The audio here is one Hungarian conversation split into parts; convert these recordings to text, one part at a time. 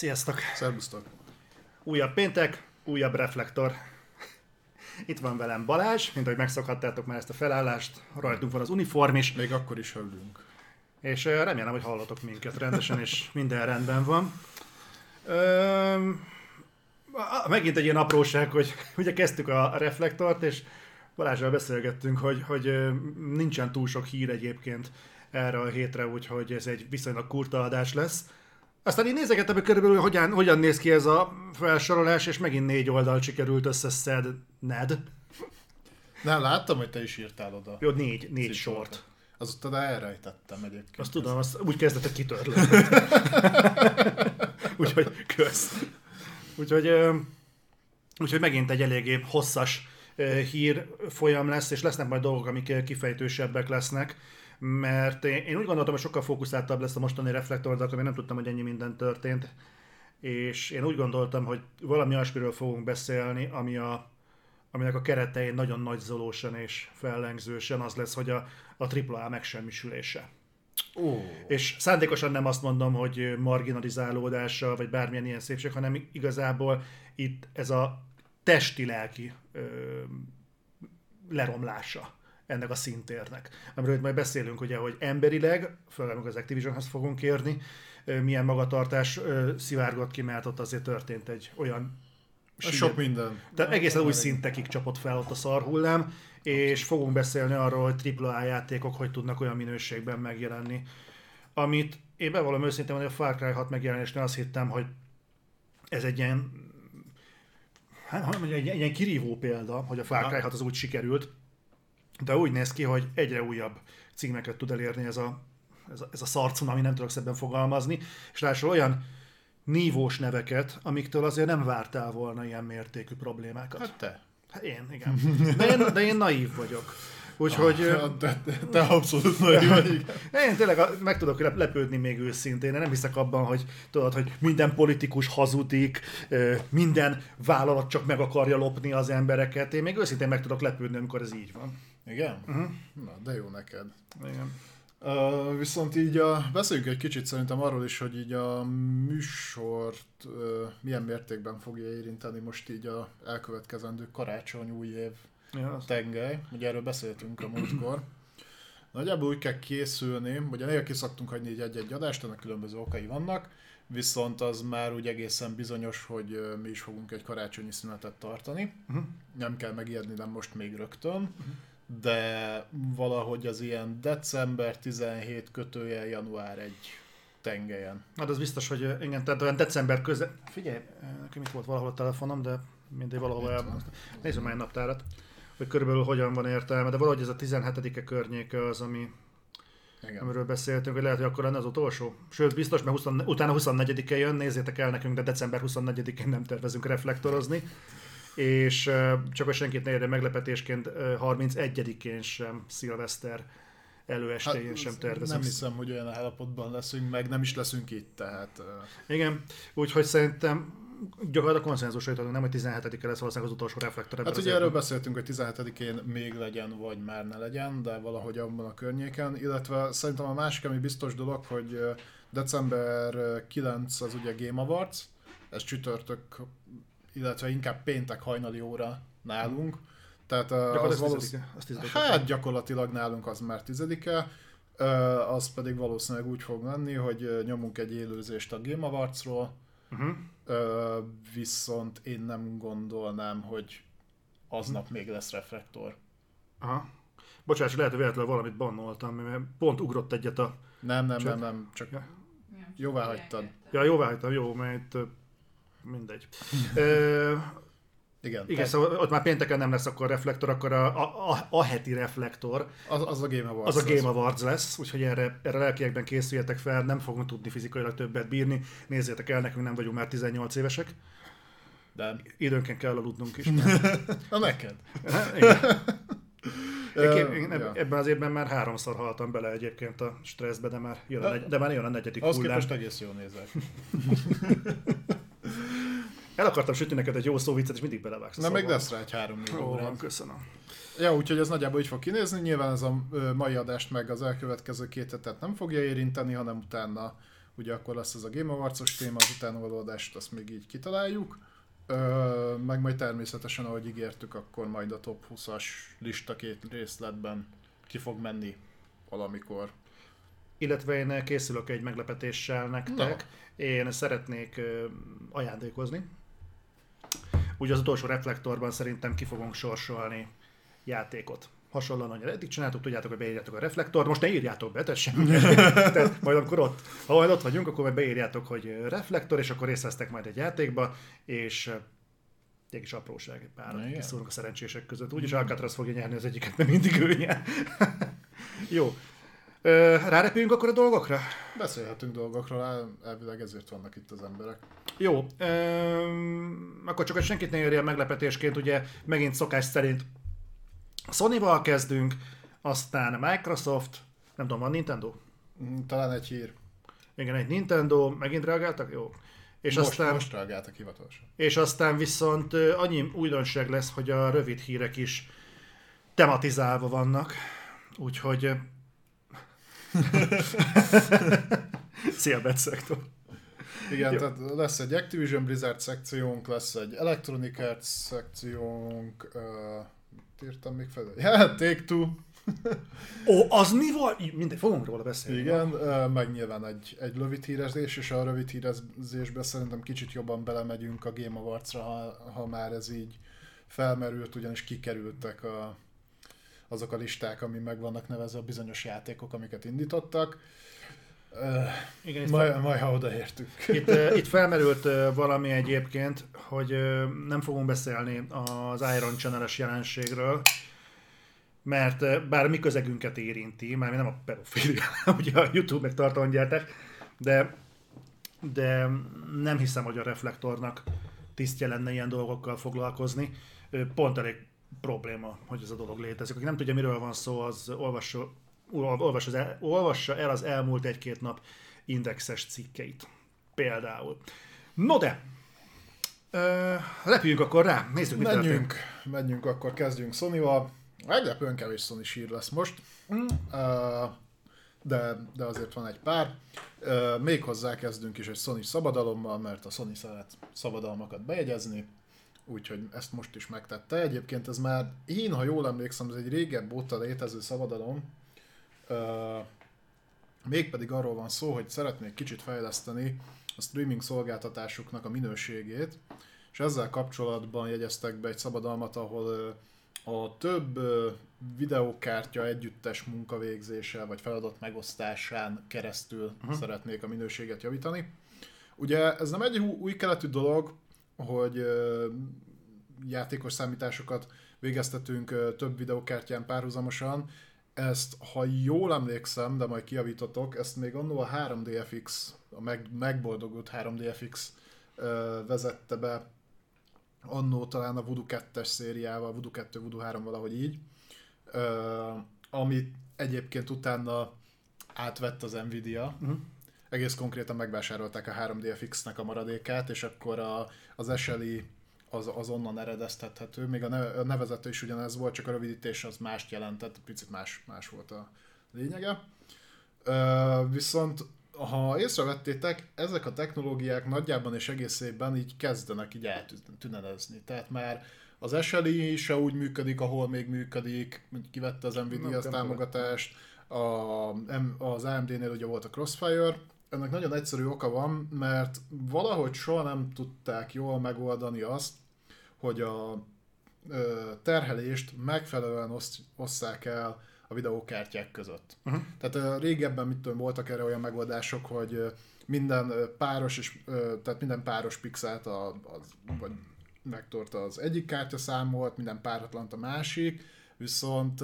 Sziasztok! Szervusztok! Újabb péntek, újabb reflektor. Itt van velem Balázs, mint ahogy megszokhattátok már ezt a felállást, rajtunk van az uniform is. Még akkor is hallunk. És remélem, hogy hallotok minket rendesen, és minden rendben van. Megint egy ilyen apróság, hogy ugye kezdtük a reflektort, és Balázsral beszélgettünk, hogy nincsen túl sok hír egyébként erre a hétre, úgyhogy ez egy viszonylag kurta adás lesz. Aztán én nézegettem, hogy körülbelül hogyan néz ki ez a felsorolás, és megint 4 oldal sikerült összeszedned. Nem, láttam, hogy te is írtál oda. Jó, 4 sort. Azután elrejtettem egyébként. Azt tudom, azt úgy kezdett, hogy kitörlöm. Úgyhogy kösz. Úgyhogy megint egy eléggé hosszas hír folyam lesz, és lesznek majd dolgok, amik kifejtősebbek lesznek. Mert én úgy gondoltam, hogy sokkal fókuszáltabb lesz a mostani reflektor, de akkor még nem tudtam, hogy ennyi minden történt. És én úgy gondoltam, hogy valami olyasmiről fogunk beszélni, aminek a keretei nagyon nagyzolósan és fellengzősen az lesz, hogy a AAA megsemmisülése. Oh. És szándékosan nem azt mondom, hogy marginalizálódása, vagy bármilyen ilyen szépség, hanem igazából itt ez a testi-lelki leromlása ennek a szintérnek. Amiről majd beszélünk ugye, hogy emberileg, főleg az Activisionhez fogunk érni, milyen magatartás szivárgott ki, mert ott azért történt egy olyan... Sok minden. Tehát egészen új szintekig csapott fel ott a szarhullám, és fogunk beszélni arról, hogy AAA játékok hogy tudnak olyan minőségben megjelenni. Amit én bevallom őszintén, hogy a Far Cry 6 megjelenésnél azt hittem, hogy ez egy ilyen... egy ilyen kirívó példa, hogy a Far Cry 6 az úgy sikerült, de úgy néz ki, hogy egyre újabb címeket tud elérni ez a szarcuna, ami nem tudok szebben fogalmazni, és lássul olyan nívós neveket, amiktől azért nem vártál volna ilyen mértékű problémákat. Hát te. Hát én, igen. De én naív vagyok. Úgyhogy... Te abszolút naív vagy. Én tényleg meg tudok lepődni még őszintén. Én nem hiszek abban, hogy tudod, hogy minden politikus hazudik, minden vállalat csak meg akarja lopni az embereket. Én még őszintén meg tudok lepődni, amikor ez így van. Igen? Uh-huh. Na, de jó neked. Igen. Viszont így beszéljünk egy kicsit szerintem arról is, hogy így a műsort milyen mértékben fogja érinteni most így a elkövetkezendő karácsony, új év tengely. Ugye erről beszéltünk a múltkor. Nagyjából úgy kell készülni, ugye néha kiszoktunk hagyni így egy-egy adást, ennek különböző okai vannak, viszont az már úgy egészen bizonyos, hogy mi is fogunk egy karácsonyi szünetet tartani. Uh-huh. Nem kell megijedni, nem most még rögtön. Uh-huh. De valahogy az ilyen december 17 -, január 1 tengelyen. Hát az biztos, hogy igen, tehát olyan december közel... Figyelj, nekem itt volt valahol a telefonom, de mindig valahol elmondtam. Nézzük már egy naptárat, hogy körülbelül hogyan van értelme, de valahogy ez a 17-e környéke az, ami... Igen. Amiről beszéltünk, hogy lehet, hogy akkor lenne az utolsó. Sőt, biztos, mert utána 24-e jön, nézzétek el nekünk, de december 24-én nem tervezünk reflektorozni. És csak a senkit ne érde meglepetésként 31-én sem, szilveszter előestéjén hát, sem tervezünk. Nem hiszem, hogy olyan állapotban leszünk, meg nem is leszünk itt, tehát... Igen, úgyhogy szerintem gyakorlatilag konszenzusra jutottunk, nem, hogy 17-e lesz valószínűleg az utolsó reflektor. Hát ugye erről beszéltünk, hogy 17-én még legyen, vagy már ne legyen, de valahogy abban a környéken, illetve szerintem a másik, ami biztos dolog, hogy december 9 az ugye Game Awards, ez csütörtök, illetve inkább péntek hajnali óra nálunk. Tehát az hát gyakorlatilag nálunk az már 10-e, az pedig valószínűleg úgy fog lenni, hogy nyomunk egy élőzést a Game Awards-ról, uh-huh. Viszont én nem gondolnám, hogy aznap még lesz reflektor. Aha. Bocsánat, lehet, hogy véletlenül valamit bannoltam, mert pont ugrott egyet a... Nem, csak jóvá hagytad. Ja, jóvá hagytam, jó, mert... Mindegy. Igen, szóval ott már pénteken nem lesz akkor reflektor, akkor a heti reflektor. Az a Game Awards. Az a Game Awards lesz, úgyhogy erre lelkiekben készüljetek fel, nem fogunk tudni fizikailag többet bírni. Nézzétek el, nekünk nem vagyunk már 18 évesek. De időnként kell aludnunk is. Na neked. Ebben az évben már 3-szor haltam bele egyébként a stresszbe, de már jön a 4. hullám. Azt képest egész jól nézek. El akartam sütni neked egy jó szóviccet, és mindig belevágsz. Na, szóval. Meg lesz rá egy 3-4 órán. Köszönöm. Ja, úgyhogy ez nagyjából így fog kinézni. Nyilván ez a mai adást meg az elkövetkező két hetet nem fogja érinteni, hanem utána ugye akkor lesz ez a Game Awards-os téma, az utánolódást azt még így kitaláljuk. Meg majd természetesen, ahogy ígértük, akkor majd a top 20-as lista két részletben ki fog menni valamikor. Illetve én készülök egy meglepetéssel nektek. No. Én szeretnék ajándékozni. Ugye az utolsó reflektorban szerintem ki fogunk sorsolni játékot. Hasonlóan, hogy eddig csináltuk, tudjátok, hogy beírjátok a reflektort, most ne írjátok be, tehát semmi. Tehát majd amikor ott, ha majd ott vagyunk, akkor majd beírjátok, hogy reflektor, és akkor részt vesztek majd egy játékba, és egy kis apróság, egy párat kiszúrunk a szerencsések között. Úgyis Alcatraz fogja nyerni az egyiket, mert mindig ő nyer. Jó. Rárepüljünk akkor a dolgokra? Beszélhetünk dolgokra, elvileg ezért vannak itt az emberek. Jó, akkor csak, hogy senkit ne érje meglepetésként, ugye megint szokás szerint Sony-val kezdünk, aztán Microsoft, nem tudom, van Nintendo? Talán egy hír. Igen, egy Nintendo, megint reagáltak? Jó. És most reagáltak hivatalosan. És aztán viszont annyi újdonság lesz, hogy a rövid hírek is tematizálva vannak, úgyhogy... Szia, Betszektor! Igen, jó. Tehát lesz egy Activision Blizzard szekciónk, lesz egy Electronic Arts szekciónk, írtam még fel? Yeah, Take-Two! Ó, az mi volt? Mindegy, fogunk róla beszélni. Igen, meg nyilván egy rövid hírezés, és a rövid hírezésben szerintem kicsit jobban belemegyünk a Game Awards-ra, ha már ez így felmerült, ugyanis kikerültek azok a listák, ami meg vannak nevezve a bizonyos játékok, amiket indítottak. Igen, majd ha odaértük. Itt felmerült valami egyébként, hogy nem fogunk beszélni az Iron Channel-es jelenségről, mert bár mi közegünket érinti, már nem a pedofilia, ugye a YouTube-ek tartalomgyártás, de nem hiszem, hogy a reflektornak tisztje lenne ilyen dolgokkal foglalkozni. Pont elég probléma, hogy ez a dolog létezik. Aki nem tudja, miről van szó, az olvassa el az elmúlt egy-két nap indexes cikkeit. Például. No de! Repüljünk akkor rá, nézzük, mit történt. Menjünk akkor, kezdjünk Sony-val. Meglepően kevés Sony sír lesz most, de azért van egy pár. Még hozzá kezdünk is egy Sony szabadalommal, mert a Sony szeret szabadalmakat bejegyezni. Úgyhogy ezt most is megtette. Egyébként ez már, én ha jól emlékszem, ez egy régebb óta létező szabadalom. Mégpedig arról van szó, hogy szeretnék kicsit fejleszteni a streaming szolgáltatásuknak a minőségét, és ezzel kapcsolatban jegyeztek be egy szabadalmat, ahol a több videókártya együttes munkavégzése vagy feladat megosztásán keresztül szeretnék a minőséget javítani. Ugye ez nem egy új keletű dolog, hogy játékos számításokat végeztetünk több videókártyán párhuzamosan. Ezt, ha jól emlékszem, de majd kijavítotok, ezt még annó a 3DFX, a megboldogult 3DFX vezette be annó talán a Voodoo 2-es szériával, Voodoo 2, Voodoo 3, valahogy így, amit egyébként utána átvett az Nvidia. Egész konkrétan megvásárolták a 3DFX-nek a maradékát, és akkor az SLI az onnan eredeztethető. Még a nevezető is ugyanez volt, csak a rövidítés az mást jelentett, picit más volt a lényege. Viszont ha észrevettétek, ezek a technológiák nagyjában és egészében így kezdenek így eltűnedezni. Tehát már az SLI se úgy működik, ahol még működik, kivette az Nvidia az támogatást, az AMD-nél ugye volt a Crossfire. Ennek nagyon egyszerű oka van, mert valahogy soha nem tudták jól megoldani azt, hogy a terhelést megfelelően osszák el a videókártyák között. Tehát régebben voltak erre olyan megoldások, hogy minden páros pixelt vagy vektort az egyik kártya számolt, minden páratlant a másik, viszont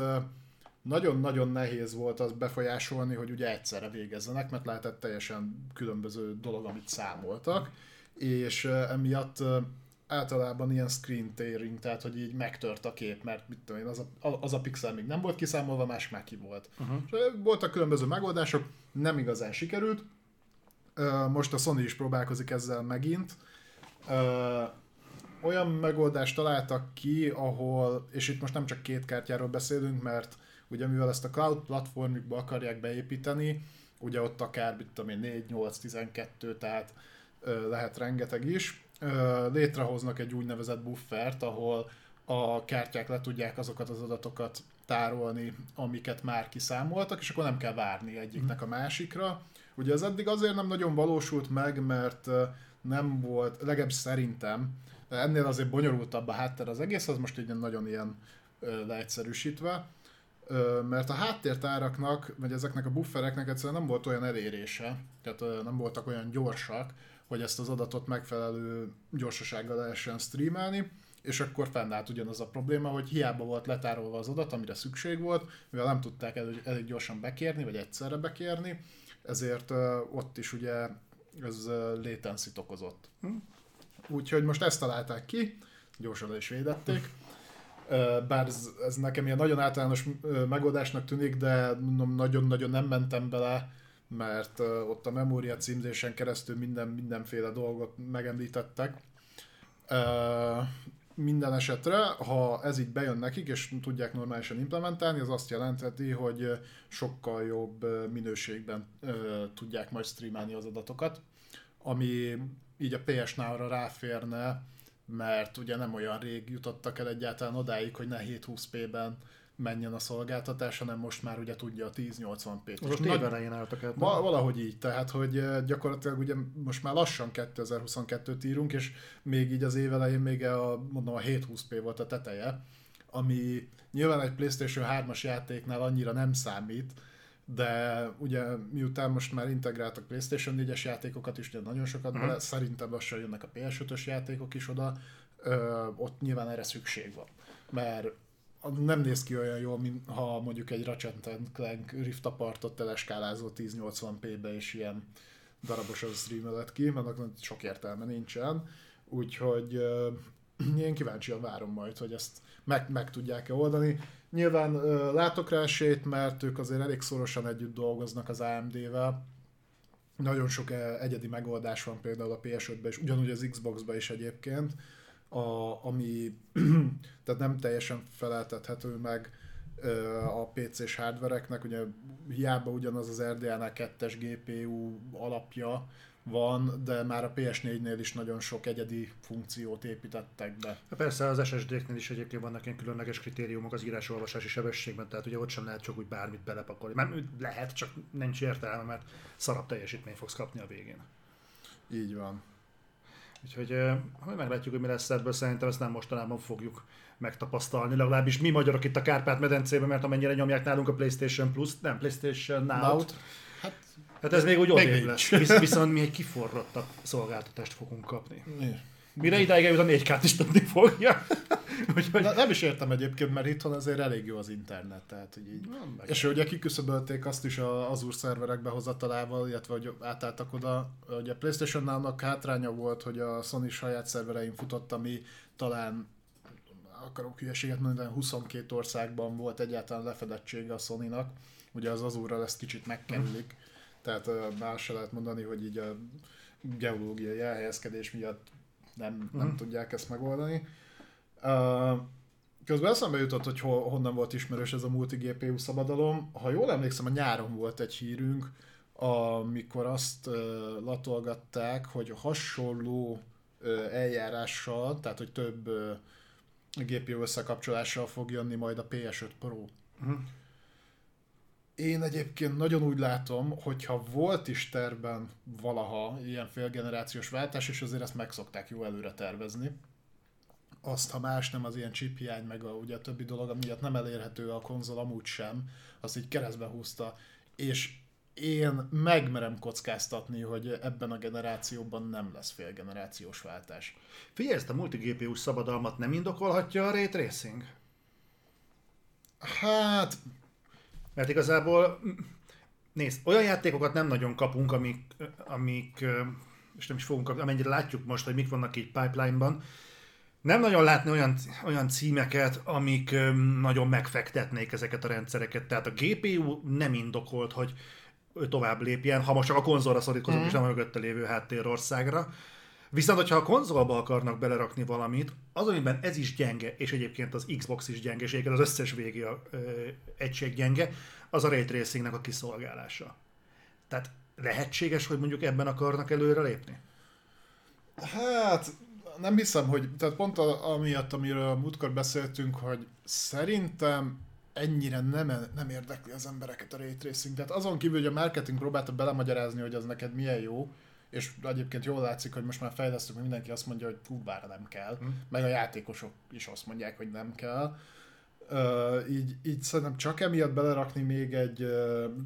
nagyon-nagyon nehéz volt azt befolyásolni, hogy ugye egyszerre végezzenek, mert lehetett teljesen különböző dolog, amit számoltak, és emiatt általában ilyen screen tearing, tehát hogy így megtört a kép, mert mit tudom én, az a pixel még nem volt kiszámolva, más már ki volt. Voltak különböző megoldások, nem igazán sikerült. Most a Sony is próbálkozik ezzel megint. Olyan megoldást találtak ki, ahol, és itt most nem csak két kártyáról beszélünk, mert ugye mivel ezt a cloud platformjukba akarják beépíteni, ugye ott akár, mit tudom én, 4, 8, 12, tehát lehet rengeteg is. Létrehoznak egy úgynevezett buffert, ahol a kártyák le tudják azokat az adatokat tárolni, amiket már kiszámoltak, és akkor nem kell várni egyiknek a másikra. Ugye ez eddig azért nem nagyon valósult meg, mert nem volt, legalábbis szerintem, ennél azért bonyolultabb a háttér az egész, az most így nagyon ilyen leegyszerűsítve, mert a háttértáraknak, vagy ezeknek a buffereknek egyszerűen nem volt olyan elérése, tehát nem voltak olyan gyorsak, hogy ezt az adatot megfelelő gyorsasággal lehessen streamelni, és akkor fennállt ugyanaz a probléma, hogy hiába volt letárolva az adat, amire szükség volt, mivel nem tudták elég gyorsan bekérni, vagy egyszerre bekérni, ezért ott is ugye ez latency-t okozott. Úgyhogy most ezt találták ki, gyorsan le is védették, bár ez nekem ilyen nagyon általános megoldásnak tűnik, de nagyon-nagyon nem mentem bele, mert ott a memória címzésen keresztül mindenféle dolgot megemlítettek. Minden esetre, ha ez így bejön nekik, és tudják normálisan implementálni, az azt jelentheti, hogy sokkal jobb minőségben tudják majd streamelni az adatokat, ami így a PS Now-ra ráférne, mert ugye nem olyan rég jutottak el egyáltalán odáig, hogy ne 720p-ben menjen a szolgáltatás, hanem most már ugye tudja a 1080p-t. Most évelején álltak el. Valahogy így, tehát hogy gyakorlatilag ugye most már lassan 2022-t írunk, és még így az évelején még a 720p volt a teteje, ami nyilván egy PlayStation 3-as játéknál annyira nem számít, de ugye miután most már integráltak PlayStation 4-es játékokat is, nagyon sokat bele, szerintem lassan jönnek a PS5-ös játékok is oda, ott nyilván erre szükség van, mert nem néz ki olyan jól, mint ha mondjuk egy Ratchet & Clank Rift Apartot teleskálázó 1080p-be és ilyen darabosan streamelet ki, annak sok értelme nincsen, úgyhogy én kíváncsian várom majd, hogy ezt meg tudják-e oldani. Nyilván látok rá esélyt, mert ők azért elég szorosan együtt dolgoznak az AMD-vel. Nagyon sok egyedi megoldás van például a PS5-ben és ugyanúgy az Xbox-ben is egyébként, ami tehát nem teljesen feleltethető meg a PC-s hardvereknek, ugye hiába ugyanaz az RDNA 2-es GPU alapja van, de már a PS4-nél is nagyon sok egyedi funkciót építettek be. Persze az SSD-knél is egyébként vannak ilyen különleges kritériumok az írás-olvasási sebességben, tehát ugye ott sem lehet csak úgy bármit belepakolni. Már lehet, csak nincs értelme, mert szarabb teljesítményt fogsz kapni a végén. Így van. Úgyhogy ha meglátjuk, hogy mi lesz ebből, szerintem ezt nem mostanában fogjuk megtapasztalni, legalábbis mi magyarok itt a Kárpát-medencében, mert amennyire nyomják nálunk a PlayStation Plus-t, nem, PlayStation Now-t, hát ez még úgy odébb lesz. Viszont mi egy kiforrottabb szolgáltatást fogunk kapni. Mire idáig eljut, a 4K-t is tudni fogja. Úgyhogy... Nem is értem egyébként, mert itthon azért elég jó az internet. Tehát, így... És ugye kiküszöbölték azt is az Azure szerverekbe hozatalával, illetve hogy átálltak oda. Ugye a PlayStation-nálnak hátránya volt, hogy a Sony saját szerverein futott, ami talán, akarok hülyeséget mondani, 22 országban volt egyáltalán lefedettsége a Sony-nak. Ugye az Azure-ral ezt kicsit megkerülik. Tehát már se lehet mondani, hogy így a geológiai elhelyezkedés miatt nem tudják ezt megoldani. Közben eszembe jutott, hogy honnan volt ismerős ez a multi-GPU szabadalom. Ha jól emlékszem, a nyáron volt egy hírünk, amikor azt latolgatták, hogy hasonló eljárással, tehát hogy több GPU összekapcsolással fog jönni majd a PS5 Pro. Én egyébként nagyon úgy látom, hogyha volt is terben valaha ilyen félgenerációs váltás, és azért ezt meg szokták jó előre tervezni. Azt, ha más nem, az ilyen chip hiány, meg ugye a többi dolog, amiatt nem elérhető a konzol amúgy sem, azt így keresztbe húzta, és én megmerem kockáztatni, hogy ebben a generációban nem lesz félgenerációs váltás. Figyelj, ezt a multi-GPU-s szabadalmat nem indokolhatja a Ray Tracing? Hát... Mert igazából, nézd, olyan játékokat nem nagyon kapunk, amik és nem is fogunk kapni, amennyire látjuk most, hogy mik vannak így pipeline-ban. Nem nagyon látni olyan címeket, amik nagyon megfektetnék ezeket a rendszereket. Tehát a GPU nem indokolt, hogy tovább lépjen, ha most csak a konzolra szorítkozunk, és nem a mögötte lévő háttérországra. Viszont, hogyha a konzolba akarnak belerakni valamit, az, amiben ez is gyenge, és egyébként az Xbox is gyenge, és egyébként az összes VGA egység gyenge, az a Ray Tracingnek a kiszolgálása. Tehát lehetséges, hogy mondjuk ebben akarnak előrelépni? Hát nem hiszem, hogy... Tehát pont amiatt, amiről múltkor beszéltünk, hogy szerintem ennyire nem érdekli az embereket a ray tracing. Tehát azon kívül, hogy a marketing próbálta belemagyarázni, hogy az neked milyen jó, és egyébként jól látszik, hogy most már fejlesztők, hogy mindenki azt mondja, hogy próbára nem kell, meg a játékosok is azt mondják, hogy nem kell. Így szerintem csak emiatt belerakni még egy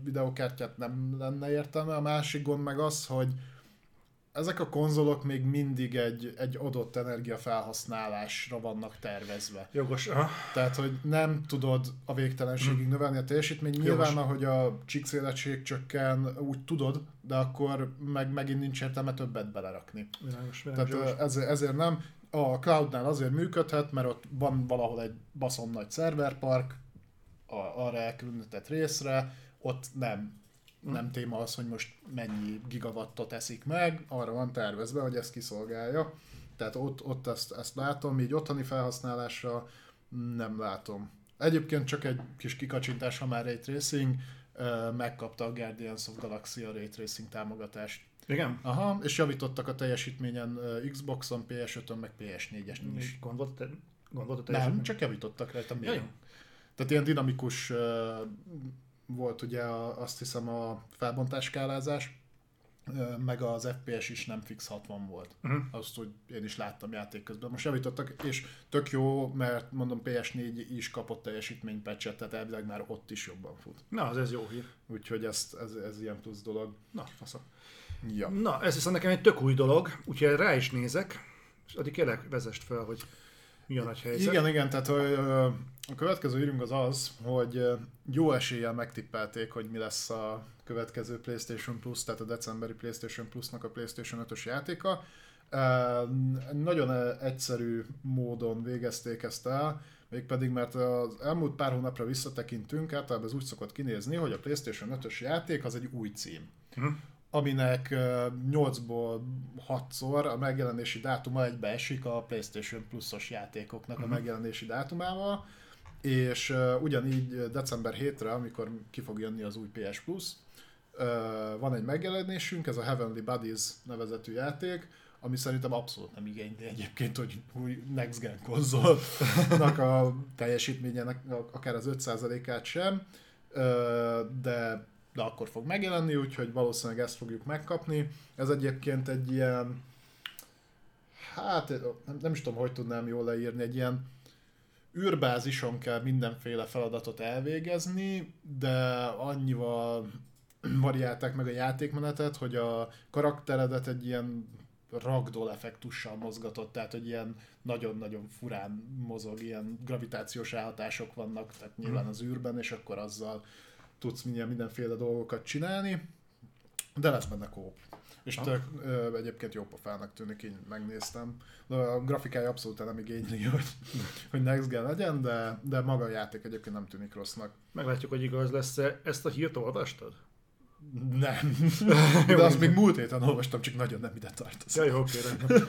videokártyát nem lenne értelme. A másik gond meg az, hogy ezek a konzolok még mindig egy adott energiafelhasználásra vannak tervezve. Jogos. Aha. Tehát, hogy nem tudod a végtelenségig növelni a teljesítményt. Nyilván, ahogy a csíkszélesség csökken, úgy tudod, de akkor megint nincs értelme többet belerakni. Tehát ezért nem. A Cloudnál azért működhet, mert ott van valahol egy baszom nagy szerverpark, arra elkülönített részre, ott nem téma az, hogy most mennyi gigawattot eszik meg, arra van tervezve, hogy ezt kiszolgálja. Tehát ott ezt látom, így otthoni felhasználásra nem látom. Egyébként csak egy kis kikacsintás, ha már Ray Tracing, megkapta a Guardians of the Galaxy a Ray Tracing támogatást. Igen? Aha, és javítottak a teljesítményen Xboxon, PS5-ön, meg PS4-esen is. Gondolt a teljesítmény? Nem, csak javítottak rajta még. Jaj. Tehát ilyen dinamikus... volt ugye azt hiszem a felbontásskálázás, meg az FPS is nem fix 60 volt. Azt, hogy én is láttam játék közben. Most javítottak, és tök jó, mert mondom PS4 is kapott teljesítménypatchet, tehát elvileg már ott is jobban fut. Na, ez jó hír. Úgyhogy ez ilyen plusz dolog. Na, faszom. Ja. Na, ez viszont nekem egy tök új dolog, úgyhogy rá is nézek, és addig kérlek vezest fel, hogy mi a nagy helyzet. Igen, tehát a következő hírünk az az, hogy jó eséllyel megtippelték, hogy mi lesz a következő PlayStation Plus, tehát a decemberi PlayStation Plus-nak a PlayStation 5-ös játéka. Nagyon egyszerű módon végezték ezt el, mégpedig mert az elmúlt pár hónapra visszatekintünk, általában ez úgy szokott kinézni, hogy a PlayStation 5-ös játék az egy új cím, aminek 8-ból 6-szor a megjelenési dátuma egybeesik a PlayStation Plus-os játékoknak a megjelenési dátumával, és ugyanígy december 7-re, amikor ki fog jönni az új PS Plus, van egy megjelenésünk, ez a Heavenly Bodies nevezetű játék, ami szerintem abszolút nem igényli egyébként, hogy új Next Gen konzolnak a teljesítményének akár az 5%-át sem, de akkor fog megjelenni, úgyhogy valószínűleg ezt fogjuk megkapni. Ez egyébként egy ilyen, hát nem is tudom, hogy tudnám jól leírni, egy ilyen űrbázison kell mindenféle feladatot elvégezni, de annyival variálták meg a játékmenetet, hogy a karakteredet egy ilyen ragdoll effektussal mozgatott, tehát hogy ilyen nagyon-nagyon furán mozog, ilyen gravitációs ráhatások vannak, tehát nyilván az űrben, és akkor azzal tudsz mindenféle dolgokat csinálni, de lesz benne kóp. És egyébként jó pofának tűnik, így megnéztem. De a grafikája abszolút nem igényli, hogy Next Gen legyen, de maga a játék egyébként nem tűnik rossznak. Meglátjuk, hogy igaz lesz-e. Ezt a hírt olvastad? Nem. De azt még múlt héten olvastam, csak nagyon nem ide tartozom. Jaj, oké, rendben.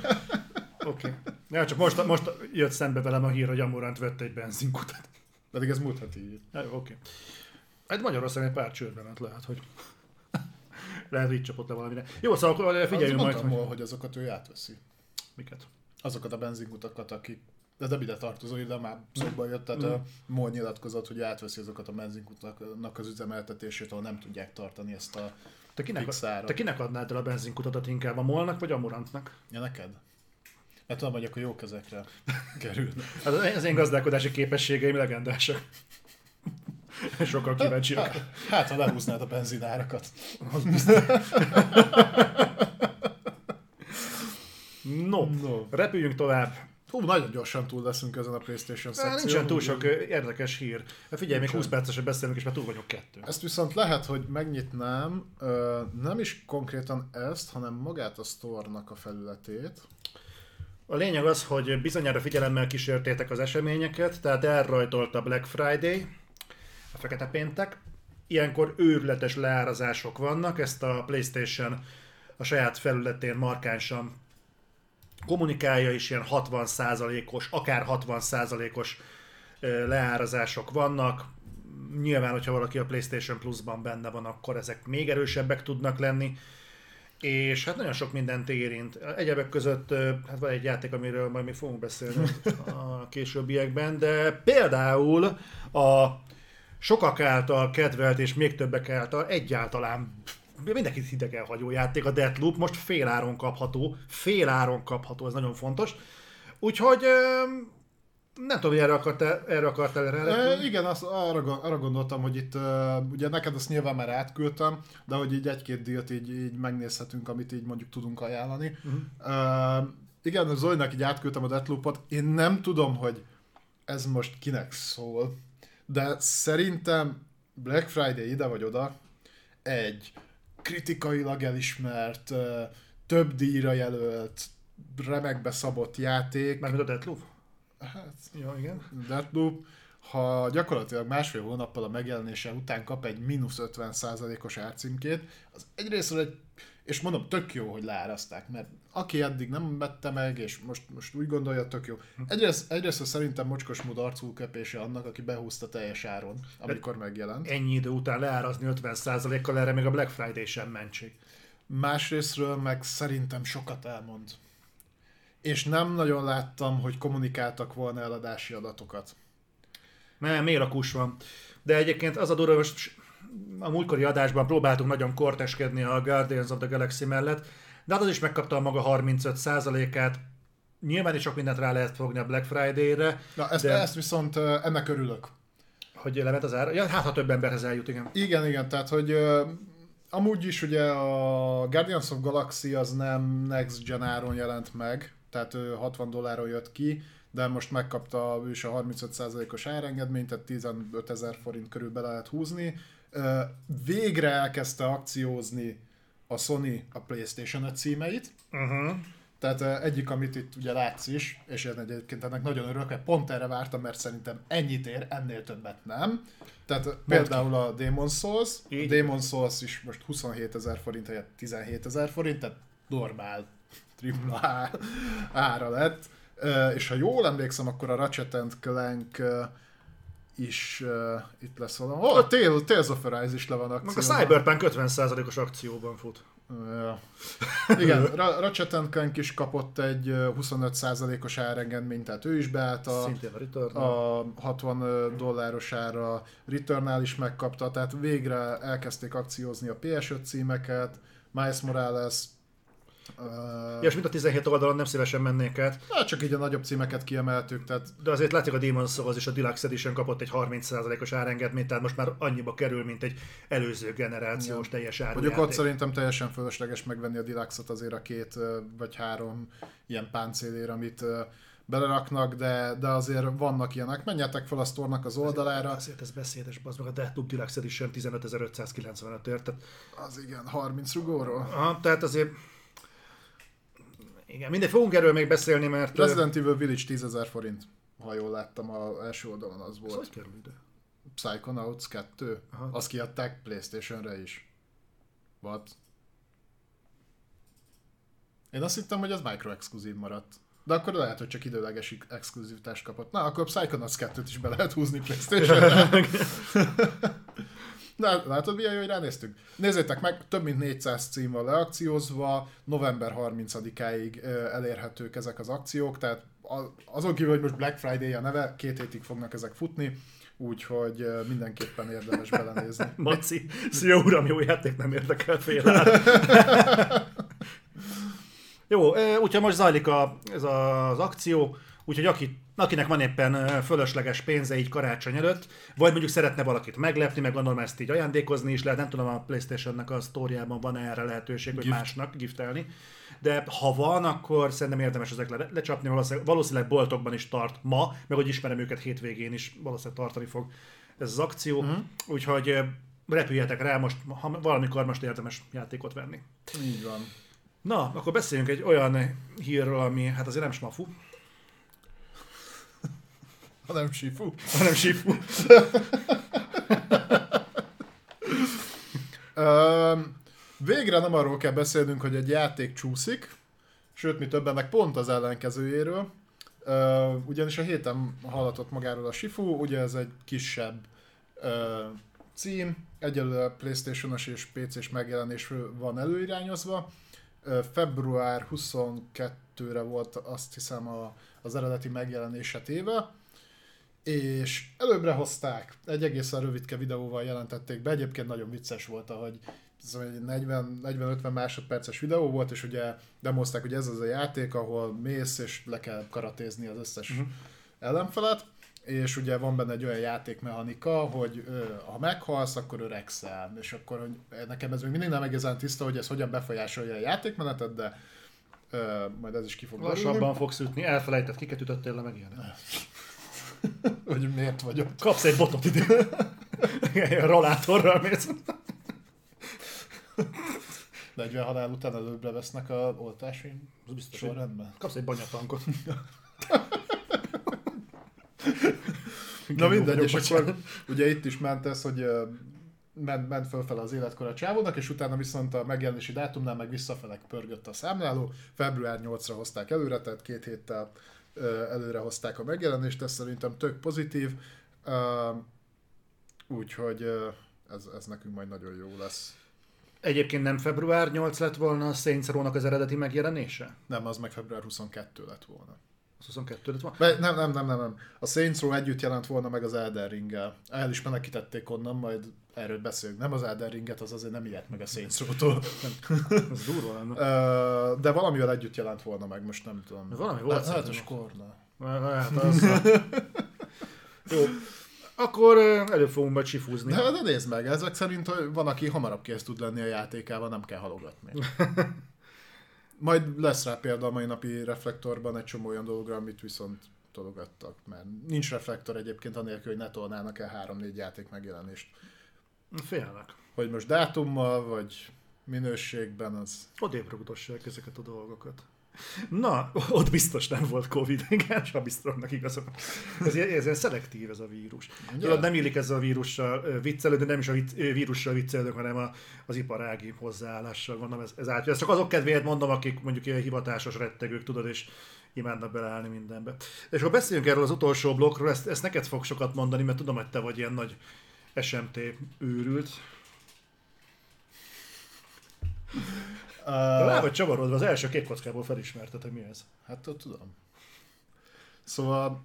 Oké. Ja, csak most jött szembe velem a hír, hogy Amorant vett egy benzinkutat. Pedig ez múlt heti hír. Jaj, oké. Hát Magyarországon egy pár csőrbe ment, lehet, így csapott le valamire. Jó, szóval akkor figyeljünk majd. Azt mondtam, hogy azokat ő átveszi. Miket? Azokat a benzinkutakat, akik... Ez nem ide tartozó, de már szóban jött, tehát a MOL nyilatkozott, hogy átveszi azokat a benzinkutaknak az üzemeltetését, ahol nem tudják tartani ezt a fixárat. Te kinek adnád el a benzinkutatat, inkább a MOL-nak vagy Amorantnak? Ja, neked. Mert tudom, hogy akkor jó kezekre kerülnek. Az én gazdálkodási képességeim legendásak. Sokkal kíváncsiak. Hát, ha lehúznád a benzinárakat. No, repüljünk tovább. Hú, nagyon gyorsan túl leszünk ezen a PlayStation szekción. Nincsen túl sok érdekes hír. Figyelj, még 20 percesen beszélünk, és már túl vagyok 2. Ezt viszont lehet, hogy megnyitnám, nem is konkrétan ezt, hanem magát a store-nak a felületét. A lényeg az, hogy bizonyára figyelemmel kísértétek az eseményeket, tehát elrajtolt a Black Friday, a fekete péntek. Ilyenkor őrületes leárazások vannak, ezt a PlayStation a saját felületén markánsan kommunikálja, és ilyen 60%-os, akár 60%-os leárazások vannak, Nyilván, hogyha valaki a PlayStation Plus-ban benne van, akkor ezek még erősebbek tudnak lenni. És hát nagyon sok mindent érint. Egyebek között hát van egy játék, amiről majd mi fogunk beszélni a későbbiekben, de például a sokak által kedvelt és még többek által egyáltalán mindenkit hidegen hagyó játék, a Deathloop, most féláron kapható, ez nagyon fontos. Úgyhogy nem tudom, hogy erre akartál rá. Igen, arra gondoltam, hogy itt, ugye neked azt nyilván már átküldtem, de hogy így egy-két díjat így megnézhetünk, amit így mondjuk tudunk ajánlani. Uh-huh. Igen, Zolinak így átküldtem a Deathloopot, én nem tudom, hogy ez most kinek szól, de szerintem Black Friday ide vagy oda egy kritikailag elismert, több díjra jelölt, remekbe szabott játék. Mármint a Deathloop? Hát, jó, igen. Deathloop, ha gyakorlatilag másfél hónappal a megjelenése után kap egy -50%-os árcímkét, az egyrésztről és mondom, tök jó, hogy leáraszták, mert aki eddig nem vette meg, és most úgy gondolja, tök jó. Egyrészt szerintem mocskos mód arcú köpése annak, aki behúzta teljes áron, amikor megjelent. Ennyi idő után leárazni 50%-kal, erre még a Black Friday sem mentség. Másrésztről meg szerintem sokat elmond. És nem nagyon láttam, hogy kommunikáltak volna eladási adatokat. Nem, miért a kus van. De egyébként az a durva, most a múltkori adásban próbáltunk nagyon korteskedni a Guardians of the Galaxy mellett, de hát az is megkapta a maga 35%-át. Nyilván is sok mindent rá lehet fogni a Black Friday-re. Na, ezt viszont ennek örülök. Hogy lement az ára? Ja, hát ha több emberhez eljut, igen. Igen, tehát hogy... Amúgy is ugye a Guardians of Galaxy az nem Next Gen áron jelent meg, tehát $60 jött ki, de most megkapta is a 35%-os árengedményt, tehát 15,000 forint körül be lehet húzni. Végre elkezdte akciózni a Sony a PlayStation címeit, uh-huh. Tehát egyik, amit itt ugye látsz is, és én egyébként ennek nagyon örülök, mert pont erre vártam, mert szerintem ennyit ér, ennél többet nem. Tehát Mond például ki. A Demon's Souls, így. A Demon's Souls is most 27,000 forint helyett 17,000 forint, tehát normál tripla ára lett. És ha jól emlékszem, akkor a Ratchet & Clank is itt lesz valami. A Tales of Arise is le van akcióban. A Cyberpunk 50%-os akcióban fut. Ja. Igen, Ratchet & Clank is kapott egy 25%-os árengedményt, tehát ő is beállt a $60 ára, Returnal is megkapta, tehát végre elkezdték akciózni a PS5 címeket, Miles Morales. Ja, és mint a 17 oldalon nem szívesen mennék át. Na, csak így a nagyobb címeket kiemeltük, tehát... De azért látjuk, a Demon's Souls és a Deluxe Edition kapott egy 30%-os árengedményt, tehát most már annyiba kerül, mint egy előző generációs teljes árjáték. Mondjuk ott szerintem teljesen fölösleges megvenni a Deluxe-ot azért a 2 vagy 3 ilyen páncélért, amit beleraknak, de azért vannak ilyenek. Menjetek fel a sztornak az oldalára. Azért ez beszédes, bazd meg, a Deathloop Deluxe Edition 15,595-ért. Tehát... Az igen, 30 rugóról. Aha, tehát azért... Igen, mindegy, fogunk erről még beszélni, mert... Resident Evil Village 10,000 forint, ha jól láttam, az első oldalon az volt. Ez hogy kerül ide? Psychonauts 2. Aha. Azt kiadták PlayStation-re is. What? Én azt hittem, hogy ez micro-exkluzív maradt. De akkor lehet, hogy csak időleges exkluzivitást kapott. Na, akkor Psychonauts 2-t is be lehet húzni PlayStation-re. Na, látod, milyen jó, hogy ránéztünk? Nézzétek meg, több mint 400 cím van leakciózva, november 30-áig elérhetők ezek az akciók, tehát azon kívül, hogy most Black Friday a neve, 2 hétig fognak ezek futni, úgyhogy mindenképpen érdemes belenézni. Maci, szia uram, jó játék, nem érdekel fél. Jó, úgyhogy most zajlik ez az akció, úgyhogy akinek van éppen fölösleges pénze így karácsony előtt, vagy mondjuk szeretne valakit meglepni, meg gondolom ezt így ajándékozni is lehet, nem tudom, a PlayStation-nek a sztóriában van erre lehetőség, hogy másnak giftelni, de ha van, akkor szerintem érdemes ezekre lecsapni, valószínűleg boltokban is tart ma, meg hogy ismerem őket, hétvégén is valószínűleg tartani fog ez az akció, úgyhogy repüljetek rá most, ha valamikor most érdemes játékot venni. Így van. Na, akkor beszéljünk egy olyan hírről, ami hát azért nem smafu, hanem Sifu. Végre nem arról kell beszélnünk, hogy egy játék csúszik, sőt, mi többennek pont az ellenkezőjéről. Ugyanis a héten hallatott magáról a Sifu, ugye ez egy kisebb cím, egyelőre PlayStation-os és PC-s megjelenés van előirányozva. Február 22-re volt azt hiszem az eredeti megjelenése téve, és előbbre hozták, egy egészen rövidke videóval jelentették be, egyébként nagyon vicces volt, ahogy 40-50 másodperces videó volt, és ugye demozták, hogy ez az a játék, ahol mész és le kell karatézni az összes ellenfelet, és ugye van benne egy olyan játékmechanika, hogy ha meghalsz, akkor öregszel, és akkor hogy nekem ez még mindig nem egészen tiszta, hogy ez hogyan befolyásolja a játékmenetet, de majd ez is ki fog lassabban fogsz ütni, elfelejtett, kiket ütöttél le, meg ilyenek. Hogy miért vagyok? Kapsz egy botot idő. Rolátorral mész. 40 halál után előbbre vesznek az oltásaim. Az biztos sorrendben. Kapsz egy banyatankot. Na mindegy, és akkor ugye itt is ment ez, hogy ment fölfele az életkor a csávónak, és utána viszont a megjelenési dátumnál meg visszafelek pörgött a számláló. Február 8-ra hozták előre, tehát 2 héttel előre hozták a megjelenést, ez szerintem tök pozitív, úgyhogy ez nekünk majd nagyon jó lesz. Egyébként nem február 8 lett volna a Saints Row-nak az eredeti megjelenése? Nem, az meg február 22 lett volna. Az 22 lett volna? Nem. A Saints Row együtt jelent volna meg az Elden Ringgel. El is menekítették onnan, majd erről beszélünk. Nem az Elden Ringet, az azért nem ilyet meg a Saints Row-tól. Az durva lenne. De valamivel együtt jelent volna meg, most nem tudom. Valami volt. Hát a skorna. Hát az. Jó. Akkor elő fogunk be csifúzni. De nézd meg, ezek szerint van, aki hamarabb kész tud lenni a játékával, nem kell halogatni. Majd lesz rá példa a mai napi reflektorban egy csomó olyan dologra, amit viszont tologattak, mert nincs reflektor egyébként anélkül, hogy ne tolnának el 3-4 játék megjelenést. Félnek. Hogy most dátummal, vagy minőségben az... Odébb rúgdossák ezeket a dolgokat. Na, ott biztos nem volt Covid, igen, sem biztosnak igazok. Ez ilyen szelektív ez a vírus. Ja. Nem illik ezzel a vírussal viccelődni, nem is a vírussal viccelődök, hanem az iparági hozzáállással, gondolom ez átjön. Ezt csak azok kedvéért mondom, akik mondjuk ilyen hivatásos rettegők, tudod, és imádnak beleállni mindenbe. És ha beszéljünk erről az utolsó blokkról, ezt neked fog sokat mondani, mert tudom, hogy te vagy ilyen nagy SMT őrült. Rá vagy csavarodva, az első két kockából felismerted, hogy mi ez. Hát tudom. Szóval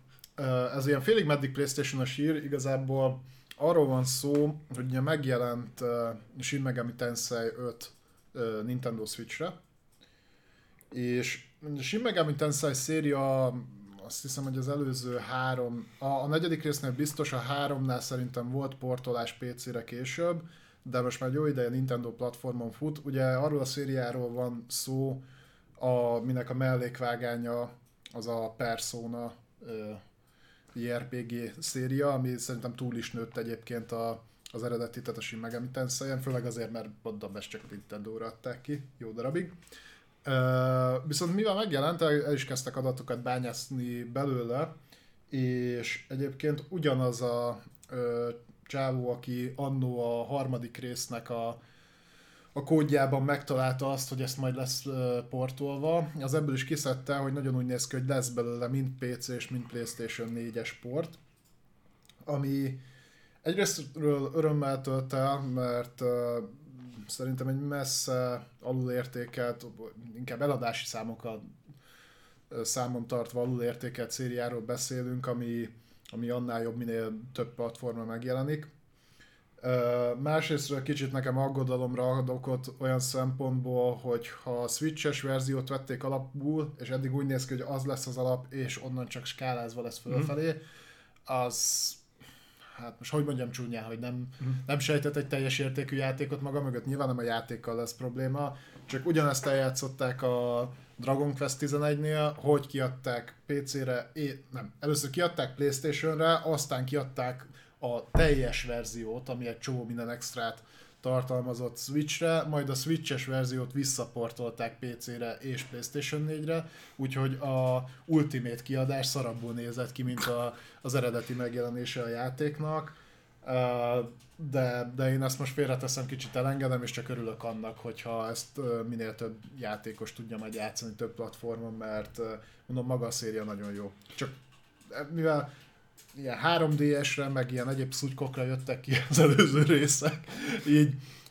ez ilyen félig meddig PlayStation-os hír, igazából arról van szó, hogy ugye megjelent Shin Megami Tensei 5 Nintendo Switch-re, és Shin Megami Tensei széria, azt hiszem, hogy az előző 3, a negyedik résznél biztos, a 3-nál szerintem volt portolás PC-re később, de most már jó ideje Nintendo platformon fut. Ugye arról a szériáról van szó, aminek a mellékvágánya az a Persona JRPG széria, ami szerintem túl is nőtt egyébként az eredeti, tehát a Shin Megami Tensei, főleg azért, mert mondom, ezt csak Nintendo-ra adták ki jó darabig. Viszont mivel megjelent, el is kezdtek adatokat bányászni belőle, és egyébként ugyanaz a csávó, aki annó a 3. résznek a kódjában megtalálta azt, hogy ezt majd lesz portolva, az ebből is kiszedte, hogy nagyon úgy néz ki, hogy lesz belőle mind PC és mind PlayStation 4-es port, ami egyrésztről örömmel tölt el, mert szerintem egy messze alulértékelt, inkább eladási számokat számon tartva alulértékelt szériáról beszélünk, ami annál jobb, minél több platforma megjelenik. Másrésztről kicsit nekem aggodalomra ad okot olyan szempontból, hogy ha a Switch-es verziót vették alapul, és eddig úgy néz ki, hogy az lesz az alap, és onnan csak skálázva lesz fölfelé, az, hát most hogy mondjam csúnyán, hogy nem sejtett egy teljes értékű játékot maga mögött, nyilván nem a játékkal lesz probléma, csak ugyanezt eljátszották a Dragon Quest 11-nél, hogy kiadták PC-re, először kiadták PlayStation-re, aztán kiadták a teljes verziót, ami egy csomó minden extrát tartalmazott Switch-re, majd a Switch-es verziót visszaportolták PC-re és PlayStation 4-re, úgyhogy a Ultimate kiadás szarabbul nézett ki, mint az eredeti megjelenése a játéknak. De én ezt most félreteszem, kicsit elengedem, és csak örülök annak, hogyha ezt minél több játékos tudja majd játszani több platformon, mert mondom, maga a széria nagyon jó. Csak mivel ilyen 3D-esre, meg ilyen egyéb szutykokra jöttek ki az előző részek,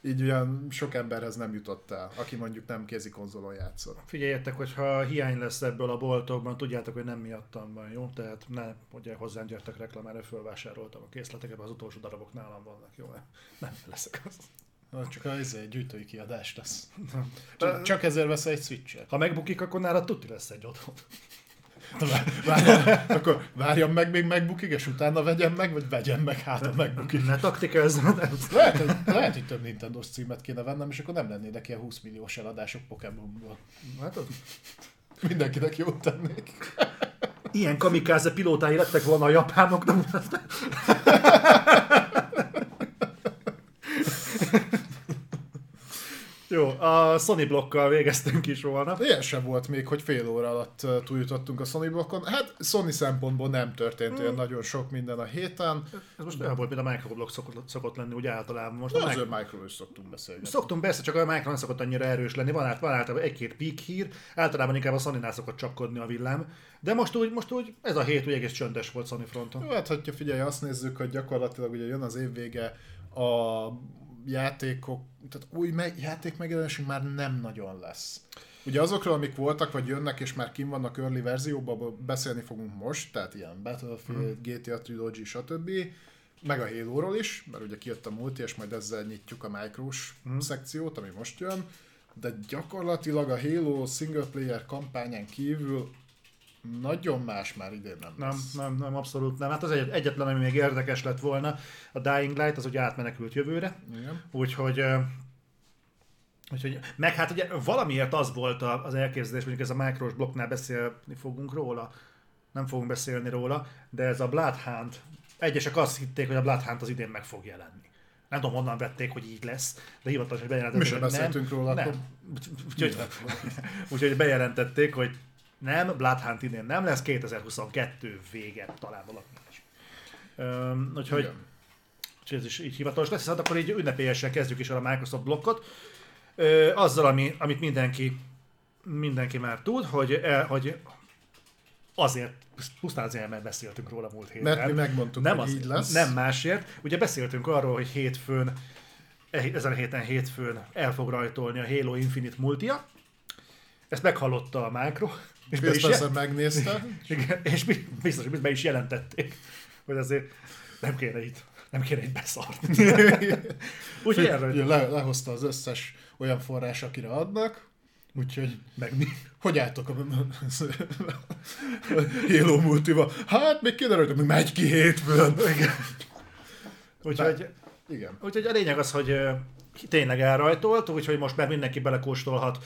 így olyan sok emberhez nem jutott el, aki mondjuk nem kézi konzolon játszol. Figyeljetek, hogyha hiány lesz ebből a boltokban, tudjátok, hogy nem miattam van, jó? Tehát ne, ugye hozzám gyertek reklámára, fölvásároltam a készleteket, az utolsó darabok nálam vannak, jó? Nem leszek az. Na, csak egy gyűjtői kiadás lesz. Csak ezért veszel egy Switch-et. Ha megbukik, akkor nálad tuti lesz egy otthon. Akkor várjam meg, még megbukik, és utána vegyem meg, vagy vegyem meg, hát a megbukik. Ne taktikázz! Lehet, hogy több Nintendo-s címet kéne vennem, és akkor nem lennének ilyen 20 milliós eladások Pokémonból. Hát az... Mindenkinek jót tennék. Ilyen kamikáze pilótái lettek volna a japánok, nem? Jó, a Sony blokkal végeztünk is volna. Ilyen sem volt még, hogy fél óra alatt túljutottunk a Sony blokkon. Hát Sony szempontból nem történt olyan nagyon sok minden a héten. Ez most olyan volt, mint a Microblog szokott lenni úgy általában. Most az ő Microblog is szoktunk beszélni. Szoktunk beszélni, csak a Microblog nem szokott annyira erős lenni. Van általában egy-két peak hír, általában inkább a Sonynál szokott csapkodni a villám. De most úgy ez a hét úgy egész csöndes volt Sony fronton. Jó, hát hogyha figyelj, azt nézzük, hogy gyakorlatilag ugye jön az év vége, a játékok, tehát új játék megjelenésünk már nem nagyon lesz. Ugye azokról, amik voltak, vagy jönnek, és már kim vannak early verzióban, beszélni fogunk most, tehát ilyen Battlefield, GTA Trilogy, stb. Meg a Halo-ról is, mert ugye kijött a multi, és majd ezzel nyitjuk a micros szekciót, ami most jön, de gyakorlatilag a Halo single player kampányán kívül nagyon más már idén nem lesz. Nem, abszolút nem. Hát az egyetlen, ami még érdekes lett volna, a Dying Light, az ugye átmenekült jövőre. Igen. Úgyhogy meg hát ugye valamiért az volt az elképzelés, mondjuk ez a Micros blokknál beszélni fogunk róla, nem fogunk beszélni róla, de ez a Bloodhound, egyesek azt hitték, hogy a Bloodhound az idén meg fog jelenni. Nem tudom, honnan vették, hogy így lesz, de hivatalosan bejelentették, hogy beszéltünk róla, nem. Úgyhogy bejelentették, hogy nem, Bloodhound idén nem lesz, 2022 vége talán valami is. Úgyhogy ez is így hivatalos lesz, hát akkor így ünnepélyesen kezdjük is a Microsoft blokkot. Azzal, amit mindenki már tud, hogy azért, pusztán azért, mert beszéltünk róla múlt héten. Mert mi megmondtuk, nem hogy így lesz. Nem másért. Ugye beszéltünk arról, hogy ezen a héten hétfőn el fog rajtolni a Halo Infinite multia. Ezt meghallotta a Micro. És biztosan megnézte. Igen, és biztos, hogy be is jelentették, hogy azért nem kéne itt beszarni. Úgyhogy lehozta az összes olyan forrás, akire adnak, úgyhogy meg mi? Hogy álltok a Halo multival? Hát még kiderült, hogy megy ki hétfőn. Úgyhogy a lényeg az, hogy tényleg elrajtolt, úgyhogy most már mindenki belekóstolhat,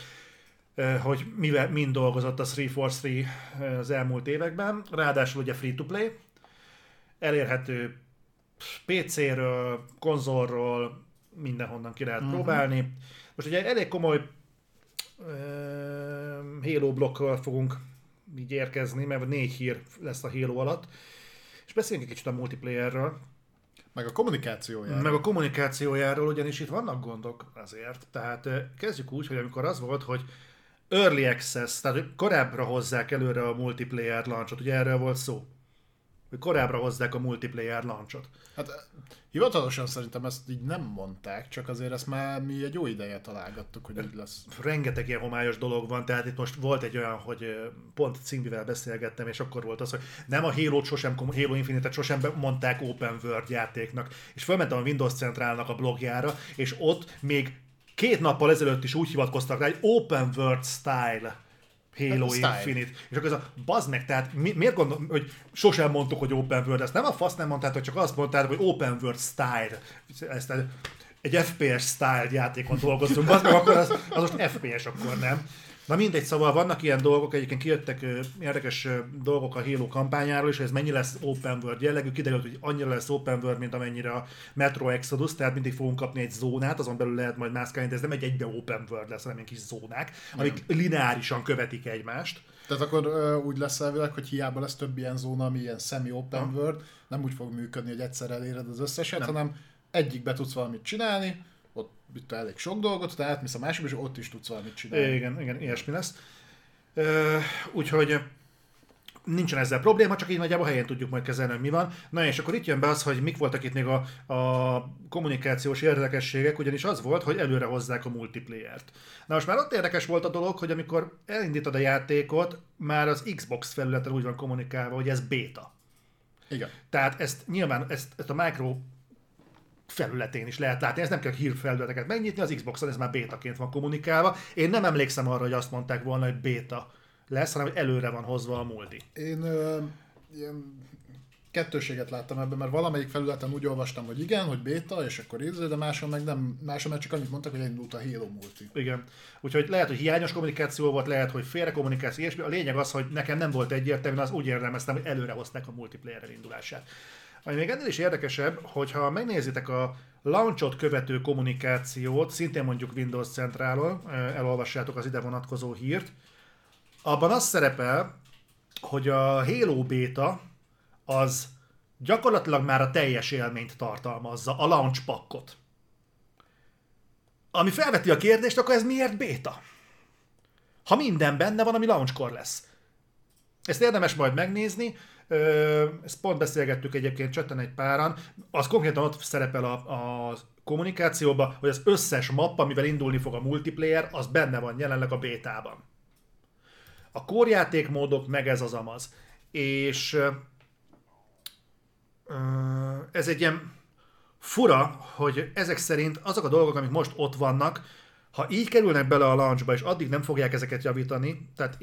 hogy mind dolgozott a 343 az elmúlt években. Ráadásul ugye free-to-play, elérhető PC-ről, konzolról, mindenhonnan ki lehet próbálni. Most ugye elég komoly Halo blokkal fogunk így érkezni, mert 4 hír lesz a Halo alatt. És beszéljünk egy kicsit a multiplayerről. Meg a kommunikációjáról, ugyanis itt vannak gondok azért. Tehát kezdjük úgy, hogy amikor az volt, hogy Early Access, tehát korábbra hozzák előre a multiplayer launchot, ugye erről volt szó, hogy korábbra hozzák a multiplayer launchot. Hát hivatalosan szerintem ezt így nem mondták, csak azért ezt már mi egy jó ideje találgattuk, hogy így lesz. Rengeteg ilyen homályos dolog van, tehát itt most volt egy olyan, hogy pont Cimbivel beszélgettem, és akkor volt az, hogy nem a Halo Infinite-et sosem mondták Open World játéknak, és fölmentem a Windows Centralnak a blogjára, és ott még 2 nappal ezelőtt is úgy hivatkoztak rá, hogy Open World Style Halo Infinite. És akkor ez a bazd meg, tehát miért gondolom, hogy sosem mondtuk, hogy Open World, ezt nem a fasz nem mondtátok, csak azt mondtátok, hogy Open World Style. Ezt egy FPS Style játékon dolgoztunk, bazd meg, akkor az most FPS, akkor nem. Na mindegy, szóval vannak ilyen dolgok, egyébként kijöttek érdekes dolgok a Halo kampányáról is, hogy ez mennyi lesz Open World jellegű, kiderült, hogy annyira lesz Open World, mint amennyire a Metro Exodus, tehát mindig fogunk kapni egy zónát, azon belül lehet majd mászkálni, de ez nem egy egybe Open World lesz, hanem ilyen kis zónák, amik lineárisan követik egymást. Tehát akkor úgy lesz elvileg, hogy hiába lesz több ilyen zóna, ami ilyen semi-Open World, nem úgy fog működni, hogy egyszer eléred az összeset, hanem egyikbe tudsz valamit csinálni, itt elég sok dolgot, tehát átmész a másikba, és ott is tudsz valamit csinálni. Igen, ilyesmi lesz. Úgyhogy nincsen ezzel probléma, csak így nagyjából helyen tudjuk majd kezelni, hogy mi van. Na és akkor itt jön be az, hogy mik voltak itt még a kommunikációs érdekességek, ugyanis az volt, hogy előre hozzák a multiplayert. Na most már ott érdekes volt a dolog, hogy amikor elindítod a játékot, már az Xbox felületen úgy van kommunikálva, hogy ez béta. Igen. Tehát ezt nyilván ezt a micro felületén is lehet látni, ez nem kell hírfelületeket megnyitni, az Xboxon ez már bétaként van kommunikálva. Én nem emlékszem arra, hogy azt mondták volna, hogy béta lesz, hanem hogy előre van hozva a multi. Én ilyen kettőséget láttam ebben, mert valamelyik felületen úgy olvastam, hogy igen, hogy béta, és akkor ízre, de máson meg nem, máson meg csak annyit mondtak, hogy elindult a Halo multi. Igen. Úgyhogy lehet, hogy hiányos kommunikáció volt, lehet, hogy félre kommunikáció, és a lényeg az, hogy nekem nem volt egyértelmű, az úgy értelmeztem, hogy előre hozták a multiplayer elindulását. Ami még ennél is érdekesebb, hogyha megnézitek a launchot követő kommunikációt, szintén mondjuk Windows Centrálon, elolvassátok az ide vonatkozó hírt, abban az szerepel, hogy a Halo beta az gyakorlatilag már a teljes élményt tartalmazza, a launch pakkot. Ami felveti a kérdést, akkor ez miért beta? Ha minden benne van, ami launchkor lesz. Ezt érdemes majd megnézni, ezt pont beszélgettük egyébként chatten egy páran, az konkrétan ott szerepel a kommunikációban, hogy az összes mappa, amivel indulni fog a multiplayer, az benne van jelenleg a bétában. A kórjátékmódok meg ez az amaz. És ez egy ilyen fura, hogy ezek szerint azok a dolgok, amik most ott vannak, ha így kerülnek bele a launchba, és addig nem fogják ezeket javítani, tehát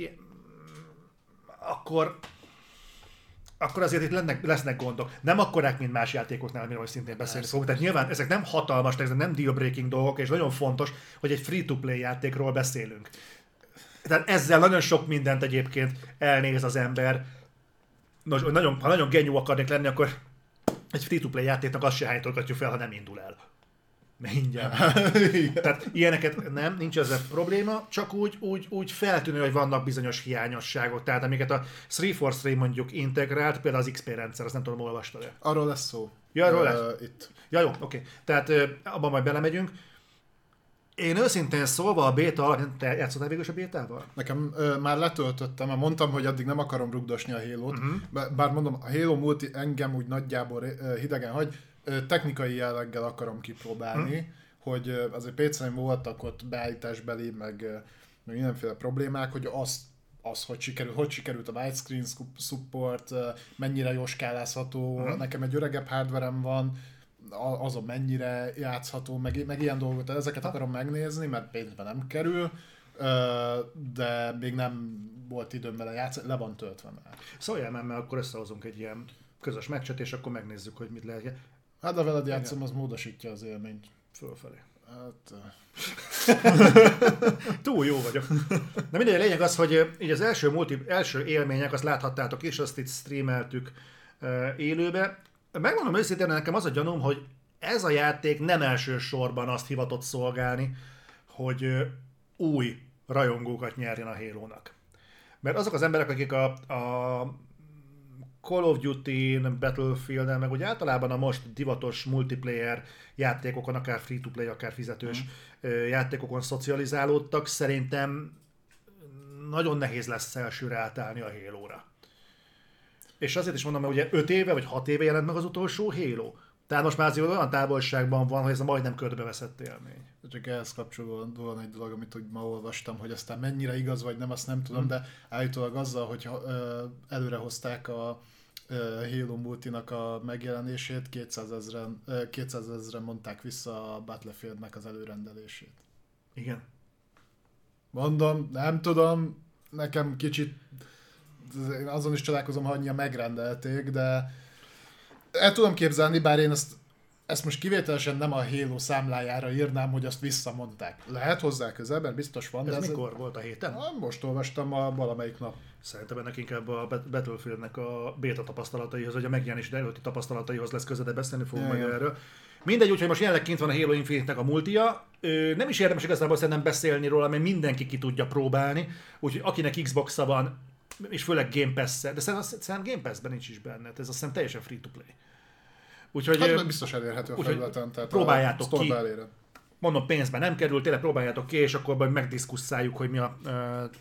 akkor azért itt lesznek gondok. Nem akkorák, mint más játékoknál, amiről szintén beszélni fogunk. Tehát nyilván ezek nem hatalmas, ezek nem deal-breaking dolgok, és nagyon fontos, hogy egy free-to-play játékról beszélünk. Tehát ezzel nagyon sok mindent egyébként elnéz az ember. Nagyon, ha nagyon genyó akarnék lenni, akkor egy free-to-play játéknak azt se hánytolgatjuk fel, ha nem indul el. Tehát ilyeneket nem, nincs ezzel probléma, csak úgy feltűnő, hogy vannak bizonyos hiányosságok. Tehát amiket a 343 mondjuk integrált, például az XP rendszer, azt nem tudom, olvastad-e? Arról lesz szó. Ja, arról lesz? Itt. Ja, jó, oké. Tehát abban majd belemegyünk. Én őszintén szólva a béta alapján, te játszottál végül is a bétával? Nekem már letöltöttem, mert mondtam, hogy addig nem akarom rugdosni a Halo-t, bár mondom, a Halo multi engem úgy nagyjából hidegen hagy, technikai jelleggel akarom kipróbálni, hogy azért PC-n voltak ott beállításbeli, meg mindenféle problémák, hogy hogy sikerült a widescreen support, mennyire jóskálázható, nekem egy öregebb hardverem van, azon mennyire játszható, meg ilyen dolgot, ezeket akarom megnézni, mert pénzbe nem kerül, de még nem volt időm vele játszani, le van töltve már. Szóljál már, mert akkor összehozunk egy ilyen közös meccset, és akkor megnézzük, hogy mit lehet. Hát de veled játszom, az módosítja az élményt. Fölfelé. Hát... Túl jó vagyok. De mindegy, a lényeg az, hogy így az első élmények, azt láthattátok is, azt itt streameltük élőbe. Megmondom őszintén, nekem az a gyanúm, hogy ez a játék nem elsősorban azt hivatott szolgálni, hogy új rajongókat nyerjen a Halo-nak. Mert azok az emberek, akik a Call of Duty-n, Battlefield-en, meg úgy általában a most divatos multiplayer játékokon, akár free-to-play, akár fizetős játékokon szocializálódtak, szerintem nagyon nehéz lesz elsőre átállni a Halo-ra. És azért is mondom, hogy ugye 5 éve vagy 6 éve jelent meg az utolsó Halo. Tehát most már azért olyan távolságban van, hogy ez a majdnem ködbeveszett élmény. Csak ehhez kapcsolódóan egy dolog, amit ma olvastam, hogy aztán mennyire igaz vagy nem, azt nem tudom, de állítólag azzal, hogy előre hozták a Halo multinak a megjelenését, 200 ezeren mondták vissza a Battlefieldnek az előrendelését. Igen. Mondom, nem tudom, nekem kicsit... Én azon is csodálkozom, ha annyian megrendelték, de el tudom képzelni, bár én ezt most kivételesen nem a Halo számlájára írnám, hogy azt visszamondták. Lehet hozzá közelben, biztos van. Ez mikor volt a héten? Most olvastam valamelyik nap. Szerintem ennek inkább a Battlefieldnek a béta tapasztalataihoz, vagy a megjelenés előtti tapasztalataihoz lesz köze, de beszélni fogunk meg erről. Mindegy, úgyhogy most jelenleg kint van a Halo Infinite-nek a multia. Nem is érdemes igazából szerintem beszélni róla, mert mindenki ki tudja próbálni. Úgyhogy akinek Xboxa van, és főleg Game Pass-szel, de szerintem Game Pass-ben nincs is benne, ez azt hiszem teljesen free-to-play. Úgyhogy, hát biztos elérhető a felületen, tehát próbáljátok a ki. Elére. mondom, pénzben nem kerül, tényleg próbáljátok ki, és akkor majd megdiszkusszáljuk, hogy mi a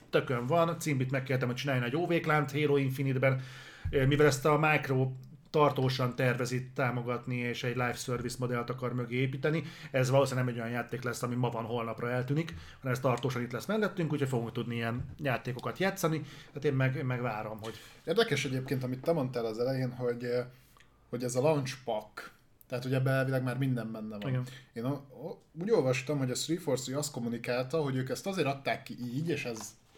tökön van. Cimbit megkértem, hogy csináljon egy óvéklánt Halo Infinite-ben, mivel ezt a Micro tartósan tervezi támogatni, és egy live service modellt akar mögé építeni. Ez valószínűleg nem egy olyan játék lesz, ami ma van, holnapra eltűnik, hanem ez tartósan itt lesz mellettünk, úgyhogy fogunk tudni ilyen játékokat játszani. Hát én meg várom, hogy... Érdekes egyébként, amit te mondtál az elején, hogy ez a launch pack, tehát hogy ebben elvileg már minden benne van. Igen. Én úgy olvastam, hogy a 343 azt kommunikálta, hogy ők ezt azért adták ki így, és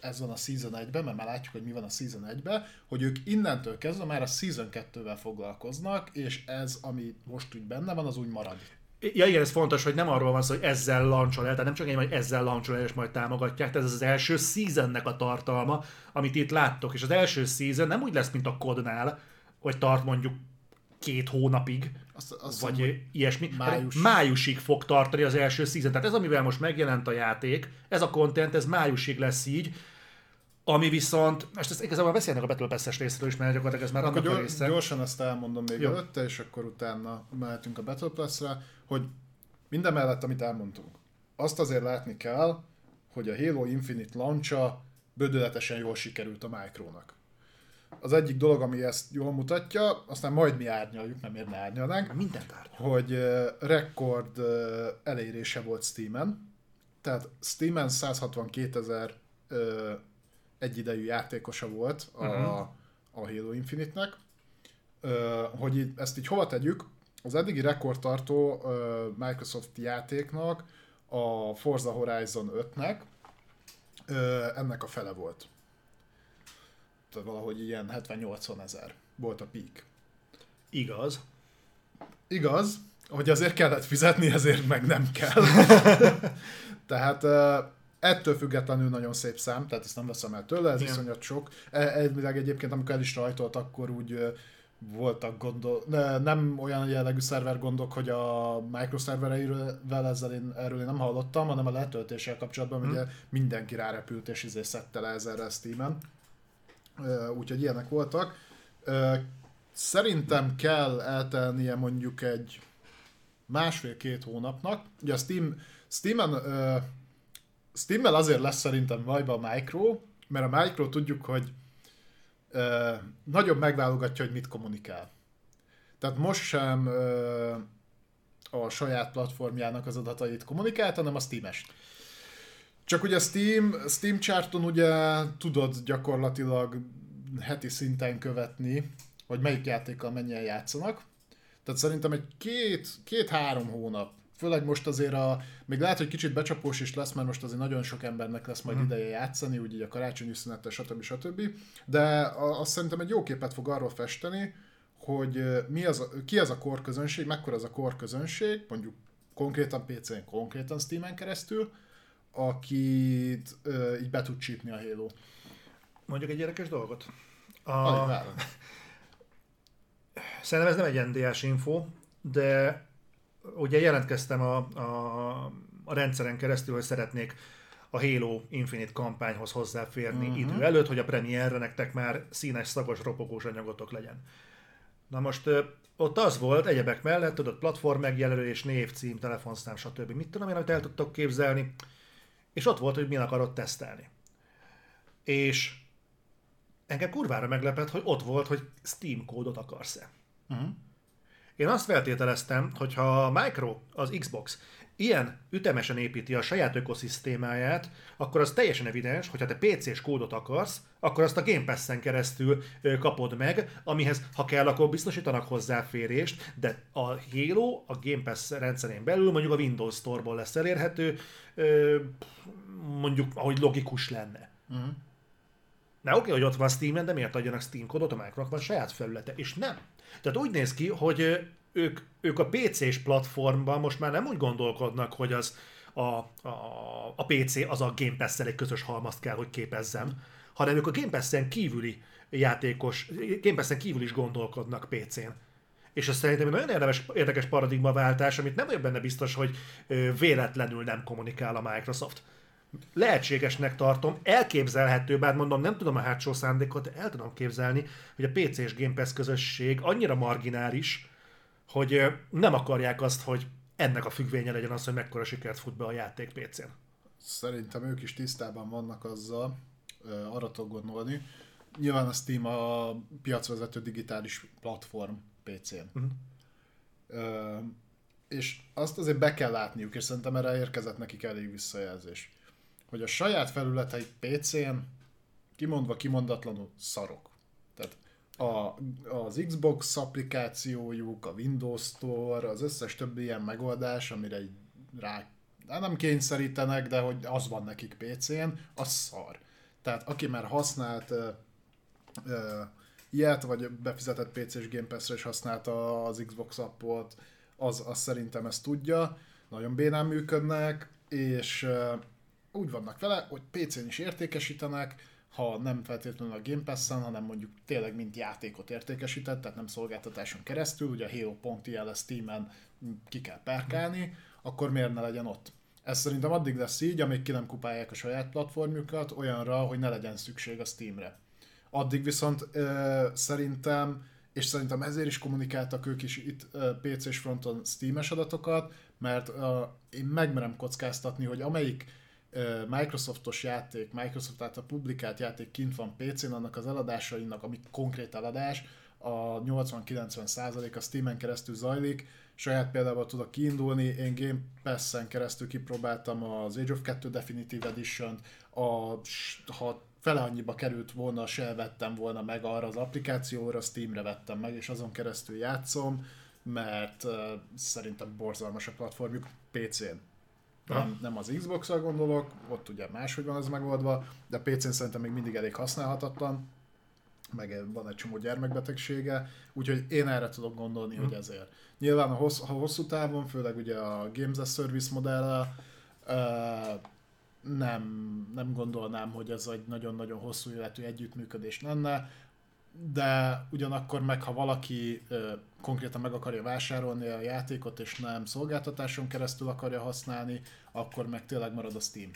ez van a Season 1-ben, mert már látjuk, hogy mi van a Season 1-ben, hogy ők innentől kezdve már a Season 2-vel foglalkoznak, és ez, ami most úgy benne van, az úgy marad. Ja, igen, ez fontos, hogy nem arról van szó, hogy ezzel launchol el, tehát nem csak én, hogy ezzel launchol el, és majd támogatják, tehát ez az első Seasonnek a tartalma, amit itt láttok, és az első Season nem úgy lesz, mint a COD-nál, hogy tart mondjuk 2 hónapig, vagy ilyesmi. Májusig fog tartani az első season. Tehát ez, amivel most megjelent a játék, ez a content, ez májusig lesz így, ami viszont, most ezt igazából beszélnek a Battle Pass-es részről is, mert gyakorlatilag ez már annak a része. Gyorsan ezt elmondom még előtte, és akkor utána mehetünk a Battle Pass-re, hogy minden mellett, amit elmondtunk, azt azért látni kell, hogy a Halo Infinite launch-a bődöletesen jól sikerült a Micronak. Az egyik dolog, ami ezt jól mutatja, aztán majd mi árnyaljuk, nem miért ne árnyalnánk, hogy rekord elérése volt Steamen. Tehát Steamen 162,000 egyidejű játékosa volt a Halo Infinite-nek. Hogy ezt így hova tegyük? Az eddigi rekordtartó Microsoft játéknak, a Forza Horizon 5-nek ennek a fele volt. Valahogy ilyen 70,000-80,000 volt a peak. Igaz, hogy azért kellett fizetni, ezért meg nem kell. Tehát ettől függetlenül nagyon szép szám, tehát ezt nem veszem el tőle, ez iszonyat sok. Egyébként amikor el is rajtolt, akkor úgy voltak gondok, nem olyan jellegű szerver gondok, hogy a microservereivel erről én nem hallottam, hanem a letöltéssel kapcsolatban ugye mindenki rárepült és szedte le ezerre a Steamen. Úgyhogy ilyenek voltak. Szerintem kell eltelnie mondjuk egy 1,5-2 hónapnak. Ugye a Steammel azért lesz szerintem bajba a Micro, mert a Micro tudjuk, hogy nagyobb megválogatja, hogy mit kommunikál. Tehát most sem a saját platformjának az adatait kommunikálta, hanem a Steam-est. Csak ugye a Steam charton ugye tudod gyakorlatilag heti szinten követni, hogy melyik játékkal mennyien játszanak. Tehát szerintem egy 2-3 hónap, főleg most azért még lehet, hogy kicsit becsapós is lesz, mert most azért nagyon sok embernek lesz majd ideje játszani, úgy így a karácsonyi szünettel, stb. De azt szerintem egy jó képet fog arról festeni, hogy ki az a korközönség, mekkora az a korközönség, mondjuk konkrétan PC-n, konkrétan Steamen keresztül, akit így be tud csípni a Halo. Mondjuk egy érdekes dolgot. Szerintem ez nem egy NDA-s info, de ugye jelentkeztem a rendszeren keresztül, hogy szeretnék a Halo Infinite kampányhoz hozzáférni idő előtt, hogy a premierre nektek már színes, szagos, ropogós anyagotok legyen. Na most ott az volt, egyebek mellett, tudod, platform megjelölés, név, cím, telefonszám, stb. Mit tudom én, amit el tudtok képzelni. És ott volt, hogy milyen akarod tesztelni. És engem kurvára meglepett, hogy ott volt, hogy Steam kódot akarsz-e. Én azt feltételeztem, hogy ha a Micro, az Xbox ilyen ütemesen építi a saját ökoszisztémáját, akkor az teljesen evidens, hogyha te PC-s kódot akarsz, akkor azt a Game Pass-en keresztül kapod meg, amihez ha kell, akkor biztosítanak hozzáférést, de a Halo a Game Pass rendszerén belül mondjuk a Windows Store-ból lesz elérhető, mondjuk ahogy logikus lenne. Na oké, hogy ott van Steam-en, de miért adjanak Steam kódot, a Microsoftnak van saját felülete, és nem. Tehát úgy néz ki, hogy ők a PC-s platformban most már nem úgy gondolkodnak, hogy az a PC az a Game Pass-szel egy közös halmazt kell, hogy képezzen, hanem ők a Game Pass-en kívüli játékos, Game Pass-en kívül is gondolkodnak PC-n. És azt szerintem egy nagyon érdekes paradigmaváltás, amit nem vagyok benne biztos, hogy véletlenül nem kommunikál a Microsoft. Lehetségesnek tartom, elképzelhető, bár mondom, nem tudom a hátsó szándékot, de el tudom képzelni, hogy a PC és Game Pass közösség annyira marginális, hogy nem akarják azt, hogy ennek a függvénye legyen az, hogy mekkora sikert fut be a játék PC-n. Szerintem ők is tisztában vannak azzal, arra tudok gondolni. Nyilván a Steam a piacvezető digitális platform PC-n. Uh-huh. És azt azért be kell látniuk, és szerintem erre érkezett nekik elég visszajelzés. Hogy a saját felületeik PC-n kimondva-kimondatlanul szarok. Tehát az Xbox applikációjuk, a Windows Store, az összes többi ilyen megoldás, amire így rá nem kényszerítenek, de hogy az van nekik PC-n, az szar. Tehát aki már használt ilyet, vagy befizetett PC-s Game Pass-re és használta az Xbox appot, az szerintem ezt tudja, nagyon bénán működnek, és úgy vannak vele, hogy PC-n is értékesítenek, ha nem feltétlenül a Game Pass-en, hanem mondjuk tényleg mint játékot értékesített, tehát nem szolgáltatáson keresztül, ugye a Halo.il Steam-en ki kell perkálni, akkor miért ne legyen ott? Ez szerintem addig lesz így, amíg ki nem kupálják a saját platformjukat olyanra, hogy ne legyen szükség a Steamre. Addig viszont szerintem ezért is kommunikáltak ők is itt PC-s fronton Steam-es adatokat, mert én megmerem kockáztatni, hogy amelyik Microsoftos játék, Microsoft által publikált játék kint van PC-n, annak az eladásainak, ami konkrét eladás, a 80-90% a Steam-en keresztül zajlik, saját példával tudok kiindulni, én Game Pass-en keresztül kipróbáltam az Age of 2 Definitive Edition-t, ha fele annyiba került volna, se vettem volna meg arra az applikációra, Steamre vettem meg, és azon keresztül játszom, mert szerintem borzalmas a platformjuk PC-n. Nem az Xbox-ra gondolok, ott ugye máshogy van ez megoldva, de a PC-n szerintem még mindig elég használhatatlan, meg van egy csomó gyermekbetegsége, úgyhogy én erre tudok gondolni, hogy ezért. Nyilván ha hosszú távon, főleg ugye a Games as Service modellre, nem gondolnám, hogy ez egy nagyon-nagyon hosszú életű együttműködés lenne, de ugyanakkor meg, ha valaki konkrétan meg akarja vásárolni a játékot, és nem szolgáltatáson keresztül akarja használni, akkor meg tényleg marad a Steam.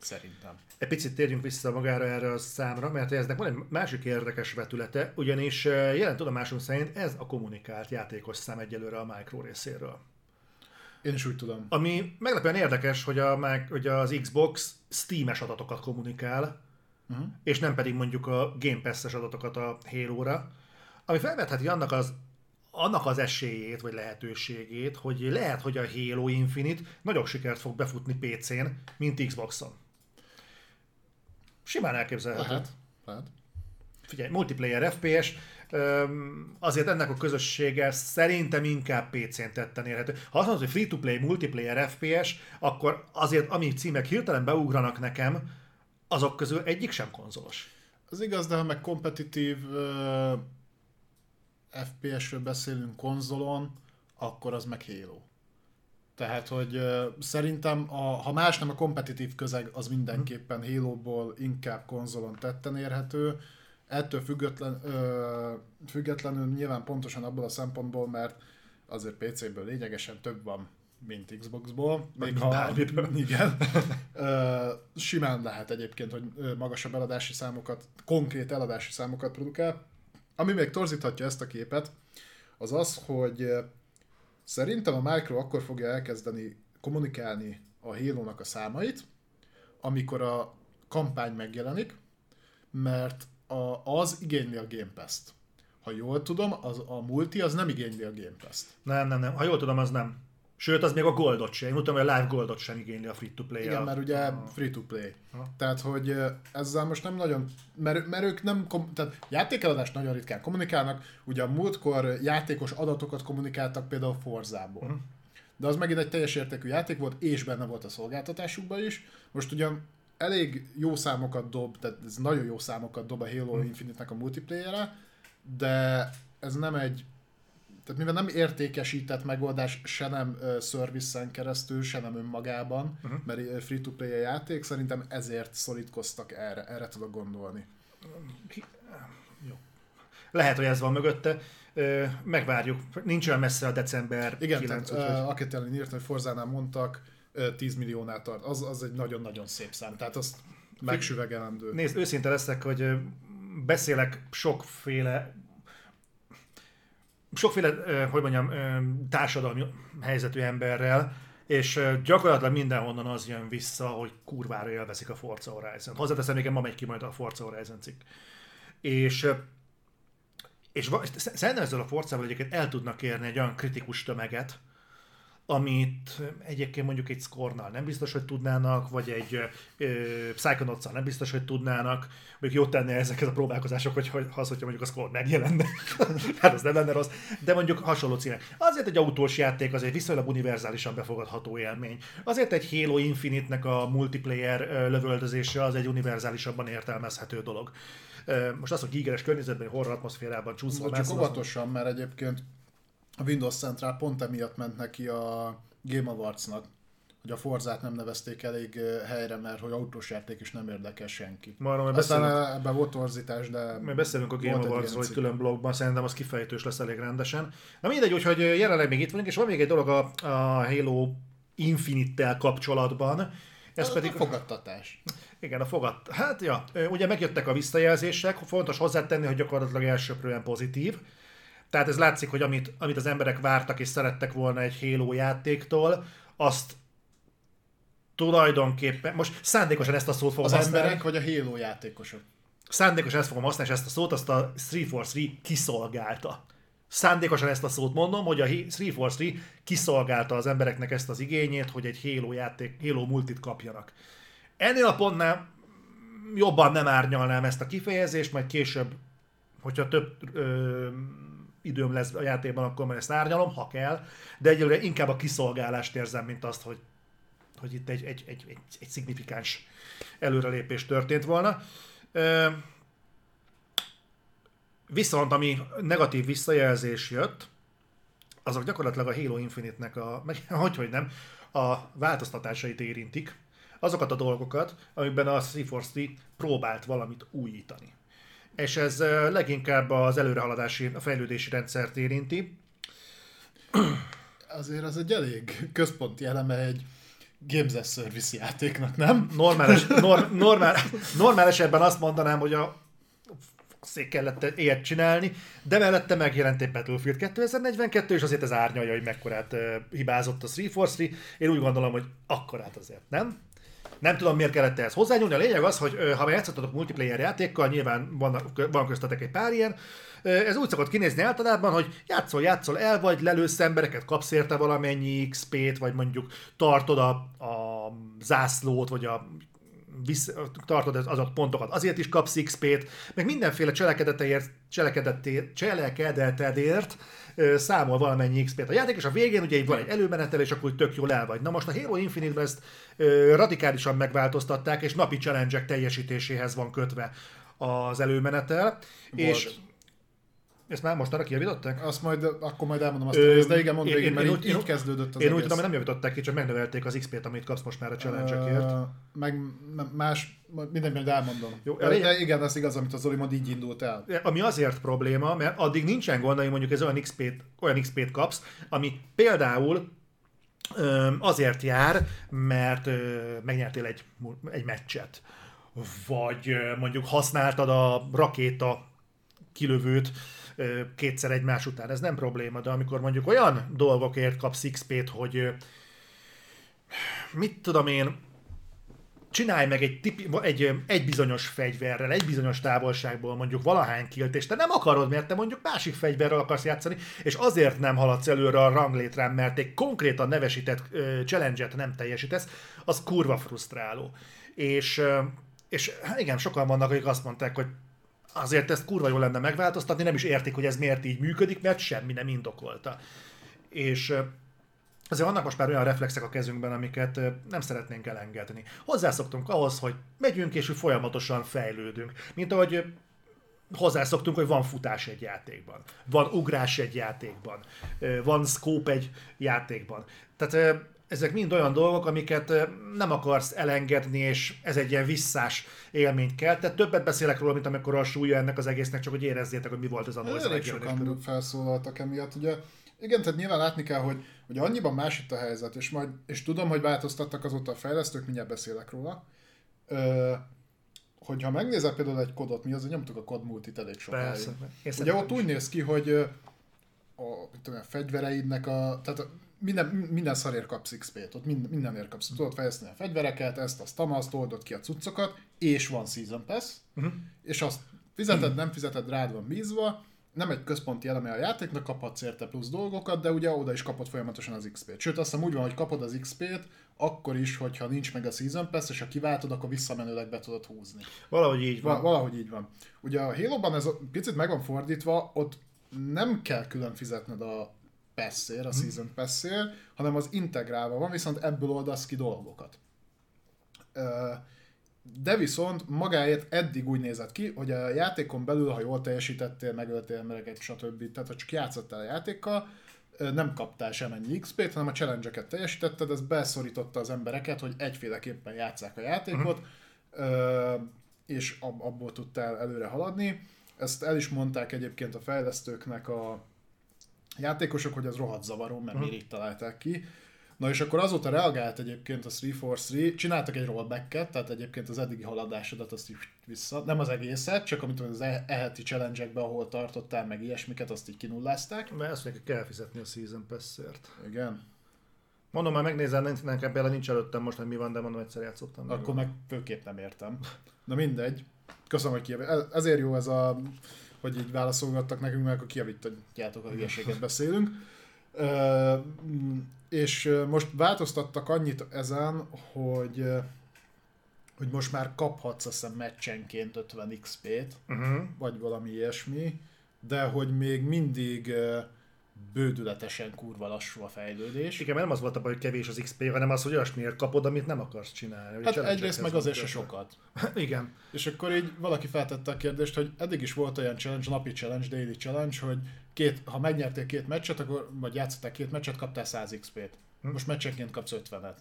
Szerintem. Egy picit térjünk vissza magára erre a számra, mert eznek van egy másik érdekes vetülete, ugyanis jelen tudomásunk szerint ez a kommunikált játékos szám egyelőre a Micro részéről. Én is úgy tudom. Ami meglepően érdekes, hogy hogy az Xbox Steam-es adatokat kommunikál, és nem pedig mondjuk a Game Pass-es adatokat a Halo-ra, ami felvetheti annak az esélyét, vagy lehetőségét, hogy lehet, hogy a Halo Infinite nagyobb sikert fog befutni PC-n, mint Xbox-on. Simán elképzelhető. Lehet. Figyelj, multiplayer FPS, azért ennek a közössége szerintem inkább PC-n tetten érhető. Ha azt mondod, hogy free-to-play multiplayer FPS, akkor azért, ami címek hirtelen beugranak nekem, azok közül egyik sem konzolos. Az igaz, de ha meg kompetitív FPS-ről beszélünk konzolon, akkor az meg Halo. Tehát, hogy szerintem, ha más nem a kompetitív közeg, az mindenképpen Halo-ból inkább konzolon tetten érhető. Ettől függetlenül nyilván pontosan abból a szempontból, mert azért PC-ből lényegesen több van, mint Xbox-ból. Még ha igen. Simán lehet egyébként, hogy magasabb eladási számokat, konkrét eladási számokat produkál. Ami még torzíthatja ezt a képet, az az, hogy szerintem a Micro akkor fogja elkezdeni kommunikálni a Halo-nak a számait, amikor a kampány megjelenik, mert az igényli a Game Pass-t. Ha jól tudom, a multi az nem igényli a Game Pass-t. Nem. Ha jól tudom, az nem. Sőt, az még a Goldot sem. Én mondtam, hogy a Live Goldot sem igényli a free-to-play. Igen, mert ugye free-to-play. Tehát, hogy ezzel most nem nagyon... Mert ők nem... Tehát játékeladást nagyon ritkán kommunikálnak. Ugye a múltkor játékos adatokat kommunikáltak például Forzából. De az megint egy teljes értékű játék volt, és benne volt a szolgáltatásukban is. Most ugyan elég jó számokat dob, tehát ez nagyon jó számokat dob a Halo Infinite-nek a multiplayer-re, de ez nem egy... Tehát mivel nem értékesített megoldás, se nem service-en keresztül, se nem önmagában, mert free-to-play a játék, szerintem ezért szorítkoztak erre tudok gondolni. Jó. Lehet, hogy ez van mögötte. Megvárjuk. Nincs olyan messze a december 9. Akit ellen írtam, hogy Forzánál mondtak, 10 milliónál tart. Az egy nagyon-nagyon szép szám, tehát azt megsüvegelendő. Nézd, őszinte leszek, hogy beszélek sokféle sokféle, hogy mondjam, társadalmi helyzetű emberrel, és gyakorlatilag mindenhonnan az jön vissza, hogy kurvára élvezik a Forza Horizon. Hozzáteszem, nekem ma megy ki majd a Forza Horizon cikk. És szerintem ezzel a Forzával egyébként el tudnak érni egy olyan kritikus tömeget, amit egyébként mondjuk egy Scornal nem biztos, hogy tudnának, vagy egy Psychonauts-szal nem biztos, hogy tudnának. Még jót tenni ezeket a próbálkozások, hogyha mondjuk a Scorn megjelenne. Hát az nem lenne rossz, de mondjuk hasonló címek. Azért egy autós játék azért viszonylag univerzálisan befogadható élmény. Azért egy Halo Infinite-nek a multiplayer lövöldözése az egy univerzálisabban értelmezhető dolog. Most az, hogy gigeres környezetben, horror atmoszférában csúszva mászik. Csak óvatosan, mert egyébként a Windows Central pont emiatt ment neki a Game Awardsnak, hogy a Forzát nem nevezték elég helyre, mert hogy autós játék is nem érdekel senki. Aztán ebben volt torzítás, de... Majd beszélünk a Game Awardsról egy külön blogban, szerintem az kifejtős lesz elég rendesen. Na mindegy, úgyhogy jelenleg még itt vagyunk, és van még egy dolog a Halo Infinite-tel kapcsolatban. Ez pedig a fogadtatás. Igen, a fogadtatás. Hát ja, ugye megjöttek a visszajelzések, fontos hozzátenni, hogy gyakorlatilag elsőprően pozitív. Tehát ez látszik, hogy amit az emberek vártak és szerettek volna egy Halo játéktól, azt tulajdonképpen, most szándékosan ezt a szót fogom használni. Az emberek vagy a Halo játékosok? Szándékosan ezt fogom használni, és ezt a szót azt a 343 kiszolgálta. Szándékosan ezt a szót mondom, hogy a 343 kiszolgálta az embereknek ezt az igényét, hogy egy Halo multit kapjanak. Ennél a pontnál jobban nem árnyalnám ezt a kifejezést, majd később, hogyha több... időm lesz a játékban, akkor már ezt árnyalom, ha kell, de egyelőre inkább a kiszolgálást érzem, mint azt, hogy itt egy szignifikáns előrelépés történt volna. Viszont ami negatív visszajelzés jött, azok gyakorlatilag a Halo Infinite-nek a változtatásait érintik, azokat a dolgokat, amikben a 343 próbált valamit újítani. És ez leginkább az előrehaladási, a fejlődési rendszert érinti. Azért az egy elég központi eleme egy Games as Service játéknak, nem? Normál esetben azt mondanám, hogy a szék kellett ilyet csinálni, de mellette megjelent egy Battlefield 2042, és azért ez árnyalja, hogy mekkorát hibázott a 343. Én úgy gondolom, hogy akkorát azért nem. Nem tudom, miért kellett ehhez hozzányúlni. A lényeg az, hogy ha már játszottatok multiplayer játékkal, nyilván van köztetek egy pár ilyen, ez úgy szokott kinézni általában, hogy játszol el, vagy lelősz embereket, kapsz érte valamennyi XP-t, vagy mondjuk tartod a zászlót, vagy tartod az adott pontokat, azért is kapsz XP-t, meg mindenféle cselekedetedért számol valamennyi XP-t a játék, és a végén ugye van egy előmenetel, és akkor tök jól el vagy. Na most a Halo Infinite-ben ezt radikálisan megváltoztatták, és napi challenge-ek teljesítéséhez van kötve az előmenetel. Volt. És ezt már mostanra kijavították? Azt majd, akkor majd elmondom azt, de igen, mondd végig, mert így kezdődött az egész. Én úgy tudom, hogy nem javították ki, csak megnövelték az XP-t, amit kapsz most már a challenge-ekért. Meg más, mindenben elmondom. Jó, igen, ez igaz, amit az Zoli mond, így indult el. Ami azért probléma, mert addig nincsen gond, hogy mondjuk ez olyan XP-t kapsz, ami például azért jár, mert megnyertél egy meccset. Vagy mondjuk használtad a rakéta kilövőt, kétszer egymás után, ez nem probléma, de amikor mondjuk olyan dolgokért kapsz XP-t, hogy mit tudom én, csinálj meg egy bizonyos fegyverrel, egy bizonyos távolságból mondjuk valahány kilt, és te nem akarod, mert te mondjuk másik fegyverrel akarsz játszani, és azért nem haladsz előre a ranglétrán, mert egy konkrétan nevesített challenge-et nem teljesítesz, az kurva frusztráló. És igen, sokan vannak, akik azt mondták, hogy azért ezt kurva jól lenne megváltoztatni, nem is értik, hogy ez miért így működik, mert semmi nem indokolta. És azért vannak most már olyan reflexek a kezünkben, amiket nem szeretnénk elengedni. Hozzászoktunk ahhoz, hogy megyünk és folyamatosan fejlődünk. Mint ahogy hozzászoktunk, hogy van futás egy játékban, van ugrás egy játékban, van scope egy játékban. Tehát ezek mind olyan dolgok, amiket nem akarsz elengedni, és ez egy ilyen visszás élményt kell. Tehát többet beszélek róla, mint amikor a súlya ennek az egésznek, csak hogy érezzétek, hogy mi volt ez a noise. Elég sokan felszólaltak emiatt, ugye. Igen, tehát nyilván látni kell, hogy annyiban más itt a helyzet, és tudom, hogy változtattak azóta a fejlesztők, mindjárt beszélek róla. Hogyha megnézel például egy kodot, mi az, hogy nyomtuk a kod multit elég sokáig. Ugye ott úgy néz ki, hogy a fegyvereidnek a... Tehát minden szarért kapsz XP-t, ott mindenért kapsz. Tudod fejleszteni a fegyvereket, ezt, azt oldod ki a cuccokat, és van Season Pass, és azt fizeted, nem fizeted, rád van bízva, nem egy központi eleme a játéknak, kaphatsz érte plusz dolgokat, de ugye oda is kapod folyamatosan az XP-t. Sőt, azt hiszem úgy van, hogy kapod az XP-t, akkor is, hogyha nincs meg a Season Pass, és ha kiváltod, akkor visszamenőleg be tudod húzni. Valahogy így van. Ugye a Halo-ban ez picit meg van fordítva, ott nem kell külön fizetned a passzért, a Season Pass-ért, hanem az integrálva van, viszont ebből oldasz ki dolgokat. De viszont magáért eddig úgy nézett ki, hogy a játékon belül, ha jól teljesítettél, megöltél embereket, stb. Tehát ha csak játszottál a játékkal, nem kaptál semennyi XP-t, hanem a challenge-eket teljesítetted, ez beszorította az embereket, hogy egyféleképpen játsszák a játékot, és abból tudtál előre haladni. Ezt el is mondták egyébként a fejlesztőknek a játékosok, hogy ez rohadt zavaró, mert miért így találták ki. Na és akkor azóta reagált egyébként a 343, csináltak egy rollback-et, tehát egyébként az eddigi haladásodat azt így vissza, nem az egészet, csak amit az e-heti challenge-ekben, ahol tartottál meg ilyesmiket, azt így kinullázták. Mert ezt még kell fizetni a Season Pass-ért. Igen. Mondom, már megnézem, nekem például nincs előttem most, hogy mi van, de mondom, egyszer játszottam. Akkor meg főképp nem értem. Na mindegy. Köszönöm, hogy kijavítottak. Ezért jó ez a... hogy így válaszolgattak nekünk, mert akkor kijavítjátok, a hülyeséget beszélünk. És most változtattak annyit ezen, hogy most már kaphatsz aztán meccsenként 50 XP-t, vagy valami ilyesmi, de hogy még mindig bődületesen kurva lassú a fejlődés. Igen, mert nem az volt a baj, hogy kevés az XP, hanem az, hogy olyasmiért kapod, amit nem akarsz csinálni. Hát egyrészt meg azért se sokat. Igen. És akkor így valaki feltette a kérdést, hogy eddig is volt olyan challenge, napi challenge, daily challenge, hogy ha megnyertél 2 meccset, vagy játszottál 2 meccset, kaptál 100 XP-t. Most meccsenként kapsz 50-et.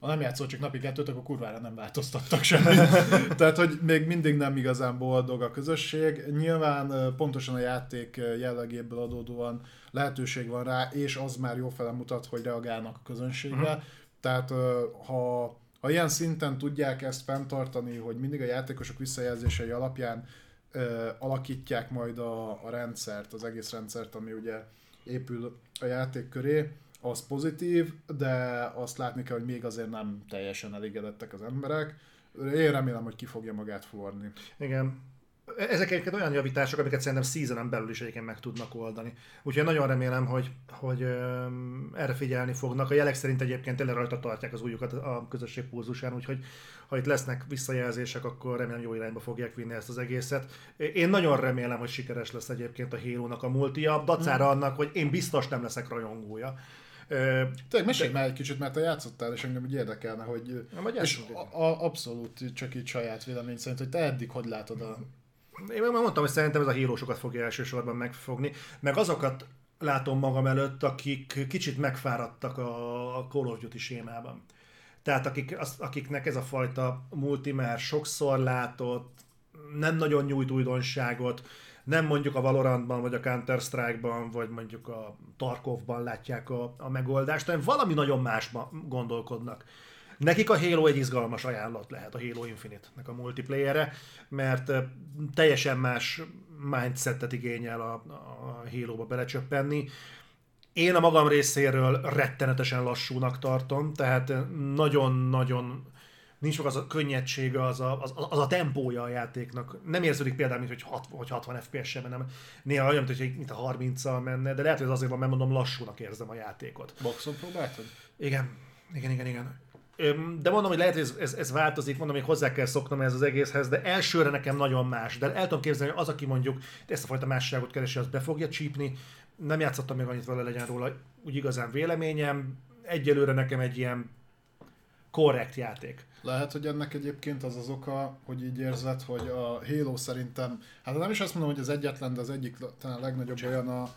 Ha nem játszol csak napi 2-t, akkor kurvára nem változtattak semmit. Tehát, hogy még mindig nem igazán boldog a közösség. Nyilván pontosan a játék jellegéből adódóan lehetőség van rá, és az már jó felemutat, hogy reagálnak a közönségre. Tehát, ha ilyen szinten tudják ezt fenntartani, hogy mindig a játékosok visszajelzései alapján alakítják majd a rendszert, az egész rendszert, ami ugye épül a játék köré, az pozitív, de azt látni kell, hogy még azért nem teljesen elégedettek az emberek. Én remélem, hogy ki fogja magát forni. Igen. Ezek egyébként olyan javítások, amiket szerintem seasonen belül is egyébként meg tudnak oldani. Úgyhogy nagyon remélem, hogy erre figyelni fognak. A jelek szerint egyébként tényleg rajta tartják az ujjukat a közösség pulzusán, úgyhogy ha itt lesznek visszajelzések, akkor remélem jó irányba fogják vinni ezt az egészet. Én nagyon remélem, hogy sikeres lesz egyébként a Halo-nak a multia, dacára annak, hogy én biztos nem leszek rajongója. Tehát mesélj már egy kicsit, mert te játszottál, és engem úgy érdekelne, hogy... abszolút csak így saját vélemény szerint, hogy te eddig hogy látod a... Én már mondtam, hogy szerintem ez a hírósokat fogja elsősorban megfogni, meg azokat látom magam előtt, akik kicsit megfáradtak a Call of Duty sémában. Tehát akiknek ez a fajta multi már sokszor látott, nem nagyon nyújt újdonságot, nem mondjuk a Valorantban, vagy a Counter-Strike-ban, vagy mondjuk a Tarkovban látják a megoldást, hanem valami nagyon másban gondolkodnak. Nekik a Halo egy izgalmas ajánlat lehet, a Halo Infinite-nek a multiplayerre, mert teljesen más mindsetet igényel a Halo-ba belecsöppenni. Én a magam részéről rettenetesen lassúnak tartom, tehát nagyon-nagyon nincs meg az a könnyedsége, az a tempója a játéknak. Nem érződik például, mint hogy 60 FPS-en menem. Néha olyan, mint a 30-al menne, de lehet, hogy ez azért van, mert mondom, lassúnak érzem a játékot. Boxon próbáltad? Igen. De mondom, hogy lehet, hogy ez változik, mondom, hogy hozzá kell szoknom ez az egészhez, de elsőre nekem nagyon más. De el tudom képzelni, hogy az, aki mondjuk ezt a fajta másságot keresi, az be fogja csípni. Nem játszottam még annyit vele, legyen róla úgy igazán véleményem. Egyelőre nekem egy ilyen korrekt játék. Lehet, hogy ennek egyébként az oka, hogy így érzed, hogy a Halo szerintem, hát nem is azt mondom, hogy az egyetlen, de az egyik talán legnagyobb olyan,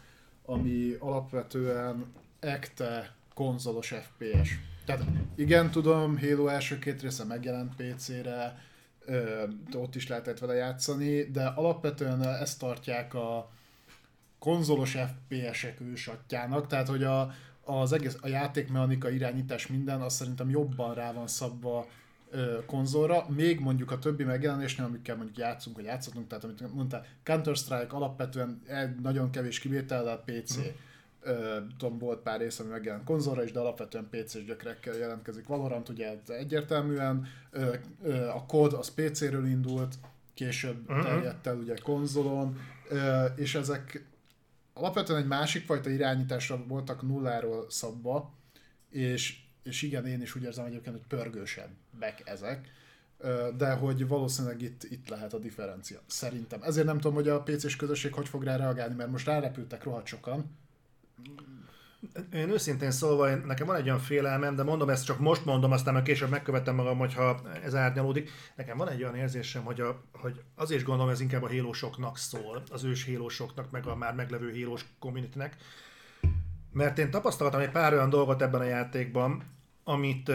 ami alapvetően ekte konzolos FPS. Tehát igen, tudom, Halo első 2 része megjelent PC-re, ott is lehetett vele játszani, de alapvetően ezt tartják a konzolos FPS-ek ősatjának, tehát hogy az egész, a játékmechanika, irányítás, minden, azt szerintem jobban rá van szabva konzolra, még mondjuk a többi megjelenésnél, amikkel mondjuk játszunk, vagy játszottunk, tehát amit mondtál, Counter-Strike alapvetően nagyon kevés kivétellel PC. Tudom, volt pár rész, ami megjelent konzolra is, de alapvetően PC-s gyökerekkel jelentkezik. Valorant ugye egyértelműen, a COD az PC-ről indult, később terjedt el ugye konzolon, és ezek alapvetően egy másik fajta irányításra voltak nulláról szabva, és igen, én is úgy érzem egyébként, hogy pörgősebbek ezek, de hogy valószínűleg itt lehet a differencia, szerintem. Ezért nem tudom, hogy a PC-s közösség hogy fog rá reagálni, mert most rárepültek rohadt sokan. Én őszintén szólva, nekem van egy olyan félelmem, de mondom, ezt csak most mondom, aztán meg később megkövetem magam, hogyha ez árnyalódik. Nekem van egy olyan érzésem, hogy azért is gondolom, ez inkább a hélósoknak szól, az ős hélósoknak, meg a már meglevő hélós communitynek. Mert én tapasztaltam egy pár olyan dolgot ebben a játékban, amit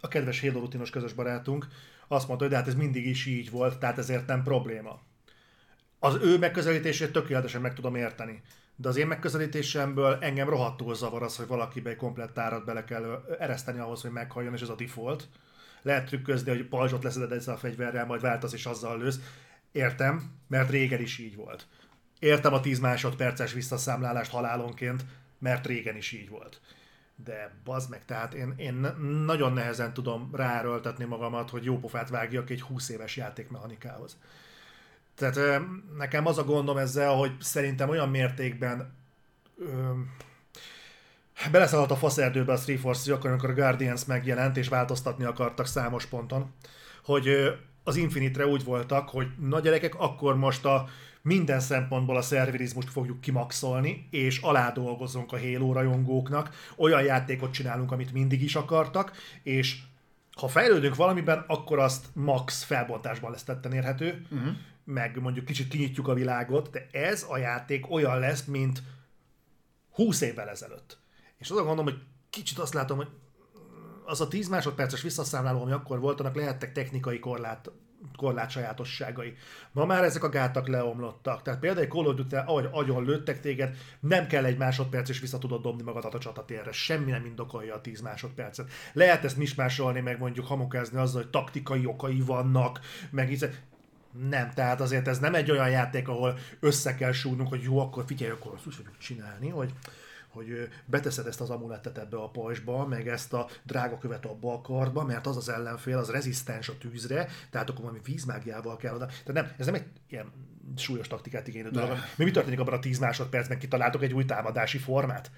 a kedves Halo rutinos közös barátunk azt mondta, hogy de hát ez mindig is így volt, tehát ezért nem probléma. Az ő megközelítését tökéletesen meg tudom érteni. De az én megközelítésemből engem rohadtul zavar az, hogy valakibe egy komplett tárat bele kell ereszteni ahhoz, hogy meghalljon, és ez a default. Lehet trükközni, hogy pajzsot leszeded ezzel a fegyverrel, majd váltasz és azzal lősz. Értem, mert régen is így volt. Értem a 10 másodperces visszaszámlálást halálonként, mert régen is így volt. De bazd meg, tehát én nagyon nehezen tudom ráerőltetni magamat, hogy jó pofát vágjak egy 20 éves játékmechanikához. Tehát nekem az a gondom ezzel, hogy szerintem olyan mértékben beleszállt a faszerdőbe a 343, amikor a Guardians megjelent, és változtatni akartak számos ponton, hogy az Infinite-re úgy voltak, hogy na gyerekek, akkor most a minden szempontból a szervirizmust fogjuk kimaxolni, és aládolgozunk a Halo rajongóknak, olyan játékot csinálunk, amit mindig is akartak, és ha fejlődünk valamiben, akkor azt max felbontásban lesz tetten érhető, meg mondjuk kicsit kinyitjuk a világot, de ez a játék olyan lesz, mint 20 évvel ezelőtt. És azon gondolom, hogy kicsit azt látom, hogy az a 10 másodperces visszaszámláló, ami akkor volt, annak lehettek technikai korlát sajátosságai. Ma már ezek a gátak leomlottak. Tehát például Call of Duty-nál, ahogy agyon lőttek téged, nem kell egy másodperc, és vissza tudod dobni magadat a csatatérre. Semmi nem indokolja a 10 másodpercet. Lehet ezt mismásolni, meg mondjuk hamokázni azzal, hogy taktikai okai vannak, meg így. Nem, tehát azért ez nem egy olyan játék, ahol össze kell súgnunk, hogy jó, akkor figyelj, akkor azt úgy fogjuk csinálni, hogy beteszed ezt az amulettet ebbe a pajzsba, meg ezt a drágakövet abba a kardba, mert az az ellenfél, az rezisztens a tűzre, tehát akkor valami vízmágiával kell oda. Tehát nem, ez nem egy ilyen súlyos taktikát igénylő dolog. Mi történik abban a 10 másodpercben, kitaláltok egy új támadási formát?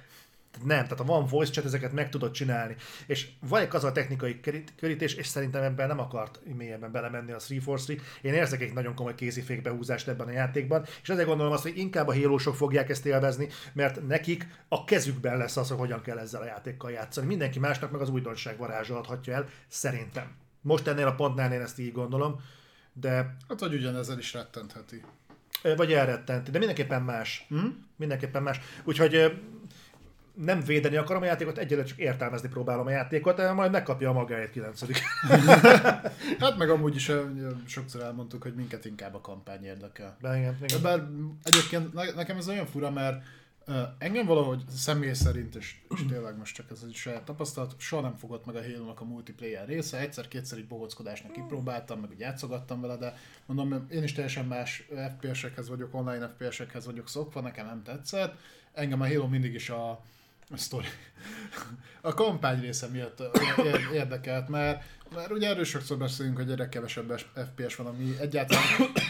Nem, tehát ha van voice chat, ezeket meg tudod csinálni. És van egy az a technikai körítés, és szerintem ebben nem akart mélyebben belemenni a 343. Én érzek egy nagyon komoly kézifékbehúzást ebben a játékban, és ezért gondolom azt, hogy inkább a hélósok fogják ezt élvezni, mert nekik a kezükben lesz az, hogy hogyan kell ezzel a játékkal játszani. Mindenki másnak meg az újdonság varázsolhatja el, szerintem. Most ennél a pontnál én ezt így gondolom, de... Hát, hogy ugyanezzel is rettentheti. Vagy elrettenti, de mindenképpen más. Mindenképpen más. Úgyhogy nem védeni akarom a játékot, egyelőre csak értelmezni próbálom a játékot, majd megkapja a magáét 9. Hát meg amúgy is sokszor elmondtuk, hogy minket inkább a kampány érdekel. De igen. Bár egyébként nekem ez olyan fura, mert engem valahogy személy szerint, és tényleg most csak ez egy saját tapasztalat, soha nem fogott meg a Halo-nak a multiplayer része, egyszer-kétszer egy bohóckodásnak kipróbáltam, meg játszottam vele, de mondom, én is teljesen más FPS-ekhez vagyok, online FPS-ekhez vagyok szokva, nekem nem tetszett. Engem a Halo mindig is a kampány része miatt érdekelt, mert ugye erről sokszor beszélünk, hogy egyre kevesebb FPS van, ami egyáltalán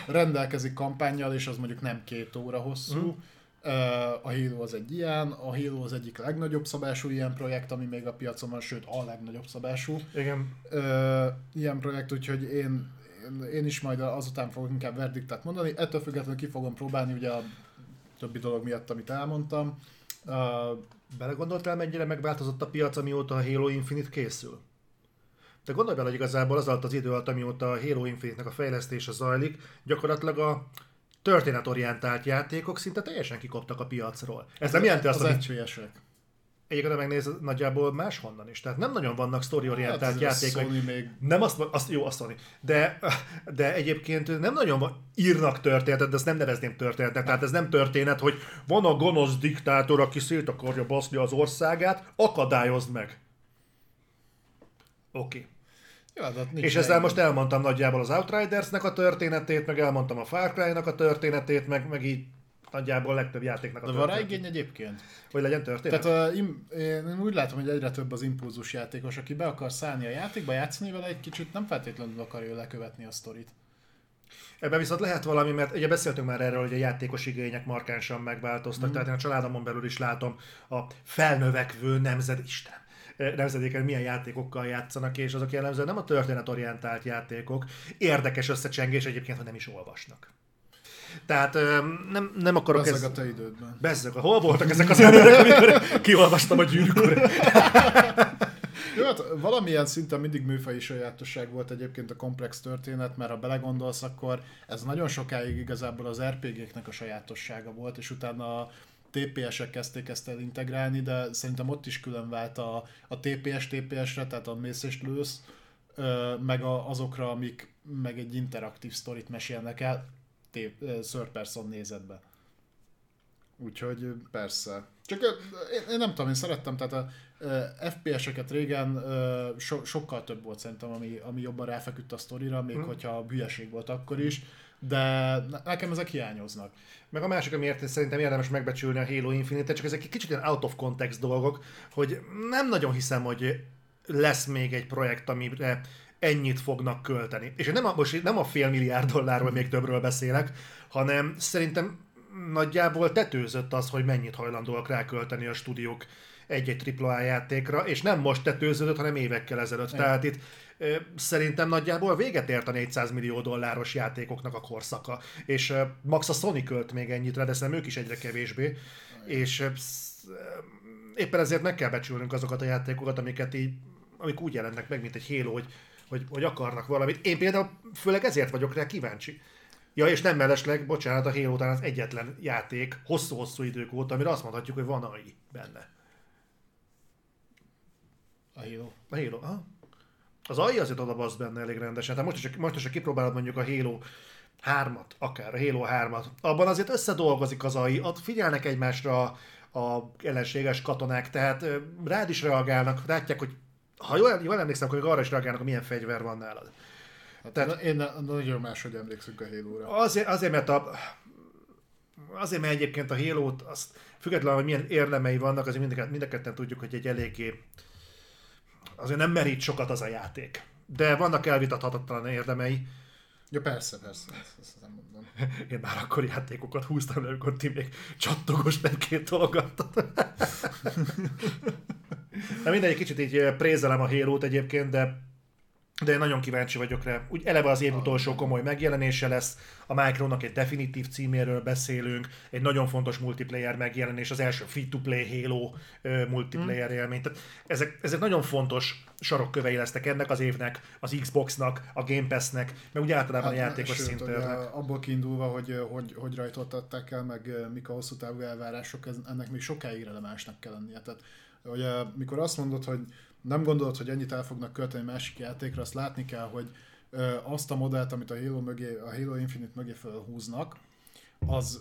rendelkezik kampánnyal, és az mondjuk nem 2 óra hosszú. A Halo az egy ilyen, a Halo az egyik legnagyobb szabású ilyen projekt, ami még a piacon van, sőt a legnagyobb szabású. Igen. Ilyen projekt, úgyhogy én is majd azután fogok inkább verdiktát mondani. Ettől függetlenül ki fogom próbálni ugye a többi dolog miatt, amit elmondtam. Belegondoltál, mennyire megváltozott a piac, amióta a Halo Infinite készül? De gondolj bele, hogy igazából az alatt az idő alatt, amióta a Halo Infinite-nek a fejlesztése zajlik, gyakorlatilag a történetorientált játékok szinte teljesen kikoptak a piacról. Ez nem jelenti azt, hogy... Az egységesek. Egyébként megnéz nagyjából máshonnan is. Tehát nem nagyon vannak sztoriorientált játékok. Még... Nem azt jó, azt Sony. De egyébként nem nagyon írnak történetet, de ezt nem nevezném történetnek. Tehát ez nem történet, hogy van a gonosz diktátor, aki szét akarja baszni az országát, akadályozd meg. Oké. És ezzel most elmondtam nagyjából az Outridersnek a történetét, meg elmondtam a Far Cry-nak a történetét, meg így nagyjából a legtöbb játéknak a történetét. De van rá igény egyébként? Hogy legyen történet? Tehát én úgy látom, hogy egyre több az impulzus játékos, aki be akar szállni a játékba, játszani vele egy kicsit, nem feltétlenül akarja lekövetni a sztorit. Ebben viszont lehet valami, mert ugye beszéltünk már erről, hogy a játékos igények markánsan megváltoztak, tehát én a családomon belül is látom a felnövekvő nemzedéken milyen játékokkal játszanak, és azok jellemzően nem a történetorientált játékok, érdekes összecsengés egyébként, hogy nem is olvasnak. Tehát nem akarok... Bezzeg a te idődben. Bezzeg. Hol voltak ezek az emberek, amikor kiolvastam a gyűrűkor? Jó, hát valamilyen szinten mindig műfaji sajátosság volt egyébként a komplex történet, mert ha belegondolsz, akkor ez nagyon sokáig igazából az RPG-knek a sajátossága volt, és utána a TPS-ek kezdték ezt el integrálni, de szerintem ott is külön vált a TPS-TPS-re, tehát a mész és lősz, meg azokra, amik meg egy interaktív sztorit mesélnek el third person nézetbe. Úgyhogy persze. Csak én nem tudom, én szerettem, tehát a FPS-eket régen sokkal több volt szerintem, ami jobban ráfeküdt a sztorira, még hogyha hülyeség volt akkor is, de nekem ezek hiányoznak. Meg a másik, amiért szerintem érdemes megbecsülni a Halo Infinite-et, csak ezek egy kicsit ilyen out of context dolgok, hogy nem nagyon hiszem, hogy lesz még egy projekt, amire ennyit fognak költeni. És én most nem a $500 millió még többről beszélek, hanem szerintem nagyjából tetőzött az, hogy mennyit hajlandóak rákölteni a stúdiók egy-egy AAA játékra, és nem most tetőződött, hanem évekkel ezelőtt. Tehát itt szerintem nagyjából véget ért a $400 millió játékoknak a korszaka. És max a Sony költ még ennyit rá, de szerintem ők is egyre kevésbé. És éppen ezért meg kell becsülnünk azokat a játékokat, amik úgy jelennek meg, mint egy Halo, hogy akarnak valamit. Én például főleg ezért vagyok rá kíváncsi. Ja, és nem mellesleg, bocsánat, a Halo után az egyetlen játék hosszú-hosszú idők óta, amire azt mondhatjuk, hogy van AI benne. A Halo. Aha. Az AI azért odabasz benne elég rendesen. Tehát most is kipróbálod mondjuk a Halo 3-at, akár a Halo 3-at, abban azért összedolgozik az AI, ott figyelnek egymásra a ellenséges katonák, tehát rád is reagálnak, látják, hogy ha jól emlékszem, akkor arra is reagálnak, hogy milyen fegyver van nálad. Tehát én nagyon máshogy emlékszünk a Halo-ra. Azért, mert egyébként a Halo-t, azt függetlenül, hogy milyen érdemei vannak, azért mind a ketten tudjuk, hogy egy eléggé... Azért nem merít sokat az a játék. De vannak elvitathatatlan érdemei. Ja, persze. Ezt nem mondom. Én már akkor játékokat húztam, amikor ti még csattogos nekét dolgattad. Na mindegy, kicsit így prézelem a Halo-t egyébként, de én nagyon kíváncsi vagyok rá. Úgy eleve az év utolsó komoly megjelenése lesz, a Micronak egy definitív címéről beszélünk, egy nagyon fontos multiplayer megjelenés, az első free-to-play Halo multiplayer élmény. Tehát ezek nagyon fontos sarokkövei lesznek ennek az évnek, az Xboxnak, a Game Passnek, meg úgy általában a játékos szintérnek. Abból kiindulva, hogy rajtoltatták el, meg mik a hosszú távú elvárások, ennek még sokáig relevásnak kell lennie. Tehát, hogy mikor azt mondod, hogy nem gondolod, hogy ennyit el fognak költeni másik játékra, azt látni kell, hogy azt a modellt, amit a Halo Infinite mögé felhúznak,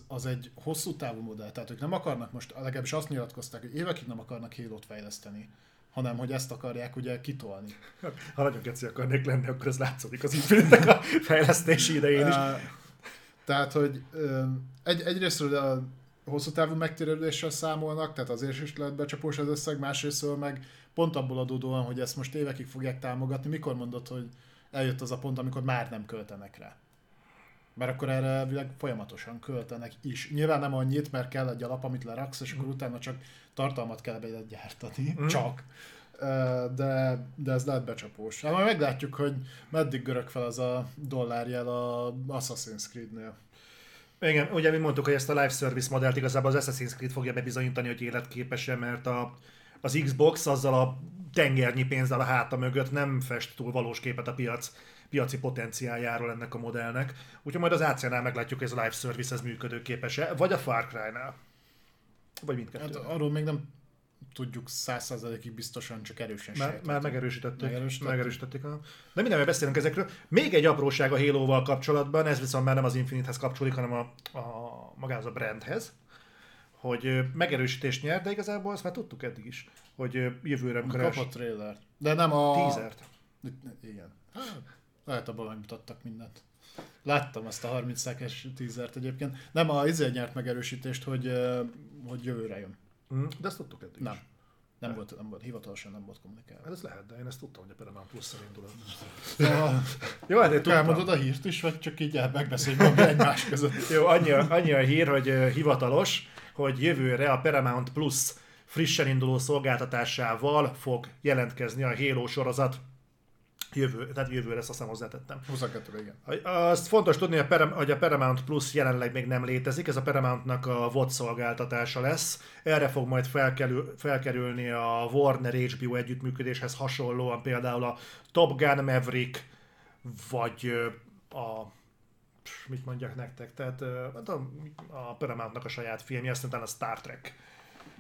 az egy hosszú távú modell. Tehát ők nem akarnak most, legalábbis azt nyilatkozták, hogy évekig nem akarnak Halo-t fejleszteni, hanem hogy ezt akarják ugye kitolni. Ha nagyon geci akarnék lenni, akkor ez látszódik az Infinite-nek a fejlesztési idején is. Tehát, hogy egyrésztről a hosszú távú megtérüléssel számolnak, tehát azért is lehet becsapós az összeg, másrésztől meg pont abból adódóan, hogy ezt most évekig fogják támogatni, mikor mondod, hogy eljött az a pont, amikor már nem költenek rá. Mert akkor erre világ folyamatosan költenek is. Nyilván nem annyit, mert kell egy alap, amit leraksz, és akkor utána csak tartalmat kell gyártani. Csak. De ez lehet becsapós. Hát majd meglátjuk, hogy meddig görög fel az a dollárjel a Assassin's Creed-nél. Igen, ugye mi mondtuk, hogy ezt a live service modellt igazából az Assassin's Creed fogja bebizonyítani, hogy életképes-e, mert az Xbox azzal a tengernyi pénzzel a háta mögött nem fest túl valós képet a piaci potenciáljáról ennek a modellnek. Úgyhogy majd az AC-nál meglátjuk, hogy ez a live service ez működőképes-e, vagy a Far Cry-nál. Vagy mindkettőnél. Hát arról még nem tudjuk 100%-ig biztosan, csak erősen sejtették. Már megerősítették. De mindenben beszélünk ezekről. Még egy apróság a Halo-val kapcsolatban, ez viszont már nem az Infinite-hez kapcsolódik, hanem a magához a brandhez, hogy megerősítést nyert, de igazából azt már tudtuk eddig is, hogy jövőre... Kapott trailert. De nem a... Teasert. Igen. Lehet abban megmutattak mindent. Láttam ezt a 30 szekes teasert egyébként. Nem, a izé nyert megerősítést, hogy jövőre jön. De ezt tudtuk eddig is. Nem volt, hivatalosan nem volt kommunikálva. Hát ez lehet, de én ezt tudtam, hogy a Paramount Plus-szel indul. Jó, hát én tudtam. Elmondod a hírt is, vagy csak így megbeszéljük magad egymás között? Jó, annyi a hír, hogy hivatalos, hogy jövőre a Paramount Plus frissen induló szolgáltatásával fog jelentkezni a Halo sorozat. Jövőre ezt aztán hozzátettem. 22-re, igen. Azt fontos tudni, hogy a Paramount Plus jelenleg még nem létezik, ez a Paramountnak a VOD szolgáltatása lesz. Erre fog majd felkerülni a Warner HBO együttműködéshez hasonlóan például a Top Gun Maverick, vagy a... mit mondjak nektek? Tehát a Paramountnak a saját filmje, aztán utána a Star Trek.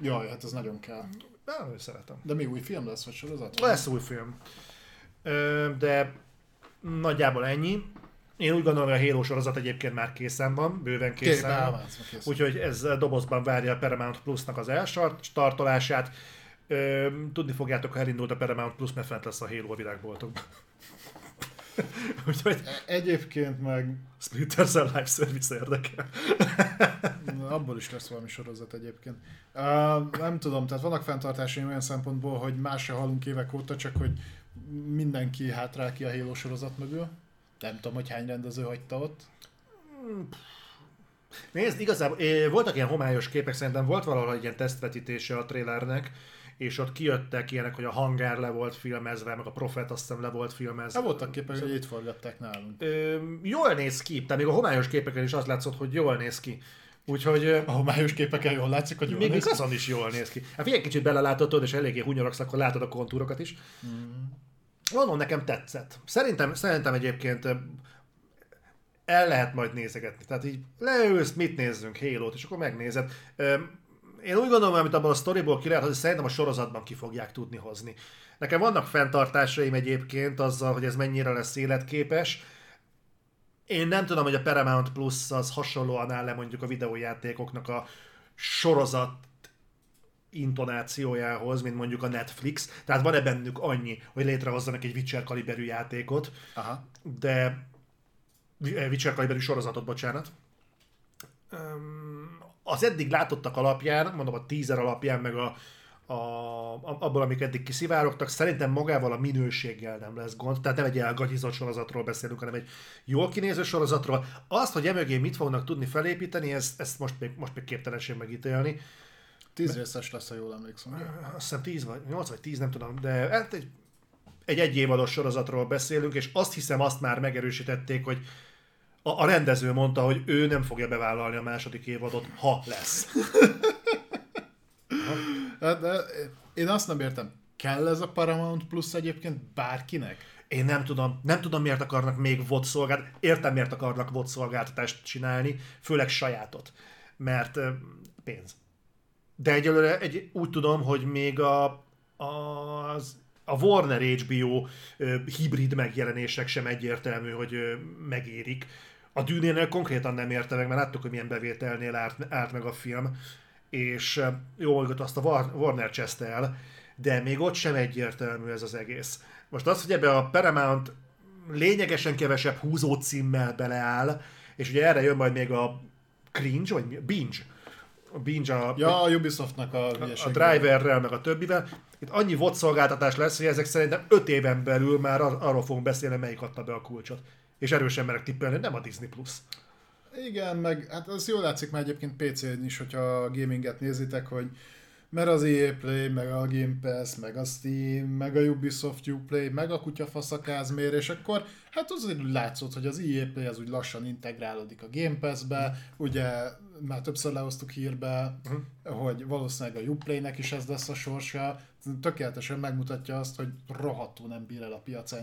Jaj, hát ez nagyon kell. Nem, ő szeretem. De még új film lesz, vagy sorozat? Lesz új film. De nagyjából ennyi. Én úgy gondolom, hogy a Halo sorozat egyébként már készen van, bőven készen van. Úgyhogy ez dobozban várja a Paramount Plus-nak az elstartolását. Tudni fogjátok, ha elindult a Paramount Plus, mert fent lesz a Halo a világboltokban. Úgyhogy... Egyébként meg... Splitter Cell Live Service érdekel. Abból is lesz valami sorozat egyébként. Nem tudom, tehát vannak fenntartásaim olyan szempontból, hogy más se hallunk évek óta, csak hogy mindenki hátrál ki a Halo sorozat mögül. Nem tudom, hogy hány rendező hagyta ott. Nézd, igazából voltak ilyen homályos képek, szerintem volt valahol ilyen tesztvetítése a trailernek, és ott kijöttek ilyenek, hogy a hangár le volt filmezve, meg a Prophet azt hiszem le volt filmezve. Nem voltak képek, hogy itt forgatták nálunk. Jól néz ki, tehát még a homályos képeken is az látszott, hogy jól néz ki. Úgyhogy a homályos képeken jól látszik, hogy jól néz ki. Még igazán is jól néz ki. Hát figyelj, kicsit belelátod, és eléggé hunyorogsz, akkor látod a kontúrokat is. Mondom, nekem tetszett. Szerintem egyébként el lehet majd nézegetni. Tehát így leülsz, mit nézzünk, Halo-t, és akkor megnézed. Én úgy gondolom, amit abban a sztoriból ki lehet, hogy szerintem a sorozatban ki fogják tudni hozni. Nekem vannak fenntartásaim egyébként azzal, hogy ez mennyire lesz életképes. Én nem tudom, hogy a Paramount Plus az hasonlóan áll le mondjuk a videójátékoknak a sorozat intonációjához, mint mondjuk a Netflix. Tehát van-e bennük annyi, hogy létrehozzanak egy Witcher kaliberű játékot, de... Witcher kaliberű sorozatot, bocsánat. Az eddig látottak alapján, mondom a teaser alapján, meg abból, amik eddig kiszivárogtak, szerintem magával a minőséggel nem lesz gond. Tehát nem egy elgagyizott sorozatról beszélünk, hanem egy jól kinéző sorozatról. Azt, hogy emögé mit fognak tudni felépíteni, ezt most még képtelenség megítélni. 10 részes lesz, ha jól emlékszem. Azt hiszem 10 vagy 8 vagy 10, nem tudom, de egy évados sorozatról beszélünk, és azt hiszem azt már megerősítették, hogy a rendező mondta, hogy ő nem fogja bevállalni a második évadot, ha lesz. De én azt nem értem, kell ez a Paramount Plus egyébként bárkinek? Én nem tudom miért akarnak még VOD szolgáltatást, értem miért akarnak VOD szolgáltatást csinálni, főleg sajátot, mert pénz. De egyelőre úgy tudom, hogy még a Warner HBO hibrid megjelenések sem egyértelmű, hogy megérik. A Dűnénél konkrétan nem érte meg, mert láttuk, hogy milyen bevételnél állt meg a film, és jó, hogy azt a Warner cseszte el, de még ott sem egyértelmű ez az egész. Most az, hogy ebbe a Paramount lényegesen kevesebb húzó címmel beleáll, és ugye erre jön majd még a cringe, vagy binge, a Ubisoftnak a driverrel, meg a többivel. Itt annyi VOD szolgáltatás lesz, hogy ezek szerintem 5 éven belül már arról fogunk beszélni, melyik adta be a kulcsot. És erősen merek tippelni, nem a Disney+. Igen, meg hát az jól látszik már egyébként PC-n is, hogyha a gaminget nézitek, hogy mert az EA Play, meg a Game Pass, meg a Steam, meg a Ubisoft Uplay, meg a kutyafasz a kázmérés, akkor hát az úgy látszott, hogy az EA Play az úgy lassan integrálódik a Game Pass-be, ugye már többször lehoztuk hírbe, hogy valószínűleg a Uplaynek is ez lesz a sorsa, tökéletesen megmutatja azt, hogy rohadtul nem bír el a piac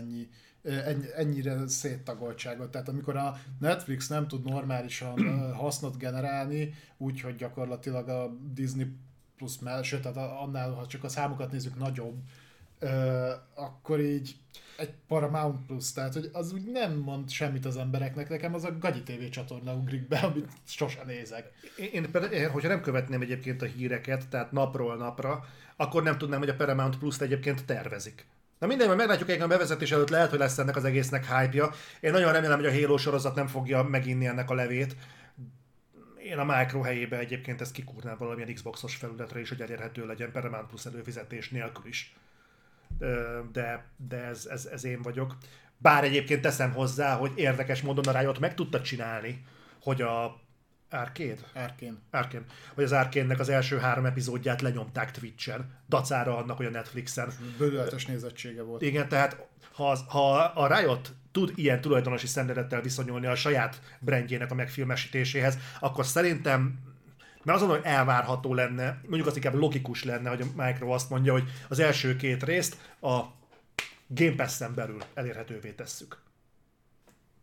ennyire széttagoltságot. Tehát amikor a Netflix nem tud normálisan hasznot generálni, úgyhogy gyakorlatilag a Disney Plus, sőt, tehát annál, ha csak a számokat nézzük, nagyobb, akkor így egy Paramount Plus, tehát hogy az úgy nem mond semmit az embereknek, nekem az a Gagyi TV csatorna ugrik be, amit sosem nézek. Én hogyha nem követném egyébként a híreket, tehát napról napra, akkor nem tudnám, hogy a Paramount Plus-t egyébként tervezik. Na mindegy, majd meglátjuk egyébként a bevezetés előtt, lehet, hogy lesz ennek az egésznek hype-ja. Én nagyon remélem, hogy a Halo sorozat nem fogja meginni ennek a levét. Én a Micro helyébe egyébként ezt kikúrnám valamilyen Xboxos felületre is, hogy elérhető legyen Paramount Plus előfizetés nélkül is. De ez én vagyok. Bár egyébként teszem hozzá, hogy érdekes módon a Riot meg tudta csinálni, hogy a Arcane. Hogy az Arcane-nek az első 3 epizódját lenyomták Twitch-en, dacára annak, hogy a Netflixen. Bődületes nézettsége volt. Igen, tehát ha a Riot tud ilyen tulajdonosi szenvedettel viszonyulni a saját brandjének a megfilmesítéséhez, akkor szerintem, mert azon, hogy elvárható lenne, mondjuk az inkább logikus lenne, hogy a Micro azt mondja, hogy az első 2 részt a Game Pass-en belül elérhetővé tesszük.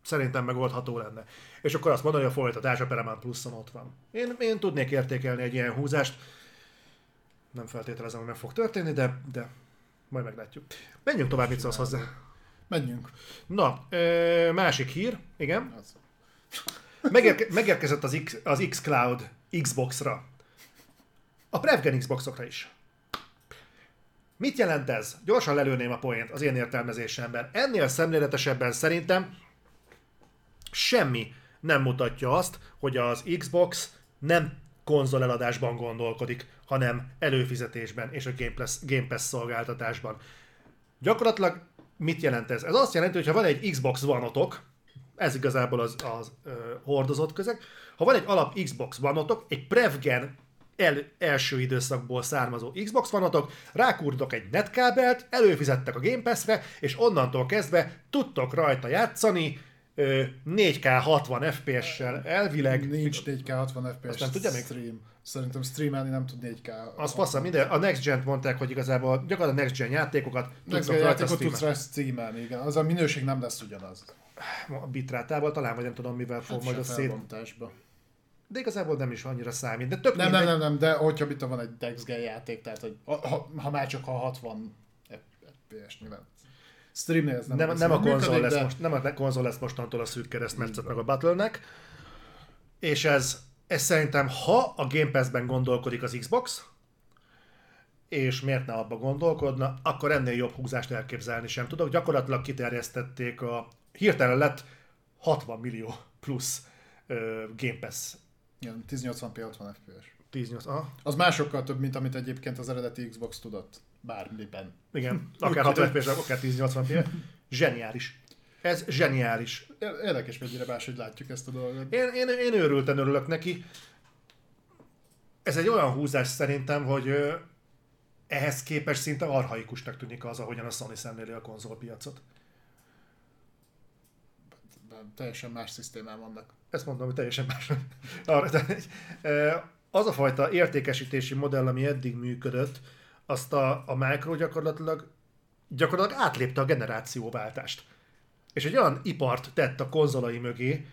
Szerintem megoldható lenne. És akkor azt mondani, hogy a folytatás a Paramount Plus-on ott van. Én tudnék értékelni egy ilyen húzást. Nem feltételezem, hogy meg fog történni, de majd meglátjuk. Menjünk tovább, mit szólsz hozzá? Menjünk. Na, másik hír, igen. Megérkezett az xCloud Xbox-ra. A Prevgen Xbox-okra is. Mit jelent ez? Gyorsan lelőném a poént az én értelmezésemben. Ennél szemléletesebben szerintem semmi nem mutatja azt, hogy az Xbox nem konzol eladásban gondolkodik, hanem előfizetésben és a Game Pass szolgáltatásban. Gyakorlatilag mit jelent ez? Ez azt jelenti, hogy ha van egy Xbox One-otok, ez igazából az hordozott közeg, ha van egy alap Xbox One-otok, egy Prevgen első időszakból származó Xbox One-otok, rákúrtok egy netkábelt, előfizettek a Game Pass-re, és onnantól kezdve tudtok rajta játszani, 4K 60 FPS-sel elvileg... Nincs 4K 60 FPS stream. Szerintem streamelni nem tud 4K. Az faszom, minden. A Next Gen-t mondták, hogy igazából gyakorlatilag a Next Gen játékokat tudsz rá streamelni. Igen, az a minőség nem lesz ugyanaz. A bitrátával talán, vagy nem tudom mivel fog hát majd a szét... De igazából nem is annyira számít. De tök nem, de hogyha itt van egy Next Gen játék, tehát hogy ha már csak a 60 FPS nyilván. Streamnél ez nem a konzol lesz de... most, nem a konzol lesz mostantól a szűk keresztmetszet meg a Battle-nek. És ez szerintem, ha a Game Pass-ben gondolkodik az Xbox, és miért ne abba gondolkodna, akkor ennél jobb húzást elképzelni sem tudok. Gyakorlatilag kiterjesztették hirtelen lett 60 millió plusz Game Pass. Igen, 1080p 60 FPS. 1080. Az másokkal több, mint amit egyébként az eredeti Xbox tudott. Bármiben. Igen, akár 60 FPS, akár 1080p. Zseniális. Ez zseniális. Érdekes, mennyire máshogy látjuk ezt a dolgot. Én őrülten örülök neki. Ez egy olyan húzás szerintem, hogy ehhez képest szinte archaikusnak tűnik az, ahogyan a Sony szemléli a konzolpiacot. Teljesen más szisztémán vannak. Ezt mondom, hogy teljesen más. Az a fajta értékesítési modell, ami eddig működött, azt a Micro gyakorlatilag átlépte a generációváltást. És egy olyan ipart tett a konzolai mögé,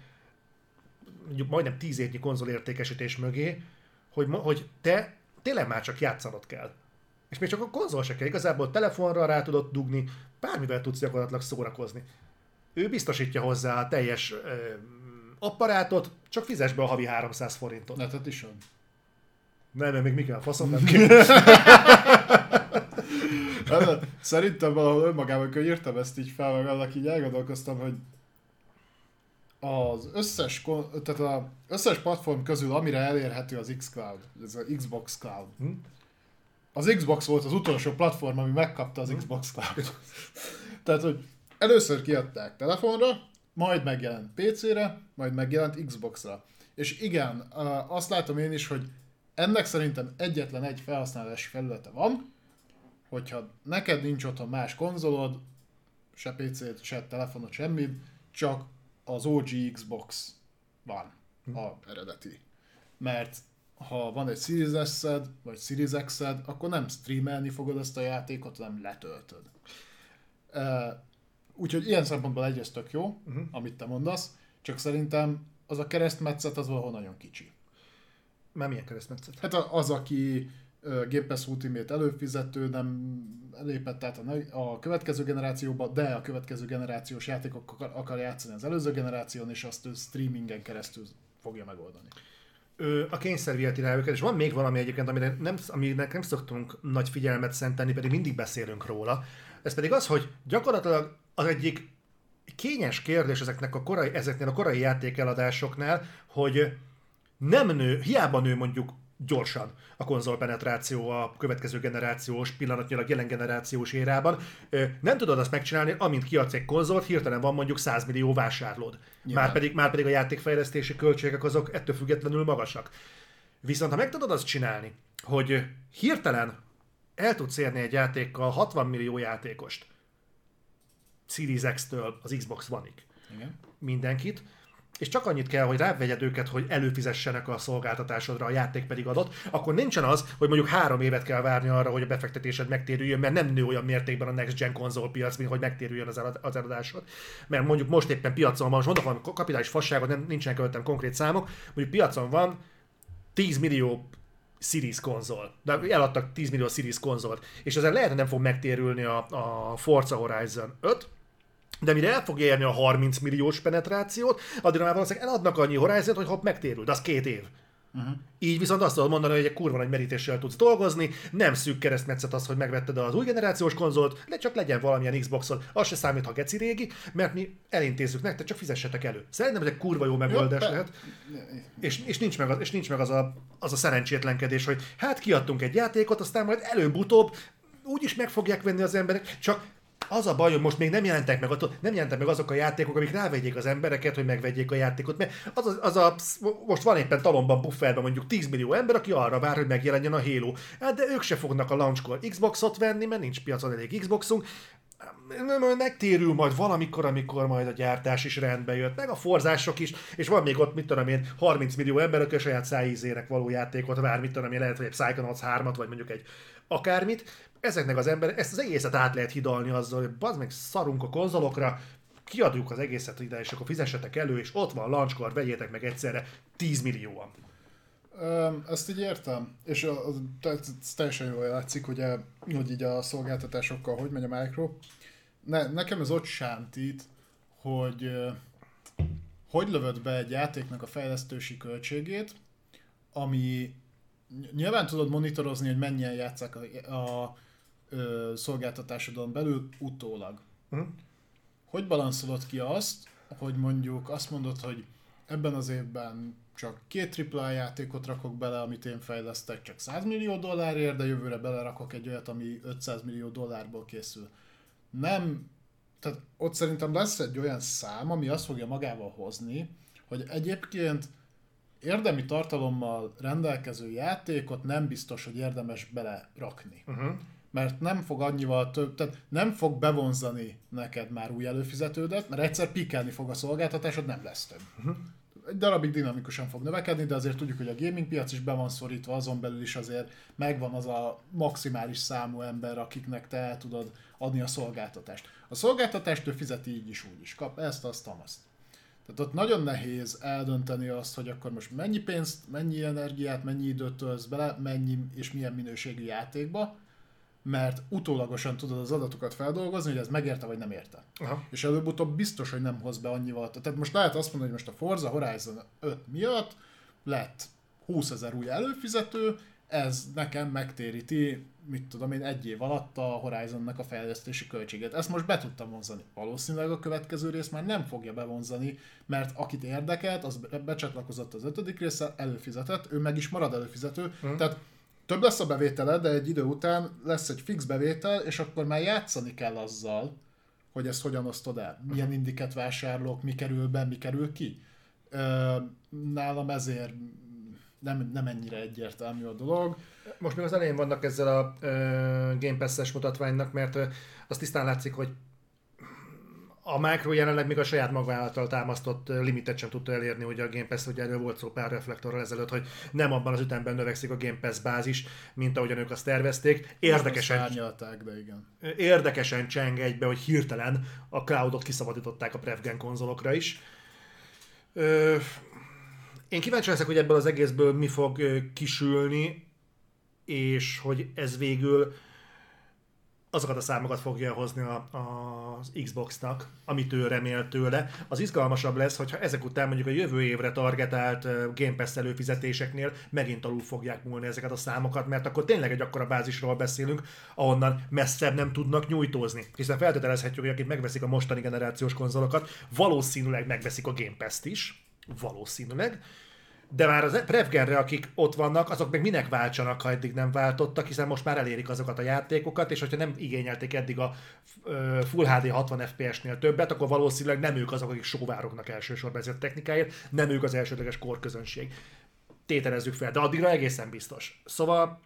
mondjuk majdnem 10 évnyi konzolértékesítés mögé, hogy te tényleg már csak játszanod kell. És még csak a konzol se kell, igazából telefonra rá tudod dugni, bármivel tudsz gyakorlatilag szórakozni. Ő biztosítja hozzá a teljes apparátot, csak fizess be a havi 300 forintot. Netet is van. Nem, még mi kell a faszom, nem kell. Szerintem valahol önmagában, amikor írtam ezt így fel, meg annak így elgondolkoztam, hogy az összes, tehát az összes platform közül, amire elérhető az xCloud, ez az Xbox Cloud. Az Xbox volt az utolsó platform, ami megkapta az Xbox Cloud-t. Tehát, hogy először kiadták telefonra, majd megjelent PC-re, majd megjelent Xbox-ra. És igen, azt látom én is, hogy ennek szerintem egyetlen egy felhasználási felülete van, hogyha neked nincs otthon más konzolod, se PC-t, se telefonod, semmit, csak az OG Xbox van, a eredeti. Mert ha van egy Series S-ed, vagy Series X-ed, akkor nem streamelni fogod ezt a játékot, hanem letöltöd. Úgyhogy ilyen szempontból egyrészt tök jó, amit te mondasz, csak szerintem az a keresztmetszet az valahol nagyon kicsi. Már milyen keresztmetszet? Hát az, aki Game Pass Ultimate előfizető, nem lépett át a következő generációba, de a következő generációs játékok akar játszani az előző generáción, és azt ő streamingen keresztül fogja megoldani. a kényszer viheti rá őket, és van még valami egyébként, aminek nem szoktunk nagy figyelmet szentelni, pedig mindig beszélünk róla. Ez pedig az, hogy gyakorlatilag az egyik kényes kérdés ezeknél a korai játékeladásoknál, hogy hiába nő mondjuk gyorsan a konzolpenetráció a következő generációs, pillanatnyilag jelen generációs érában. Nem tudod azt megcsinálni, amint kiadsz egy konzolt, hirtelen van mondjuk 100 millió vásárlód. Márpedig a játékfejlesztési költségek azok ettől függetlenül magasak. Viszont ha meg tudod azt csinálni, hogy hirtelen el tudsz érni egy játékkal 60 millió játékost, Series X-től az Xbox One-ig, igen, mindenkit, és csak annyit kell, hogy rávegyed őket, hogy előfizessenek a szolgáltatásodra, a játék pedig adott, akkor nincsen az, hogy mondjuk 3 évet kell várni arra, hogy a befektetésed megtérüljön, mert nem nő olyan mértékben a next gen konzol piac, mint hogy megtérüljön az eladásod. Mert mondjuk most éppen piacon van, most mondok valami kapitális fasságot, nincsenek előttem konkrét számok, mondjuk piacon van 10 millió Series konzol, de eladtak 10 millió Series konzolt, és ezzel lehet, hogy nem fog megtérülni a Forza Horizon 5, de mire el fogja érni a 30 milliós penetrációt, addig már valószínűleg eladnak annyi Horizont, hogy hopp, megtérül, de az 2 év. Uh-huh. Így viszont azt tudod mondani, hogy egy kurva nagy merítéssel tudsz dolgozni, nem szűk keresztmetszet az, hogy megvetted az új generációs konzolt, de csak legyen valamilyen Xboxod, az se számít, ha geci régi, mert mi elintézzük nektek, csak fizessetek elő. Szerintem ez egy kurva jó megoldás lehet, és nincs meg az a szerencsétlenkedés, hogy hát kiadtunk egy játékot, aztán majd előbb-utóbb úgyis meg fogják venni az emberek, csak az a baj, hogy most még nem jelentek meg azok a játékok, amik rávegyék az embereket, hogy megvegyék a játékot, mert most van éppen talomban, bufferben mondjuk 10 millió ember, aki arra vár, hogy megjelenjen a Halo. Hát de ők se fognak a launchkor Xboxot venni, mert nincs piacon elég Xboxunk. Megtérül majd valamikor, amikor majd a gyártás is rendbe jött, meg a forzások is, és van még ott, 30 millió ember, aki a saját szájízének való játékot vár, lehet, hogy egy Psychonauts 3-at, vagy mondjuk egy akármit. Ezeknek az emberek, ezt az egészet át lehet hidalni azzal, hogy bazd meg, szarunk a konzolokra, kiadjuk az egészet ide, és akkor fizessetek elő, és ott van launchkor, vegyétek meg egyszerre 10 millióan. Ezt így értem, és ez teljesen jól látszik, ugye, hogy így a szolgáltatásokkal hogy megy a micro. Nekem ez ott sántít, hogy lövöd be egy játéknak a fejlesztési költségét, ami nyilván tudod monitorozni, hogy mennyien játszák a szolgáltatásodon belül utólag. Uh-huh. Hogy balanszolod ki azt, hogy mondjuk azt mondod, hogy ebben az évben csak 2 AAA játékot rakok bele, amit én fejlesztek, csak $100 millió, de jövőre belerakok egy olyat, ami $500 millió készül. Nem, tehát ott szerintem lesz egy olyan szám, ami azt fogja magával hozni, hogy egyébként érdemi tartalommal rendelkező játékot nem biztos, hogy érdemes belerakni. Uh-huh. Mert nem fog annyival több, tehát nem fog bevonzani neked már új előfizetődet, mert egyszer pikelni fog a szolgáltatásod, nem lesz több. Uh-huh. Egy darabig dinamikusan fog növekedni, de azért tudjuk, hogy a gaming piac is be van szorítva, azon belül is azért megvan az a maximális számú ember, akiknek te el tudod adni a szolgáltatást. A szolgáltatást ő fizeti így is, úgy is. Kap ezt, azt, amazt. Tehát ott nagyon nehéz eldönteni azt, hogy akkor most mennyi pénzt, mennyi energiát, mennyi időt töltsz bele, mennyi és milyen minőségű játékba, mert utólagosan tudod az adatokat feldolgozni, hogy ez megérte vagy nem érte. Aha. És előbb-utóbb biztos, hogy nem hoz be annyival. Tehát most lehet azt mondani, hogy most a Forza Horizon 5 miatt lett 20 000 új előfizető, ez nekem megtéríti, egy év alatt a Horizonnak a fejlesztési költséget. Ezt most be tudtam vonzani. Valószínűleg a következő rész már nem fogja bevonzani, mert akit érdekelt, az becsatlakozott az 5. résszel, előfizetett, ő meg is marad előfizető. Hmm. Tehát több lesz a bevétele, de egy idő után lesz egy fix bevétel, és akkor már játszani kell azzal, hogy ezt hogyan osztod el. Milyen indiket vásárolok, mi kerül be, mi kerül ki. Nálam ezért nem ennyire egyértelmű a dolog. Most még az elején vannak ezzel a Game Pass-es mutatványnak, mert az tisztán látszik, hogy a Micro jelenleg még a saját maga által támasztott limitet sem tudta elérni, ugye a Game Pass, ugye erről volt szó pár reflektorral ezelőtt, hogy nem abban az ütemben növekszik a Game Pass bázis, mint ahogyan ők azt tervezték. Érdekesen cseng egybe, hogy hirtelen a cloudot kiszabadították a PrevGen konzolokra is. Én kíváncsi leszek, hogy ebből az egészből mi fog kisülni, és hogy ez végül azokat a számokat fogja hozni az Xboxnak, amit ő remél tőle. Az izgalmasabb lesz, hogyha ezek után mondjuk a jövő évre targetált Game Pass előfizetéseknél megint alul fogják múlni ezeket a számokat, mert akkor tényleg egy akkora bázisról beszélünk, ahonnan messzebb nem tudnak nyújtózni. Hiszen feltételezhetjük, hogy akik megveszik a mostani generációs konzolokat, valószínűleg megveszik a Game Pass-t is, valószínűleg, de már az prevgenre, akik ott vannak, azok meg minek váltsanak, ha eddig nem váltottak, hiszen most már elérik azokat a játékokat, és hogyha nem igényelték eddig a Full HD 60 FPS-nél többet, akkor valószínűleg nem ők azok, akik sóvárognak elsősorban ezért a technikáért, nem ők az elsődleges korközönség. Tételezzük fel, de addigra egészen biztos. Szóval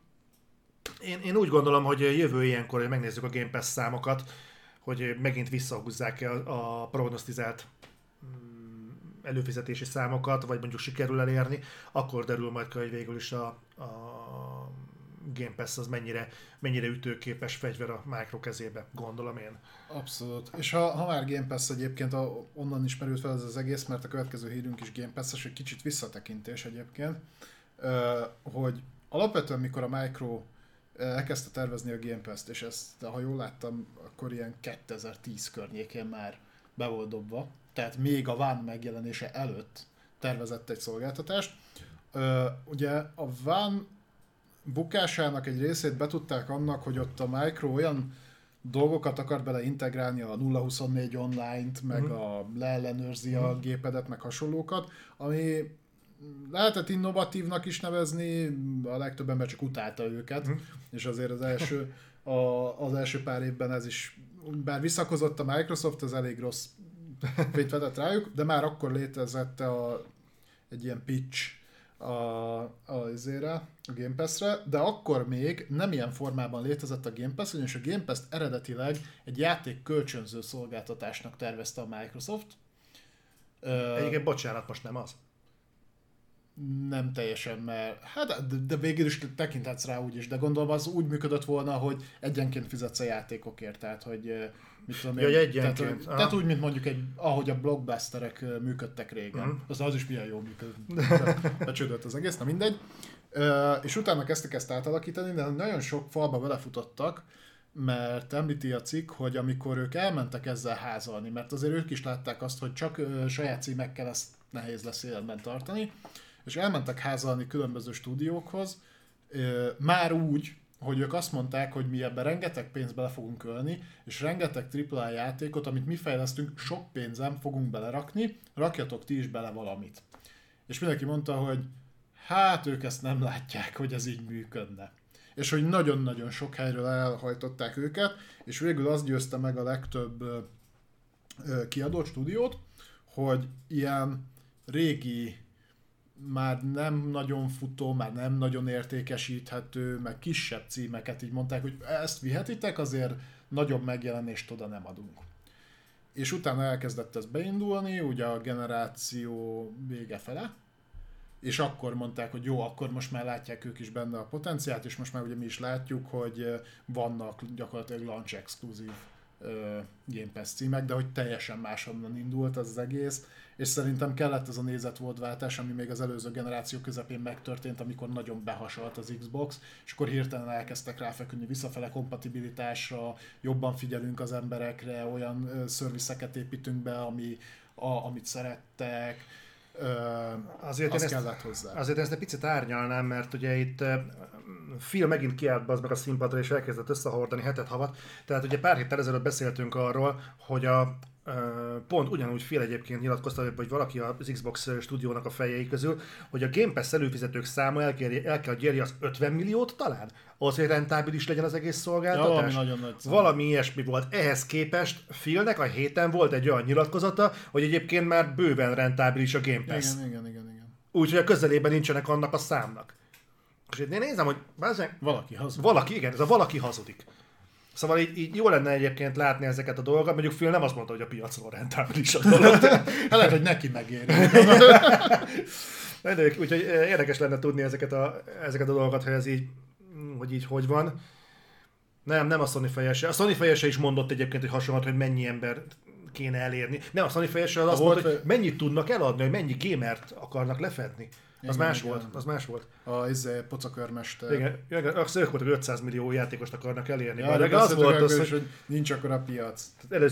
én úgy gondolom, hogy jövő ilyenkor, hogy megnézzük a Game Pass számokat, hogy megint visszahúzzák a prognosztizált előfizetési számokat, vagy mondjuk sikerül elérni, akkor derül majd, hogy végül is a Game Pass az mennyire ütőképes fegyver a Micro kezébe, gondolom én. Abszolút. És ha már Game Pass egyébként, onnan ismerült fel ez az egész, mert a következő hírünk is Game Pass-es, egy kicsit visszatekintés egyébként, hogy alapvetően mikor a Micro elkezdte tervezni a Game Pass-t, és ezt, ha jól láttam, akkor ilyen 2010 környékén már be volt dobva, tehát még a One megjelenése előtt tervezett egy szolgáltatást. Ugye a One bukásának egy részét betudták annak, hogy ott a Micro olyan dolgokat akart beleintegrálni, a 024 online-t, meg a leellenőrzi a gépedet, meg hasonlókat, ami lehetett innovatívnak is nevezni, a legtöbb ember csak utálta őket, és azért az első pár évben ez is, bár visszakozott a Microsoft, az elég rossz vényt vetett rájuk, de már akkor létezett egy ilyen pitch a Game Pass-re, de akkor még nem ilyen formában létezett a Game Pass, ugyanis a Game Pass-t eredetileg egy játék kölcsönző szolgáltatásnak tervezte a Microsoft. Egyébként bocsánat, most nem az? Nem teljesen, mert hát de végül is tekinthetsz rá úgyis, de gondolom az úgy működött volna, hogy egyenként fizetsz a játékokért, tehát hogy mit tudom én, tehát úgy, mint mondjuk ahogy a blockbusterek működtek régen. Az is milyen jól működött. Becsődött az egész, na mindegy. És utána kezdtek ezt átalakítani, de nagyon sok falba belefutottak, mert említi a cikk, hogy amikor ők elmentek ezzel házalni, mert azért ők is látták azt, hogy csak saját címekkel ezt nehéz lesz életben tartani, és elmentek házalni különböző stúdiókhoz, már úgy, hogy ők azt mondták, hogy mi ebben rengeteg pénzt bele fogunk ölni, és rengeteg AAA játékot, amit mi fejlesztünk, sok pénzen fogunk belerakni, rakjatok ti is bele valamit. És mindenki mondta, hogy hát ők ezt nem látják, hogy ez így működne. És hogy nagyon-nagyon sok helyről elhajtották őket, és végül az győzte meg a legtöbb kiadott stúdiót, hogy ilyen régi, már nem nagyon futó, már nem nagyon értékesíthető, meg kisebb címeket így mondták, hogy ezt vihetitek, azért nagyobb megjelenést oda nem adunk. És utána elkezdett ez beindulni, ugye a generáció vége fele, és akkor mondták, hogy jó, akkor most már látják ők is benne a potenciált, és most már ugye mi is látjuk, hogy vannak gyakorlatilag launch exkluzív Game Pass címek, de hogy teljesen máshonnan indult az egész, és szerintem kellett ez a nézetvódváltás, ami még az előző generáció közepén megtörtént, amikor nagyon behasalt az Xbox, és akkor hirtelen elkezdtek ráfeküdni visszafele kompatibilitásra, jobban figyelünk az emberekre, olyan szerviszeket építünk be, amit szerettek, azt kellett hozzá. Azért ezt egy picit árnyalnám, mert ugye itt Phil megint kiállt be meg a színpadra, és elkezdett összehordani hetet-havat. Tehát ugye pár héttel ezelőtt beszéltünk arról, hogy pont ugyanúgy Phil egyébként nyilatkozta, hogy valaki az Xbox stúdiónak a fejei közül, hogy a Game Pass előfizetők száma el kell gyérje az 50 milliót talán? Ahhoz, hogy rentábilis legyen az egész szolgáltatás? Valami ilyesmi volt. Ehhez képest Philnek a héten volt egy olyan nyilatkozata, hogy egyébként már bőven rentábilis a Game Pass. Igen. Úgyhogy a közelében nincsenek annak a számnak. És én nézem, hogy valaki hazudik. Szóval így jó lenne egyébként látni ezeket a dolgokat, mondjuk Phil nem azt mondta, hogy a piacról rentábilis a dolog. Lehet, hogy neki megéri. Úgyhogy érdekes lenne tudni ezeket a dolgokat, hogy ez így, hogy van. Nem a Sony fejese. A Sony fejese is mondott egyébként, hogy hasonlóan, hogy mennyi ember kéne elérni. Nem, a Sony fejese az azt mondta, hogy mennyit tudnak eladni, hogy mennyi gémert akarnak lefedni. Az más volt, az más volt. Az pocakörmester. Igen, azt ők voltak, 500 millió játékost akarnak elérni. Ja, de az volt az, hogy nincs akkora piac. Tehát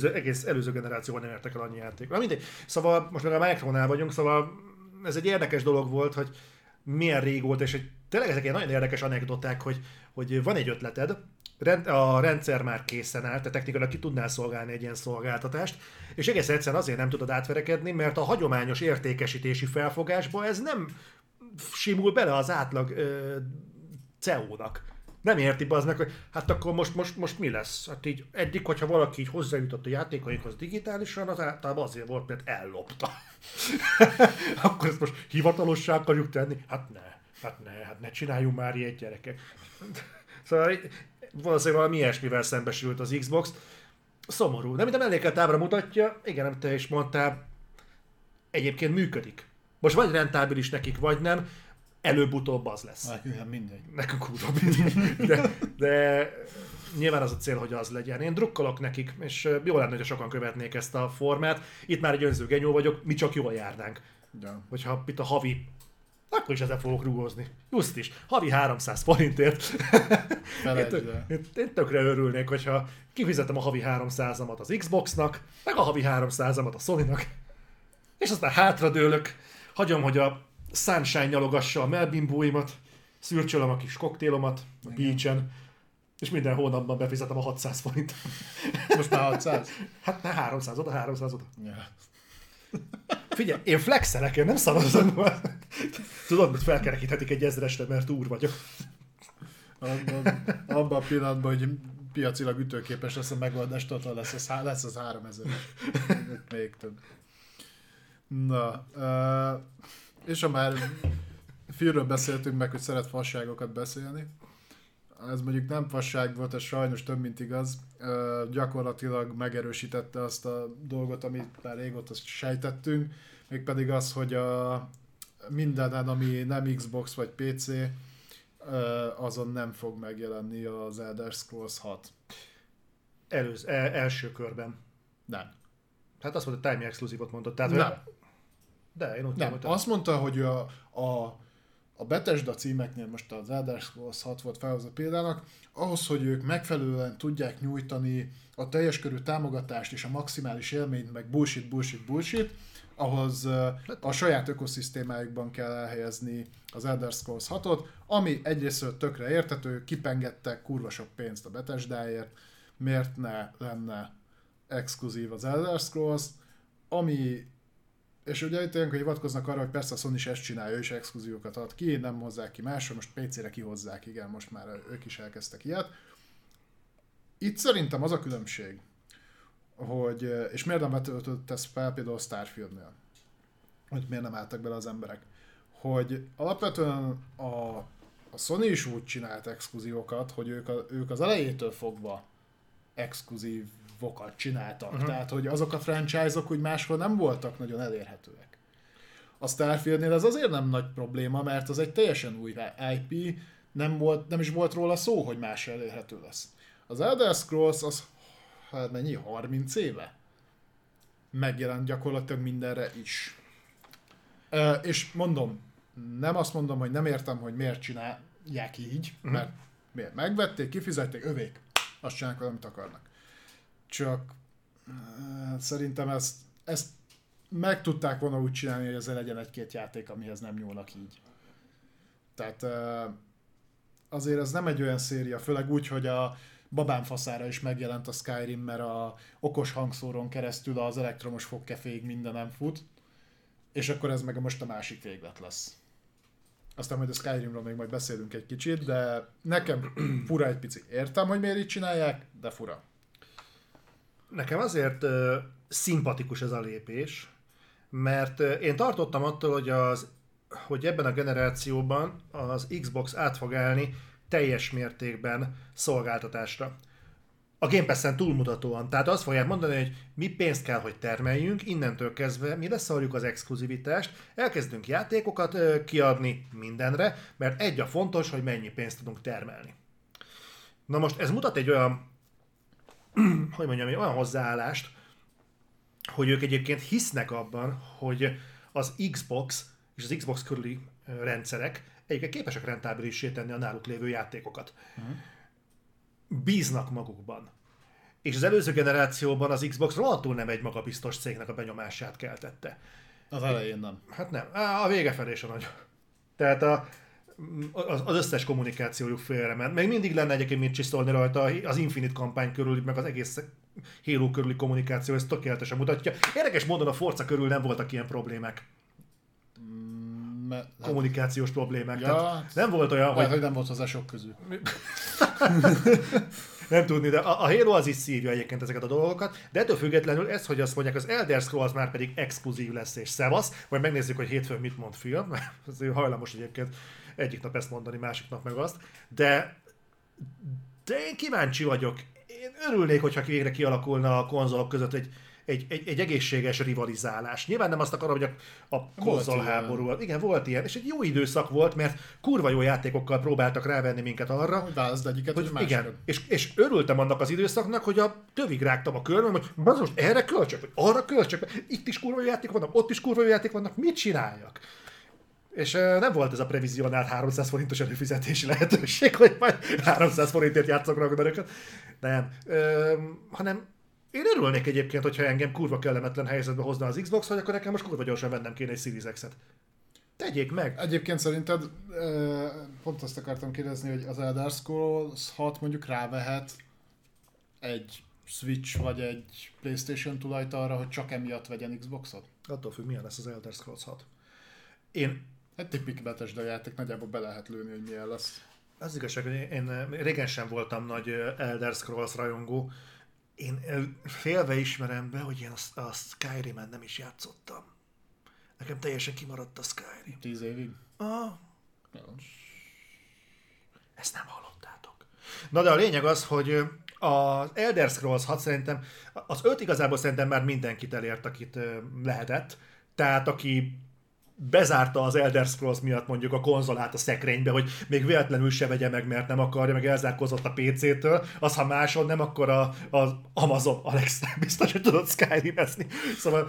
előző generációban nem értek el annyi játékot. Na mindegy, szóval most már a Micronál vagyunk, szóval ez egy érdekes dolog volt, hogy milyen rég volt, és tényleg ezek ilyen nagyon érdekes anekdoták, hogy van egy ötleted, a rendszer már készen áll, te technikailag ki tudnál szolgálni egy ilyen szolgáltatást, és egész egyszerűen azért nem tudod átverekedni, mert a hagyományos értékesítési felfogásba ez nem simul bele az átlag CEO-nak. Nem érti be aznak, hogy hát akkor most mi lesz? Hát így eddig, hogyha valaki így hozzájutott a játékaikhoz digitálisan, az általában azért volt, mert ellopta. Akkor ezt most hivatalossá akarjuk tenni? Hát ne csináljunk már ilyet, gyerekek. Szóval valószínűleg valami ilyesmivel szembesült az Xbox. Szomorú. De minden mellékkel tábra mutatja, igen, nem te is mondtál, egyébként működik. Most vagy rentábilis nekik, vagy nem, előbb-utóbb az lesz. Nekünk mindegy. Nekünk mindegy. De nyilván az a cél, hogy az legyen. Én drukkolok nekik, és jól lenne, hogyha sokan követnék ezt a formát. Itt már egy önző genyó vagyok, mi csak jól járnánk. Ja. Hogyha itt a havi, akkor is ezzel fogok rúgozni. Just is, havi 300 forintért. Én tökre örülnék, hogyha kifizetem a havi 300-amat az Xboxnak, meg a havi 300-amat a Sony-nak, és aztán hátradőlök, hagyom, hogy a Sunshine nyalogassa a melbimbóimat, szürcsölöm a kis koktélomat a beachen, és minden hónapban befizetem a 600 forintot. Most már 600? Hát már 300 oda, 300 oda. Ja. Figyelj, én flexelek, én nem szarozom. Tudod, hogy felkerekíthetik egy 1000-esre, mert úr vagyok. Abban a pillanatban, hogy piacilag ütőképes lesz a megoldás, total lesz az 3000. Még több. Na, és ha már filmről beszéltünk meg, hogy szeret fasságokat beszélni, ez mondjuk nem fasság volt, ez sajnos több mint igaz, gyakorlatilag megerősítette azt a dolgot, amit már régóta sejtettünk, mégpedig az, hogy a mindenen, ami nem Xbox vagy PC, azon nem fog megjelenni az Elder Scrolls 6. Első körben. Nem. Hát azt mondta, time exclusive-ot mondott. Tehát, nem. De én úgy nem. Azt mondta, hogy a Bethesda címeknél most az Elder Scrolls 6 volt felhozva példának, ahhoz, hogy ők megfelelően tudják nyújtani a teljes körű támogatást és a maximális élményt, meg bullshit, ahhoz a saját ökoszisztémájukban kell elhelyezni az Elder Scrolls 6-ot, ami egyrészt tökre érthető, kipengettek kurva sok pénzt a Bethesdáért, miért ne lenne exkluzív az Elder Scrolls, ami, és ugye itt ilyenkor hivatkoznak arra, hogy persze a Sony is ezt csinálja, ő is exkluzívokat ad ki, nem hozzák ki másra, most PC-re kihozzák, igen, most már ők is elkezdtek ilyet. Itt szerintem az a különbség, hogy, és miért nem vetődtesz fel például a Starfieldnél, hogy miért nem álltak bele az emberek, hogy alapvetően a Sony is úgy csinált exkluzívokat, hogy ők az elejétől fogva exkluzív vokat csináltak. Uh-huh. Tehát, hogy azok a franchise-ok úgy máshol nem voltak nagyon elérhetőek. A Starfieldnél ez azért nem nagy probléma, mert az egy teljesen új IP, nem is volt róla szó, hogy más elérhető lesz. Az Elder Scrolls az hát mennyi? 30 éve? Megjelent gyakorlatilag mindenre is. És mondom, nem azt mondom, hogy nem értem, hogy miért csinálják így, uh-huh. mert miért megvették, kifizették, övék. Azt csinálják, amit akarnak. Csak szerintem ezt meg tudták volna úgy csinálni, hogy ezzel legyen egy-két játék, amihez nem nyúlnak így. Tehát azért ez nem egy olyan széria, főleg úgy, hogy a babám faszára is megjelent a Skyrim, mert a okos hangszóron keresztül az elektromos fogkeféig minden nem fut, és akkor ez meg most a másik véglet lesz. Aztán majd a Skyrimről még majd beszélünk egy kicsit, de nekem fura egy pici. Értem, hogy miért így csinálják, de fura. Nekem azért szimpatikus ez a lépés, mert én tartottam attól, hogy ebben a generációban az Xbox át fog állni teljes mértékben szolgáltatásra. A Game Passen túlmutatóan. Tehát azt fogják mondani, hogy mi pénzt kell, hogy termeljünk, innentől kezdve mi leszarjuk az exkluzivitást, elkezdünk játékokat kiadni mindenre, mert egy a fontos, hogy mennyi pénzt tudunk termelni. Na most ez mutat egy olyan olyan hozzáállást, hogy ők egyébként hisznek abban, hogy az Xbox és az Xbox körüli rendszerek egyébként képesek rentábilissé tenni a náluk lévő játékokat. Bíznak magukban. És az előző generációban az Xbox rohadtul nem egy magabiztos cégnek a benyomását keltette. Az elején nem. Hát nem. A vége felé sem nagyon. Tehát az összes kommunikációjuk félrement. Még mindig lenne egyébként mit csiszolni rajta az Infinite kampány körül, meg az egész Halo körüli kommunikáció, ezt tökéletesen mutatja. Érdekes módon a Forza körül nem voltak ilyen problémák. Kommunikációs problémák. Ja, tehát nem volt olyan, hogy nem volt hozzá sok közül. Nem tudni, de a Halo az is szívja egyébként ezeket a dolgokat, de ettől függetlenül ez, hogy azt mondják, az Elder Scrolls már pedig exkluzív lesz és szevasz, majd megnézzük, hogy hétfőn mit mond film, mert azért hajlamos egyébként egyik nap ezt mondani, másik nap meg azt, de én kíváncsi vagyok. Én örülnék, hogyha végre kialakulna a konzolok között egy egészséges rivalizálás. Nyilván nem azt akarom, hogy a konzolháború. Igen, volt ilyen. És egy jó időszak volt, mert kurva jó játékokkal próbáltak rávenni minket arra. Hogy egyiket, hogy igen. És örültem annak az időszaknak, hogy tövig rágtam a körmöm, hogy most erre költsök, vagy arra költsök. Itt is kurva jó játék vannak, ott is kurva jó játék vannak. Mit csináljak? És nem volt ez a previzionált 300 forintos előfizetési lehetőség, hogy majd 300 forintért játszok ragdaröket. Nem. Hanem én örülnék egyébként, hogyha engem kurva kellemetlen helyzetbe hozna az Xbox, hogy akkor nekem most kurva gyorsan vennem kéne egy Series X-et. Tegyék meg! Egyébként szerinted, pont azt akartam kérdezni, hogy az Elder Scrolls 6 mondjuk rávehet egy Switch vagy egy PlayStation tulajt arra, hogy csak emiatt vegyen Xboxot? Attól függ, milyen lesz az Elder Scrolls 6. Hát tipik Bethesda játék, nagyjából be lehet lőni, hogy milyen lesz. Az igazság, hogy én régen sem voltam nagy Elder Scrolls rajongó. Én félve ismerem be, hogy én a Skyrimen nem is játszottam. Nekem teljesen kimaradt a Skyrim. 10 évig? Aha. Ezt nem hallottátok. Na de a lényeg az, hogy az Elder Scrolls 6 szerintem, az 5 igazából szerintem már mindenkit elért, akit lehetett. Tehát aki bezárta az Elder Scrolls miatt mondjuk a konzolát a szekrénybe, hogy még véletlenül se vegye meg, mert nem akarja, meg elzárkózott a PC-től, az ha máson nem, akkor az Amazon Alexa biztos, hogy tudod Skyrim-ezni. Szóval,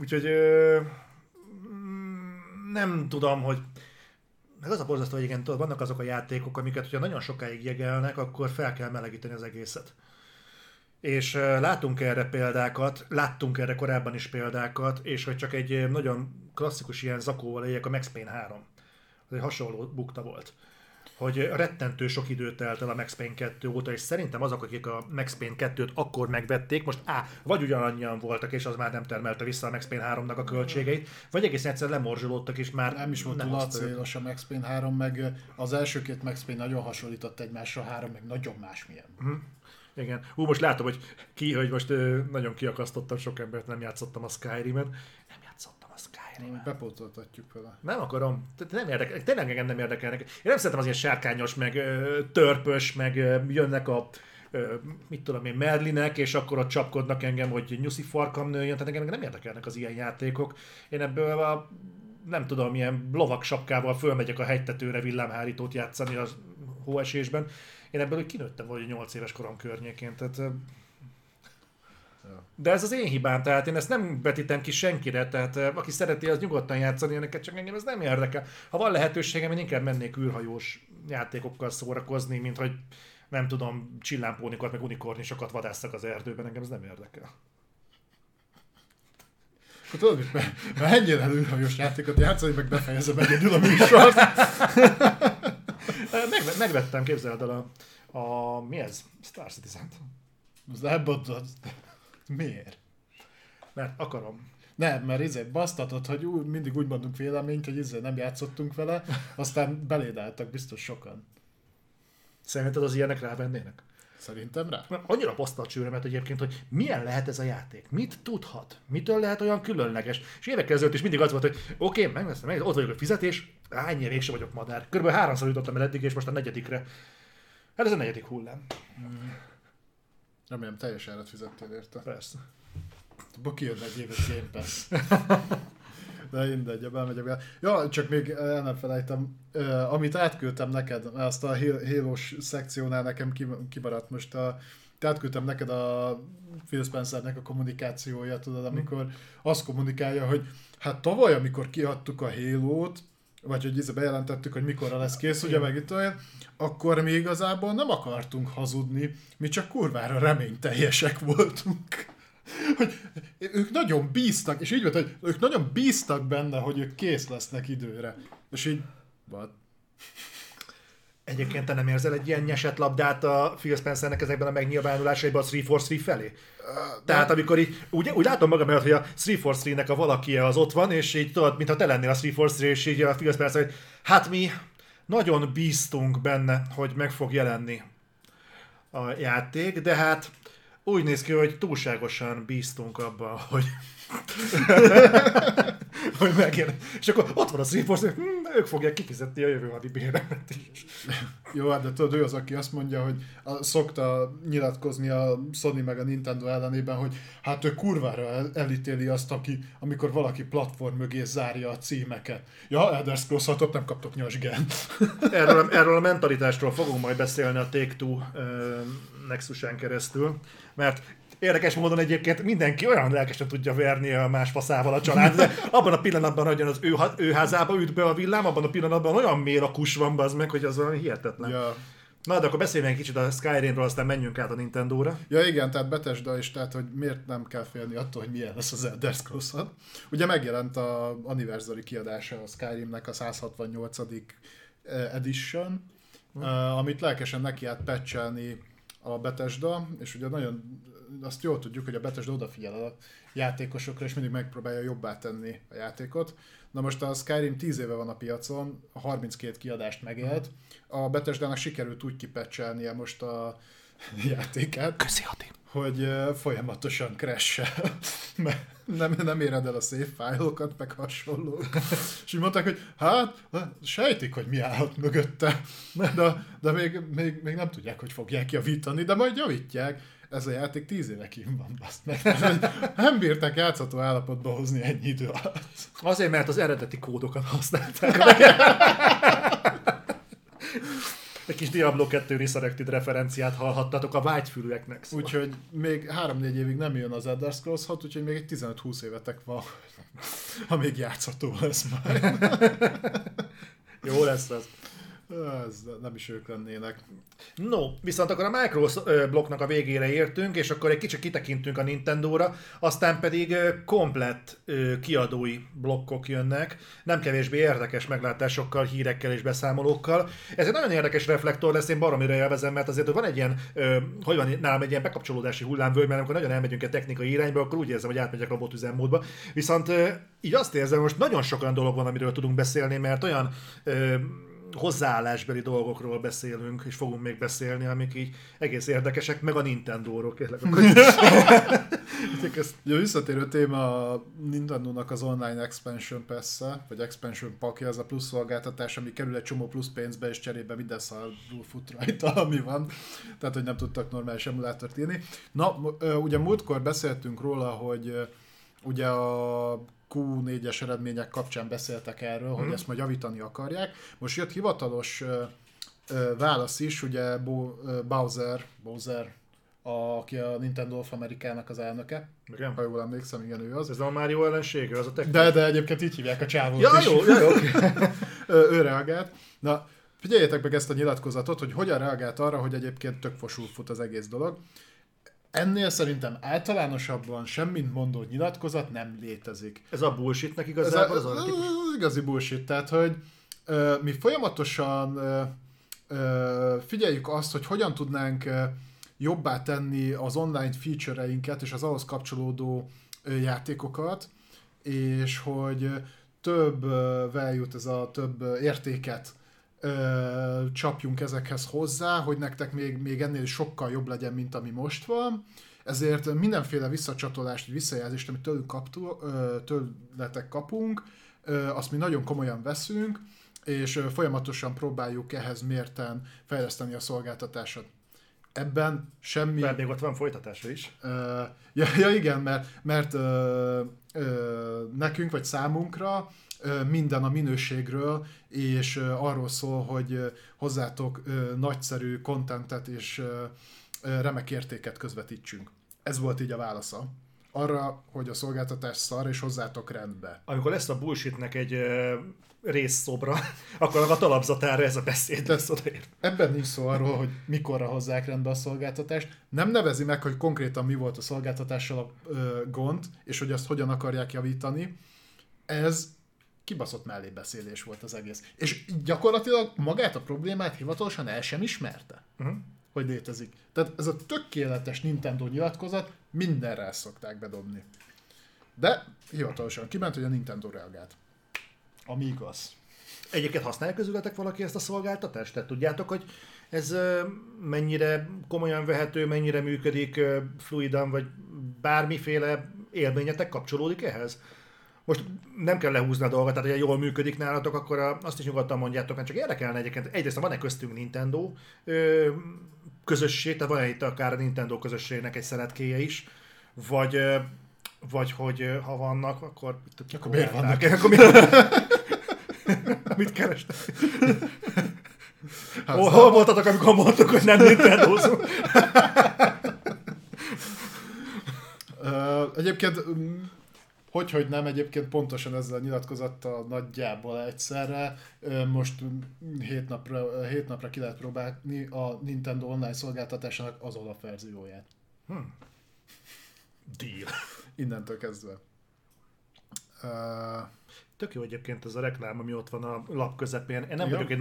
úgyhogy nem tudom, hogy meg az a borzasztó, hogy igen, tudod, vannak azok a játékok, amiket, hogyha nagyon sokáig jegelnek, akkor fel kell melegíteni az egészet. És látunk erre példákat, láttunk erre korábban is példákat, és hogy csak egy nagyon klasszikus ilyen zakóval éljek, a Max Payne 3. Ez egy hasonló bukta volt. Hogy rettentő sok időt telt el a Max Payne 2 óta, és szerintem azok, akik a Max Payne 2-t akkor megvették, most vagy ugyanannyian voltak, és az már nem termelte vissza a Max Payne 3-nak a költségeit, vagy egészen egyszerűen lemorzsolódtak, és már nem is volt túl acélos a Max Payne 3, meg az első két Max Payne nagyon hasonlított egymásra, 3 meg nagyon másmilyen. Igen. Most látom, hogy most nagyon kiakasztottam sok embert, nem játszottam a Skyrimen. Nem játszottam a Skyrimen. Bepótoltatjuk vele. Nem akarom. Nem érdekel. Tényleg engem nem érdekelnek. Én nem szeretem az ilyen sárkányos, meg törpös, meg jönnek a Merlinek, és akkor ott csapkodnak engem, hogy nyuszi farkam nőjön. Tehát engem nem érdekelnek az ilyen játékok. Én ebből nem tudom, ilyen lovak sapkával fölmegyek a hegytetőre villámhárítót játszani az hóesésben. Én ebből úgy kinőttem valahogy 8 éves korom környékén, tehát... De ez az én hibám, tehát én ezt nem vetítem ki senkire, tehát aki szereti, az nyugodtan játszani, ilyeneket, csak engem ez nem érdekel. Ha van lehetőségem, én inkább mennék űrhajós játékokkal szórakozni, mint hogy nem tudom, csillámpónikokat, meg unikornisokat vadásszak az erdőben, engem ez nem érdekel. Akkor tudod, hogy menjen el űrhajós játékot játszani, meg befejezem egyedül a műsort. Megvettem, képzeld el a mi ez? Star Citizen-t. Az elbontod. Miért? Mert akarom. Nem, mert basztatod, hogy mindig úgy mondunk véleményt, hogy nem játszottunk vele, aztán belédáltak biztos sokan. Szerinted az ilyenek rávennének? Szerintem rá. Annyira baszta a csőremet egyébként, hogy milyen lehet ez a játék, mit tudhat, mitől lehet olyan különleges. És évekkel ezelőtt is mindig az volt, hogy oké, megveszem, ott vagyok a fizetés, ányja, mégsem vagyok madár. Körülbelül 3-szor jutottam el eddig, és most a 4-re. Hát ez a 4. hullám. Remélem, teljes árat fizettél érte. Persze. Abba kijön egy éves Game Pass. De mindegy, elmegyek. Ja, csak még el nem felejtem, amit átküldtem neked, azt a Halo-s szekciónál nekem kimaradt most, átküldtem neked a Phil Spencernek a kommunikációja, tudod, amikor azt kommunikálja, hogy hát tavaly, amikor kiadtuk a Halo-t, vagy hogy bejelentettük, hogy mikorra lesz kész, ugye meg itt olyan, akkor mi igazából nem akartunk hazudni, mi csak kurvára reményteljesek voltunk. Hogy ők nagyon bíztak, és így volt, hogy ők nagyon bíztak benne, hogy ők kész lesznek időre. És így, what? Egyébként te nem érzel egy ilyen nyesett labdát a Phil Spencernek ezekben a megnyilvánulásaiban a 343 felé? Tehát amikor így, úgy látom magam előtt, hogy a 343-nek a valaki az ott van, és így tudod, mintha te lennél a 343, és így a Phil Spencer, hogy hát mi nagyon bíztunk benne, hogy meg fog jelenni a játék, de hát úgy néz ki, hogy túlságosan bíztunk abban, hogy... hogy megjön. És akkor ott van a Streamforce, hogy ők fogják kifizetni a jövő havi béremet is. Jó, de tudod, ő az, aki azt mondja, hogy szokta nyilatkozni a Sony meg a Nintendo ellenében, hogy hát ő kurvára elítéli azt, amikor valaki platform mögé zárja a címeket. Ja, Elder Scrolls 6-ot nem kaptok nyosgent. Erről a mentalitásról fogunk majd beszélni a Take-Two Nexusán keresztül, mert érdekes módon egyébként mindenki olyan lelkesen tudja verni a más faszával a család, de abban a pillanatban, hogy az ő házába üt be a villám, abban a pillanatban olyan mély rakus van bazd meg, hogy az olyan hihetetlen. Yeah. Na, de akkor beszéljünk egy kicsit a Skyrimről, aztán menjünk át a Nintendóra. Ja igen, tehát Bethesda is, tehát hogy miért nem kell félni attól, hogy milyen lesz az Elder Scrolls 6. Ugye megjelent az anniversary kiadása a Skyrimnek, a 168. edition, amit lelkesen neki át patchelni a Bethesda, és ugye nagyon azt jól tudjuk, hogy a Bethesda odafigyel a játékosokra, és mindig megpróbálja jobbá tenni a játékot. Na most a Skyrim 10 éve van a piacon, 32 kiadást megélt. A Bethesdának sikerült úgy kipatchelnie most a játékát, hogy folyamatosan crash-el. Nem éred el a save fájlokat, meg hasonlók. És így mondták, hogy hát, sejtik, hogy mi állhat mögötte, de még nem tudják, hogy fogják javítani, de majd javítják. Ez a játék 10 éve kín van, baszd meg. Nem bírták játszható állapotba hozni ennyi idő alatt. Azért, mert az eredeti kódokat használták. Egy kis Diablo 2 Resurrected referenciát hallhattatok a vágyfülűeknek. Szóval. Úgyhogy még 3-4 évig nem jön az Elder Scrolls 6, úgyhogy még egy 15-20 évetek van, ha még játszható lesz már. Jó lesz ez. Ez nem is ők lennének. No, viszont akkor a Microsoft-blokknak a végére értünk, és akkor egy kicsit kitekintünk a Nintendóra, aztán pedig komplett kiadói blokkok jönnek, nem kevésbé érdekes meglátásokkal, hírekkel és beszámolókkal. Ez egy nagyon érdekes reflektor lesz, én baromira élvezem, mert azért van egy ilyen, hogy van nálam egy ilyen bekapcsolódási hullámvölgy, mert amikor nagyon elmegyünk a technikai irányba, akkor úgy érzem, hogy átmegyek robotüzemmódba. Viszont így azt érzem, most nagyon sok olyan dolog van, amiről tudunk beszélni, mert olyan hozzáállásbeli dolgokról beszélünk, és fogunk még beszélni, amik így egész érdekesek, meg a Nintendóról kérlek. Jó, visszatérő téma a Nintendónak az online expansion pass-e, vagy expansion pack-ja, az a plusz szolgáltatás, ami kerül egy csomó plusz pénzbe, és cserébe minden szarul fut rajta, ami van. Tehát, hogy nem tudtak normális emulátort írni. Na, ugye múltkor beszéltünk róla, hogy ugye a Q4-es eredmények kapcsán beszéltek erről, hogy ezt majd javítani akarják. Most jött hivatalos válasz is, ugye Bowser, aki a Nintendo of America-nak az elnöke. Igen. Ha jól emlékszem, igen, ő az. Ez a Mario ellensége, az a technikus. De egyébként így hívják a csávót is. Jó. Ő reagált. Na, figyeljétek meg ezt a nyilatkozatot, hogy hogyan reagált arra, hogy egyébként tök fosul fut az egész dolog. Ennél szerintem általánosabban semmint mondó nyilatkozat nem létezik. Ez a bullshitnek igazából? Ez igazi bullshit, tehát hogy mi folyamatosan figyeljük azt, hogy hogyan tudnánk jobbá tenni az online feature-einket és az ahhoz kapcsolódó játékokat, és hogy több value-t, ez a több értéket csapjunk ezekhez hozzá, hogy nektek még ennél sokkal jobb legyen, mint ami most van. Ezért mindenféle visszacsatolást, visszajelzést, amit tőletek kapunk, azt mi nagyon komolyan veszünk, és folyamatosan próbáljuk ehhez mérten fejleszteni a szolgáltatásot. Ebben semmi... Mert még ott van folytatása is. Igen, mert nekünk vagy számunkra minden a minőségről, és arról szól, hogy hozzátok nagyszerű kontentet és remek értéket közvetítsünk. Ez volt így a válasza arra, hogy a szolgáltatás szar, és hozzátok rendbe. Amikor lesz a bullshitnek egy részszobra, akkor a talapzatára ez a beszéd lesz odaér. Ebben nincs szó arról, hogy mikorra hozzák rendbe a szolgáltatást. Nem nevezi meg, hogy konkrétan mi volt a szolgáltatással a gond, és hogy azt hogyan akarják javítani. Ez kibaszott mellébeszélés volt az egész. És gyakorlatilag magát a problémát hivatalosan el sem ismerte, hogy létezik. Tehát ez a tökéletes Nintendo nyilatkozat, mindenre szokták bedobni. De hivatalosan kiment, hogy a Nintendo reagált. Ami igaz. Egyébként használja közületek valaki ezt a szolgáltatást? Tehát tudjátok, hogy ez mennyire komolyan vehető, mennyire működik fluidan, vagy bármiféle élményetek kapcsolódik ehhez? Most nem kell lehúzni a dolgot, tehát ha jól működik nálatok, akkor azt is nyugodtan mondjátok, mert csak érdekelne egyébként. Egyrészt van-e köztünk Nintendo közösség, tehát van-e itt akár a Nintendo közösségnek egy szeretkéje is, vagy hogy ha vannak, akkor... Akkor miért vannak? Akkor mit kerestek? Hol voltatok, amikor mondtuk, hogy nem Nintendozunk? Egyébként... Hogyhogy nem, egyébként pontosan ezzel a nyilatkozattal nagyjából egyszerre. Most 7 napra ki lehet próbálni a Nintendo online szolgáltatásának az alapverzióját. Deal. Innentől kezdve. Tök jó egyébként ez a reklám, ami ott van a lap közepén. Én nem vagyok egy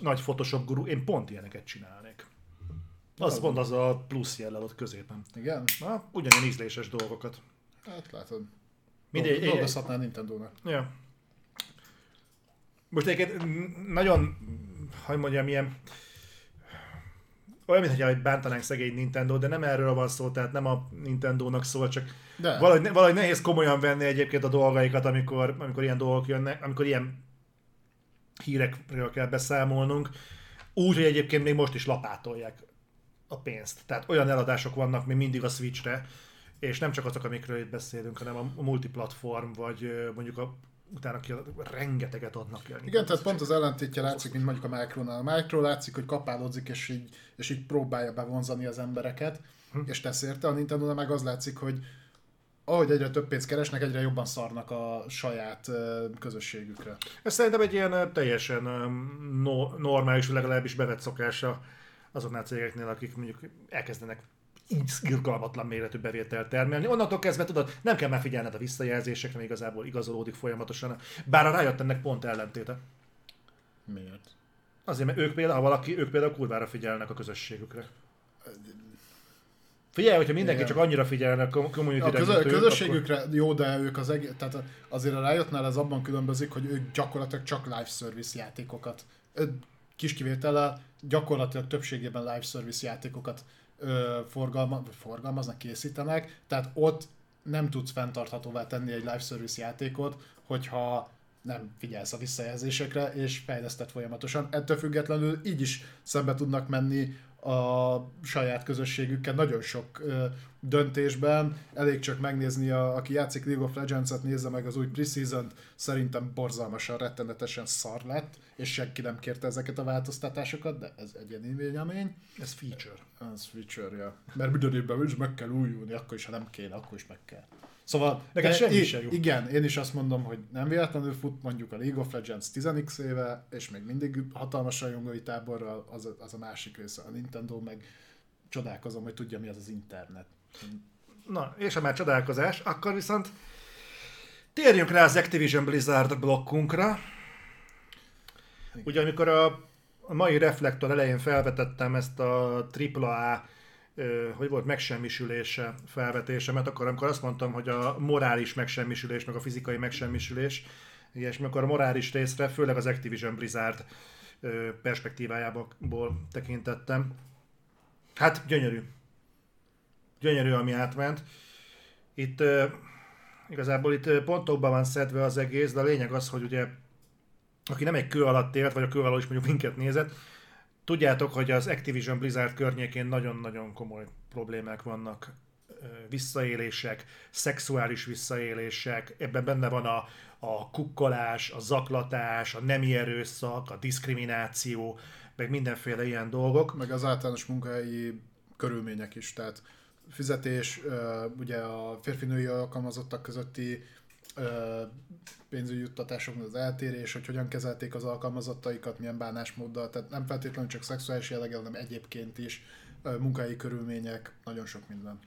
nagy Photoshop guru, én pont ilyeneket csinálnék. Az pont az a plusz jellel ott középen. Igen? Na, ugyanilyen ízléses dolgokat. Hát látod. Dolgozhatnál Nintendo-nak. Ja. Most egyébként nagyon, hogy mondjam, ilyen, olyan, mintha bántanánk szegény Nintendo, de nem erről van szó, tehát nem a Nintendónak szól, csak valahogy nehéz komolyan venni egyébként a dolgaikat, amikor ilyen dolgok jönnek, amikor ilyen hírekről kell beszámolnunk, úgy, hogy egyébként még most is lapátolják a pénzt. Tehát olyan eladások vannak még mindig a Switchre, és nem csak azok, amikről itt beszélünk, hanem a multiplatform, vagy mondjuk utána rengeteget adnak ki. Igen, tehát pont az ellentétje látszik, mint mondjuk a Micronál. A Micro látszik, hogy kapálódzik, és így próbálja bevonzani az embereket, és tesz érte. A Nintendo meg az látszik, hogy ahogy egyre több pénzt keresnek, egyre jobban szarnak a saját közösségükre. Ez szerintem egy ilyen teljesen normális, legalábbis bevett szokása azoknál a cégeknél, akik mondjuk elkezdenek irgalmatlan méretű bevételt termelni. Onnantól kezdve tudod, nem kell már figyelned a visszajelzésekre, mert igazából igazolódik folyamatosan. Bár a Riot ennek pont ellentéte. Miért? Azért, mert ők például kurvára figyelnek a közösségükre. Figyelj, hogyha mindenki csak annyira figyelnek a community-re. A közösségükre akkor... jó, de ők az egész... Tehát azért a Riotnál ez abban különbözik, hogy ők gyakorlatilag csak live service játékokat, kis kivétellel, gyakorlatilag többségében live service játékokat forgalmaznak, készítenek, tehát ott nem tudsz fenntarthatóvá tenni egy live service játékot, hogyha nem figyelsz a visszajelzésekre, és fejleszted folyamatosan. Ettől függetlenül így is szembe tudnak menni a saját közösségükkel nagyon sok döntésben. Elég csak megnézni, aki játszik League of Legends-et, nézze meg az új preseason-t, szerintem borzalmasan, rettenetesen szar lett, és senki nem kérte ezeket a változtatásokat, de ez egyéni vélemény. Ez feature. Ez feature-ja. Mert minden évben is meg kell újulni, akkor is, ha nem kéne, akkor is meg kell. Szóval neked semmi sem jó. Igen, én is azt mondom, hogy nem véletlenül fut mondjuk a League of Legends 10x éve, és még mindig hatalmas rajongói táborral, az a másik része a Nintendo, meg csodálkozom, hogy tudja, mi az az internet. Na, és ha már csodálkozás, akkor viszont térjünk rá az Activision Blizzard blokkunkra. Igen. Ugye amikor a mai reflektor elején felvetettem ezt a AAA hogy volt megsemmisülése felvetése, mert akkor amikor azt mondtam, hogy a morális megsemmisülés, meg a fizikai megsemmisülés, és akkor a morális részre, főleg az Activision Blizzard perspektívájából tekintettem. Hát gyönyörű. Gyönyörű, ami átment. Itt igazából itt pontokban van szedve az egész, de a lényeg az, hogy ugye aki nem egy kő alatt élt, vagy a kő alatt is mondjuk minket nézett, tudjátok, hogy az Activision Blizzard környékén nagyon-nagyon komoly problémák vannak, visszaélések, szexuális visszaélések, ebben benne van a kukkolás, a zaklatás, a nemi erőszak, a diszkrimináció, meg mindenféle ilyen dolgok. Meg az általános munkahelyi körülmények is, tehát fizetés, ugye a férfi-női alkalmazottak közötti pénzügyi juttatásoknak az eltérés, hogy hogyan kezelték az alkalmazottaikat, milyen bánásmóddal, tehát nem feltétlenül csak szexuális jelleggel, hanem egyébként is, munkahelyi körülmények, nagyon sok minden.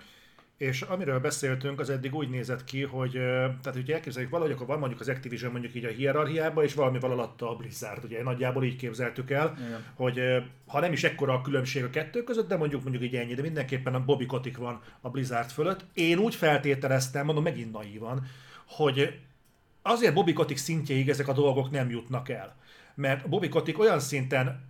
És amiről beszéltünk, az eddig úgy nézett ki, hogy tehát ugye elképzeljük valahogy, akkor van mondjuk az Activision mondjuk így a hierarchiában, és valamivel alatta a Blizzard, ugye nagyjából így képzeltük el, igen, hogy ha nem is ekkora a különbség a kettő között, de mondjuk így ennyi, de mindenképpen a Bobby Kotick van a Blizzard fölött. Én úgy feltételeztem, mondom megint naívan, hogy azért Bobby Kotick szintjéig ezek a dolgok nem jutnak el. Mert Bobby Kotick olyan szinten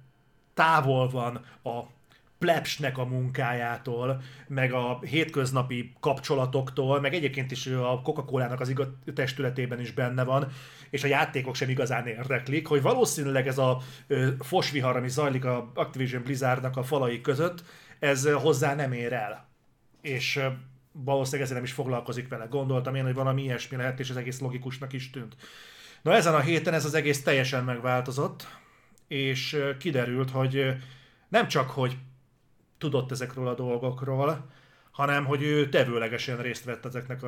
távol van a plebsnek a munkájától, meg a hétköznapi kapcsolatoktól, meg egyébként is a Coca-Cola-nak az testületében is benne van, és a játékok sem igazán érdeklik, hogy valószínűleg ez a fosvihar, ami zajlik a Activision Blizzardnak a falai között, ez hozzá nem ér el. És valószínűleg ezért nem is foglalkozik vele. Gondoltam én, hogy valami ilyesmi lehet, és ez egész logikusnak is tűnt. Na ezen a héten ez az egész teljesen megváltozott, és kiderült, hogy nem csak, hogy tudott ezekről a dolgokról, hanem hogy ő tevőlegesen részt vett ezeknek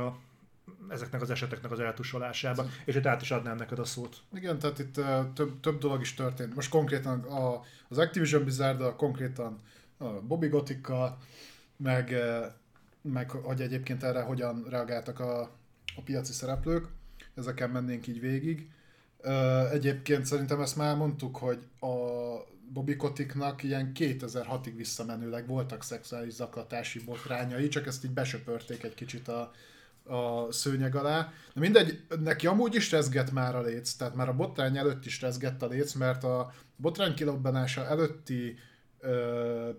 az eseteknek az eltusolásában, és itt át is adnám neked a szót. Igen, tehát itt több dolog is történt. Most konkrétan az Activision Blizzarddal, konkrétan a Bobby Kotickkal, meg hogy egyébként erre hogyan reagáltak a piaci szereplők, ezeken mennénk így végig. Egyébként szerintem ezt már mondtuk, hogy a Bobby Koticknak ilyen 2006-ig visszamenőleg voltak szexuális zaklatási botrányai, csak ezt így besöpörték egy kicsit a szőnyeg alá. De mindegy, neki amúgy is rezgett már a léc, tehát már a botrány előtt is rezgett a léc, mert a botrány kilobbanása előtti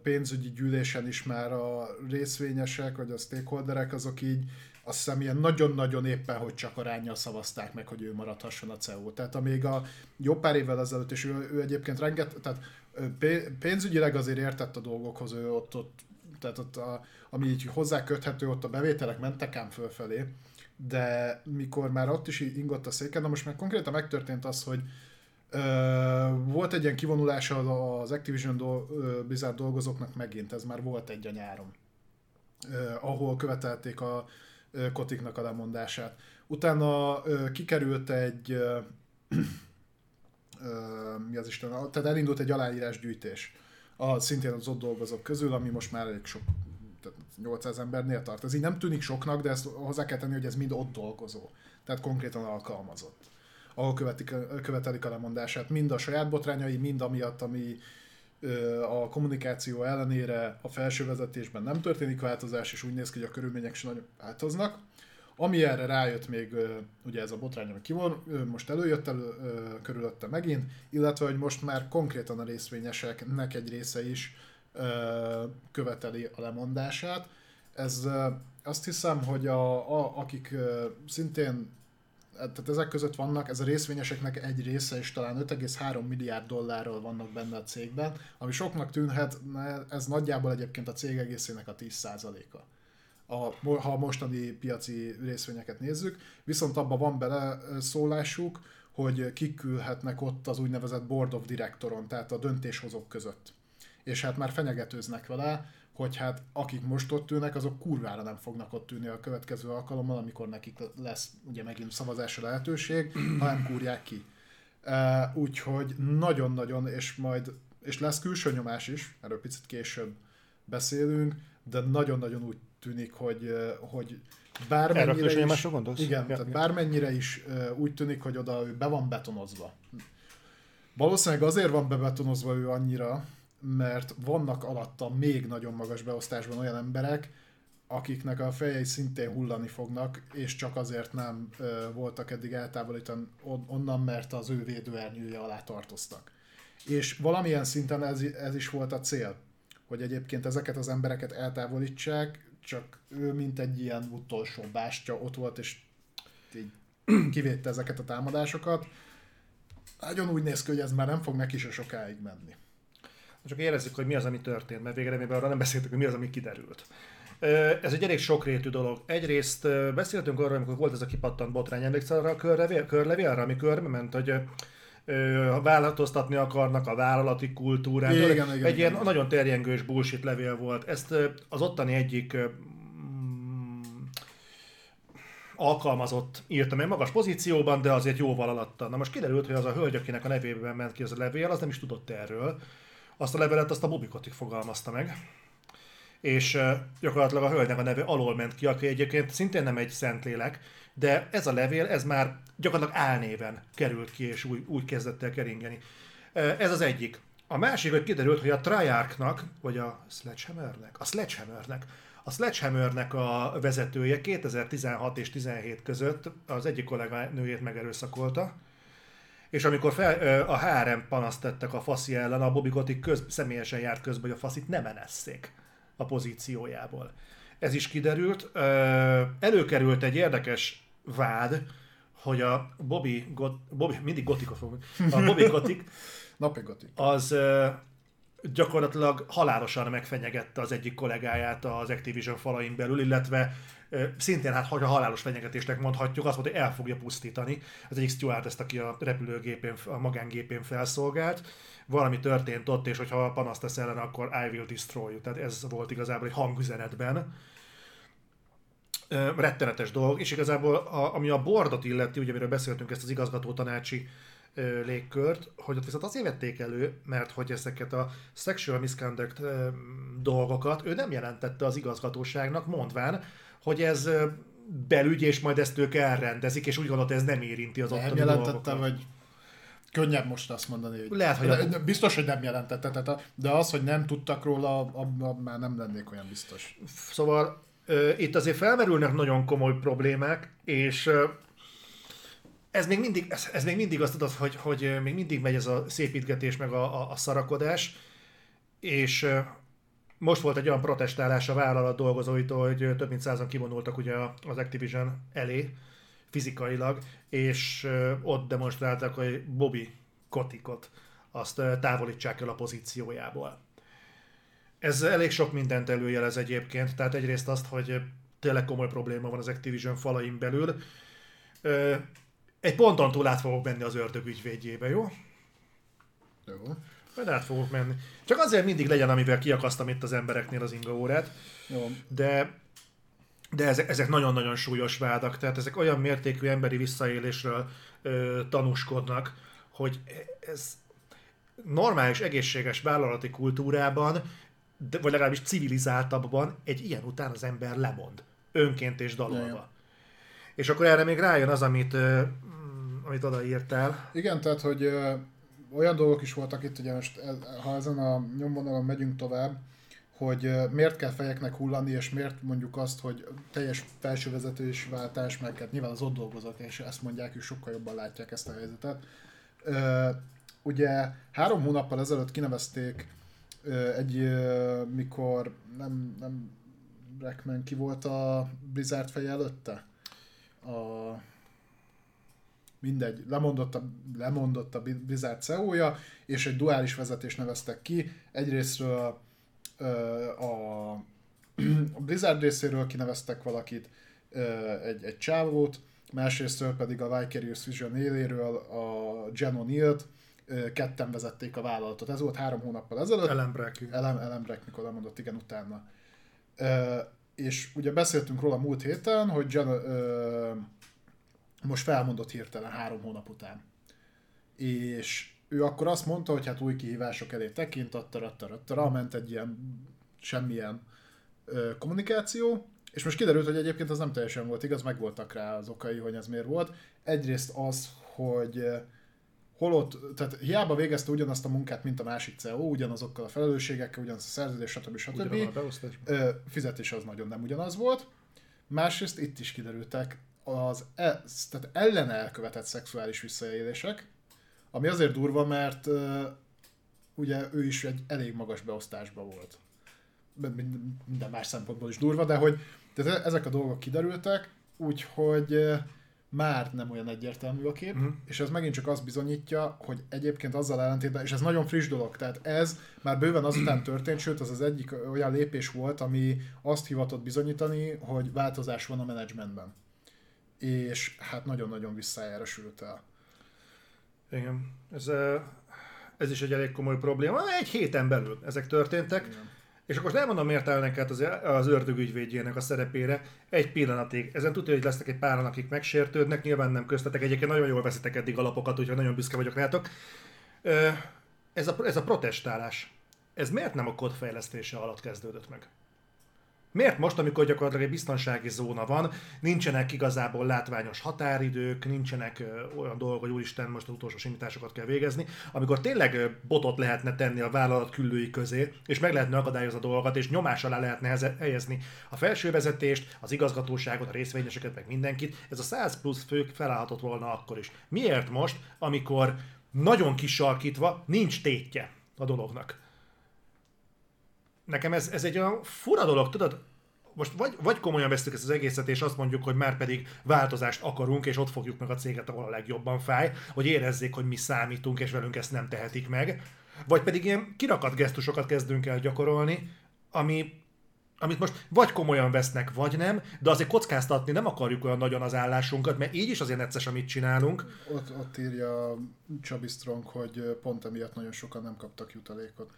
pénzügyi gyűlésen is már a részvényesek, vagy a stakeholderek, azok így azt hiszem ilyen nagyon-nagyon éppen, hogy csak aránnyal szavazták meg, hogy ő maradhasson a CEO. Tehát amíg a jó pár évvel ezelőtt, és ő egyébként tehát pénzügyileg azért értett a dolgokhoz, ő ott tehát ott ami így hozzá köthető, ott a bevételek mentek ám fölfelé, de mikor már ott is ingott a széken, de most már konkrétan megtörtént az, hogy volt egy ilyen kivonulása az Activision Blizzard dolgozóknak megint, ez már volt egy a nyáron, ahol követelték a Koticknak a lemondását. Utána kikerült egy mi az Isten, tehát elindult egy aláírásgyűjtés szintén az ott dolgozók közül, ami most már elég sok, tehát 800 embernél tart. Ez így nem tűnik soknak, de ezt hozzá kell tenni, hogy ez mind ott dolgozó, tehát konkrétan alkalmazott, ahol követelik a lemondását, mind a saját botrányai, mind amiatt, ami a kommunikáció ellenére a felső vezetésben nem történik változás, és úgy néz ki, hogy a körülmények sem nagyon változnak. Ami erre rájött még, ugye ez a botrány, ami kivon, most előjött körülötte megint, illetve, hogy most már konkrétan a részvényeseknek egy része is követeli a lemondását. Ez azt hiszem, hogy akik szintén, tehát ezek között vannak, ez a részvényeseknek egy része is talán 5,3 milliárd dollárról vannak benne a cégben, ami soknak tűnhet, ez nagyjából egyébként a cég egészének a 10%-a. Ha a mostani piaci részvényeket nézzük, viszont abban van beleszólásuk, hogy kikülhetnek ott az úgynevezett board of directoron, tehát a döntéshozók között. És hát már fenyegetőznek vele, hogy hát akik most ott ülnek, azok kurvára nem fognak ott ülni a következő alkalommal, amikor nekik lesz ugye megint szavazásra lehetőség, hanem kúrják ki. Úgyhogy nagyon-nagyon, és lesz külső nyomás is, erről picit később beszélünk, de nagyon-nagyon úgy tűnik, hogy bármennyire erre is... Másra gondolsz? Igen, tehát bármennyire is úgy tűnik, hogy oda ő be van betonozva. Valószínűleg azért van bebetonozva ő annyira, mert vannak alatta még nagyon magas beosztásban olyan emberek, akiknek a fejei szintén hullani fognak, és csak azért nem voltak eddig eltávolítani onnan, mert az ő védőernyője alá tartoztak. És valamilyen szinten ez is volt a cél, hogy egyébként ezeket az embereket eltávolítsák, csak ő mint egy ilyen utolsó bástya ott volt, és így kivédte ezeket a támadásokat. Nagyon úgy néz ki, hogy ez már nem fog neki se sokáig menni. Csak érezzük, hogy mi az, ami történt, mert végeredményben arra nem beszéltük, hogy mi az, ami kiderült. Ez egy elég sokrétű dolog. Egyrészt beszéltünk arról, amikor volt ez a kipattant botrány, emlékszel arra a körlevélre, ami ment, hogy változtatni akarnak a vállalati kultúrát. Egy ilyen nagyon terjengős bullshit levél volt. Ezt az ottani egyik alkalmazott írtam egy magas pozícióban, de azért jóval alatta. Na most kiderült, hogy az a hölgy, akinek a nevében ment ki az a levél, az nem is tudott erről. Azt a levelet azt a Bobby Kotick fogalmazta meg. És gyakorlatilag a hölgynek a neve alól ment ki, aki egyébként szintén nem egy szentlélek, de ez a levél, ez már gyakorlatilag álnéven került ki, és úgy kezdett el keringeni. Ez az egyik. A másik, hogy kiderült, hogy a Triarchnak, vagy a Sledgehammernek a vezetője 2016 és 2017 között az egyik kolléganőjét megerőszakolta, és amikor a HRM panaszt tettek a faszi ellen, a Bobby Kotick személyesen járt közbe, hogy a faszit nem enesszék a pozíciójából. Ez is kiderült. Előkerült egy érdekes vád, hogy a Bobby Kotick az gyakorlatilag halálosan megfenyegette az egyik kollégáját az Activision falain belül, illetve szintén hát ha halálos fenyegetésnek mondhatjuk, azt mondta, hogy el fogja pusztítani. Az egyik steward ezt, aki a repülőgépén, a magángépén felszolgált. Valami történt ott, és hogyha panaszt tesz ellen, akkor I will destroy you. Tehát ez volt igazából egy hangüzenetben. Rettenetes dolog, és igazából ami a boardot illeti, ugye amiről beszéltünk, ezt az igazgatótanácsi légkört, hogy ott viszont azért vették elő, mert hogy ezeket a sexual misconduct dolgokat ő nem jelentette az igazgatóságnak, mondván, hogy ez belügy, és majd ezt ők elrendezik, és úgy gondolta, ez nem érinti az ottani dolgokat. Nem jelentettem, vagy könnyebb most azt mondani, hogy... Lehet, hogy biztos, hogy nem jelentette, de az, hogy nem tudtak róla, abban már nem lennék olyan biztos. Szóval itt azért felmerülnek nagyon komoly problémák, és... Ez még mindig azt tudod, hogy még mindig megy ez a szépítgetés, meg a szarakodás, és most volt egy olyan protestálás a vállalat dolgozóitól, hogy több mint 100-an kivonultak ugye az Activision elé, fizikailag, és ott demonstráltak, hogy Bobby Kotickot azt távolítsák el a pozíciójából. Ez elég sok mindent előjelez egyébként, tehát egyrészt azt, hogy tényleg komoly probléma van az Activision falain belül. Egy ponton túl át fogok menni az ördög ügyvédjébe, jó? Jó. Majd át fogok menni. Csak azért mindig legyen, amivel kiakasztam itt az embereknél az ingaórát. Jó. De ezek nagyon-nagyon súlyos vádak, tehát ezek olyan mértékű emberi visszaélésről tanúskodnak, hogy ez normális, egészséges vállalati kultúrában, vagy legalábbis civilizáltabban egy ilyen után az ember lemond. Önként és dalolva. És akkor erre még rájön az, amit odaírtál. Igen, tehát, hogy olyan dolgok is voltak itt, ugye most, ha ezen a nyomvonalon megyünk tovább, hogy miért kell fejeknek hullani, és miért mondjuk azt, hogy teljes felsővezetésváltás, meg hát nyilván az ott dolgozók, és ezt mondják, és sokkal jobban látják ezt a helyzetet. Ugye 3 hónappal ezelőtt kinevezték mikor nem Rackman, ki volt a Blizzard feje előtte? Mindegy, lemondott a Blizzard CEO-ja, és egy duális vezetést neveztek ki. Egyrésztről a Blizzard részéről kineveztek valakit, egy csávót, másrésztről pedig a Vicarious Vision éléről a Jen O'Neill-t, ketten vezették a vállalatot. Ez volt 3 hónappal ezelőtt. Ellen Brack, mikor lemondott, igen, utána. És ugye beszéltünk róla múlt héten, hogy Jen most felmondott hirtelen 3 hónap után. És ő akkor azt mondta, hogy hát új kihívások elé tekint, ment egy ilyen semmilyen kommunikáció, és most kiderült, hogy egyébként az nem teljesen volt igaz, meg voltak rá az okai, hogy ez miért volt. Egyrészt az, hogy holott, tehát hiába végezte ugyanazt a munkát, mint a másik CEO, ugyanazokkal a felelősségekkel, ugyanaz a szerződés, stb. Fizetés az nagyon nem ugyanaz volt. Másrészt itt is kiderültek az tehát ellene elkövetett szexuális visszaélések, ami azért durva, mert ugye ő is egy elég magas beosztásban volt. Minden más szempontból is durva, de hogy tehát ezek a dolgok kiderültek, úgyhogy... már nem olyan egyértelmű a kép, és ez megint csak azt bizonyítja, hogy egyébként azzal ellentétben, és ez nagyon friss dolog, tehát ez már bőven azután történt, sőt az egyik olyan lépés volt, ami azt hivatott bizonyítani, hogy változás van a menedzsmentben. És hát nagyon-nagyon visszájára sült el. Igen, ez is egy elég komoly probléma. Egy héten belül ezek történtek. Igen. És akkor nem mondom, miért állnak át az ördög ügyvédjének a szerepére egy pillanatig. Ezen tudja, hogy lesznek egy páran, akik megsértődnek, nyilván nem köztetek, egyébként nagyon jól veszitek eddig a lapokat, úgyhogy nagyon büszke vagyok rátok. Ez a protestálás, ez miért nem a kód fejlesztése alatt kezdődött meg? Miért most, amikor gyakorlatilag egy biztonsági zóna van, nincsenek igazából látványos határidők, nincsenek olyan dolgok, hogy úristen, most az utolsó simításokat kell végezni, amikor tényleg botot lehetne tenni a vállalat küllői közé, és meg lehetne akadályozni a dolgokat, és nyomás alá lehetne helyezni a felsővezetést, az igazgatóságot, a részvényeseket, meg mindenkit. Ez a 100 plusz fők felállhatott volna akkor is. Miért most, amikor nagyon kisarkítva nincs tétje a dolognak? Nekem ez egy olyan fura dolog, tudod, most vagy komolyan vesztük ezt az egészet, és azt mondjuk, hogy már pedig változást akarunk, és ott fogjuk meg a céget, ahol a legjobban fáj, hogy érezzék, hogy mi számítunk, és velünk ezt nem tehetik meg. Vagy pedig ilyen kirakat gesztusokat kezdünk el gyakorolni, amit most vagy komolyan vesznek, vagy nem, de azért kockáztatni nem akarjuk olyan nagyon az állásunkat, mert így is azért necces, amit csinálunk. Ott írja Csabi Strong, hogy pont emiatt nagyon sokan nem kaptak jutalékot.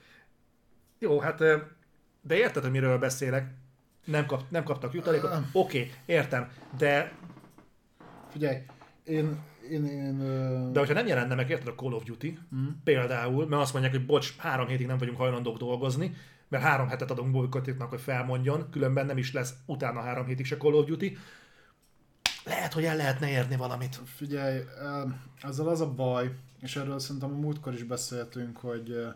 Jó, hát... De érted, hogy miről beszélek? Nem kaptak jutalékot? Oké, értem, de... Figyelj, De hogyha nem jelenne meg, érted, a Call of Duty, például, mert azt mondják, hogy bocs, 3 hétig nem vagyunk hajlandók dolgozni, mert 3 hetet adunk Bobby Koticknak, hogy felmondjon, különben nem is lesz utána 3 hétig se Call of Duty. Lehet, hogy el lehetne érni valamit. Figyelj, ezzel az a baj, és erről szerintem a múltkor is beszéltünk, hogy...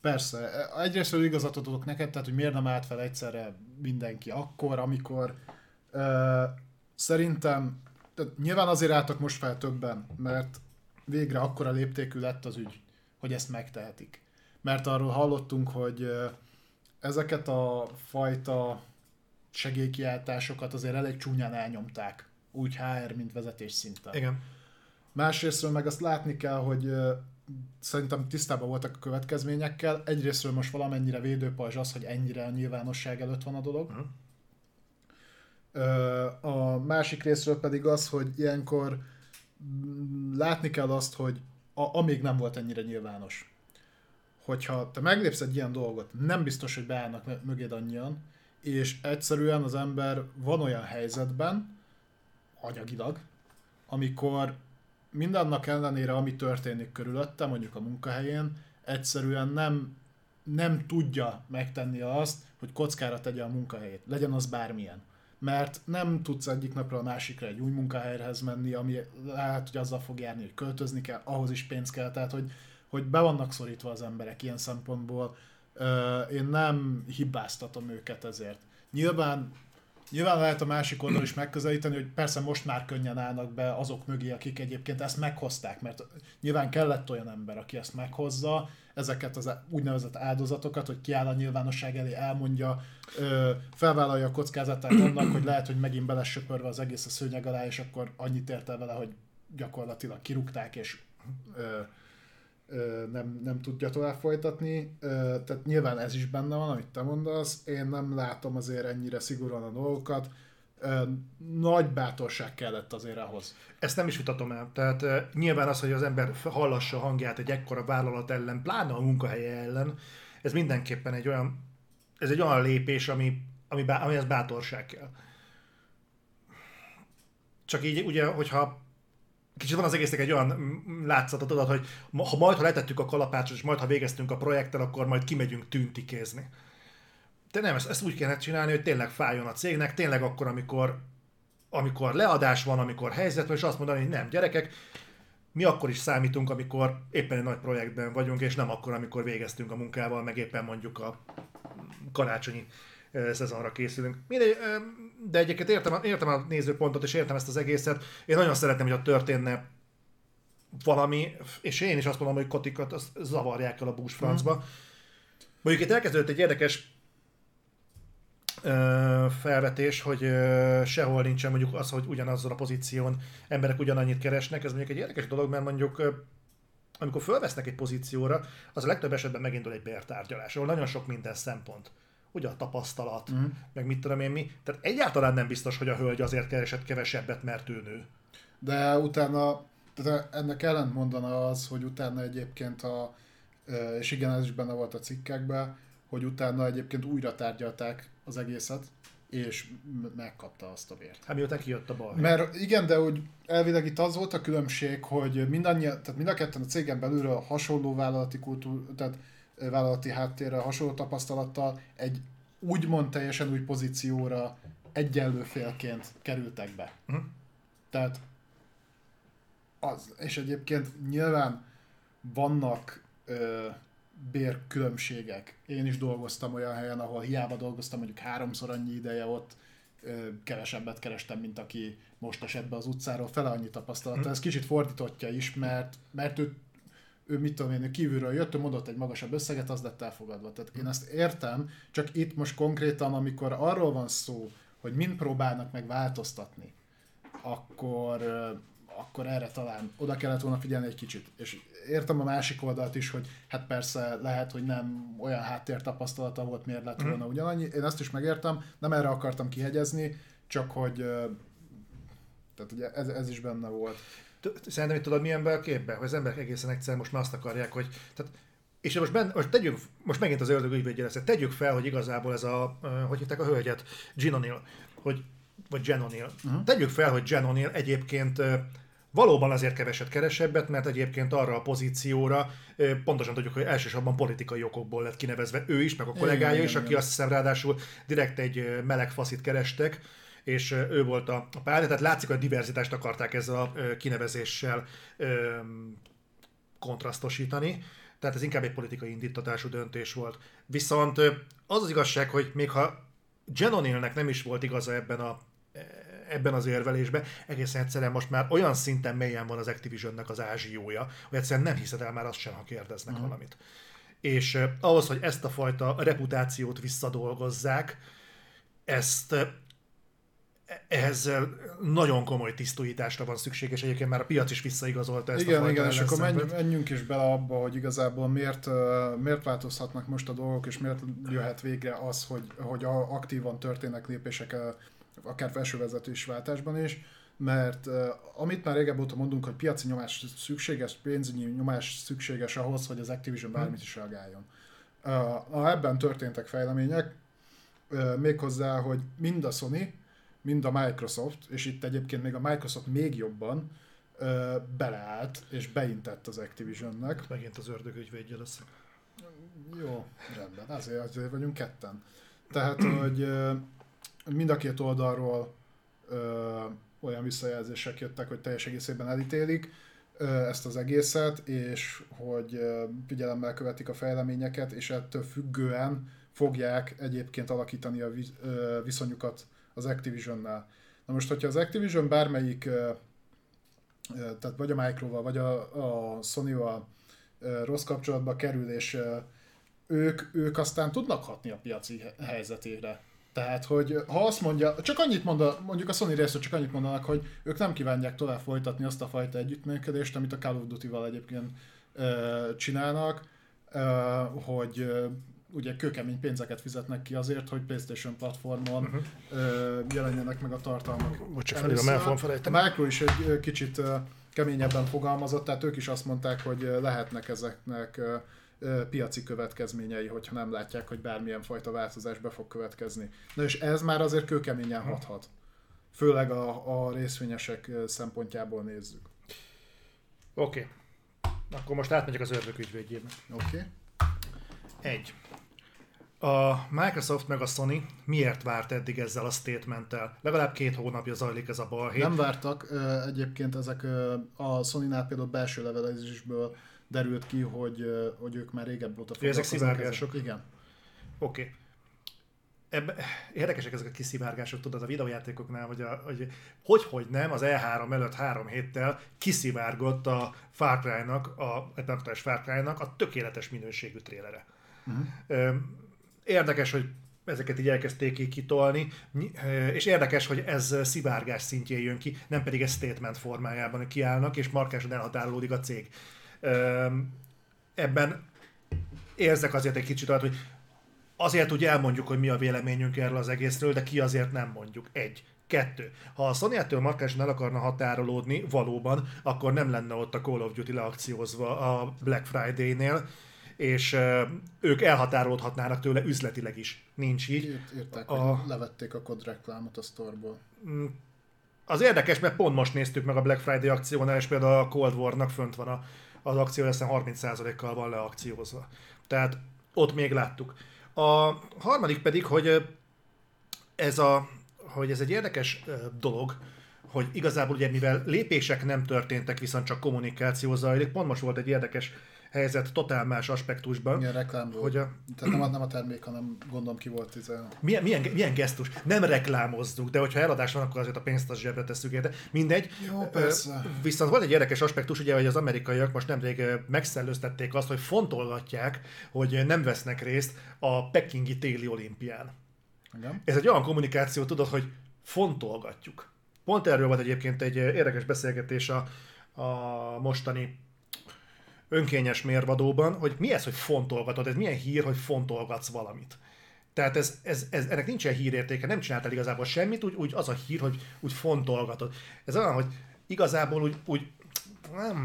Persze, egyrészt igazat adok neked, tehát hogy miért nem állt fel egyszerre mindenki akkor, amikor szerintem, nyilván azért álltak most fel többen, mert végre akkora léptékű lett az ügy, hogy ezt megtehetik. Mert arról hallottunk, hogy ezeket a fajta segélykiáltásokat azért elég csúnyán elnyomták, úgy HR, mint vezetés szinten. Igen. Másrésztről meg azt látni kell, hogy szerintem tisztában voltak a következményekkel. Egyrésztről most valamennyire védőpajzs az, hogy ennyire a nyilvánosság előtt van a dolog. A másik részről pedig az, hogy ilyenkor látni kell azt, hogy amíg nem volt ennyire nyilvános. Hogyha te meglépsz egy ilyen dolgot, nem biztos, hogy beállnak mögéd annyian, és egyszerűen az ember van olyan helyzetben, anyagilag, amikor mindannak ellenére, ami történik körülötte, mondjuk a munkahelyén, egyszerűen nem tudja megtenni azt, hogy kockára tegye a munkahelyét, legyen az bármilyen. Mert nem tudsz egyik napra a másikra egy új munkahelyhez menni, ami lehet, hogy azzal fog járni, hogy költözni kell, ahhoz is pénz kell, tehát hogy be vannak szorítva az emberek ilyen szempontból. Én nem hibáztatom őket ezért. Nyilván lehet a másik oldal is megközelíteni, hogy persze most már könnyen állnak be azok mögé, akik egyébként ezt meghozták, mert nyilván kellett olyan ember, aki ezt meghozza, ezeket az úgynevezett áldozatokat, hogy kiáll a nyilvánosság elé, elmondja, felvállalja a kockázatát annak, hogy lehet, hogy megint belesöpörve az egész a szőnyeg alá, és akkor annyit ért el vele, hogy gyakorlatilag kirúgták, és nem tudja tovább folytatni, tehát nyilván ez is benne van, amit te mondasz, én nem látom azért ennyire szigorúan a dolgokat, nagy bátorság kellett azért ahhoz. Ezt nem is vitatom el, tehát nyilván az, hogy az ember hallassa a hangját egy ekkora vállalat ellen, pláne a munkahelye ellen, ez mindenképpen egy olyan lépés, amihez bátorság kell. Csak így ugye, hogyha kicsit van az egésznek egy olyan látszatot adat, hogy ha letettük a kalapácsot, és majd ha végeztünk a projekttel, akkor majd kimegyünk tüntikézni. De nem, ezt úgy kellene csinálni, hogy tényleg fájjon a cégnek, tényleg akkor, amikor leadás van, amikor helyzet van, és azt mondani, hogy nem, gyerekek, mi akkor is számítunk, amikor éppen egy nagy projektben vagyunk, és nem akkor, amikor végeztünk a munkával, meg éppen mondjuk a karácsonyi szezonra készülünk. De egyébként értem a nézőpontot, és értem ezt az egészet. Én nagyon szeretném, hogyha történne valami, és én is azt mondom, hogy Kotikat azt zavarják el a búsfrancba. Mondjuk itt elkezdődött egy érdekes felvetés, hogy sehol nincsen mondjuk az, hogy ugyanazzal a pozíción emberek ugyanannyit keresnek. Ez mondjuk egy érdekes dolog, mert mondjuk amikor fölvesznek egy pozícióra, az a legtöbb esetben megindul egy bértárgyalás, ahol nagyon sok minden szempont. Ugye a tapasztalat, meg mit tudom én mi. Tehát egyáltalán nem biztos, hogy a hölgy azért keresett kevesebbet, mert ő nő. De utána, tehát ennek ellent mondana az, hogy utána egyébként és igen, ez is benne volt a cikkekben, hogy utána egyébként újra tárgyalták az egészet, és megkapta azt a vért. Hát miután kijött a balhé. Mert igen, de úgy elvileg itt az volt a különbség, hogy mind a ketten a cégen belülről hasonló vállalati kultúr, tehát vállalati háttérrel, hasonló tapasztalattal egy úgymond teljesen új pozícióra egyenlő félként kerültek be. Uh-huh. Tehát az, és egyébként nyilván vannak bérkülönbségek. Én is dolgoztam olyan helyen, ahol hiába dolgoztam mondjuk 3-szor annyi ideje ott, kevesebbet kerestem, mint aki most esett be az utcáról, fele annyi tapasztalata. Ez kicsit fordítottja is, mert ő mit tudom én, kívülről jött, ő mondott egy magasabb összeget, az lett elfogadva. Tehát én ezt értem, csak itt most konkrétan, amikor arról van szó, hogy mind próbálnak meg változtatni, akkor erre talán oda kellett volna figyelni egy kicsit. És értem a másik oldalt is, hogy hát persze lehet, hogy nem olyan háttértapasztalata volt, miért lett volna ugyanannyi. Én ezt is megértem, nem erre akartam kihegyezni, csak hogy tehát ugye ez is benne volt. Szerintem itt tudod milyen be a képbe, hogy az emberek egészen egyszer most már azt akarják, hogy... Tehát, és most megint az ördög ügyvédje lesz, tegyük fel, hogy igazából ez a... Hogy hittek a hölgyet? Jen O'Neill. Uh-huh. Tegyük fel, hogy Jen O'Neill egyébként valóban azért kevesebbet, mert egyébként arra a pozícióra pontosan tudjuk, hogy elsősorban politikai okokból lett kinevezve ő is, meg a kollégája igen, is, aki azt hiszem ráadásul direkt egy meleg faszit kerestek, és ő volt a párja, tehát látszik, hogy a diverzitást akarták ezzel a kinevezéssel kontrasztosítani. Tehát ez inkább egy politikai indítatású döntés volt. Viszont az az igazság, hogy még ha Jen O'Neillnek nem is volt igaza ebben az érvelésben, egészen egyszerűen most már olyan szinten mélyen van az Activisionnek az ázsiója, hogy egyszerűen nem hiszed el már azt sem, ha kérdeznek valamit. És ahhoz, hogy ezt a fajta reputációt visszadolgozzák, ehhez nagyon komoly tisztújításra van szükség, és egyébként már a piac is visszaigazolta ezt a fajta ellenszembet. Igen, és akkor menjünk is bele abba, hogy igazából miért változhatnak most a dolgok, és miért jöhet végre az, hogy aktívan történnek lépések, akár felsővezetői váltásban is, mert amit már régebb óta mondunk, hogy piaci nyomás szükséges, pénzügyi nyomás szükséges ahhoz, hogy az Activision bármit is reagáljon. Ebben történtek fejlemények, méghozzá, hogy mind a Sony, mind a Microsoft, és itt egyébként még a Microsoft még jobban beleállt és beintett az Activisionnek. Megint az ördög ügyvédje lesz. Jó, rendben, azért vagyunk ketten. Tehát, hogy mind a két oldalról olyan visszajelzések jöttek, hogy teljes egészében elítélik ezt az egészet, és hogy figyelemmel követik a fejleményeket, és ettől függően fogják egyébként alakítani a viszonyukat az Activisionnál. Na most, hogyha az Activision bármelyik, tehát vagy a Microval, vagy a Sonyval rossz kapcsolatba kerül, és ők aztán tudnak hatni a piaci helyzetére. Tehát, hogy ha azt mondja, csak annyit mondanak, mondjuk a Sony részről csak annyit mondanak, hogy ők nem kívánják tovább folytatni azt a fajta együttműködést, amit a Call of Duty-val egyébként csinálnak, hogy ugye kőkemény pénzeket fizetnek ki azért, hogy PlayStation platformon jelenjenek meg a tartalmak. Márkról is egy kicsit keményebben fogalmazott, tehát ők is azt mondták, hogy lehetnek ezeknek piaci következményei, hogyha nem látják, hogy bármilyen fajta változás be fog következni. Na és ez már azért kőkeményen hathat. Főleg a részvényesek szempontjából nézzük. Oké. Akkor most átmegyek az ördög ügyvédjébe. Oké. Egy. A Microsoft meg a Sony miért várt eddig ezzel a statementtel? Legalább 2 hónapja zajlik ez a balhé. Nem vártak. Egyébként ezek a Sony-nál például belső levelezésből derült ki, hogy ők már régebb óta foglalkoznak. Ezek szivárgások? Igen. Oké. Érdekesek ezek a kiszivárgások, tudod, a videójátékoknál, hogy nem, az E3 előtt 3 héttel kiszivárgott a Far Cry-nak, a tökéletes minőségű trélere. Uh-huh. Érdekes, hogy ezeket így elkezdték így kitolni, és érdekes, hogy ez szivárgás szintjén jön ki, nem pedig ez statement formájában kiállnak, és markánsan elhatárolódik a cég. Ebben érzek azért egy kicsit olyat, hogy azért úgy elmondjuk, hogy mi a véleményünk erről az egészről, de ki azért nem mondjuk. 1. 2. Ha a Sony-től markánsan el akarna határolódni valóban, akkor nem lenne ott a Call of Duty leakciózva a Black Friday-nél, és ők elhatárolhatnának tőle üzletileg is. Nincs így. Írták, hogy levették a COD reklámot a sztorból. Az érdekes, mert pont most néztük meg a Black Friday akciónál, és például a Cold War-nak fönt van az akció, aztán 30%-kal van leakciózva. Tehát ott még láttuk. A harmadik pedig, hogy ez egy érdekes dolog, hogy igazából ugye mivel lépések nem történtek, viszont csak kommunikáció zajlik, pont most volt egy érdekes helyzet totál más aspektusban. Milyen reklám volt? Tehát nem a termék, hanem gondolom ki volt. Milyen gesztus? Nem reklámozzuk, de hogyha eladás van, akkor azért a pénzt az zsebre tesszük érte. Mindegy. Jó, persze. Viszont volt egy érdekes aspektus, ugye, hogy az amerikaiak most nemrég megszellőztették azt, hogy fontolgatják, hogy nem vesznek részt a pekingi téli olimpián. Igen. Ez egy olyan kommunikáció, tudod, hogy fontolgatjuk. Pont erről volt egyébként egy érdekes beszélgetés a mostani önkényes mérvadóban, hogy mi ez, hogy fontolgatod, ez milyen hír, hogy fontolgatsz valamit. Tehát ennek nincsen hírértéke, nem csináltál igazából semmit, úgy az a hír, hogy úgy fontolgatod. Ez olyan, hogy igazából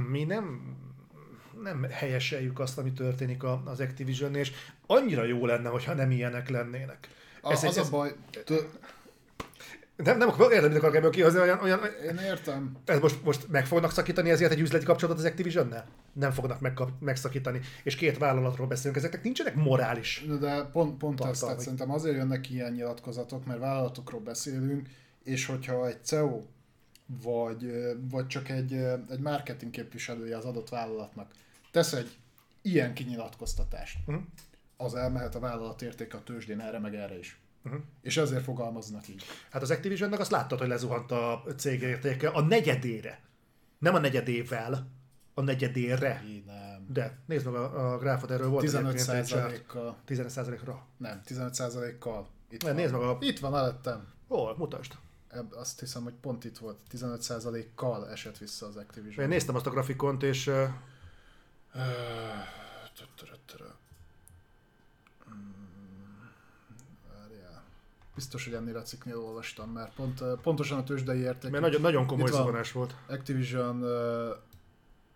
mi nem helyeseljük azt, ami történik az Activision-nél, és annyira jó lenne, hogyha nem ilyenek lennének. Az a baj... Nem akarok ebből kihozni, olyan... Én értem. Most meg fognak szakítani ezért egy üzleti kapcsolatot az Activisionnel? Nem fognak megszakítani. És két vállalatról beszélünk, ezeknek nincsenek morális. De pont ezt, tehát szerintem azért jönnek ilyen nyilatkozatok, mert vállalatokról beszélünk, és hogyha egy CEO, vagy csak egy marketing képviselője az adott vállalatnak tesz egy ilyen kinyilatkoztatást, az elmehet a vállalat értéke a tőzsdén erre meg erre is. És ezért fogalmaznak így. Hát az Activisionnek azt láttad, hogy lezuhant a cég értéke a negyedére. Nem a negyedével, a negyedére. Nem. De nézd meg a gráfot, erről volt. 15%-kal. 15%-ra. Nem, 15%-kal. Itt van. Nézd meg itt van előttem. Hol? Mutasd. Azt hiszem, hogy pont itt volt. 15%-kal esett vissza az Activision. Én néztem azt a grafikont, és... Biztos, hogy ennél a cikknél olvastam, mert pontosan a tőzsdei érték. Mert nagyon komoly zuhanás volt. Activision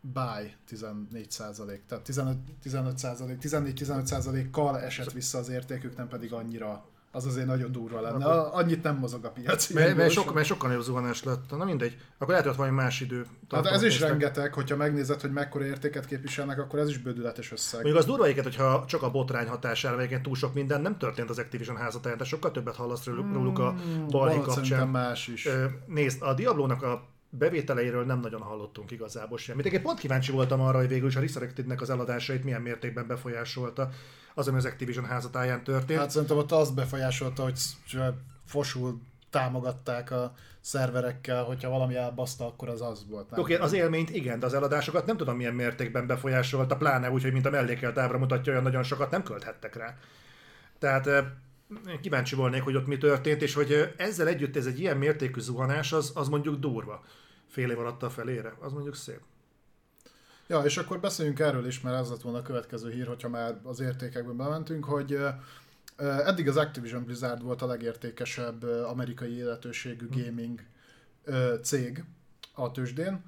buy 14%, tehát 14-15%-kal esett vissza az értékük, nem pedig annyira. Az azért nagyon durva lenne. Akkor... Annyit nem mozog a piac. Mert sokkal nagyobb zuhanás lett. Na mindegy. Akkor lehet, hogy valami más idő. Hát ez is rengeteg, hogyha megnézed, hogy mekkora értéket képviselnek, akkor ez is bődületes összeg. Mondjuk az durva éket, hogyha csak a botrány hatására végén túl sok minden nem történt az Activision házatáján, de sokkal többet hallasz róluk a balhé kapcsán. Más is. Nézd, a Diablo-nak a bevételeiről nem nagyon hallottunk igazából semmit. Én pont kíváncsi voltam arra, hogy végül is a Resurrected-nek az eladásait milyen mértékben befolyásolta az, ami az Activision házatáján történt. Hát szerintem ott azt befolyásolta, hogy fosul támogatták a szerverekkel, hogyha valami elbaszta, akkor az volt. Oké, az élményt igen, de az eladásokat nem tudom milyen mértékben befolyásolta, pláne úgy, hogy mint a mellékelt ábra mutatja, olyan nagyon sokat nem költhettek rá. Tehát kíváncsi volnék, hogy ott mi történt, és hogy ezzel együtt ez egy ilyen mértékű zuhanás, az mondjuk durva. Fél év alatt a felére, az mondjuk szép. Ja, és akkor beszéljünk erről is, mert ez lett volna a következő hír, hogyha már az értékekben bementünk, hogy eddig az Activision Blizzard volt a legértékesebb amerikai életőségű gaming cég a tőzsdén.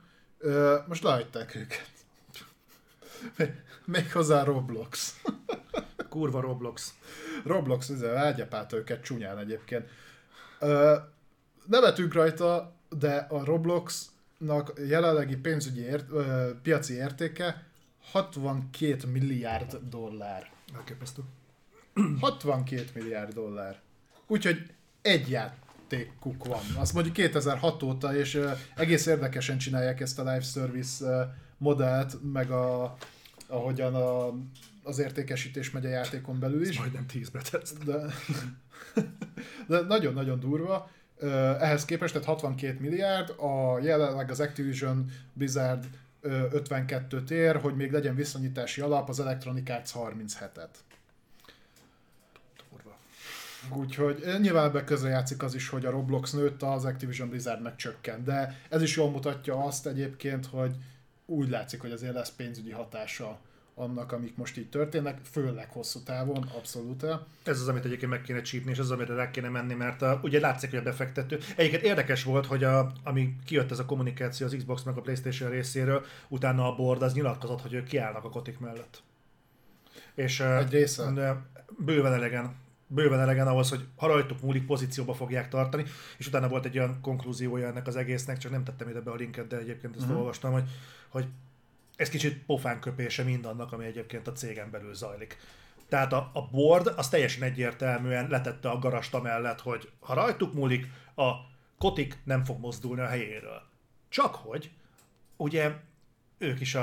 Most lehagyták őket. Méghozzá Roblox. Kurva Roblox. Roblox, ágyapált őket csúnyán egyébként. Nevetünk rajta, de a Robloxnak jelenlegi pénzügyi piaci értéke $62 milliárd. Elképesztő. $62 milliárd. Úgyhogy egy játékuk van. Azt mondjuk 2006 óta, és egész érdekesen csinálják ezt a live service modellt, meg ahogyan az értékesítés megy a játékon belül is. Ez majdnem 10-be tetszett. De nagyon-nagyon durva. Ehhez képest, tehát 62 milliárd, jelenleg az Activision Blizzard 52-t ér, hogy még legyen viszonyítási alap, az Electronic Arts 37-et. Durva. Úgyhogy nyilván ebben közrejátszik az is, hogy a Roblox nőtt, az Activision Blizzard megcsökkent. De ez is jól mutatja azt egyébként, hogy úgy látszik, hogy azért lesz pénzügyi hatása annak, amik most így történnek, főleg hosszú távon, abszolút. Ez az, amit egyébként meg kéne csípni, és ez az, amire rá kéne menni, mert ugye látszik, hogy a befektető. Egyébként érdekes volt, hogy ami kijött ez a kommunikáció az Xbox meg a PlayStation részéről, utána a board az nyilatkozott, hogy ők kiállnak a Kotick mellett. És egy része? Bőven elegen ahhoz, hogy ha rajtuk múlik, pozícióba fogják tartani, és utána volt egy olyan konklúziója ennek az egésznek, csak nem tettem ide be a linket, de egyébként ezt olvastam, hogy ez kicsit pofánköpése mindannak, ami egyébként a cégen belül zajlik. Tehát a board az teljesen egyértelműen letette a garasta mellett, hogy ha rajtuk múlik, a Kotick nem fog mozdulni a helyéről. Csak hogy ugye ők is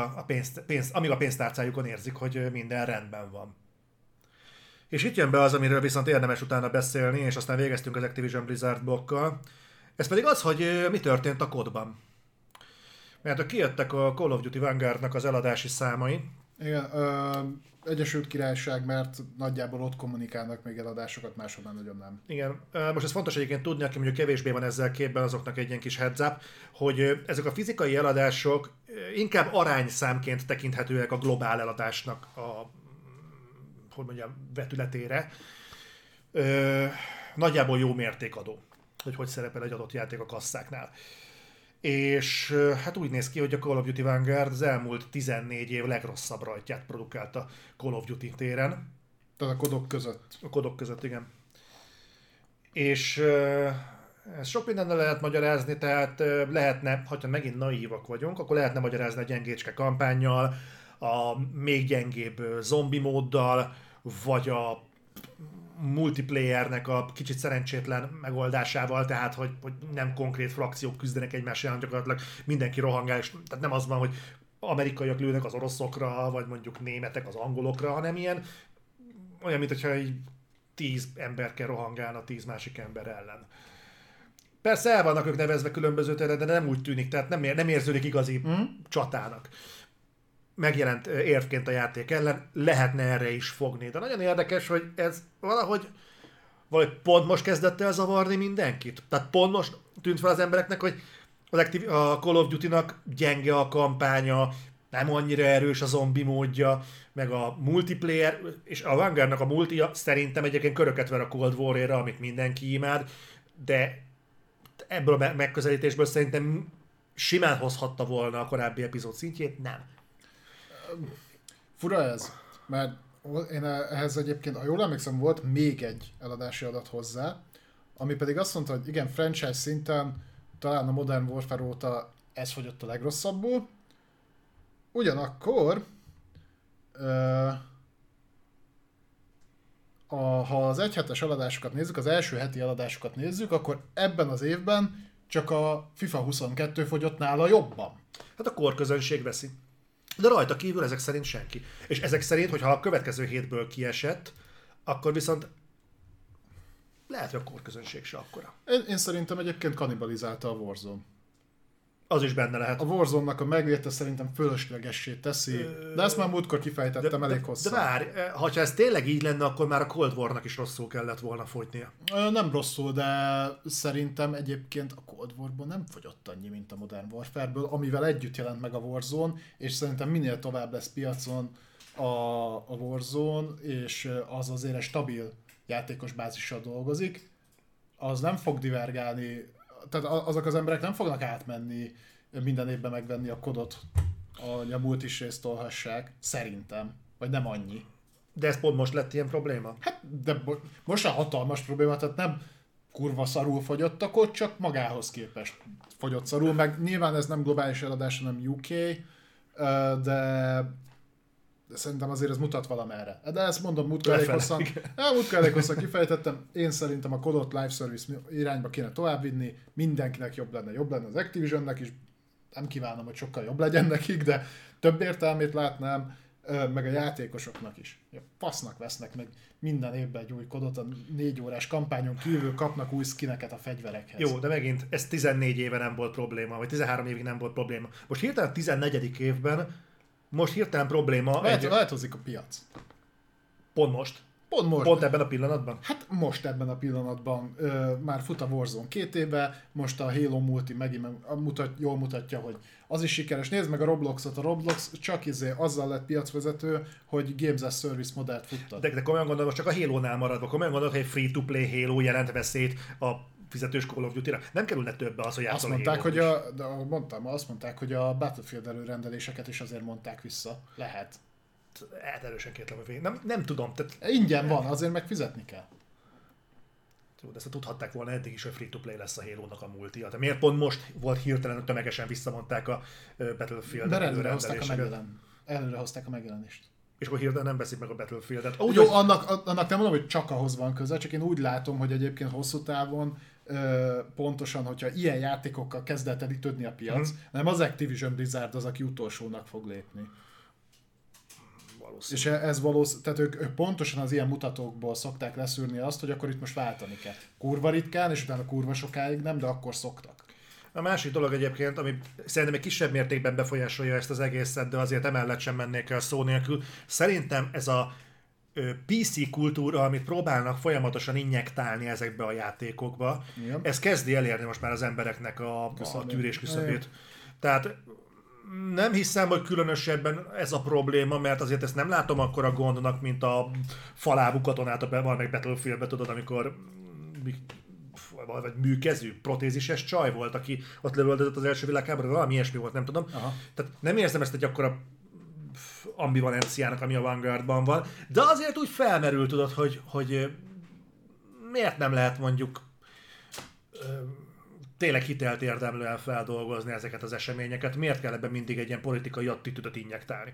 amíg a pénztárcájukon érzik, hogy minden rendben van. És itt jön be az, amiről viszont érdemes utána beszélni, és aztán végeztünk az Activision Blizzard blokkal. Ez pedig az, hogy mi történt a kodban. Mert kijöttek a Call of Duty Vanguardnak az eladási számai. Igen, Egyesült Királyság, mert nagyjából ott kommunikálnak még eladásokat, máshol nagyon nem. Igen, most ez fontos egyébként tudni, aki mondjuk kevésbé van ezzel képben, azoknak egy ilyen kis heads up, hogy ezek a fizikai eladások inkább arányszámként tekinthetőek a globál eladásnak a vetületére. Nagyjából jó mértékadó, hogy szerepel egy adott játék a kasszáknál. És hát úgy néz ki, hogy a Call of Duty Vanguard az elmúlt 14 év legrosszabb rajtját produkált a Call of Duty téren. Tehát a kodok között. A kodok között, igen. És ezt sok mindennel lehet magyarázni, tehát lehetne, ha megint naívak vagyunk, akkor lehetne magyarázni a gyengécske kampánnyal, a még gyengébb zombi móddal, vagy a multiplayernek a kicsit szerencsétlen megoldásával, tehát hogy nem konkrét frakciók küzdenek egymás ellen, gyakorlatilag mindenki rohangál, és tehát nem az van, hogy amerikaiak lőnek az oroszokra, vagy mondjuk németek az angolokra, hanem olyan, mint hogyha így 10 ember kell rohangálna 10 másik ember ellen. Persze el vannak ők nevezve különböző terület, de nem úgy tűnik, tehát nem érződik igazi csatának. Megjelent érvként a játék ellen, lehetne erre is fogni. De nagyon érdekes, hogy ez valahogy pont most kezdett el zavarni mindenkit. Tehát pont most tűnt fel az embereknek, hogy a Call of Duty-nak gyenge a kampánya, nem annyira erős a zombi módja, meg a multiplayer, és a Vanguardnak a multija szerintem egyébként köröket ver a Cold War-ra, amit mindenki imád, de ebből a megközelítésből szerintem simán hozhatta volna a korábbi epizód szintjét, nem. Fura ez, mert én ehhez egyébként, ha jól emlékszem, volt még egy eladási adat hozzá, ami pedig azt mondta, hogy igen, franchise szinten talán a Modern Warfare óta ez fogyott a legrosszabbul, ugyanakkor ha az egyhetes eladásokat nézzük, az első heti eladásokat nézzük, akkor ebben az évben csak a FIFA 22 fogyott nála jobban. Hát a korközönség veszi. De rajta kívül ezek szerint senki. És ezek szerint, hogyha a következő hétből kiesett, akkor viszont lehet, hogy a korközönség se akkora. Én szerintem egyébként kannibalizálta a Warzone. Az is benne lehet. A Warzone-nak a megléte szerintem fölöslegessé teszi, de ezt már múltkor kifejtettem elég hosszú. De várj, ha ez tényleg így lenne, akkor már a Cold War-nak is rosszul kellett volna fogynia. Nem rosszul, de szerintem egyébként a Cold War-ból nem fogyott annyi, mint a Modern Warfare-ből, amivel együtt jelent meg a Warzone, és szerintem minél tovább lesz piacon a Warzone, és az azért egy stabil játékos bázissal dolgozik, az nem fog divergálni. Tehát azok az emberek nem fognak átmenni minden évben megvenni a kodot, a multis részt tolhassák, szerintem. Vagy nem annyi. De ez pont most lett ilyen probléma? Hát, de most a hatalmas probléma, tehát nem kurva szarul fogyott a kod, csak magához képest fogyott szarul, meg nyilván ez nem globális eladás, hanem UK, de szerintem azért ez mutat valamerre. De ezt mondom, múltkor elég hosszan kifejtettem. Én szerintem a kodot live service irányba kéne továbbvinni, mindenkinek jobb lenne az Activisionnek is, nem kívánom, hogy sokkal jobb legyen nekik, de több értelmét látnám, meg a játékosoknak is. Fasznak vesznek meg minden évben egy új kodot, a 4 órás kampányon kívül kapnak új skineket a fegyverekhez. Jó, de megint ez 14 éve nem volt probléma, vagy 13 évig nem volt probléma. Most hirtelen a 14. évben most hirtelen probléma... Változik a piac. Pont most. Pont ebben a pillanatban? Hát most ebben a pillanatban. Már fut a Warzone 2 éve, most a Halo Multi megint jól mutatja, hogy az is sikeres. Nézd meg a Robloxot, a Roblox csak azzal lett piacvezető, hogy Games as Service modellt futtat. De komolyan gondolom, most csak a Halo-nál maradva, komolyan gondolom, hogy free-to-play Halo jelent veszélyt a fizetős Call of Duty-ra. Nem kerülne többe az, hogy játszol a Halo-t hogy azt mondták, hogy a Battlefield előrendeléseket is azért mondták vissza. Lehet. hát erősen kétlem, hogy nem tudom. Tehát ingyen van, azért meg fizetni kell. Jó, de ezt tudhatták volna eddig is, hogy free-to-play lesz a Halo-nak a multi. De miért pont most volt hirtelen, hogy tömegesen visszavonták a Battlefield előrendeléseket? Előrehozták a megjelenést. És akkor hirtelen nem veszik meg a Battlefieldet. Úgy, jó, annak nem mondom, hogy csak ahhoz van köze, csak én úgy látom, hogy egyébként hosszú távon pontosan, hogyha ilyen játékokkal kezd el telítődni a piac, nem az Activision Blizzard az, aki utolsónak fog lépni. És ez valószínű, tehát ők pontosan az ilyen mutatókból szokták leszűrni azt, hogy akkor itt most váltani kell. Kurva ritkán, és utána kurva sokáig nem, de akkor szoktak. A másik dolog egyébként, ami szerintem egy kisebb mértékben befolyásolja ezt az egészet, de azért emellett sem mennék el szó nélkül. Szerintem ez a PC kultúra, amit próbálnak folyamatosan injektálni ezekbe a játékokba, igen, ez kezdi elérni most már az embereknek a tűrés küszöbét. Tehát nem hiszem, hogy különösebben ez a probléma, mert azért ezt nem látom akkora gondnak, mint a falábú katonát a valamelyik Battlefieldbe, tudod, amikor vagy műkezű, protézises csaj volt, aki ott lövöldözött az első világháborúban, de valami ilyesmi volt, nem tudom. Aha. Tehát nem érzem ezt egy akkora ambivalenciának, ami a Vanguardban van, de azért úgy felmerül, tudod, hogy miért nem lehet mondjuk tényleg hitelt érdemlően feldolgozni ezeket az eseményeket, miért kell ebben mindig egy ilyen politikai attitűdöt injektálni.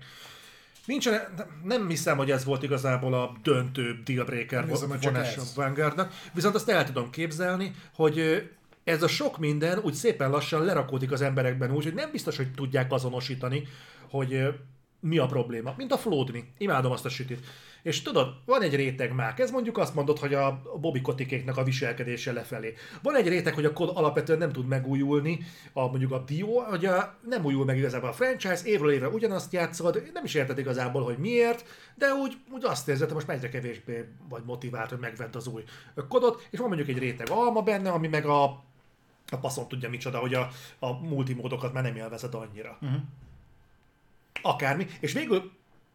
Nem hiszem, hogy ez volt igazából a döntő dealbreaker vonás a Vanguardnak, viszont azt el tudom képzelni, hogy ez a sok minden úgy szépen lassan lerakódik az emberekben úgy, hogy nem biztos, hogy tudják azonosítani, hogy mi a probléma, mint a flódni. Imádom azt a sütit. És tudod, van egy réteg mák, ez mondjuk azt mondod, hogy a Bobby Kotikéknek a viselkedése lefelé. Van egy réteg, hogy a kod alapvetően nem tud megújulni, mondjuk a Dio, hogy nem újul meg igazából a franchise, évről évre ugyanazt játszod, nem is érted igazából, hogy miért, de úgy azt érzed, hogy most már egyre kevésbé vagy motivált, hogy megvedd az új kodot, és van mondjuk egy réteg alma benne, ami meg a passzon tudja micsoda, hogy a multimódokat már nem élvezed annyira. Uh-huh. Akármi, és végül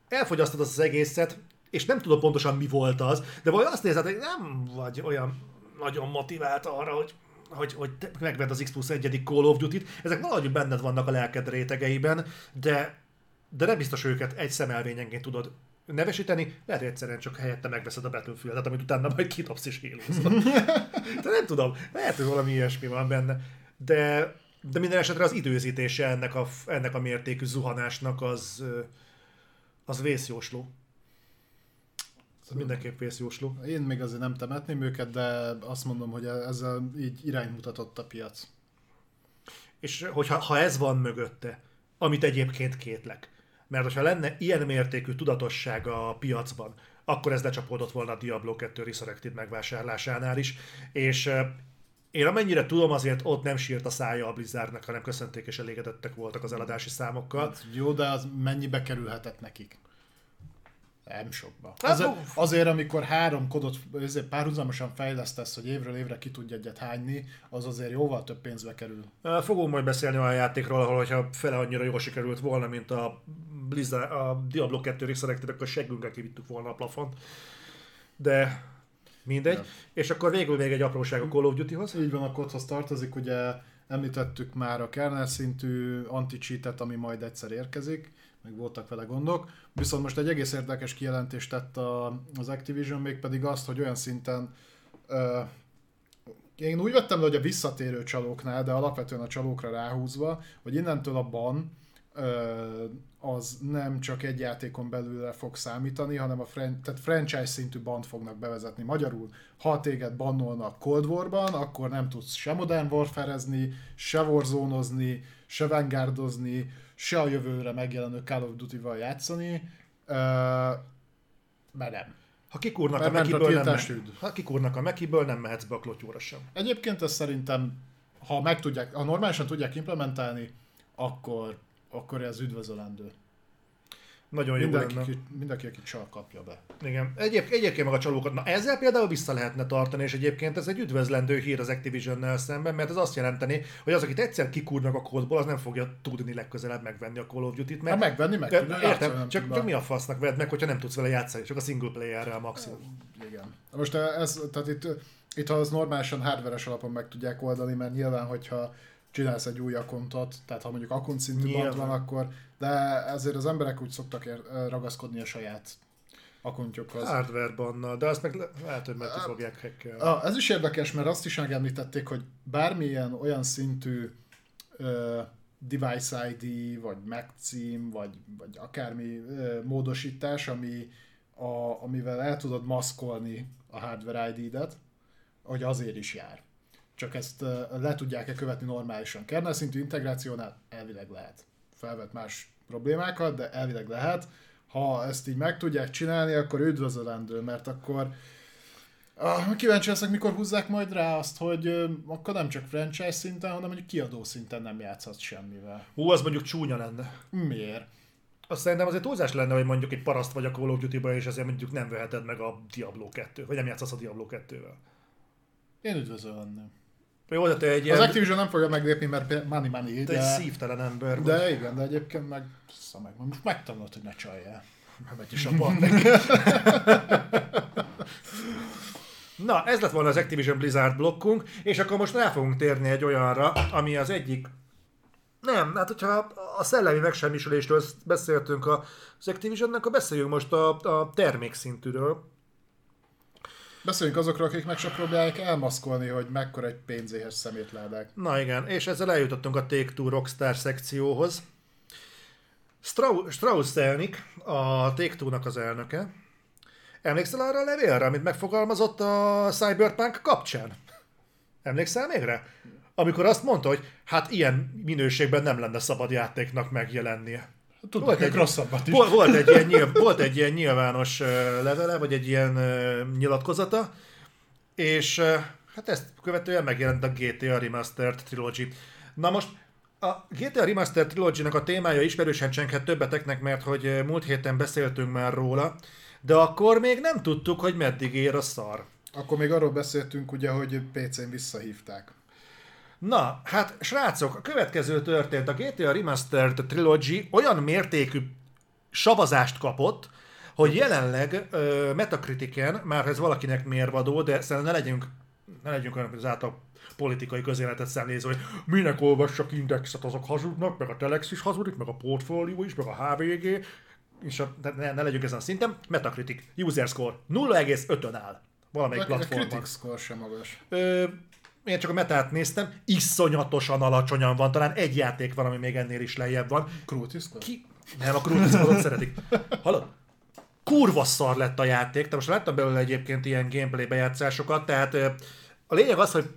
elfogyasztod az egészet, és nem tudom pontosan mi volt az, de valahogy azt nézed, hogy nem vagy olyan nagyon motivált arra, hogy megvedd az X+1 Call of Duty-t. Ezek valahogy benned vannak a lelked rétegeiben, de nem biztos őket egy szemelvényenként tudod nevesíteni, lehet egyszerűen csak helyette megveszed a Battlefieldet, amit utána majd kitopsz és hélózod. De nem tudom, lehet, hogy valami ilyesmi van benne, de minden esetre az időzítése ennek a mértékű zuhanásnak az vészjósló. Mindenképp vészjósló. Én még azért nem temetném őket, de azt mondom, hogy ezzel így iránymutatott a piac. És hogyha ez van mögötte, amit egyébként kétlek, mert hogyha lenne ilyen mértékű tudatosság a piacban, akkor ez lecsapódott volna a Diablo 2 Resurrected megvásárlásánál is, és én amennyire tudom, azért ott nem sírt a szája a Blizzardnak, hanem köszönték és elégedettek voltak az eladási számokkal. Hát jó, de az mennyibe kerülhetett nekik? Nem sokba. Azért, amikor 3 kodot párhuzamosan fejlesztesz, hogy évről évre ki tudj egyet hányni, az azért jóval több pénzbe kerül. Fogunk majd beszélni olyan játékról, ahol hogyha fele annyira jól sikerült volna, mint a Blizzard, a Diablo 2 Resurrected, akkor seggünkkel kivittük volna a plafont. De mindegy. Ja. És akkor végül még egy apróság a Call of Duty-hoz. Így van, a kodhoz tartozik, ugye említettük már a kernel szintű anti-cheatet, ami majd egyszer érkezik, meg voltak vele gondok. Viszont most egy egész érdekes kijelentést tett az Activision, mégpedig azt, hogy olyan szinten én úgy vettem le, hogy a visszatérő csalóknál, de alapvetően a csalókra ráhúzva, hogy innentől a ban az nem csak egy játékon belülre fog számítani, hanem tehát franchise szintű bant fognak bevezetni. Magyarul, ha téged bannolnak Cold War-ban, akkor nem tudsz se Modern Warfare-ezni, se Warzone-ozni, se Vanguard-ozni, se a jövőre megjelenő Call of Duty-val játszani, mert nem. Ha kikúrnak a Mekiből, nem mehetsz be a klotyóra sem. Egyébként ezt szerintem, ha meg tudják, ha normálisan tudják implementálni, akkor ez üdvözölendő. Nagyon jó lenne. Mindenki, aki csal, kapja be. Igen. Egyébként meg a csalókat. Na ezzel például vissza lehetne tartani, és egyébként ez egy üdvözlendő hír az Activisionnel szemben, mert ez azt jelenteni, hogy az, akit egyszer kikúrnak a kodból, az nem fogja tudni legközelebb megvenni a Call of Duty-t. Mert megvenni meg tudja. Értem, csak mi a fasznak vedd meg, hogyha nem tudsz vele játszani, csak a single player-rel maximum. Igen. Most tehát itt ha az normálisan hardveres alapon meg tudják oldani, mert nyilván, hogyha csinálsz egy új akontot, tehát ha mondjuk akont szintű bant van, akkor, de ezért az emberek úgy szoktak ragaszkodni a saját akontjukhoz. Hardware bannal, de azt meg lehet, hogy meg ki fogják hackelni. Ez is érdekes, mert azt is megemlítették, hogy bármilyen olyan szintű device ID, vagy Mac cím, vagy akármi módosítás, amivel el tudod maszkolni a hardware ID-det, hogy azért is jár. Csak ezt le tudják-e követni normálisan. Kernel szintű integrációnál elvileg lehet. Felvet más problémákat, de elvileg lehet. Ha ezt így meg tudják csinálni, akkor üdvözölendő, mert akkor kíváncsi leszek, mikor húzzák majd rá azt, hogy akkor nem csak franchise szinten, hanem mondjuk kiadó szinten nem játszhatsz semmivel. Hú, az mondjuk csúnya lenne. Miért? Azt szerintem azért túlzás lenne, hogy mondjuk egy paraszt vagy a Call of Duty-ba, és ezért mondjuk nem veheted meg a Diablo 2-t, vagy nem játszhatsz a Diablo 2-vel. Én üdvözölném. Jó, de te egy ilyen... Az Activision nem fogja meglépni, mert money, de... Te egy szívtelen ember. De vagy. Igen, de egyébként meg... Most megtanult, hogy ne csaljál. Megy is a partnek. Na, ez lett volna az Activision Blizzard blokkunk, és akkor most rá fogunk térni egy olyanra, ami az egyik... Nem, hát hogyha a szellemi megsemmisülésről beszéltünk az Activisionnek, akkor beszéljünk most a termékszintűről. Beszéljünk azokról, akik meg csak próbálják elmaszkolni, hogy mekkora egy pénzéhes szemétládák. Na igen, és ezzel eljutottunk a Take-Two Rockstar szekcióhoz. Strauss-Zelnick, a Take-Two-nak az elnöke. Emlékszel arra a levélre, amit megfogalmazott a Cyberpunk kapcsán? Emlékszel még rá? Amikor azt mondta, hogy hát ilyen minőségben nem lenne szabad játéknak megjelennie. Tudnak egy rosszabbat is. Volt egy ilyen nyilvános levele, vagy egy ilyen nyilatkozata, és hát ezt követően megjelent a GTA Remastered Trilogy. Na most a GTA Remastered Trilogy-nak a témája ismerősen csenghet többeteknek, mert hogy múlt héten beszéltünk már róla, de akkor még nem tudtuk, hogy meddig ér a szar. Akkor még arról beszéltünk ugye, hogy PC-n visszahívták. Na, hát srácok, a következő történt. A GTA Remastered Trilogy olyan mértékű savazást kapott, hogy jelenleg Metacritiken, már ez valakinek mérvadó, de szerintem ne legyünk olyan, hogy az által politikai közéletet szemléző, hogy minek olvassak indexet, azok hazudnak, meg a Telex is hazudik, meg a Portfolio is, meg a HVG, és ne legyünk ezen a szinten. Metacritic, user score 0,5-ön áll valamelyik platformon. A critic score sem magas. Én csak a metát néztem, iszonyatosan alacsonyan van, talán egy játék van, ami még ennél is lejjebb van. Krótiszkod? Nem, a krótiszkodot szeretik. Hallod? Kurva szar lett a játék, de most láttam belőle egyébként ilyen gameplay bejátszásokat, tehát a lényeg az, hogy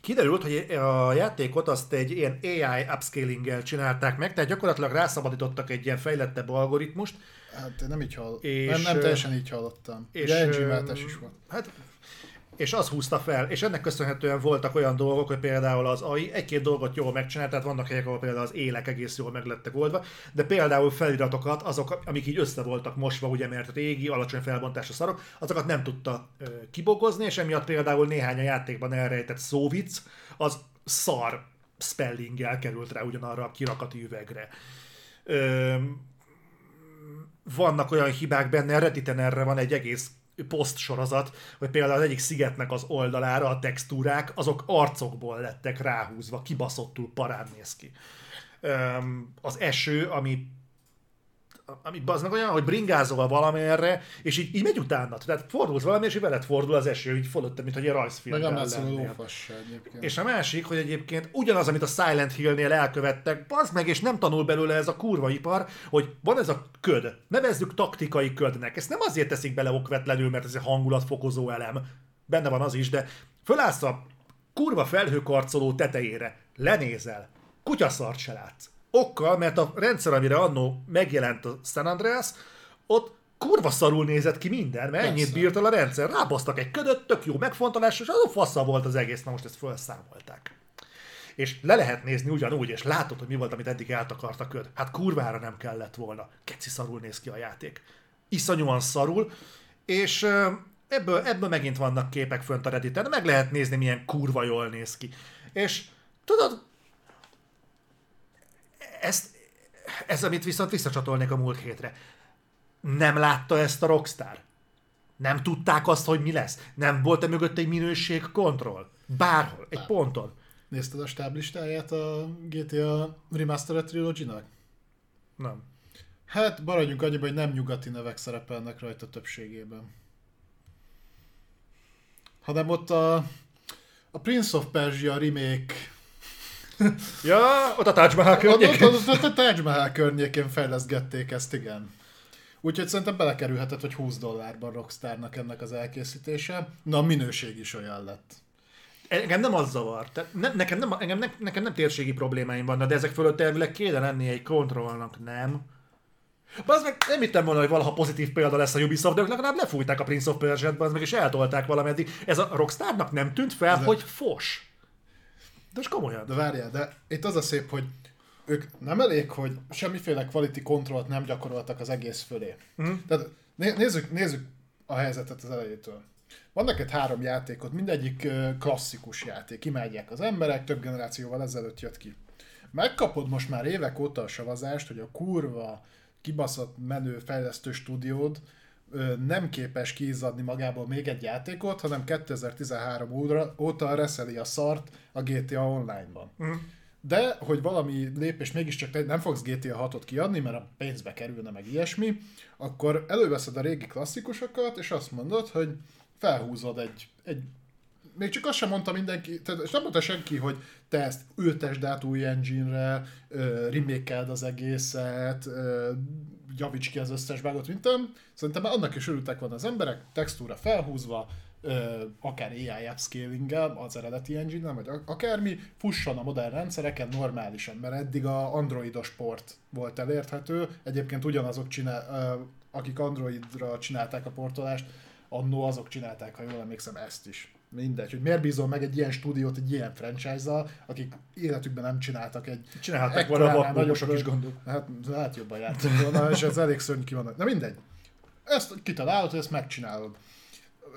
kiderült, hogy a játékot azt egy ilyen AI upscalinggel csinálták meg, tehát gyakorlatilag rászabadítottak egy ilyen fejlettebb algoritmust. Hát nem így hallottam. Nem teljesen így hallottam. De NG-váltás is volt. Hát... és az húzta fel, és ennek köszönhetően voltak olyan dolgok, hogy például az AI egy-két dolgot jól megcsinált, tehát vannak helyek, ahol például az élek egész jól meglettek oldva, de például feliratokat, azok, amik így össze voltak mosva, ugye, mert régi, alacsony felbontású szarok, azokat nem tudta kibogozni, és emiatt például néhány a játékban elrejtett szóvic, az szar spellinggel került rá ugyanarra a kirakati üvegre. Vannak olyan hibák benne, Redditen erre van egy egész posztsorozat, hogy például az egyik szigetnek az oldalára a textúrák, azok arcokból lettek ráhúzva, kibaszottul parán néz ki. Az eső, ami az meg olyan, hogy bringázol valamerre, és így megy utána. Tehát fordulsz valami, és így veled fordul az eső, így fölöttem, mint hogy egy rajzfilmben lennél. És a másik, hogy egyébként ugyanaz, amit a Silent Hill-nél elkövettek, bazd meg, és nem tanul belőle ez a kurva ipar, hogy van ez a köd, nevezzük taktikai ködnek. Ezt nem azért teszik bele okvetlenül, mert ez egy hangulatfokozó elem. Benne van az is, de fölállsz a kurva felhőkarcoló tetejére, lenézel, kutyaszart se látsz. Okkal, mert a rendszer, amire annó megjelent a San Andreas, ott kurva szarul nézett ki minden, mert ennyit bírt el a rendszer. Rábasztak egy ködöt, tök jó megfontolás, és azon faszal volt az egész, na most ezt felszámolták. És le lehet nézni ugyanúgy, és látod, hogy mi volt, amit eddig eltakart a köd. Hát kurvára nem kellett volna. Keci szarul néz ki a játék. Iszonyúan szarul, és ebből megint vannak képek fönt a Redditen. Meg lehet nézni, milyen kurva jól néz ki. És tudod, ez, amit viszont visszacsatolnék a múlt hétre. Nem látta ezt a Rockstar? Nem tudták azt, hogy mi lesz? Nem volt-e mögött egy minőségkontroll? Bárhol, egy ponton. Nézted a stáblistáját a GTA Remastered Trilogy-nak? Nem. Hát maradjunk annyiban, hogy nem nyugati nevek szerepelnek rajta többségében. Hanem ott a Prince of Persia remake... Ja, ott a Taj Mahal környékén. Ott a Taj Mahal környékén fejleszgették ezt, igen. Úgyhogy szerintem belekerülhetett, hogy $20 Rockstarnak ennek az elkészítése. Na, a minőség is olyan lett. Engem nem az zavar. Nekem nem térségi problémáim vannak, de ezek fölött elvileg kéne lenni egy kontrollnak, nem? Az meg nem hittem volna, hogy valaha pozitív példa lesz a Ubisoft, de ők legalább lefújták a Prince of Persia-t, az meg is eltolták valameddig. Ez a Rockstarnak nem tűnt fel, de... hogy fos. De most komolyan. De várjál, de itt az a szép, hogy ők nem elég, hogy semmiféle quality controllt nem gyakoroltak az egész fölé. Mm. Tehát nézzük a helyzetet az elejétől. Van neked 3 játékot, mindegyik klasszikus játék. Imádják az emberek, több generációval ezelőtt jött ki. Megkapod most már évek óta a savazást, hogy a kurva kibaszott menő fejlesztő stúdiód nem képes kiizzadni magából még egy játékot, hanem 2013 óta reszeli a szart a GTA Online-ban. Mm. De, hogy valami lépés mégiscsak nem fogsz GTA 6-ot kiadni, mert a pénzbe kerülne meg ilyesmi, akkor előveszed a régi klasszikusokat, és azt mondod, hogy felhúzod egy még csak azt sem mondta mindenki, és nem mondta senki, hogy te ezt ültesd át új engine-re, remake-eld az egészet, javíts ki az összes bágot, mintem. Szerintem már annak is örültek van az emberek, textúra felhúzva, akár AI upscaling-el, az eredeti engine-nel, vagy akármi, fusson a modern rendszereken normálisan, mert eddig a androidos port volt elérthető. Egyébként ugyanazok, akik androidra csinálták a portolást, annó azok csinálták, ha jól emlékszem, ezt is. Mindegy, hogy miért bízol meg egy ilyen stúdiót, egy ilyen franchise-zal, akik életükben nem csináltak egy... Csinálták valahol, nagyon sok is gondol. Hát jobban jártunk volna, és ez elég szörnyű kivannak. Na mindegy, ezt kitalálod, hogy ezt megcsinálod.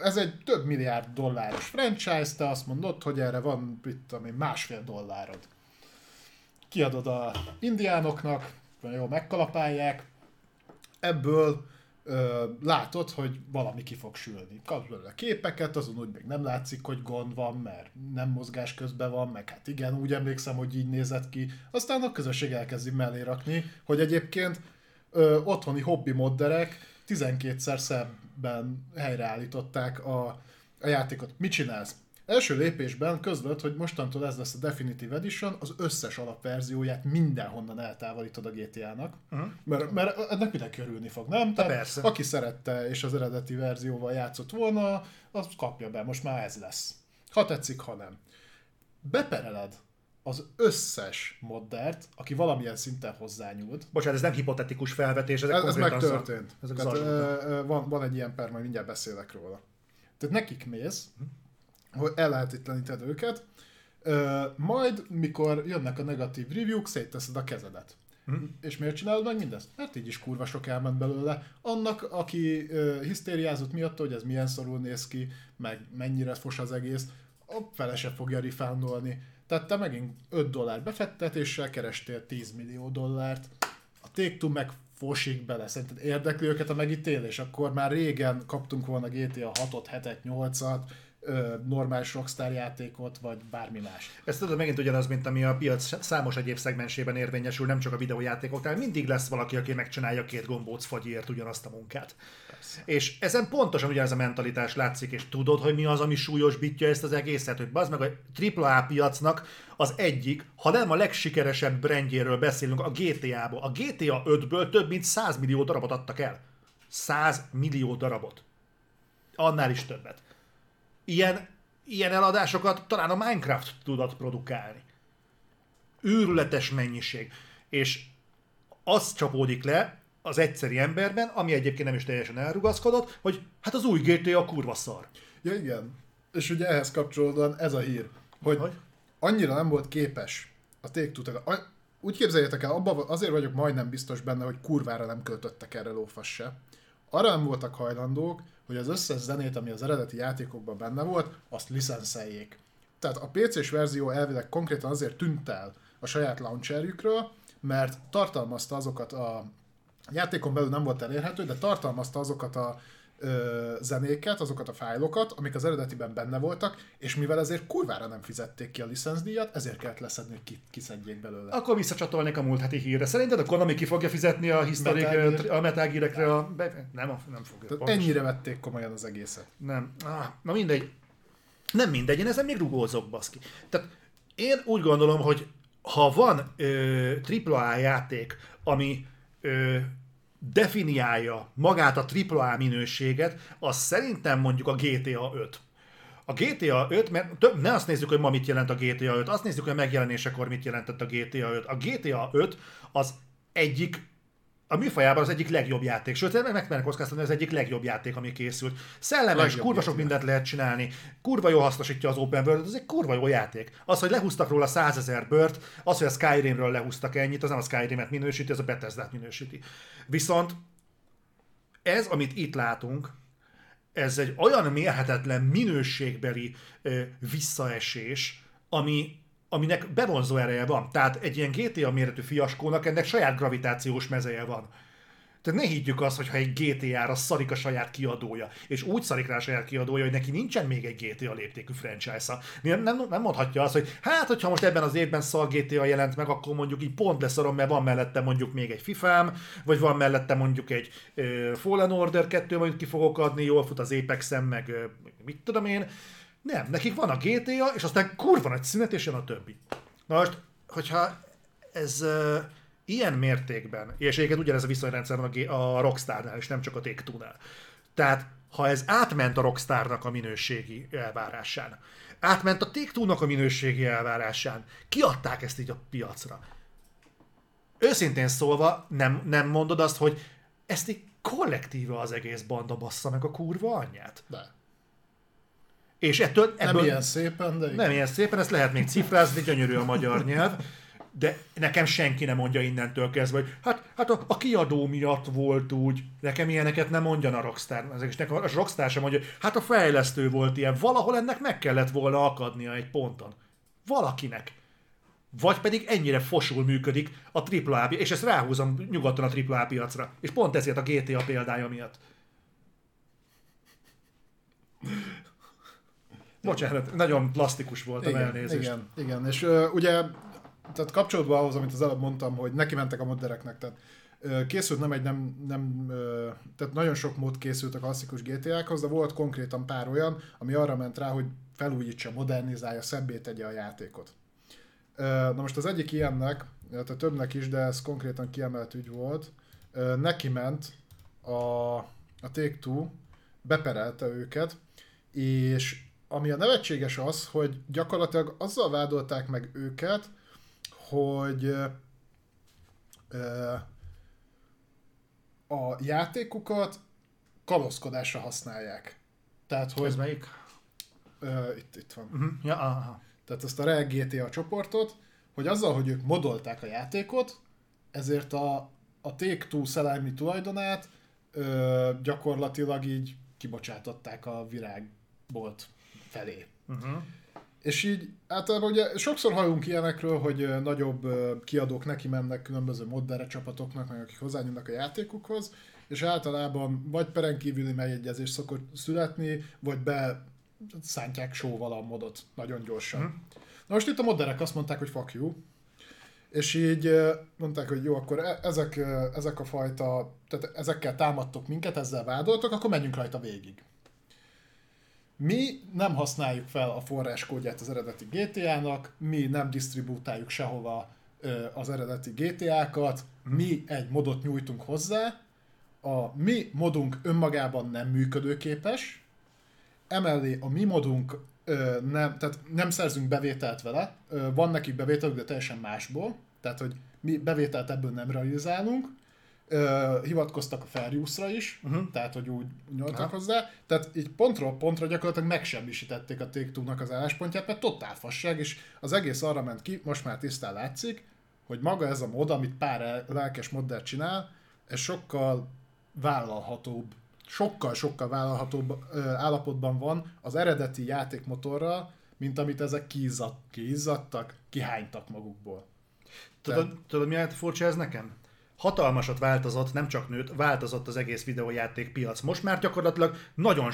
Ez egy több milliárd dolláros franchise, te azt mondod, hogy erre van itt, ami $1,5 Kiadod a indiánoknak, jól megkalapálják, ebből... látod, hogy valami ki fog sülni. Kapsz belőle képeket, azon úgy még nem látszik, hogy gond van, mert nem mozgás közben van, meg hát igen, úgy emlékszem, hogy így nézett ki. Aztán a közösség elkezdi mellé rakni, hogy egyébként otthoni hobbi modderek 12-szer szemben helyreállították a játékot. Mit csinálsz? Első lépésben közlöd, hogy mostantól ez lesz a Definitive Edition, az összes alapverzióját mindenhonnan eltávolítod a GTA-nak, mert ennek mindenki örülni fog, nem? Tehát, aki szerette és az eredeti verzióval játszott volna, az kapja be, most már ez lesz. Ha tetszik, ha nem. Bepereled az összes moddert, aki valamilyen szinten hozzányúlt. Bocsánat, ez nem hipotetikus felvetés, ezek konkrétan... Ez megtörtént. Van egy ilyen per, majd mindjárt beszélek róla. Tehát nekik mész, hogy ellehetetleníted őket, majd mikor jönnek a negatív review-k, szétteszed a kezedet. És miért csinálod meg mindezt? Mert így is kurva sok elment belőle. Annak, aki hisztériázott miatt, hogy ez milyen szarul néz ki, meg mennyire fos az egész, a fele se fogja refundolni. Tehát te megint $5 befektetéssel kerestél $10 millió. A Take-Two meg fosik bele. Szerinted érdekli őket a megítélés? Akkor már régen kaptunk volna GTA 6-ot, 7-et, 8-at, normális Rockstar játékot, vagy bármi más. Ez tudod, megint ugyanaz, mint ami a piac számos egyéb szegmensében érvényesül, nem csak a videójátékoknál, mindig lesz valaki, aki megcsinálja 2 gombóc fagyért ugyanazt a munkát. Persze. És ezen pontosan ugyanaz a mentalitás látszik, és tudod, hogy mi az, ami súlyosbítja ezt az egészet, hogy bazd meg a AAA piacnak az egyik, ha nem a legsikeresebb brandjéről beszélünk, a GTA-ból. A GTA 5-ből több mint 100 millió darabot adtak el. 100 millió darabot. Annál is többet. Ilyen eladásokat talán a Minecraft tudott produkálni. Őrületes mennyiség. És az csapódik le az egyszeri emberben, ami egyébként nem is teljesen elrugaszkodott, hogy hát az új GTA kurva szar. Ja igen. És ugye ehhez kapcsolódóan ez a hír, hogy annyira nem volt képes a Take-Two. Úgy képzeljétek el, azért vagyok majdnem biztos benne, hogy kurvára nem költöttek erre lófasz se. Arra nem voltak hajlandók, hogy az összes zenét, ami az eredeti játékokban benne volt, azt licenszeljék. Tehát a PC-s verzió elvileg konkrétan azért tűnt el a saját launcherjükről, mert tartalmazta azokat a játékon belül nem volt elérhető, de tartalmazta azokat a zenéket, azokat a fájlokat, amik az eredetiben benne voltak, és mivel ezért kurvára nem fizették ki a licencdíjat, ezért kellett leszedni, hogy kiszedjék belőle. Akkor visszacsatolnék a múlt heti hírre. Szerinted a Konami ki fogja fizetni a Metal Gear-ekre a... Nem fogja. Ennyire vették komolyan az egészet. Nem. Na mindegy. Nem mindegy, én ezzel még rugózok, baszki. Tehát én úgy gondolom, hogy ha van AAA játék, ami definiálja magát a AAA minőséget, az szerintem mondjuk a GTA 5. A GTA 5, mert ne azt nézzük, hogy ma mit jelent a GTA 5, azt nézzük, hogy a megjelenésekor mit jelentett a GTA 5. A GTA 5 az egyik, a műfajában az egyik legjobb játék, sőt, megmernek kockáztatni, az egyik legjobb játék, ami készült. Szellemes, kurva sok mindent lehet csinálni, kurva jól hasznosítja az open world-ot, ez egy kurva jó játék. Az, hogy lehúztak róla 100 000 bört, az, hogy a Skyrimről lehúztak ennyit, az nem a Skyrimet minősíti, az a Bethesdát minősíti. Viszont ez, amit itt látunk, ez egy olyan mérhetetlen minőségbeli visszaesés, aminek bevonzó ereje van. Tehát egy ilyen GTA méretű fiaskónak ennek saját gravitációs mezeje van. Tehát ne higgyük azt, hogyha egy GTA-ra szarik a saját kiadója, és úgy szarik rá a saját kiadója, hogy neki nincsen még egy GTA léptékű franchise-a. Nem mondhatja azt, hogy hát, hogyha most ebben az évben szar GTA jelent meg, akkor mondjuk így pont leszarom, mert van mellette mondjuk még egy FIFA-m, vagy van mellette mondjuk egy Fallen Order 2, majd ki fogok adni, jól fut az Apex-en, meg mit tudom én. Nem, nekik van a GTA, és aztán kurva nagy szünet, és jön a többi. Na most, hogyha ez ilyen mértékben, és egyébként ugyanez a viszonyrendszer van a Rockstarnál, és nem csak a Take-Two-nál. Tehát, ha ez átment a Rockstarnak a minőségi elvárásán, átment a Take-Two-nak a minőségi elvárásán, kiadták ezt így a piacra. Őszintén szólva, nem mondod azt, hogy ezt így kollektíva az egész banda bassza meg a kurva anyját? De. És ebből nem ilyen szépen, de... Nem ilyen szépen, ezt lehet még cifrázni, gyönyörű a magyar nyelv, de nekem senki nem mondja innentől kezdve, hogy hát a kiadó miatt volt úgy, nekem ilyeneket nem mondjan a Rockstar, és nekem a Rockstar sem mondja, hát a fejlesztő volt ilyen, valahol ennek meg kellett volna akadnia egy ponton. Valakinek. Vagy pedig ennyire fosul működik a AAA, és ezt ráhúzom nyugodtan a AAA piacra, és pont ezért a GTA példája miatt. Bocsánat, nagyon plastikus volt a elnézést. Igen, és ugye tehát kapcsolatban ahhoz, amit az előbb mondtam, hogy neki mentek a moddereknek, tehát készült tehát nagyon sok mod készült a klasszikus GTA-khoz, de volt konkrétan pár olyan, ami arra ment rá, hogy felújítsa, modernizálja, szebbé tegye a játékot. Na most az egyik ilyennek, tehát többnek is, de ez konkrétan kiemelt ügy volt, neki ment a Take-Two, beperelte őket, és ami a nevetséges az, hogy gyakorlatilag azzal vádolták meg őket, hogy a játékukat kalózkodásra használják. Tehát, hogy... Ez melyik? Itt van. Uh-huh. Ja, aha. Tehát ezt a Real GTA csoportot, hogy azzal, hogy ők modolták a játékot, ezért a Take-Two szellemi tulajdonát gyakorlatilag így kibocsátották a virágbolt felé. Uh-huh. És így általában ugye sokszor hallunk ilyenekről, hogy nagyobb kiadók neki mennek különböző modder csapatoknak, meg akik hozzányúlnak a játékukhoz, és általában vagy perenkívüli megegyezés szokott születni, vagy beszántják sóval a modot nagyon gyorsan. Uh-huh. Na most itt a modderek azt mondták, hogy fuck you, és így mondták, hogy jó, akkor ezek a fajta, tehát ezekkel támadtok minket, ezzel vádoltok, akkor menjünk rajta végig. Mi nem használjuk fel a forráskódját az eredeti GTA-nak, mi nem disztribútáljuk sehova az eredeti GTA-kat, mi egy modot nyújtunk hozzá, a mi modunk önmagában nem működőképes, emellé a mi modunk tehát nem szerzünk bevételt vele, van nekik bevételük, de teljesen másból, tehát hogy mi bevételt ebből nem realizálunk, hivatkoztak a fair use-ra is, tehát hogy úgy nyoltak hozzá, tehát így pontról pontra gyakorlatilag megsemmisítették a Take-Two-nak az álláspontját, mert totál fasság, és az egész arra ment ki, most már tisztán látszik, hogy maga ez a mod, amit pár lelkes modder csinál, ez sokkal vállalhatóbb állapotban van az eredeti játékmotorral, mint amit ezek kiizzadtak, kihánytak magukból. Tudod mi állt furcsa ez nekem? hatalmasat változott, nem csak nőtt, változott az egész videójáték piac. Most már gyakorlatilag nagyon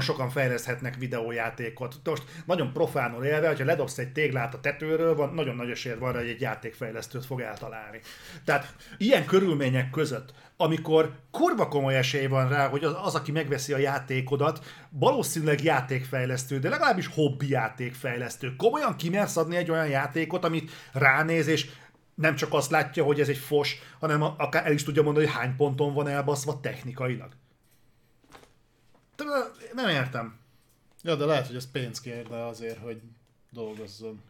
sokan fejleszthetnek videójátékot. Most nagyon profánul élve, hogyha ledobsz egy téglát a tetőről, van, nagyon nagy esélyed van rá, hogy egy játékfejlesztőt fog eltalálni. Tehát ilyen körülmények között, amikor kurva komoly esély van rá, hogy az, aki megveszi a játékodat, valószínűleg játékfejlesztő, de legalábbis hobbi játékfejlesztő. Komolyan kimersz adni egy olyan játékot, amit ránéz, és nem csak azt látja, hogy ez egy fos, hanem akár el is tudja mondani, hogy hány ponton van elbaszva technikailag. Nem értem. Ja, de lehet, hogy ez pénz kérne azért, hogy dolgozzon.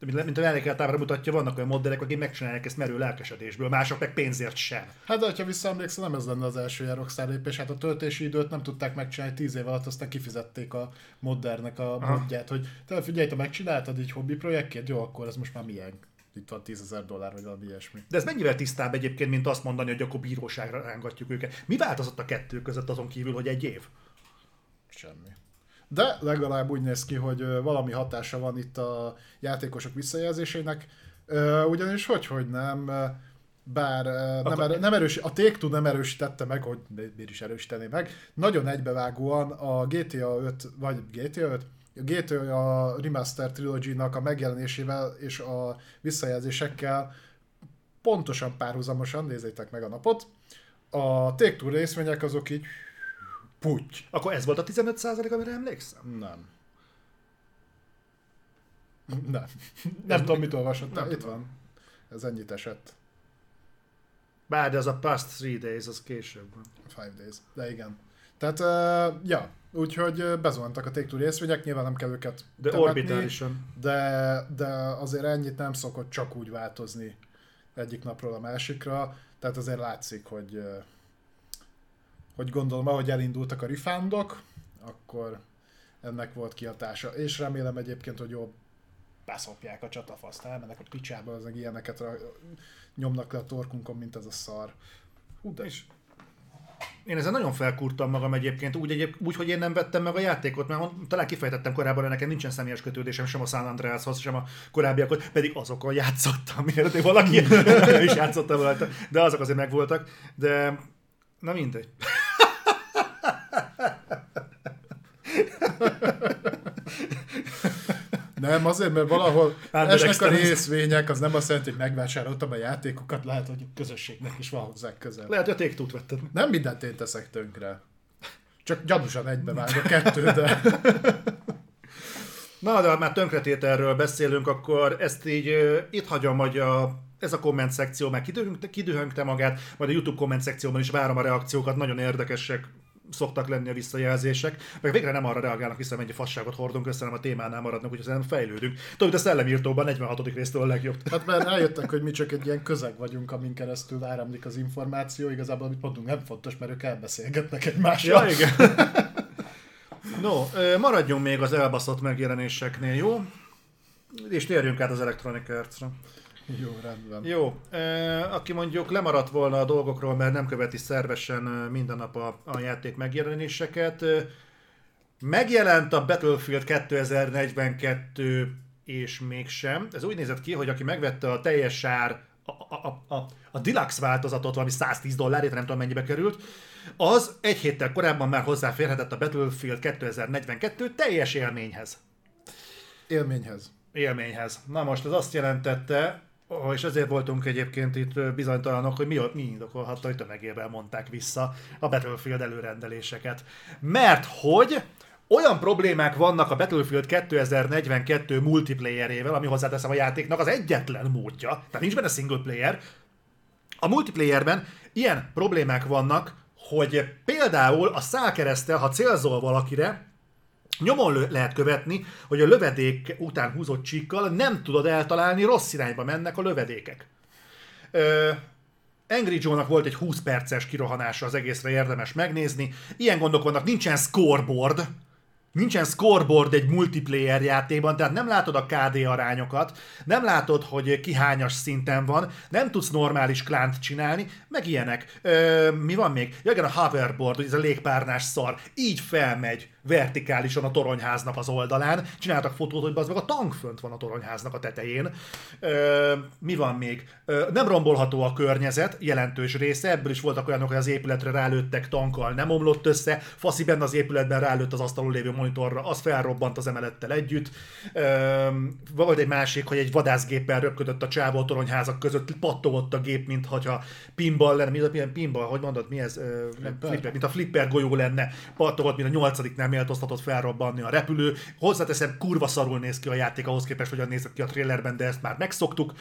Mint a mellékeltábra mutatja, vannak olyan modderek, akik megcsinálják ezt merő lelkesedésből, mások meg pénzért sem. Hát de ha visszaemlékszem, nem ez lenne az első ilyen Rockstar lépés, hát a töltési időt nem tudták megcsinálni 10 év alatt, aztán kifizették a moddernek a modját, hogy te figyelj, te megcsináltad így hobbi projektként, jó, akkor ez most már miénk. Itt van $10,000 vagy valami ilyesmi. De ez mennyivel tisztább egyébként, mint azt mondani, hogy akkor bíróságra rángatjuk őket. Mi változott a kettő között azon kívül, hogy egy év? Semmi. De legalább úgy néz ki, hogy valami hatása van itt a játékosok visszajelzésének, ugyanis hogy nem, bár a Take-Two nem erősítette meg, hogy miért is erősítené meg, nagyon egybevágóan a GTA Remaster Trilogy-nak a megjelenésével és a visszajelzésekkel pontosan párhuzamosan, nézzétek meg a napot, a Take-Two részvények azok így puty. Akkor ez volt a 15%, amire emlékszem? Nem tudom, mit olvasott. Itt van. Ez ennyit esett. Bár de az a past 3 days, az később. 5 days, de igen. Tehát, ja, úgyhogy bezuhantak a Take-Two részvények, nyilván nem kell őket temetni, de azért ennyit nem szokott csak úgy változni egyik napról a másikra, tehát azért látszik, hogy gondolom, ahogy elindultak a refundok, akkor ennek volt kihatása, és remélem egyébként, hogy jobb beszopják a csatafaszt, elmennek a picsába, az meg ilyeneket nyomnak le a torkunkon, mint ez a szar. Én ezen nagyon felkúrtam magam egyébként, úgy, hogy én nem vettem meg a játékot, mert talán kifejtettem korábban, hogy nekem nincsen személyes kötődésem sem a San Andreashoz, sem a korábbiakhoz, pedig azokkal játszottam, mert valaki is játszottam rajta, de azok azért megvoltak, de na mindegy. Nem, azért, mert valahol esnek a részvények, az nem azt jelenti, hogy megvásároltam a játékokat, lehet, hogy a közösségnek is van hozzá közel. Lehet, hogy a Take-Two-t vetted. Nem mindent én teszek tönkre. Csak gyanúsan egybevág a kettő, de... Na, de ha már tönkretételről beszélünk, akkor ezt így itt hagyom, hogy ez a komment szekció már kidühöngte magát, majd a YouTube komment szekcióban is várom a reakciókat, nagyon érdekesek szoktak lenni a visszajelzések, meg végre nem arra reagálnak, hiszen mennyi fasságot hordunk össze, hanem a témánál maradnak, úgyhogy nem fejlődünk. Tudom, de a Szellemírtóban 46. résztől a legjobb. Hát mert eljöttek, hogy mi csak egy ilyen közeg vagyunk, amin keresztül áramlik az információ, igazából amit mondunk nem fontos, mert ők elbeszélgetnek egymással. Ja, igen. No, maradjunk még az elbaszott megjelenéseknél, jó? És térjünk át az Electronic Arts-ra. Jó, rendben. Jó, aki mondjuk lemaradt volna a dolgokról, mert nem követi szervesen minden nap a játék megjelenéseket, megjelent a Battlefield 2042, és mégsem. Ez úgy nézett ki, hogy aki megvette a teljes ár, a deluxe változatot, valami $110, nem tudom mennyibe került, az egy héttel korábban már hozzáférhetett a Battlefield 2042 teljes élményhez. Na most ez azt jelentette, és ezért voltunk egyébként itt bizonytalanok, hogy mi indokolhatta, hogy tömegében mondták vissza a Battlefield előrendeléseket. Mert hogy olyan problémák vannak a Battlefield 2042 multiplayerével, ami hozzáteszem a játéknak az egyetlen módja, tehát nincs benne single player. A multiplayerben ilyen problémák vannak, hogy például a szálkereszttel, ha célzol valakire, nyomon lehet követni, hogy a lövedék után húzott csíkkal nem tudod eltalálni, rossz irányba mennek a lövedékek. Angry Joe-nak volt egy 20 perces kirohanása az egészre, érdemes megnézni. Ilyen gondok vannak, nincsen scoreboard, nincsen scoreboard egy multiplayer játékban, tehát nem látod a KD arányokat, nem látod, hogy ki hányas szinten van, nem tudsz normális klánt csinálni, meg ilyenek. Mi van még? Ja, igen, a hoverboard, ez a légpárnás szar, így felmegy vertikálisan a toronyháznak az oldalán. Csináltak fotót, hogy az meg a tank fönt van a toronyháznak a tetején. Mi van még? Nem rombolható a környezet, jelentős része, ebből is voltak olyanok, hogy az épületre rálőttek tankkal, nem omlott össze, faszi benne az épületben rálőtt az asztalon lévő monitorra, az felrobbant az emelettel együtt. Vagy egy másik, hogy egy vadászgéppel röpködött a csávó a toronyházak között, pattogott a gép, mintha pinball lenne, milyen pinball, hogy mondod, mi ez? Flipper. Mint a flipper golyó lenne, pattogott, mint a 8-diknál méltóztatott felrobbanni a repülő. Hozzáteszem, kurva szarul néz ki a játék ahhoz képest, hogyan nézett ki a trailerben, de ezt már megszoktuk.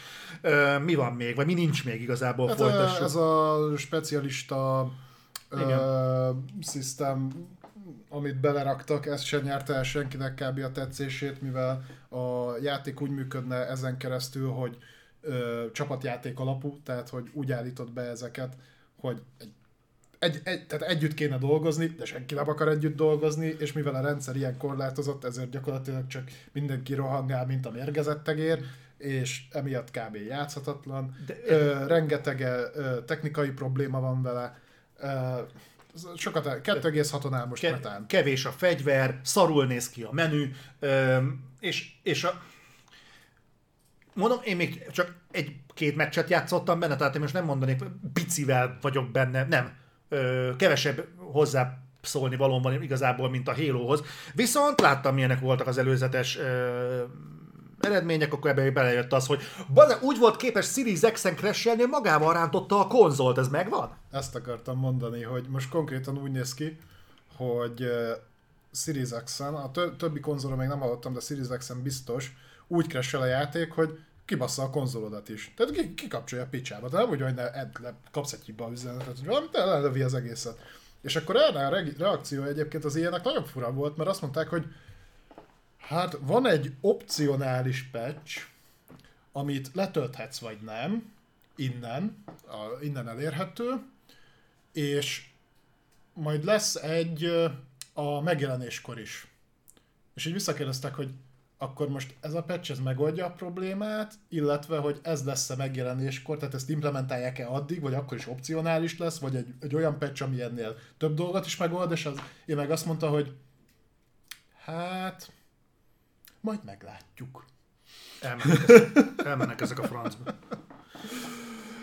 Mi van még, vagy mi nincs még igazából, hát folytassuk. Ez a specialista system, amit beleraktak, ezt sem nyerte el senkinek kb. A tetszését, mivel a játék úgy működne ezen keresztül, hogy csapatjáték alapú, tehát hogy úgy állítod be ezeket, hogy tehát együtt kéne dolgozni, de senki nem akar együtt dolgozni, és mivel a rendszer ilyen korlátozott, ezért gyakorlatilag csak mindenki rohangál, mint a mérgezett egér, és emiatt kb. Játszhatatlan. Rengeteg technikai probléma van vele. 2,6-on áll most metán. Kevés a fegyver, szarul néz ki a menü, és a... Mondom, én még csak egy-két meccset játszottam benne, tehát én most nem mondanék, picivel vagyok benne, nem. Kevesebb hozzá szólni valóm van igazából, mint a Halohoz. Viszont láttam, milyenek voltak az előzetes eredmények, akkor ebben belejött az, hogy úgy volt képes Series X-en crash-elni, magával rántotta a konzolt, ez megvan? Ezt akartam mondani, hogy most konkrétan úgy néz ki, hogy Series X-en, a többi konzolon még nem hallottam, de Series X-en biztos, úgy crash-el a játék, hogy kibassza a konzolodat is. Tehát kikapcsolja a picsába. Tehát nem úgy, hogy kapsz egy hiba üzenetet, hogy valamit ellelövi az egészet. És akkor erre a reakció egyébként az ilyenek nagyon fura volt, mert azt mondták, hogy hát van egy opcionális patch, amit letölthetsz vagy nem, innen elérhető, és majd lesz egy a megjelenéskor is. És így visszakérdeztek, hogy akkor most ez a patch ez megoldja a problémát, illetve hogy ez lesz-e megjelenéskor, tehát ezt implementálják-e addig, vagy akkor is opcionális lesz, vagy egy olyan patch, ami ennél több dolgot is megold, és én meg azt mondta, hogy hát... majd meglátjuk. Elmennek ezek a francba.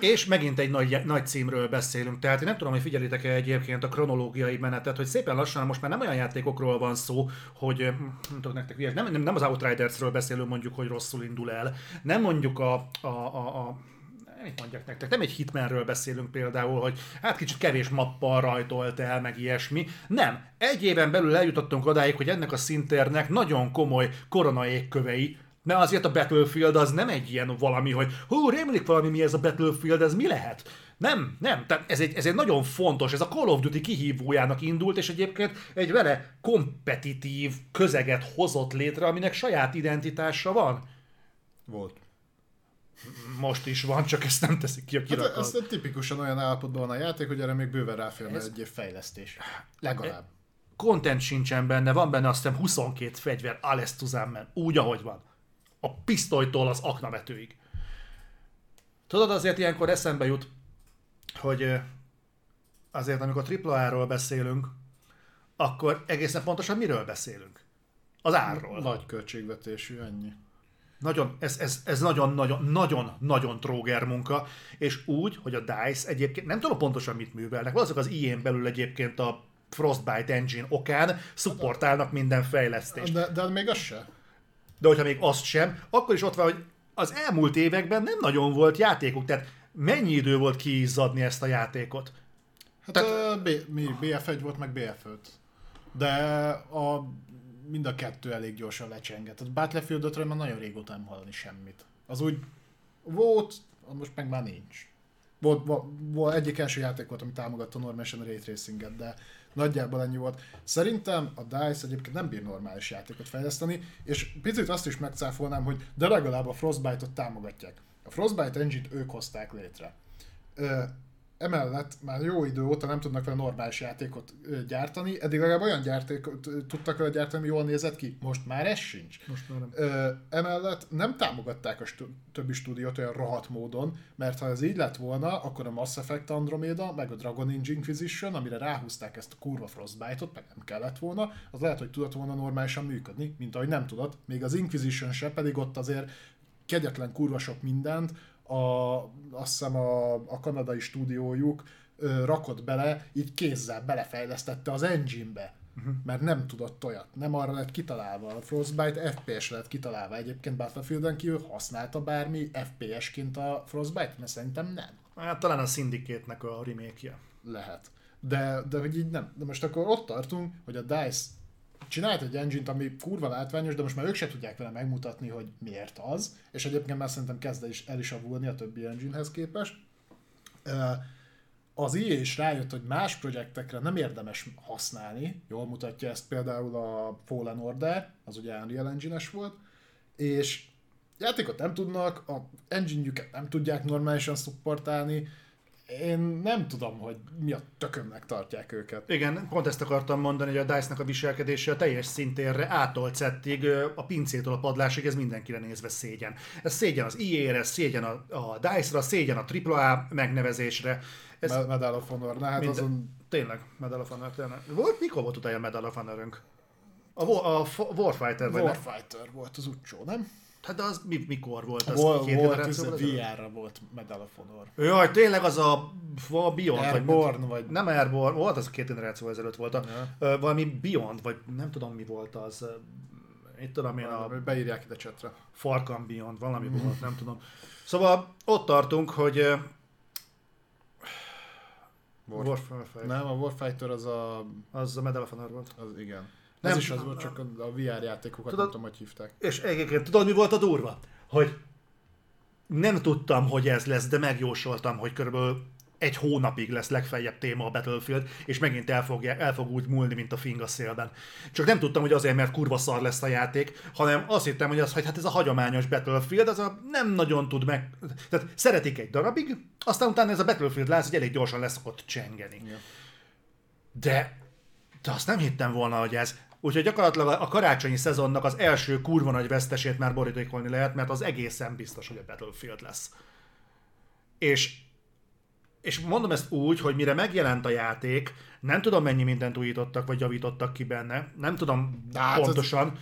És megint egy nagy címről beszélünk. Tehát én nem tudom, hogy figyelitek-e egyébként a kronológiai menetet, hogy szépen lassan most már nem olyan játékokról van szó, hogy nem tudok nektek, nem az Outridersről beszélünk mondjuk, hogy rosszul indul el. Nem mondjuk mit mondjak nektek, nem egy Hitmanről beszélünk például, hogy hát kicsit kevés mappal rajtolt el, meg ilyesmi. Nem. Egy éven belül eljutottunk odáig, hogy ennek a szintérnek nagyon komoly koronaékkövei, mert azért a Battlefield az nem egy ilyen valami, hogy hú, rémlik valami, mi ez a Battlefield, ez mi lehet? Nem. Tehát ez egy nagyon fontos, ez a Call of Duty kihívójának indult, és egyébként egy vele kompetitív közeget hozott létre, aminek saját identitása van. Volt. Most is van, csak ezt nem teszik ki a kirakatba. Hát ez tipikusan olyan állapotban van a játék, hogy erre még bőven ráférne egy év fejlesztés. Legalább. Content sincsen benne, van benne azt hiszem 22 fegyver, alesztuzánmen, úgy ahogy van. A pisztolytól az aknavetőig. Tudod, azért ilyenkor eszembe jut, hogy azért amikor AAA-ról beszélünk, akkor egészen pontosan miről beszélünk? Az árról. Nagy költségvetésű, ennyi. Ez nagyon-nagyon tróger munka, és úgy, hogy a DICE egyébként, nem tudom pontosan mit művelnek, valószínűleg az IE-n belül egyébként a Frostbite Engine okán szupportálnak minden fejlesztést. De még az se. De hogyha még azt sem, akkor is ott van, hogy az elmúlt években nem nagyon volt játékuk, tehát mennyi idő volt kiizzadni ezt a játékot? Hát tehát... BF1 volt, meg BF5. De mind a kettő elég gyorsan lecsengett. A Battlefield 5-ről már nagyon régóta nem hallani semmit. Az úgy volt, most meg már nincs. Volt egyik első játék volt, ami támogatta normálisan a Ray Tracinget, de nagyjából ennyi volt. Szerintem a DICE egyébként nem bír normális játékot fejleszteni, és picit azt is megcáfolnám, hogy de legalább a Frostbite-ot támogatják. A Frostbite engine-t ők hozták létre. emellett már jó idő óta nem tudnak vele normális játékot gyártani, eddig legalább olyan játékot tudtak vele gyártani, ami jól nézett ki, most már ez sincs. Most már nem. Emellett nem támogatták a többi stúdiót olyan rohadt módon, mert ha ez így lett volna, akkor a Mass Effect Andromeda, meg a Dragon Age Inquisition, amire ráhúzták ezt a kurva Frostbite-ot, meg nem kellett volna, az lehet, hogy tudott volna normálisan működni, mint ahogy nem tudott, még az Inquisition se, pedig ott azért kegyetlen kurva sok mindent, azt hiszem a kanadai stúdiójuk rakott bele, így kézzel belefejlesztette az engine-be, mert nem tudott olyat, nem arra lett kitalálva, a Frostbite FPS-re lett kitalálva, egyébként Battlefield-en kívül használta bármi FPS-ként a Frostbite, mert szerintem nem. Hát talán a Syndicate-nek a remake-je. Lehet, de hogy így nem. De most akkor ott tartunk, hogy a DICE csinált egy engine-t, ami kurva látványos, de most már ők se tudják vele megmutatni, hogy miért az, és egyébként már szerintem kezd el is avulni a többi engine-hez képest. Az EA is rájött, hogy más projektekre nem érdemes használni, jól mutatja ezt például a Fallen Order, az ugye Unreal Engine-es volt, és játékot nem tudnak, a engine-jüket nem tudják normálisan szupportálni. Én nem tudom, hogy mi a tökömnek tartják őket. Igen, pont ezt akartam mondani, hogy a DICE-nak a viselkedése a teljes szintérre, ától cettig, a pincétől a padlásig, ez mindenkire nézve szégyen. Ez szégyen az EA-re, ez szégyen a DICE-ra, szégyen a AAA megnevezésre. Ez Medal of Honor, na hát azon... Tényleg, Medal of Honor, tényleg. Volt, mikor volt utána a Medal of Honor-ünk? A Warfighter vagy Warfighter nem? Volt az utcsó, nem? Hát de az mikor volt? Az volt VR-ra volt Medal of Honor. Jaj, tényleg az a Beyond, Airborne, vagy... Nem Airborne, volt az a 2 generációval ezelőtt volt. Valami Beyond, vagy nem tudom mi volt az. Itt tudom én beírják ide csetre. Farkan Beyond, valami volt, nem tudom. Szóval ott tartunk, hogy... Warfighter. Nem, a Warfighter az a... Az a Medal of Honor volt. Az, igen. Nem, ez is az volt, csak a VR játékokat tudod, nem tudom, hogy hívták. És egyébként tudod, mi volt a durva? Hogy nem tudtam, hogy ez lesz, de megjósoltam, hogy körülbelül 1 hónapig lesz legfeljebb téma a Battlefield, és megint el fog úgy múlni, mint a fing a szélben. Csak nem tudtam, hogy azért, mert kurva szar lesz a játék, hanem azt hittem, hogy, az, hogy hát ez a hagyományos Battlefield, az a nem nagyon tud meg... Tehát szeretik egy darabig, aztán utána ez a Battlefield látsz, hogy elég gyorsan leszokott csengeni. Ja. De azt nem hittem volna, hogy ez... Úgyhogy gyakorlatilag a karácsonyi szezonnak az első kurva nagy vesztesét már borítékolni lehet, mert az egészen biztos, hogy a Battlefield lesz. És mondom ezt úgy, hogy mire megjelent a játék, nem tudom mennyi mindent újítottak, vagy javítottak ki benne, nem tudom pontosan.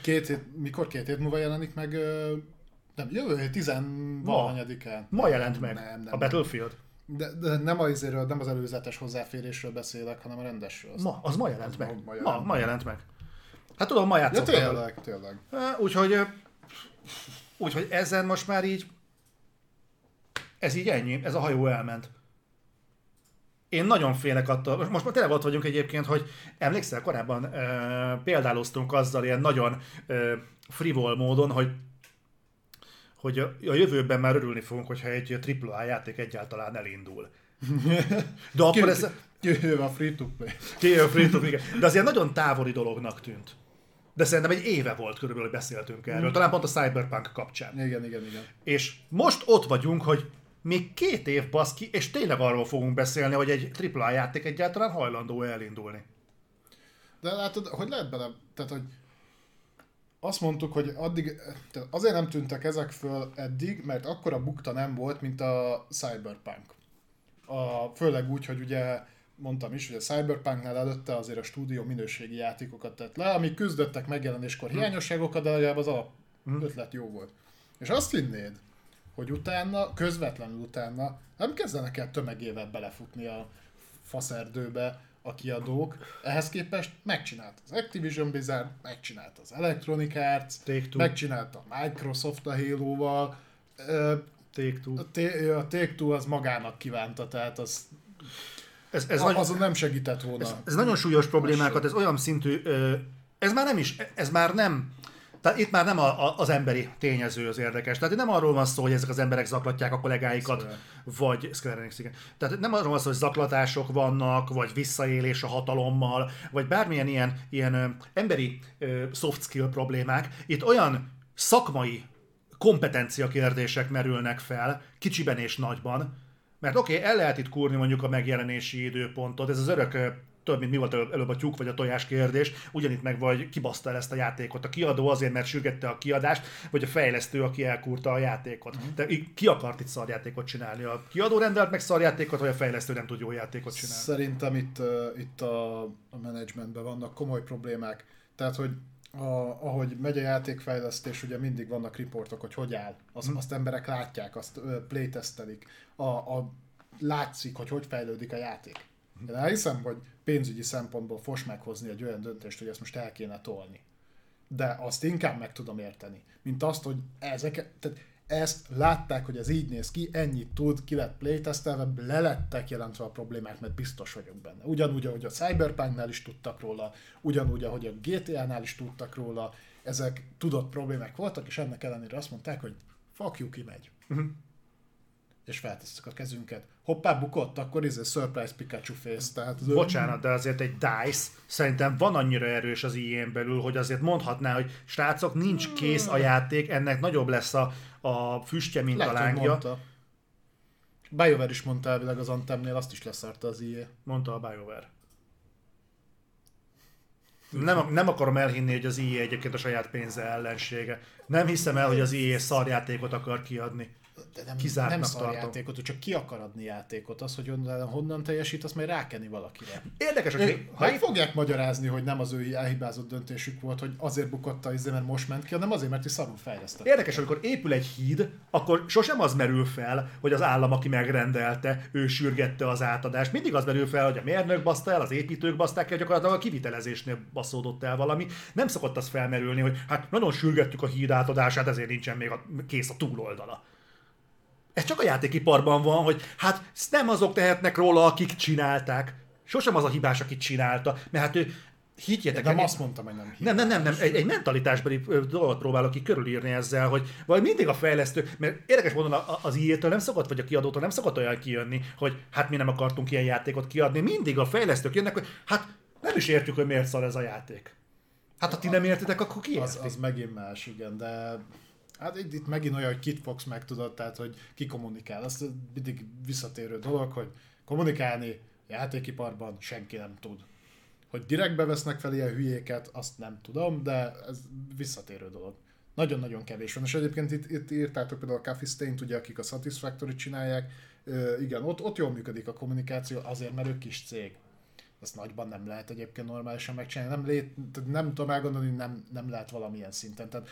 Mikor 2 hét múlva jelenik meg? Nem, jövő hét 10-án. Ma jelent meg nem, a Battlefield. De nem az előzetes hozzáférésről beszélek, hanem a rendesről. Ma jelent meg. Hát tudom, ma játszottam. Ja, tényleg. Úgyhogy ezen most már így... Ez így ennyi, ez a hajó elment. Én nagyon félek attól, most már tényleg ott vagyunk egyébként, hogy emlékszel, korábban példáloztunk azzal ilyen nagyon frivol módon, hogy a jövőben már örülni fogunk, hogyha egy AAA játék egyáltalán elindul. De akkor ez... Jöjjön a free-to-play. De az ilyen nagyon távoli dolognak tűnt. De szerintem 1 éve volt körülbelül, hogy beszéltünk erről. Talán pont a Cyberpunk kapcsán. Igen. És most ott vagyunk, hogy még 2 év basz ki, és tényleg arról fogunk beszélni, hogy egy AAA játék egyáltalán hajlandó elindulni. De látod, hogy lehet bele... Tehát, hogy azt mondtuk, hogy addig, azért nem tűntek ezek föl eddig, mert akkora bukta nem volt, mint a Cyberpunk. Főleg úgy, hogy ugye mondtam is, hogy a Cyberpunknál előtte azért a stúdió minőségi játékokat tett le, amik küzdöttek megjelenéskor hiányosságokat, de legalább az alap ötlet jó volt. És azt hinnéd, hogy utána, közvetlenül utána nem kezdenek el tömegével belefutni a faszerdőbe a kiadók, ehhez képest megcsinált az Activision Blizzard, megcsinált az Electronic Arts, megcsinált a Microsoft a Halo-val, a Take-Two az magának kívánta, tehát az azon nem segített volna. Ez nagyon súlyos problémákat, ez olyan szintű, ez már nem, tehát itt már nem az emberi tényező az érdekes. Tehát nem arról van szó, hogy ezek az emberek zaklatják a kollégáikat, vagy Square Enix, igen. Tehát nem arról van szó, hogy zaklatások vannak, vagy visszaélés a hatalommal, vagy bármilyen ilyen emberi soft skill problémák. Itt olyan szakmai kompetencia kérdések merülnek fel, kicsiben és nagyban, Mert oké, el lehet itt kúrni mondjuk a megjelenési időpontot, ez az örök több, mint mi volt előbb a tyúk vagy a tojás kérdés, ugyanitt meg vagy kibaszta el ezt a játékot. A kiadó azért, mert sürgette a kiadást, vagy a fejlesztő, aki elkúrta a játékot. De ki akart itt szarjátékot csinálni? A kiadó rendelt meg szarjátékot, vagy a fejlesztő nem tud jó játékot csinálni? Szerintem itt a menedzsmentben vannak komoly problémák. Tehát, hogy ahogy megy a játékfejlesztés, ugye mindig vannak riportok, hogy hogy áll. Azt emberek látják, azt playtesztelik. Látszik, hogy fejlődik a játék. Én elhiszem, hogy pénzügyi szempontból fos meghozni egy olyan döntést, hogy ezt most el kéne tolni. De azt inkább meg tudom érteni, mint azt, hogy ezt látták, hogy ez így néz ki, ennyit tud, ki lett playtesztelve, lelettek jelentve a problémák, mert biztos vagyok benne. Ugyanúgy, ahogy a Cyberpunknál is tudtak róla, ugyanúgy, ahogy a GTA-nál is tudtak róla, ezek tudott problémák voltak, és ennek ellenére azt mondták, hogy fuck you, kimegy. És feltesszük a kezünket. Hoppá, bukott, akkor surprise Pikachu face. Tehát bocsánat, de azért egy DICE szerintem van annyira erős az IE-n belül, hogy azért mondhatná, hogy srácok, nincs kész a játék, ennek nagyobb lesz a füstje, mint lehet, a lángja. BioWare is mondta elvileg az Anthemnél, azt is leszárta az IE. Mondta a BioWare. Nem akarom elhinni, hogy az IE egyébként a saját pénze ellensége. Nem hiszem el, hogy az IE szarjátékot akar kiadni. De nem szar játékot, csak ki akar adni játékot, az, hogy honnan teljesít, azt majd rákenni valakire. Érdekes, hogy fogják magyarázni, hogy nem az ő elhibázott döntésük volt, hogy azért bukott a izé, mert most ment ki, hanem azért, mert is szarul fejlesztettek. Érdekes, amikor épül egy híd, akkor sosem az merül fel, hogy az állam, aki megrendelte, ő sürgette az átadást. Mindig az merül fel, hogy a mérnök baszta el, az építők baszták el, gyakorlatilag a kivitelezésnél baszódott el valami. Nem szokott az felmerülni, hogy hát nagyon sürgetjük a híd átadását, ezért nincsen még kész a túloldala. Ez csak a játékiparban van, hogy hát nem azok tehetnek róla, akik csinálták. Sosem az a hibás, akit csinálta, mert hát ő, higgyétek el... Nem azt mondtam, hogy nem hibás. Nem. Egy mentalitásbeli dolgot próbálok ki körülírni ezzel, hogy vagy mindig a fejlesztő, mert érdekes módon az IE-től nem szokott, vagy a kiadótól nem szokott olyan kijönni, hogy hát mi nem akartunk ilyen játékot kiadni. Mindig a fejlesztők jönnek, hogy hát nem is értjük, hogy miért szar ez a játék. Hát ha ti nem értitek, akkor ki érti? Az megint más, igen, de... Hát itt megint olyan, hogy kit fogsz meg, tudod, tehát, hogy ki kommunikál. Azt mindig visszatérő dolog, hogy kommunikálni játékiparban senki nem tud. Hogy direktbe vesznek fel ilyen hülyéket, azt nem tudom, de ez visszatérő dolog. Nagyon-nagyon kevés van. És egyébként itt írtátok például a Coffee Stain-t, ugye, akik a Satisfactory-t csinálják. Igen, ott jól működik a kommunikáció, azért, mert ők kis cég. Ezt nagyban nem lehet egyébként normálisan megcsinálni. Nem tudom elgondolni, nem lehet valamilyen szinten. Tehát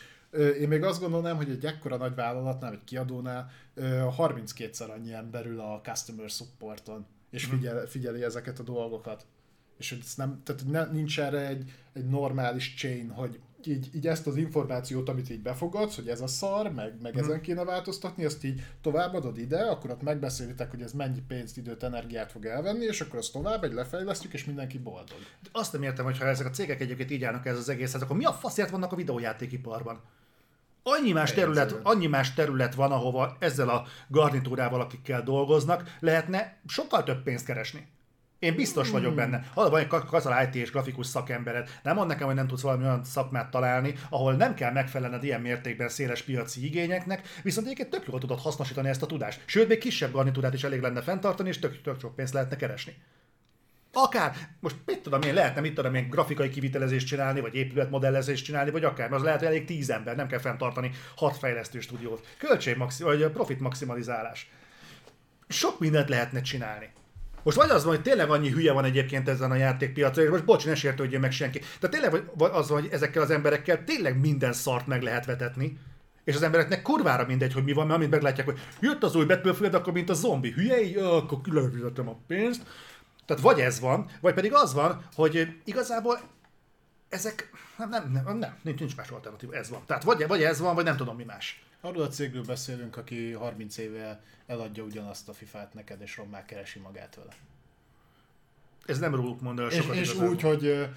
én még azt gondolnám, hogy egy ekkora nagy vállalatnál, vagy kiadónál 32-szer annyi ember ül a customer supporton, és figyeli ezeket a dolgokat. És hogy nem, nincs erre egy normális chain, hogy így ezt az információt, amit így befogadsz, hogy ez a szar, meg ezen kéne változtatni, azt így továbbadod ide, akkor ott megbeszélitek, hogy ez mennyi pénzt, időt, energiát fog elvenni, és akkor azt tovább lefejlesztjük, és mindenki boldog. De azt nem értem, hogy ha ezek a cégek egyébként így állnak ez az egészhez, akkor mi a faszért vannak a videójátékiparban? Annyi más terület van, ahova ezzel a garnitúrával, akikkel dolgoznak, lehetne sokkal több pénzt keresni. Én biztos vagyok benne. Ha van egy kacala IT és grafikus szakembered, nem mond nekem, hogy nem tudsz valami olyan szakmát találni, ahol nem kell megfelelned ilyen mértékben széles piaci igényeknek, viszont egyébként tök jól tudod hasznosítani ezt a tudást. Sőt, még kisebb garnitúrát is elég lenne fenntartani, és tök sok pénzt lehetne keresni. Akár, most lehetne grafikai kivitelezést csinálni, vagy épületmodellezést csinálni, vagy akár, mert az lehet, hogy elég 10 ember, nem kell fenntartani 6 fejlesztő stúdiót. Profit maximalizálás. Sok mindent lehetne csinálni. Most vagy az van, hogy tényleg annyi hülye van egyébként ezen a játékpiacon, és most bocs, ne sértődjön meg senki. Tehát tényleg az van, hogy ezekkel az emberekkel tényleg minden szart meg lehet vetetni, és az embereknek kurvára mindegy, hogy mi van, mert amint meglátják, hogy jött az új Battlefield, akkor mint a zombi hülyei, akkor különfizetem a pénzt. Tehát vagy ez van, vagy pedig az van, hogy igazából ezek... Nem, nincs más alternatív, ez van. Tehát vagy ez van, vagy nem tudom mi más. Arról a cégről beszélünk, aki 30 éve eladja ugyanazt a FIFA-t neked, és rommá keresi magát vele. Ez nem róluk mondani sokat és igazából. És úgy, hogy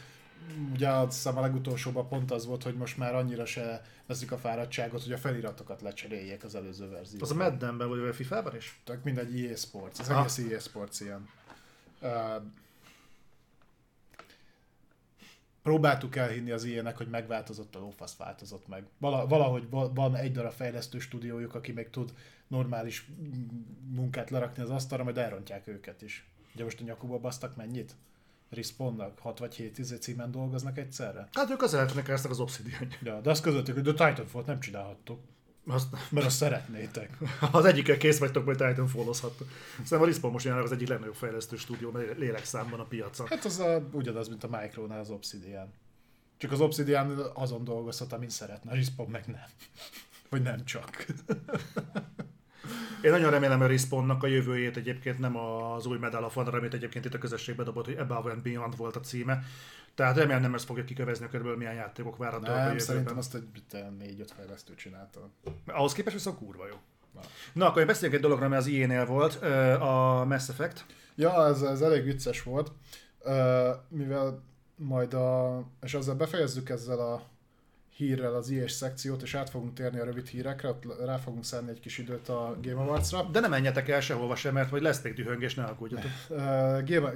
ugye a legutolsóban pont az volt, hogy most már annyira se veszik a fáradtságot, hogy a feliratokat lecseréljék az előző verzióban. Az a Maddenben vagy a FIFA-ban is? Tehát mindegy, EA Sports. Az egész EA Sports ilyen. próbáltuk elhinni az ilyenek, hogy megváltozott a lófasz, változott meg. Valahogy van egy darab fejlesztő stúdiójuk, aki még tud normális munkát lerakni az asztalra, majd elrontják őket is. Ugye most a nyakukba basztak mennyit? Respawnnak 6 vagy 7 címen dolgoznak egyszerre? Hát ők az eltűnek elszak az Obsidian. Ja, de azt közölték, hogy a Titanfall-t nem csinálhattok. Mert azt szeretnétek. Az egyikkel kész vagytok, majd Titanfall-ozhattok. Szerintem a Respawn most jelenleg az egyik legnagyobb fejlesztő stúdió lélekszámban a piacon. Hát az ugyanaz, mint a Micronál az Obsidian. Csak az Obsidian azon dolgozhat, amin szeretne. A Respawn meg nem. Vagy nem csak. Én nagyon remélem, hogy a Respawnnak a jövőjét egyébként nem az új Medal of Honor, amit egyébként itt a közösségbe dobott, hogy Above and Beyond volt a címe. Tehát remélem nem ezt fogja kikövezni, hogy körülbelül milyen játékok várhatóak a jövőben. Nem, szerintem azt egy 4-5 fejlesztő csinálta. Ahhoz képest viszont kurva jó. Na, akkor beszéljünk egy dologra, ami az EA-nél volt, a Mass Effect. Ja, ez elég vicces volt, mivel majd és azzal befejezzük ezzel a hírrel az IS szekciót, és át fogunk térni a rövid hírekre, rá fogunk szállni egy kis időt a Game Awards-ra. De nem menjetek el sehova sem, mert vagy lesz még dühöngés, ne aggódjatok.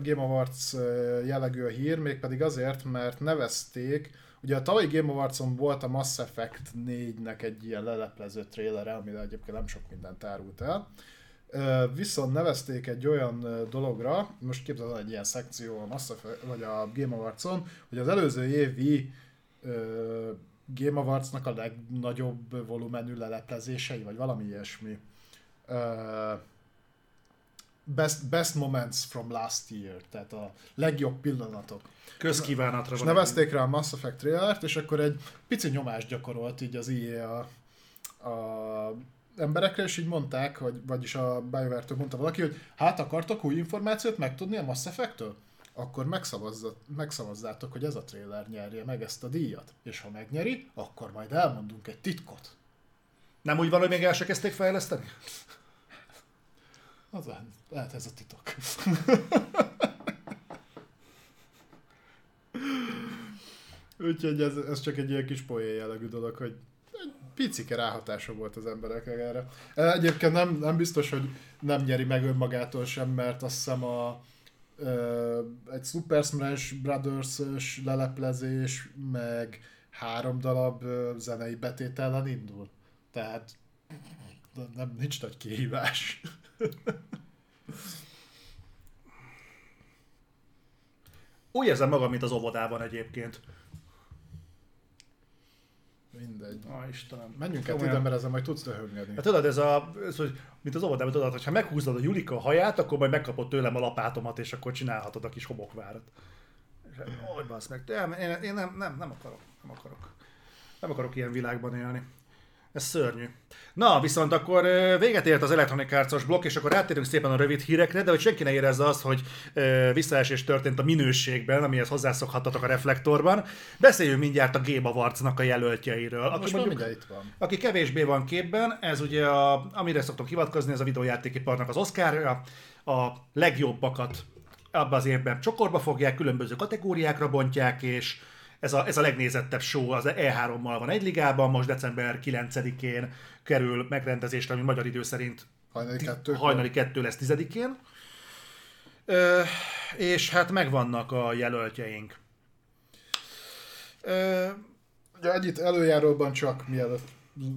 Game Awards jellegű a hír, mégpedig azért, mert nevezték, ugye a tavalyi Game Awards-on volt a Mass Effect 4-nek egy ilyen leleplező trélere, amire egyébként nem sok mindent árult el. Viszont nevezték egy olyan dologra, most képzeld, egy ilyen szekció a Mass Effect, vagy a Game Awards-on, hogy az előző évi Game Awards-nak a legnagyobb volumenű leleplezései, vagy valami ilyesmi. Best moments from last year, tehát a legjobb pillanatok. Közkívánatra. És nevezték rá a Mass Effect trailert, és akkor egy pici nyomást gyakorolt így az EA a emberekre, és így mondták, vagyis a BioWare-től mondta valaki, hogy hát akartok új információt megtudni a Mass Effect-től? Akkor megszavazzátok, hogy ez a trailer nyerje meg ezt a díjat. És ha megnyeri, akkor majd elmondunk egy titkot. Nem úgy van, hogy még el se kezdték fejleszteni? Lehet ez a titok. Úgyhogy ez csak egy ilyen kis poén jellegű dolog, hogy picike ráhatása volt az embereknek erre. Egyébként nem biztos, hogy nem nyeri meg önmagától sem, mert azt hiszem egy Super Smash Brothers-ös leleplezés, meg 3 darab zenei betét ellen indul. Tehát nem, nincs nagy kihívás. Úgy érzem magam, mint az óvodában egyébként. Mindegy. Á, Istenem. Menjünk át ide, mert ezzel majd tudsz döhöngedni. Hát tudod, ez hogy mint az óvodában, tudod, hogy ha meghúzod a Julika haját, akkor majd megkapod tőlem a lapátomat, és akkor csinálhatod a kis homokvárat. Hogy bassz meg, én nem akarok. Nem akarok ilyen világban élni. Ez szörnyű. Na, viszont akkor véget ért az Electronic Arts-os blokk, és akkor áttérünk szépen a rövid hírekre, de hogy senki ne érezze azt, hogy visszaesés történt a minőségben, amihez hozzászokhattatok a reflektorban. Beszéljünk mindjárt a Game Awards-nak a jelöltjeiről. Most mondjuk, itt van. Aki kevésbé van képben, ez ugye, amire szoktunk hivatkozni, ez a videójátékiparnak az Oscar, a legjobbakat abban az évben csokorba fogják, különböző kategóriákra bontják, és ez a legnézettebb show, az E3-mal van egy ligában, most december 9-én kerül megrendezésre, ami magyar idő szerint hajnali 2 lesz 10-én. És hát megvannak a jelöltjeink. Ja, együtt előjáróban csak mielőtt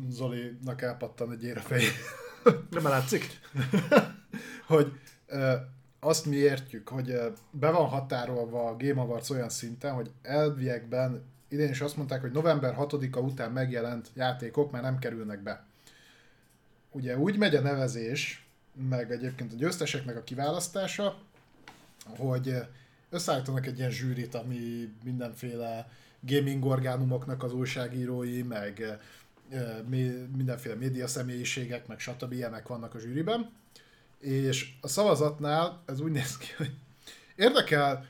Zolinak elpattan egy ér a fején. Nem látszik? Hogy... Azt mi értjük, hogy be van határolva a Game Awards olyan szinten, hogy elviekben idén is azt mondták, hogy november 6-a után megjelent játékok már nem kerülnek be. Ugye úgy megy a nevezés, meg egyébként a győzteseknek a kiválasztása, hogy összeállítanak egy ilyen zsűrit, ami mindenféle gaming orgánumoknak az újságírói, meg mindenféle média személyiségek, meg stb. Ilyenek vannak a zsűriben. És a szavazatnál ez úgy néz ki, hogy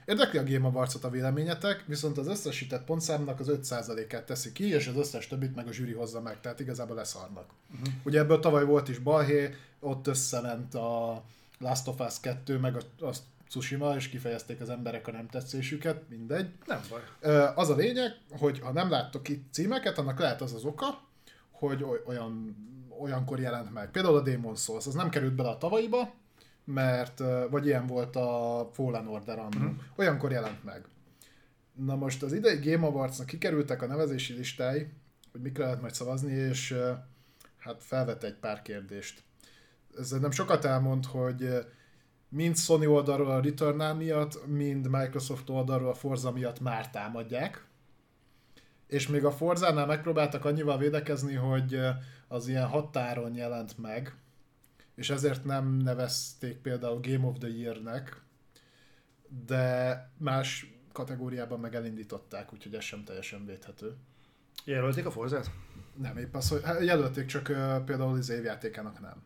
érdekli a Game Awards-ot a véleményetek, viszont az összesített pontszámnak az 5%-át teszi ki, és az összes többit meg a zsűri hozza meg, tehát igazából leszarnak. Uh-huh. Ugye ebből tavaly volt is balhé, ott összement a Last of Us 2, meg a Tsushima, és kifejezték az emberek a nem tetszésüket, mindegy. Nem baj. Az a lényeg, hogy ha nem láttok itt címeket, annak lehet az oka, hogy olyankor jelent meg. Például a Demon's Souls, az nem került bele a tavalyiba, mert, vagy ilyen volt a Fallen Order, olyankor jelent meg. Na most az idei Game Awards-nak kikerültek a nevezési listái, hogy mikre lehet majd szavazni, és hát felvet egy pár kérdést. Ez nem sokat elmond, hogy mind Sony oldalról a Returnal miatt, mind Microsoft oldalról a Forza miatt már támadják. És még a Forzánál megpróbáltak annyival védekezni, hogy az ilyen határon jelent meg, és ezért nem nevezték például Game of the Year-nek, de más kategóriában meg elindították, úgyhogy ez sem teljesen védhető. Jelölték a Forzát? Nem, épp az, hogy jelölték, csak például az évjátékának nem.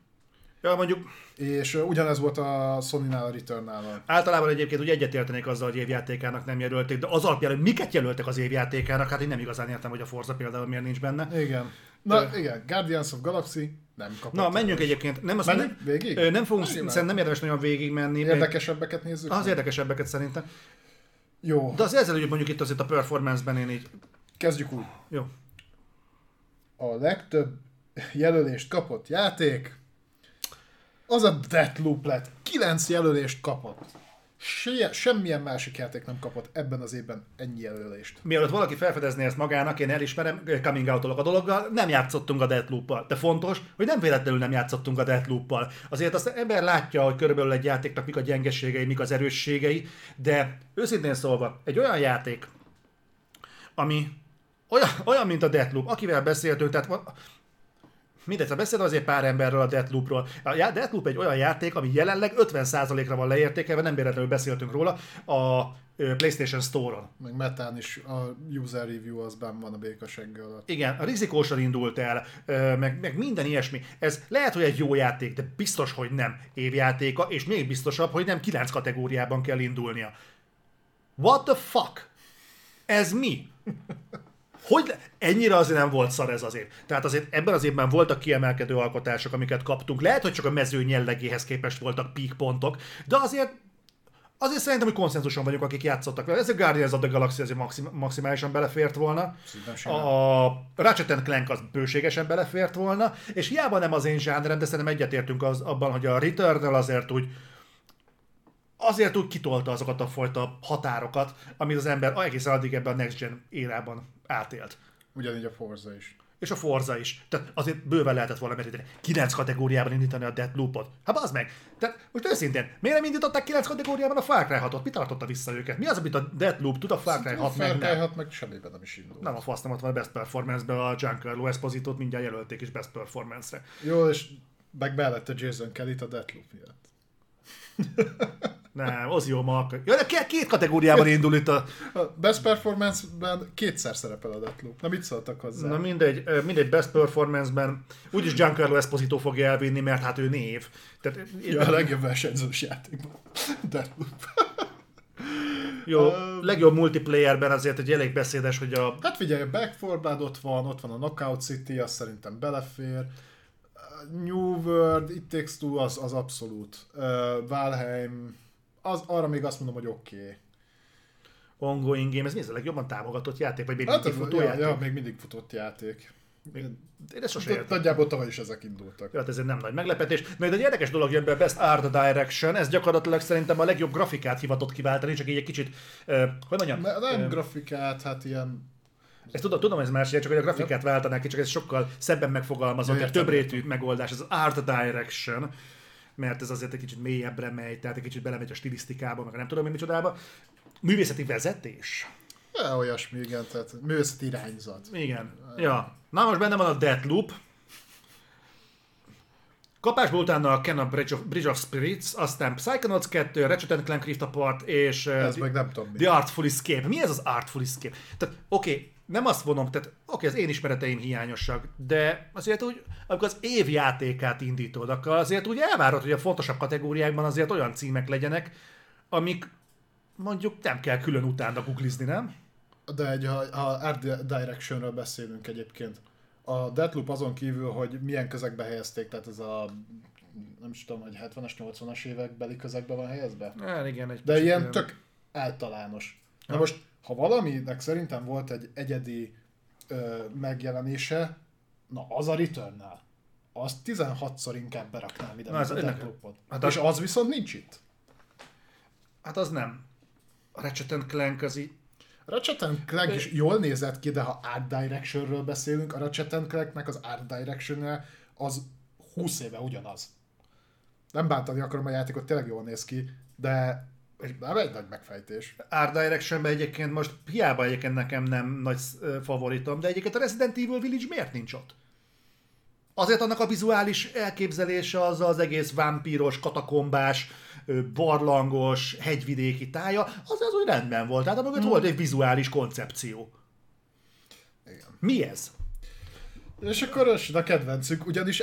Ja, mondjuk. És ugyanez volt a Sony-nál, a Returnal. Általában egyébként ugye egyetértenék azzal, hogy évjátékának nem jelölték, de az alapján, hogy miket jelöltek az évjátékának, hát én nem igazán értem, hogy a Forza például miért nincs benne. Igen. Na igen, Guardians of Galaxy nem kapott. Na, menjünk egyébként. Nem, azt végig? Nem fogunk, szerintem nem érdemes nagyon végig menni. Érdekesebbeket nézzük? Az érdekesebbeket szerintem. Jó. De az ezzel, hogy mondjuk itt azért a performance-ben én így... Kezdjük úgy. Jó. A legtöbb jelölést kapott játék... Az a Deathloop lett. 9 jelölést kapott. Semmilyen másik játék nem kapott ebben az évben ennyi jelölést. Mielőtt valaki felfedezné ezt magának, én elismerem, coming out-olok a dologgal, nem játszottunk a Deathloop-pal. De fontos, hogy nem véletlenül nem játszottunk a Deathloop-pal. Azért az ember látja, hogy körülbelül egy játéknak mik a gyengeségei, mik az erősségei, de őszintén szólva, egy olyan játék, ami olyan mint a Deathloop, akivel beszéltünk, tehát mindegy, beszéltem azért pár emberről a Deathloopról. A Deathloop egy olyan játék, ami jelenleg 50%-ra van leértékelve, nem véletlenül beszéltünk róla a PlayStation Store-on. Meg Metán is a user review az benn van a békasegg alatt. Igen, a rizikósan indult el, meg minden ilyesmi. Ez lehet, hogy egy jó játék, de biztos, hogy nem évjátéka, és még biztosabb, hogy nem 9 kategóriában kell indulnia. What the fuck? Ez mi? Hogy ennyire azért nem volt szar ez az év. Tehát azért ebben az évben voltak kiemelkedő alkotások, amiket kaptunk. Lehet, hogy csak a mezőny jellegéhez képest voltak peak pontok, de azért szerintem, hogy konszenzuson vagyunk, akik játszottak vele. Ez a Guardians of the Galaxy azért maximálisan belefért volna. A Ratchet & Clank az bőségesen belefért volna, és hiába nem az én zsánrem, de szerintem egyetértünk abban, hogy a Returnal azért úgy kitolta azokat a fajta határokat, amit az ember egészen addig ebben a Next Gen érában átélt. Ugyanígy a Forza is. És a Forza is. Tehát azért bőven lehetett volna meríteni. 9 kategóriában indítani a Deathloopot. Hát bazd meg! Tehát most őszintén, miért nem indították 9 kategóriában a Far Cry 6-ot? Mi tartotta vissza őket? Mi az, amit a Deathloop tud, a Far Cry 6 meg nem? A Far Cry 6 meg semmiben nem is indult. Nem a faszom, ott van a Best Performance-ben a Giancarlo Esposito-t mindjárt jelölték is Best Performance-re. Jó, és meg mellett a Jason Kellyt a Deathloop miatt. Nem, az jó ma. Ja, de 2 kategóriában indul itt a... Best Performance-ben 2-szer szerepel a Deathloop. Na, mit szóltak hozzá? Na mindegy Best Performance-ben úgyis Giancarlo Esposito fogja elvinni, mert hát ő név. Tehát, ja, a legjobb versenyzős játékban. Deathloop. Jó, legjobb multiplayerben azért egy elég beszédes, hogy a... Hát figyelj, a Back 4 Blood ott van a Knockout City, az szerintem belefér. New World, It Takes Two az abszolút. Valheim... Arra még azt mondom, hogy oké. Ongoing game, ez mi ez a legjobban támogatott játék? Vagy még mindig futó játék? Ja, még mindig futott játék. Én ezt sosem értem. Nagyjából tavaly is ezek indultak. Hát ez egy nem nagy meglepetés. Na, de egy érdekes dolog jön be, Best Art Direction, ez gyakorlatilag szerintem a legjobb grafikát hivatott kiváltani, csak így egy kicsit, hogy mondjam? Nem grafikát, hát ilyen... Ezt tudom, ez más, csak hogy a grafikát váltanák ki, csak ez sokkal szebben megfogalmazott, mert többrétű megoldás, ez az Art Direction. Mert ez azért egy kicsit mélyebbre megy, tehát egy kicsit belemegy a stilisztikába, meg nem tudom én micsodába. Művészeti vezetés? Ja, olyasmi, igen, tehát művészeti irányzat. Igen, ja. Na most benne van a Deathloop. Kapásból utána a Kenna Bridge of Spirits, aztán Psychonauts 2, Ratchet & Clank Rift Apart és The Artful Escape. Mi ez az Artful Escape? Tehát oké, nem azt vonom, tehát oké, az én ismereteim hiányosak, de azért úgy, amikor az évjátékát indítod, akkor azért úgy elvárod, hogy a fontosabb kategóriákban azért olyan címek legyenek, amik mondjuk nem kell külön utána googlizni, nem? De ha Art Directionről beszélünk egyébként, a Deathloop azon kívül, hogy milyen közegbe helyezték, tehát ez a nem is tudom, hogy 70-es, 80-as évek beli közegbe van helyezve? Igen, egy de ilyen tök általános. Na most, ha valaminek szerintem volt egy egyedi megjelenése, na az a Returnal. Azt 16-szor inkább beraknám ide, mint a Deathloopot. Hát és az viszont nincs itt. Hát az nem. A Ratchet & Clank az így... Ratchet & Clank is jól nézett ki, de ha Art Directionről beszélünk, a Ratchet & Clanknek az Art Direction az 20 éve ugyanaz. Nem bántani akarom a játékot, tényleg jól néz ki, de nem egy nagy megfejtés. Art Directionben egyébként most hiába egyébként nekem nem nagy favoritom, de egyébként a Resident Evil Village miért nincs ott? Azért annak a vizuális elképzelése az az egész vámpíros, katakombás, barlangos, hegyvidéki tája, az úgy rendben volt. Tehát amögött volt egy vizuális koncepció. Igen. Mi ez? És akkor ösd a kedvencünk, ugyanis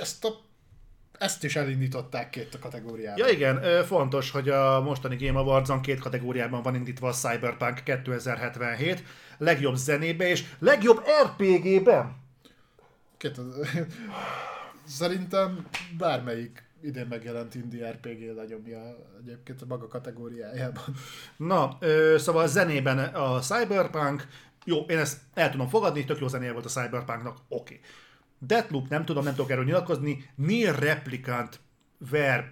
ezt is elindították két kategóriában. Ja igen, fontos, hogy a mostani Game Awards-on két kategóriában van indítva a Cyberpunk 2077, legjobb zenébe és legjobb RPG-ben. Szerintem bármelyik idén megjelent indie RPG lenyomja egyébként a maga kategóriájában. Na, szóval a zenében a Cyberpunk, jó, én ezt el tudom fogadni, tök jó zenéje volt a Cyberpunknak, oké. Deathloop, nem tudok erről nyilatkozni, Near Replicant,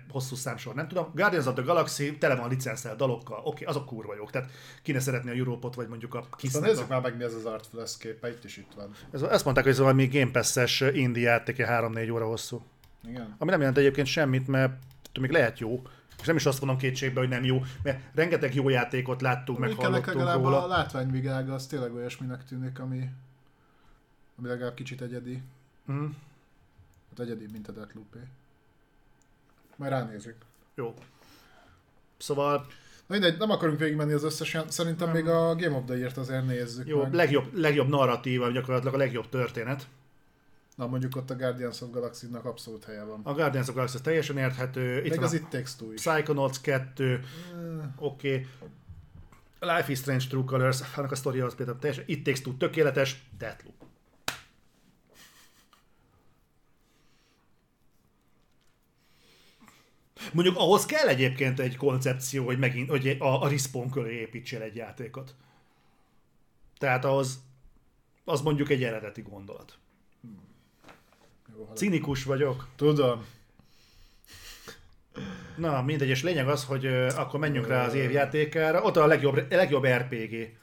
hosszú számsor, nem tudom, Guardians of the Galaxy, tele van licenszel dalokkal, oké, azok kurva jók, tehát ki ne szeretné a Europot, vagy mondjuk a Kiss-nek. Szóval nézzük már meg, mi ez az Art Flash képe, itt van. Ezt mondták, hogy ez valami Game Pass-es indie játéke 3-4 óra hosszú. Igen. Ami nem jelent egyébként semmit, mert még lehet jó, és nem is azt mondom kétségbe, hogy nem jó, mert rengeteg jó játékot láttuk, meg hallottunk róla. A látványvilága az tényleg olyasminek tűnik, ami legalább kicsit egyedi. Hát egyedi, mint a Deathloop-é. Majd ránézzük. Jó. Szóval... Na mindegy, nem akarunk végigmenni az összesen, szerintem még a Game of the Year-t azért nézzük. Jó, legjobb narratíva, gyakorlatilag a legjobb történet. Na mondjuk ott a Guardians of Galaxy-nak abszolút helye van. A Guardians of Galaxy teljesen érthető. Itt meg az It Takes Two is. Psychonauts 2, oké. Life is Strange True Colors, annak a sztoria az például teljesen. It Takes Two tökéletes, Deathloop. Mondjuk ahhoz kell egyébként egy koncepció, hogy megint hogy a Respawn köré építsél egy játékot. Tehát az mondjuk egy eredeti gondolat. Jó, cinikus vagyok. Tudom. Na, mindegy, és lényeg az, hogy akkor menjünk rá az év játékára. Ott a legjobb RPG.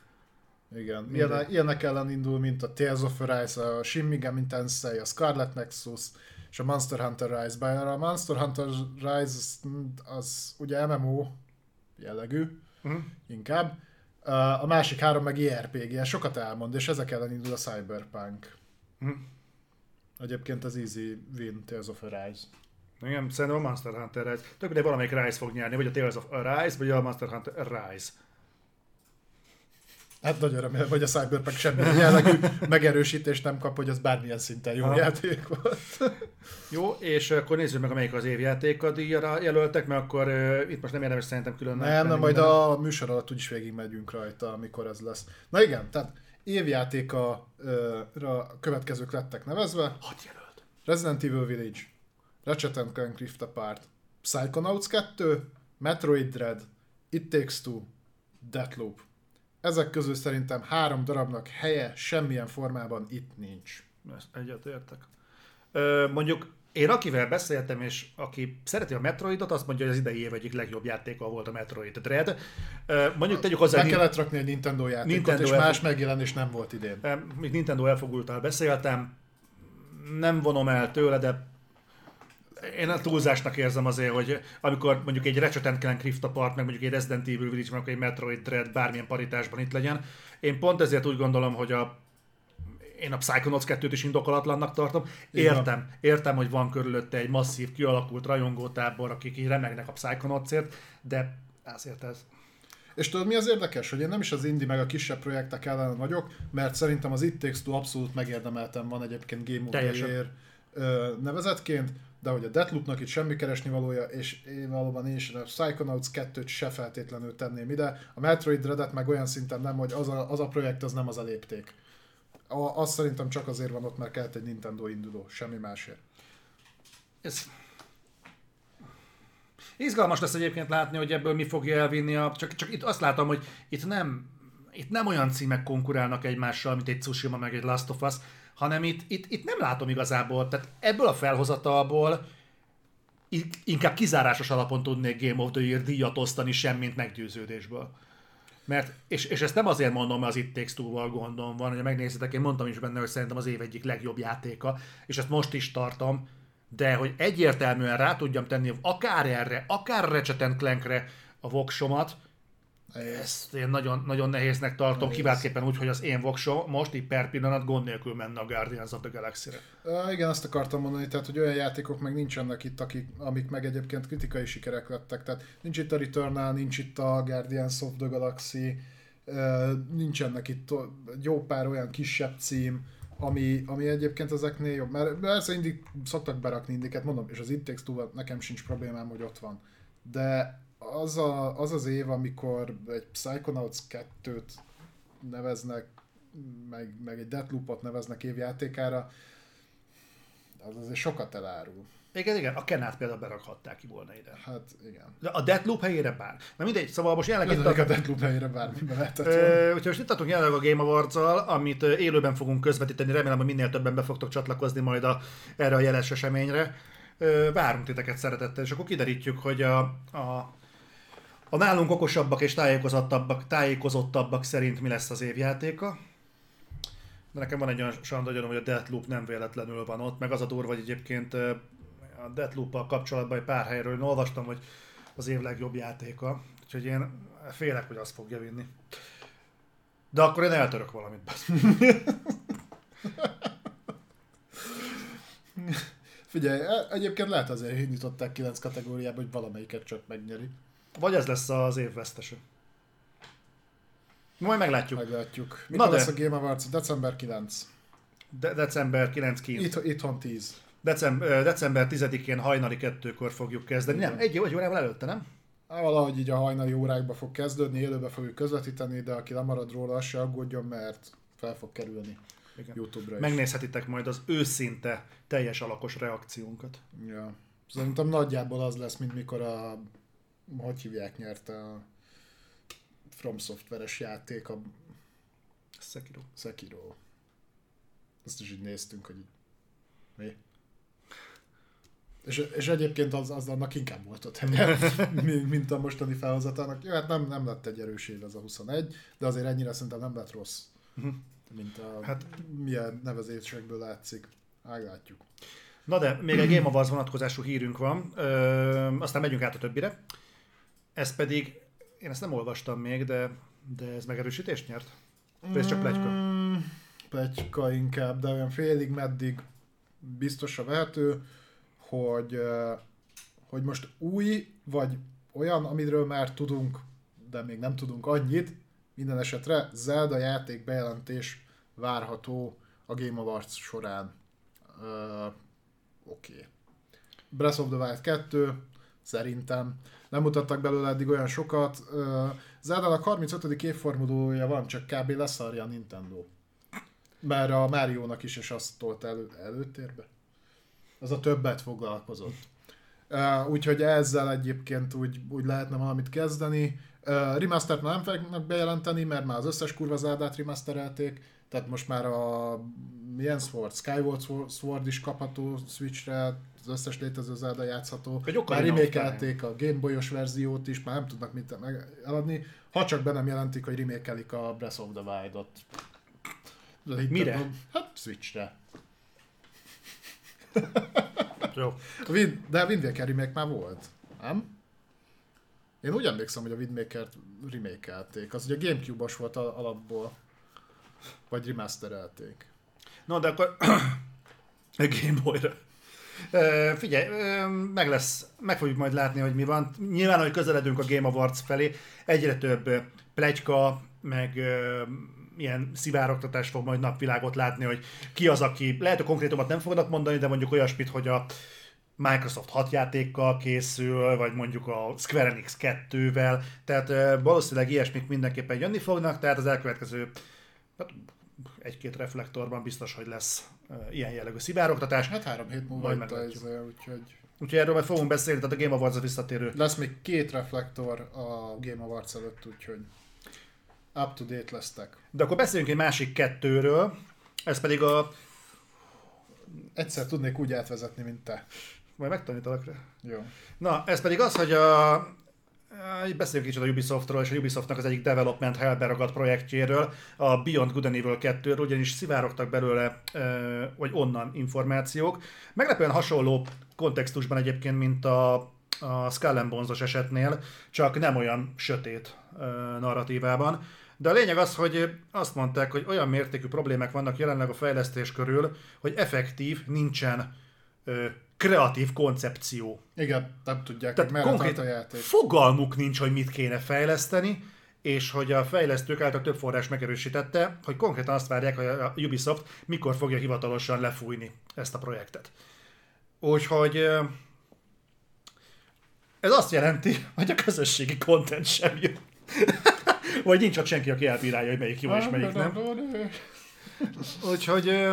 Igen, ilyenek ellen indul, mint a Tales of Arise, a Shin Megami Tensei, a Scarlet Nexus, és a Monster Hunter Rise. Bár a Monster Hunter Rise az ugye MMO jellegű, inkább. A másik három meg JRPG, sokat elmond, és ezek ellen indul a Cyberpunk. Egyébként az easy win Tales of Arise. Igen, szerintem a Monster Hunter Rise. Tök mindegy, valamelyik Rise fog nyerni, vagy a Tales of Arise, vagy a Monster Hunter Rise. Hát nagyon remélem, hogy a Cyberpunk semmi jellegű megerősítést nem kap, hogy az bármilyen szinten jó játék volt. Jó, és akkor nézzük meg, amelyik az évjátékot jelöltek, mert akkor itt most nem érdemes szerintem külön. Nem, majd a műsor alatt úgyis végigmegyünk rajta, amikor ez lesz. Na igen, tehát évjátékra következők lettek nevezve. 6 jelölt. Resident Evil Village, Ratchet & Clank Rift Apart, Psychonauts 2, Metroid Dread, It Takes Two, Deathloop. Ezek közül szerintem 3 darabnak helye semmilyen formában itt nincs. Ezt egyetértek. Mondjuk én akivel beszéltem, és aki szereti a Metroidot, azt mondja, hogy az idei év egyik legjobb játéka volt a Metroid Dread. Mondjuk tegyük hozzá... Be kellett rakni egy Nintendo játékot, és más megjelenés nem volt idén. Még Nintendo elfogultál beszéltem, nem vonom el tőle, de én a túlzásnak érzem azért, hogy amikor mondjuk egy Ratchet & Clank Rift Apart, meg mondjuk egy Resident Evil Village, meg egy Metroid Dread bármilyen paritásban itt legyen, én pont ezért úgy gondolom, hogy én a Psychonauts 2-t is indokolatlannak tartom. Értem, hogy van körülötte egy masszív, kialakult rajongótábor, akik remegnek a Psychonautsért, de azért ez. És tudod, mi az érdekes, hogy én nem is az indie meg a kisebb projektek ellen vagyok, mert szerintem az It Takes Two abszolút megérdemelten van egyébként Game of the Year nevezetként, de hogy a Deathloopnak itt semmi keresnivalója, és én valóban is a Psychonauts 2-t se feltétlenül tenném ide. A Metroid Dread-et meg olyan szinten nem, hogy az a projekt az nem az a lépték. Az szerintem csak azért van ott, mert kellett egy Nintendo induló, semmi másért. Ez... Izgalmas lesz egyébként látni, hogy ebből mi fogja elvinni a... Csak itt azt látom, hogy itt nem olyan címek konkurálnak egymással, mint egy Tsushima meg egy Last of Us, hanem itt nem látom igazából, tehát ebből a felhozatalból inkább kizárásos alapon tudnék Game of the Year díjat osztani, semmint meggyőződésből. Mert, és ezt nem azért mondom, mert az It Takes Two-val gondom van, hogy megnézitek, én mondtam is benne, hogy szerintem az év egyik legjobb játéka, és ezt most is tartom, de hogy egyértelműen rá tudjam tenni akár erre, akár Ratchet & Clankre a voksomat, ezt én nagyon, nagyon nehéznek tartom, kiváltképpen úgy, hogy az én voksom most így per pillanat gond nélkül menne a Guardians of the Galaxy-re. Igen, azt akartam mondani, tehát, hogy olyan játékok meg nincsenek itt, amik meg egyébként kritikai sikerek lettek. Tehát nincs itt a Returnal, nincs itt a Guardians of the Galaxy, nincsenek itt jó pár olyan kisebb cím, ami egyébként ezeknél jobb. Mert persze indik szoktak berakni indiket, mondom, és az It Takes Two-val nekem sincs problémám, hogy ott van. De az az év, amikor egy Psychonauts 2-t neveznek, meg egy Deathloop-ot neveznek évjátékára, az azért sokat elárul. Igen, a Kenát például berakhatták ki volna ide. Hát igen. De a Deathloop helyére bár. Na mindegy, szóval most jelenleg itt a Deathloop helyére bármiben lehetett. Úgyhogy most itt tartunk jelenleg a Game Awards-al, amit élőben fogunk közvetíteni, remélem, hogy minél többen be fogtok csatlakozni majd erre a jeles eseményre. Várunk titeket szeretettel, és akkor kiderítjük, hogy a nálunk okosabbak és tájékozottabbak szerint mi lesz az évjátéka. De nekem van egy olyan sandagyanom, hogy a Deathloop nem véletlenül van ott, meg az a durva, hogy egyébként a Deathloop-al kapcsolatban egy pár helyről én olvastam, hogy az év legjobb játéka. Úgyhogy én félek, hogy azt fogja vinni. De akkor én eltörök valamit. Figyelj, egyébként lehet azért, hogy nyitották 9 kategóriába, hogy valamelyiket csak megnyeri. Vagy ez lesz az év vesztese. Majd meglátjuk. Mikor lesz a Game Awards? December 9. December 9 kint. Itthon 10. December 10-én hajnali 2-kor fogjuk kezdeni. Nem, egy órával előtte, nem? Valahogy így a hajnali órákba fog kezdődni, élőbe fogjuk közvetíteni, de aki lemarad róla, se aggódjon, mert fel fog kerülni. Igen. YouTube-ra is. Megnézhetitek majd az őszinte teljes alakos reakciónkat. Ja. Szerintem nagyjából az lesz, mint mikor hogy hívják, nyerte a From Software-es játék, a Sekiro. Azt is így néztünk, hogy mi? És egyébként az annak inkább volt ott, mint a mostani felhozatának. Jó, hát nem lett egy erős év ez a 21, de azért ennyire szerintem nem lett rossz. Mint milyen nevezésekből látszik. Áglátjuk. Na de, még egy Game Awards vonatkozású hírünk van, aztán megyünk át a többire. Ez pedig, én ezt nem olvastam még, de ez megerősítést nyert? Ez csak pletyka? Pletyka inkább, de olyan félig meddig biztosra vehető, hogy most új, vagy olyan, amiről már tudunk, de még nem tudunk annyit. Minden esetre Zelda játék bejelentés várható a Game Awards során. Oké. Breath of the Wild 2, szerintem. Nem mutattak belőle eddig olyan sokat. Zeldának 35. évfordulója van, csak kb. Leszarja a Nintendo. Bár a Máriónak is, és azt tolt előtérbe. Az a többet foglalkozott. Úgyhogy ezzel egyébként úgy lehetne valamit kezdeni. Remastert már nem fognak bejelenteni, mert már az összes kurva Zeldát remasterelték, tehát most már a milyen Sword, Skyward Sword is kapható Switchre, az összes létező Zelda játszható. Már remake-elték a Gameboy-os verziót is, már nem tudnak mit eladni, ha csak be nem jelentik, hogy remake-elik a Breath of the Wild-ot. Mire? Hát Switchre. Jó. De a Wind Waker remake már volt, nem? Én úgy emlékszem, hogy a Wind Waker-t remake-elték. Az ugye Gamecube-os volt alapból, vagy remasterelték. Na, de akkor a Gameboy-ra. Figyelj, meg fogjuk majd látni, hogy mi van. Nyilván, hogy közeledünk a Game Awards felé, egyre több pletyka, meg ilyen szivárogtatás fog majd napvilágot látni, hogy ki az, aki... Lehet, a konkrétumot nem fognak mondani, de mondjuk olyasmit, hogy a Microsoft 6 játékkal készül, vagy mondjuk a Square Enix 2-vel, tehát valószínűleg ilyesmik mindenképpen jönni fognak, tehát az elkövetkező egy-két reflektorban biztos, hogy lesz ilyen jellegű szivárogtatás. Hát 3 hét múlva itt ezzel, úgyhogy erről majd fogunk beszélni, tehát a Game Awards visszatérő. Lesz még 2 reflektor a Game Awards előtt, úgyhogy up to date lesztek. De akkor beszéljünk egy másik 2-ről, ez pedig egyszer tudnék úgy átvezetni, mint te. Majd megtanítalak rá. Jó. Na, ez pedig az, hogy Beszéljünk kicsit a Ubisoftról és a Ubisoftnak az egyik development hellbe ragadt projektjéről, a Beyond Good and Evil 2-ről, ugyanis szivárogtak belőle, vagy onnan információk. Meglepően hasonló kontextusban egyébként, mint a Skull and Bones-os esetnél, csak nem olyan sötét narratívában. De a lényeg az, hogy azt mondták, hogy olyan mértékű problémák vannak jelenleg a fejlesztés körül, hogy effektív nincsen kreatív koncepció. Igen, nem tudják, tehát hogy konkrét a játék. Fogalmuk nincs, hogy mit kéne fejleszteni, és hogy a fejlesztők által több forrás megerősítette, hogy konkrétan azt várják, hogy a Ubisoft mikor fogja hivatalosan lefújni ezt a projektet. Úgyhogy ez azt jelenti, hogy a közösségi content sem jön. Vagy nincs ott senki, aki elbírálja, hogy melyik jó és melyik nem. Úgyhogy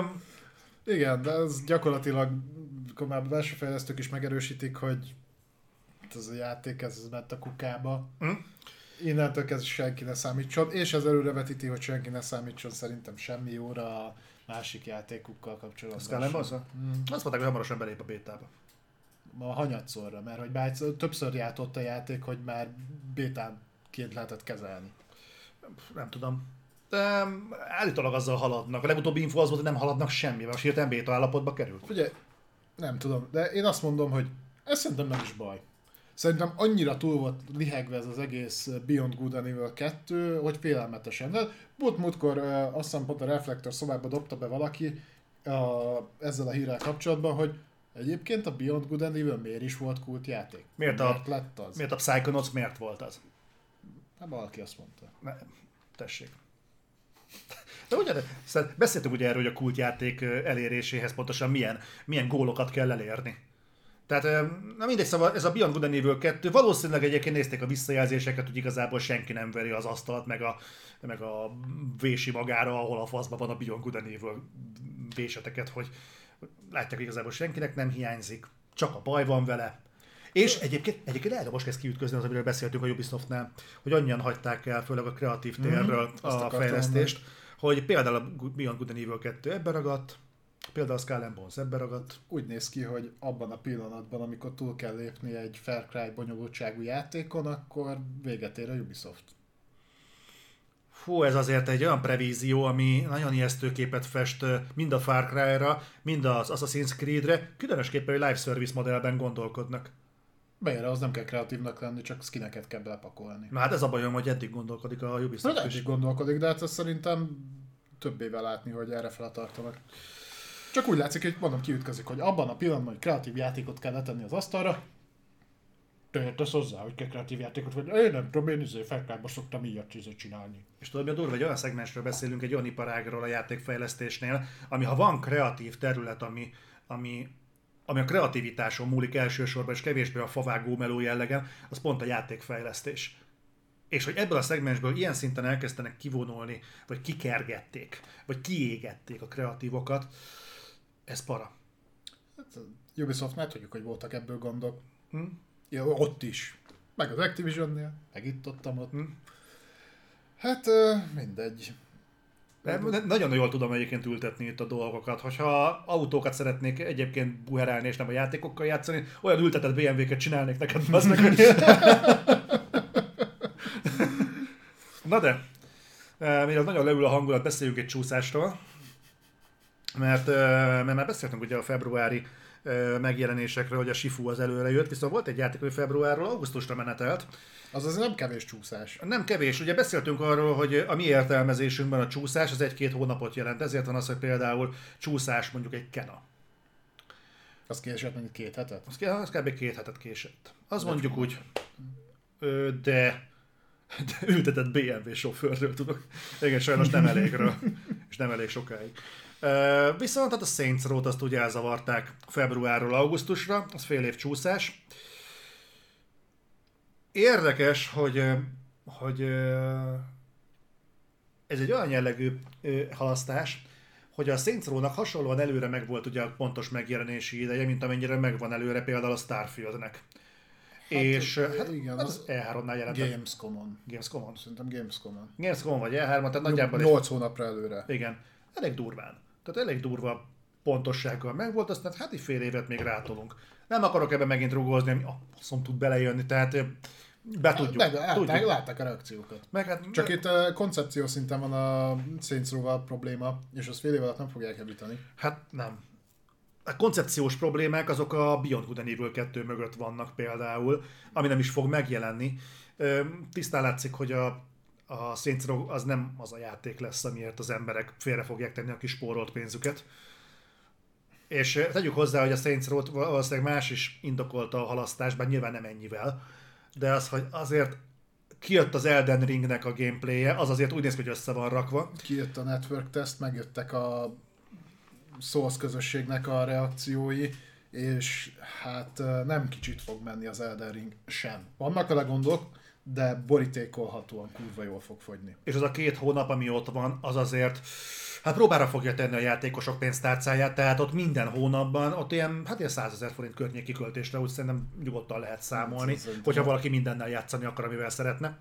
igen, de ez gyakorlatilag, akkor már a belső fejlesztők is megerősítik, hogy ez a játék, ez ment a kukába. Innentől kezdve senki ne számítson, és ez előrevetíti, hogy senki ne számítson szerintem semmi óra a másik játékukkal kapcsolatban. Azt kell nem hozzá? Azt mondták, hogy hamarosan belép a bétába. A hanyatszorra, mert hogy bár többször játott a játék, hogy már bétánként lehetett kezelni. Nem tudom. De állítólag azzal haladnak. A legutóbbi info az volt, hogy nem haladnak semmi, mert hirtelen béta állapotba került. Ugye, nem tudom, de én azt mondom, hogy ez szerintem nem is baj. Szerintem annyira túl volt lihegve ez az egész Beyond Good and Evil 2, hogy félelmetesen. De múltkor azt hiszem pont a Reflektor szobába dobta be valaki ezzel a hírrel kapcsolatban, hogy egyébként a Beyond Good and Evil miért is volt kultjáték? Miért lett az? Miért a Psychonauts miért volt az? Nem, valaki azt mondta. Ne, tessék. De ugyan, beszéltünk ugye erről, hogy a kultjáték eléréséhez pontosan milyen gólokat kell elérni. Tehát na mindegy, szóval ez a Beyond Good and Evil 2, valószínűleg egyébként nézték a visszajelzéseket, hogy igazából senki nem veri az asztalt, meg a vési magára, ahol a faszban van a Beyond Good and Evil véseteket, hogy látják, igazából senkinek nem hiányzik, csak a baj van vele. És egyébként lehet, hogy most kezd kiütközni az, amiről beszéltünk a Ubisoftnál, hogy annyian hagyták el, főleg a kreatív térről a fejlesztést, hogy például a Beyond Good and Evil 2 ebben ragadt, például a Skull and Bones ebben ragadt. Úgy néz ki, hogy abban a pillanatban, amikor túl kell lépni egy Far Cry bonyolultságú játékon, akkor véget ér a Ubisoft. Hú, ez azért egy olyan prevízió, ami nagyon ijesztő képet fest mind a Far Cry-ra, mind az Assassin's Creed-re, különösképpen, hogy live service modellben gondolkodnak. Bejére, az nem kell kreatívnak lenni, csak skineket kell belepakolni. Na hát ez a bajom, hogy eddig gondolkodik a Ubisoft. Na, eddig gondolkodik, de hát szerintem többével látni, hogy erre fel tartanak. Csak úgy látszik, hogy mondom, kiütközik, hogy abban a pillanatban, hogy kreatív játékot kell letenni az asztalra, te értesz hozzá, hogy kell kreatív játékot, vagy én nem tudom, én felkrájba szoktam ilyet csinálni. És tudod, mi a durva, egy olyan szegmensről beszélünk, egy olyan iparágról a játékfejlesztésnél, ami ha van kreatív terület, ami a kreativitáson múlik elsősorban, és kevésbé a favágó meló jellegen, az pont a játékfejlesztés. És hogy ebből a szegmensből ilyen szinten elkezdtenek kivonulni, vagy kikergették, vagy kiégették a kreatívokat, ez para. Hát, Ubisoft már tudjuk, hogy voltak ebből gondok. Ja, ott is. Meg az Activision-nél, meg itt-ott. Hát mindegy. Nagyon jól tudom egyébként ültetni itt a dolgokat. Hogyha autókat szeretnék egyébként buherálni és nem a játékokkal játszani, olyan ültetett BMW-ket csinálnék neked, az meg, hogy... Na de, mivel nagyon leül a hangulat, beszéljünk egy csúszásról, mert már beszéltünk ugye a februári megjelenésekre, hogy a Sifu az előre jött, viszont volt egy játék, hogy februárról augusztusra menetelt. Az azért nem kevés csúszás. Nem kevés. Ugye beszéltünk arról, hogy a mi értelmezésünkben a csúszás az 1-2 hónapot jelent. Ezért van az, hogy például csúszás mondjuk egy Kena. Az késett mondjuk 2 hetet? Az kb. 2 hetet késett. Az de mondjuk úgy, de ültetett BMW sofőrről tudok. Igen, sajnos nem elégről. És nem elég sokáig. Viszont hát a Saints Row-t azt ugye elzavarták februárról augusztusra, az fél év csúszás. Érdekes, hogy ez egy olyan jellegű halasztás, hogy a Saints Row-nak hasonlóan előre megvolt ugye a pontos megjelenési ideje, mint amennyire megvan előre például a Starfield-nek. Hát, és igen, hát az E3-nál jelentett. Gamescom-on. Szerintem Gamescom-on vagy E3-on, tehát nagyjából... 8 hónapra előre. Igen. Elég durván. Tehát elég durva pontossággal megvolt, aztán hát egy fél évet még rátolunk. Nem akarok ebben megint rugózni, ami a faszom tud belejönni, tehát Be tudjuk. Látták a reakciókat. Csak itt koncepció szinten van a Saints Row-val probléma, és az fél év alatt nem fogják javítani. Hát nem. A koncepciós problémák azok a Beyond Good and Evil 2 mögött vannak például, ami nem is fog megjelenni. Tisztán látszik, hogy a Saints Row az nem az a játék lesz, amiért az emberek félre fogják tenni a kis spórolt pénzüket. És tegyük hozzá, hogy a Saints Row-t valószínűleg más is indokolta a halasztásban, nyilván nem ennyivel. De az, hogy azért kijött az Elden Ringnek a gameplay-je, az azért úgy néz ki, hogy össze van rakva. Kijött a network test, megjöttek a Souls közösségnek a reakciói, és hát nem kicsit fog menni az Elden Ring sem. Vannak vele gondok, de borítékolhatóan kurva jól fog fogyni. És az a 2 hónap, ami ott van, az azért hát próbára fogja tenni a játékosok pénztárcáját, tehát ott minden hónapban, ott ilyen, hát ilyen 100 000 forint környék kiköltésre, úgy szerintem nyugodtan lehet számolni, hogyha valaki mindennel játszani akar, amivel szeretne.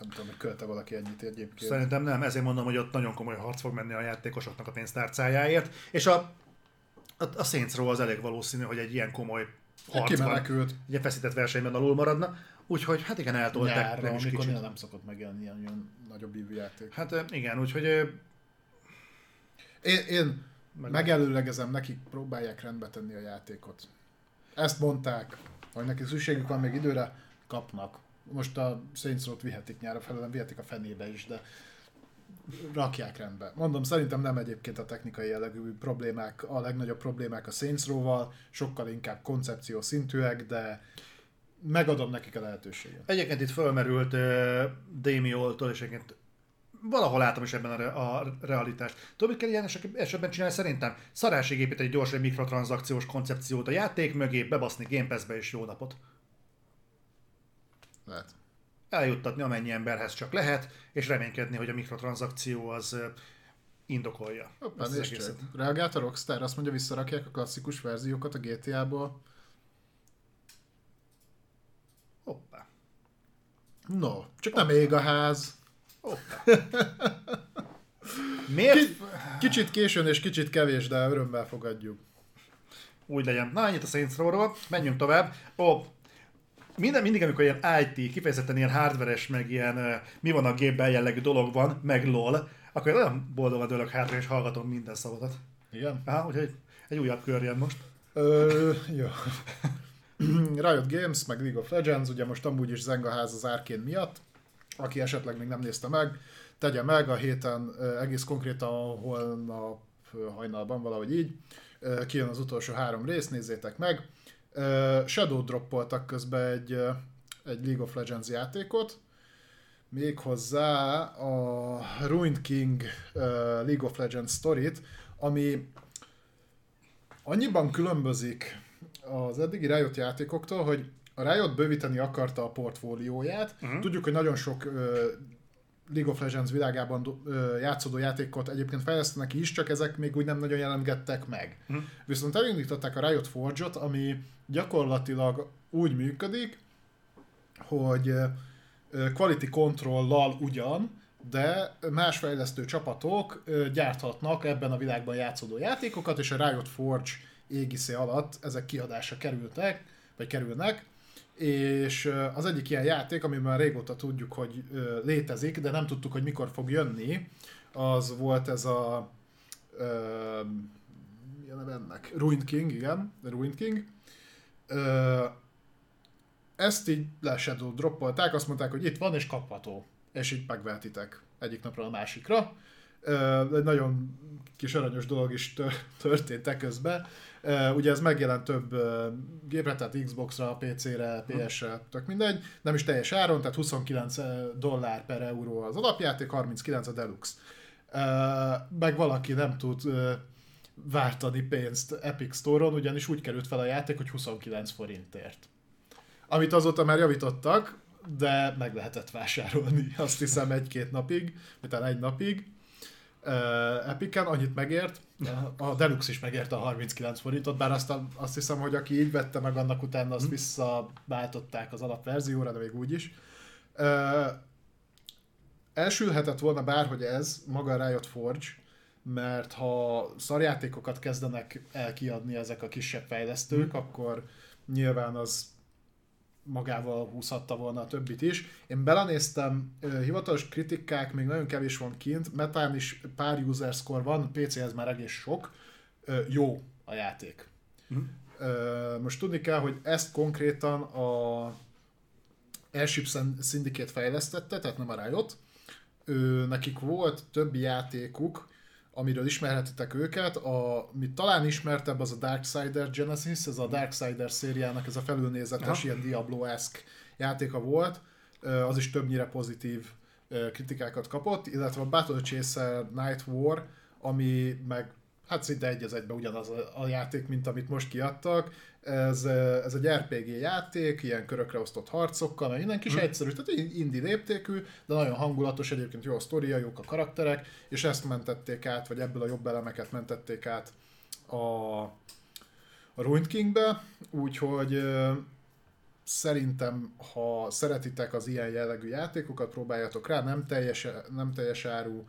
Nem tudom, hogy költe valaki ennyit egyébként. Szerintem nem, ezért mondom, hogy ott nagyon komoly harc fog menni a játékosoknak a pénztárcájáért, és a Saints Row az elég valószínű, hogy egy ilyen komoly harcban, egy ilyen feszített versenyben alul maradna. Úgyhogy hát igen, eltolták. Nyárra, nem is amikor kicsit. Nem szokott megjelenni ilyen nagyobb ívű játék. Hát igen, úgyhogy... Én megelőlegezem, nekik próbálják rendbe tenni a játékot. Ezt mondták, hogy nekik szükségük van még időre, kapnak. Most a Saints Row-t vihetik nyára felelően, vihetik a fenébe is, de rakják rendbe. Mondom, szerintem nem egyébként a technikai jellegű problémák, a legnagyobb problémák a Saints Row-val, sokkal inkább koncepció szintűek, de... Megadom nekik a lehetőséget. Egyébként itt fölmerült Damioltól, és egyébként valahol látom is ebben a realitást. Tudod, mit kell ilyen esetben csinálni szerintem? Szarásig építeni egy gyors, egy mikrotranszakciós koncepciót a játék mögé, bebaszni Game Pass-be és jó napot. Lehet. Eljuttatni amennyi emberhez csak lehet, és reménykedni, hogy a mikrotranszakció az indokolja. Hoppán, és csak. Reagált a Rockstar, azt mondja, visszarakják a klasszikus verziókat a GTA-ból. Hoppá. No, csak nem ég a ház. Hoppá. Miért? Kicsit későn és kicsit kevés, de örömmel fogadjuk. Úgy legyen. Na, ennyit a Saints Row-ról. Menjünk tovább. Mindig, amikor ilyen IT, kifejezetten ilyen hardveres, meg ilyen mi van a gépben jellegű dolog van, meg LOL, akkor olyan boldogan dőlök hátra, és hallgatom minden szavadat. Igen? Aha, úgyhogy egy újabb kör jön most. Jó. Riot Games, meg League of Legends, ugye most amúgy is zengaház az Arcane miatt, aki esetleg még nem nézte meg, tegye meg a héten, egész konkrétan holnap hajnalban, valahogy így, kijön az utolsó 3 rész, nézzétek meg. Shadow droppoltak közben egy League of Legends játékot, méghozzá a Ruined King League of Legends sztorit, ami annyiban különbözik az eddigi Riot játékoktól, hogy a Riot bővíteni akarta a portfólióját. Uh-huh. Tudjuk, hogy nagyon sok League of Legends világában játszódó játékot egyébként fejlesztenek is, csak ezek még úgy nem nagyon jelentgettek meg. Uh-huh. Viszont elindították a Riot Forge-ot, ami gyakorlatilag úgy működik, hogy quality control-lal ugyan, de más fejlesztő csapatok gyárthatnak ebben a világban játszódó játékokat, és a Riot Forge égisze alatt ezek kiadásra kerülnek, és az egyik ilyen játék, amiben már régóta tudjuk, hogy létezik, de nem tudtuk, hogy mikor fog jönni, az volt ez a Ruined King, igen, Ruined King. Ezt így leshadow droppolták, azt mondták, hogy itt van és kapható, és így megvehetitek egyik napról a másikra. Egy nagyon kis aranyos dolog is történt eközben. Ugye ez megjelent több gépre, tehát Xbox-ra, PC-re, PS-re, tök mindegy. Nem is teljes áron, tehát $29 per euró az alapjáték, $39 a deluxe. Meg valaki nem tud váltani pénzt Epic Store-on, ugyanis úgy került fel a játék, hogy 29 forintért. Amit azóta már javítottak, de meg lehetett vásárolni, azt hiszem 1-2 napig. Epicen annyit megért, a Deluxe is megérte a 39 forintot, bár azt hiszem, hogy aki így vette meg, annak utána azt visszaváltották az alapverzióra, de még úgy is. Elsülhetett volna bárhogy ez, maga a Riot Forge, mert ha szarjátékokat kezdenek elkiadni ezek a kisebb fejlesztők, akkor nyilván az magával húzhatta volna a többit is. Én belenéztem, hivatalos kritikák még nagyon kevés van kint, Metán is pár user score van, PC-hez már egész sok, jó a játék. Mm-hmm. Most tudni kell, hogy ezt konkrétan a Airship Syndicate fejlesztette, tehát nem a Riot. Nekik volt több játékuk, amiről ismerhetitek őket, amit talán ismertebb az a Darksider Genesis, ez a Darksider szériának ez a felülnézetes, ilyen Diablo-esque játéka volt, az is többnyire pozitív kritikákat kapott, illetve a Battle Chaser Night War, ami meg hát szinte egy az egyben ugyanaz a játék, mint amit most kiadtak. Ez egy RPG játék, ilyen körökre osztott harcokkal, mert mindenki is egyszerű, tehát indie léptékű, de nagyon hangulatos, egyébként jó a sztoria, jók a karakterek, és ezt mentették át, vagy ebből a jobb elemeket mentették át a Ruined Kingbe, úgyhogy szerintem, ha szeretitek az ilyen jellegű játékokat, próbáljatok rá, nem teljes áru,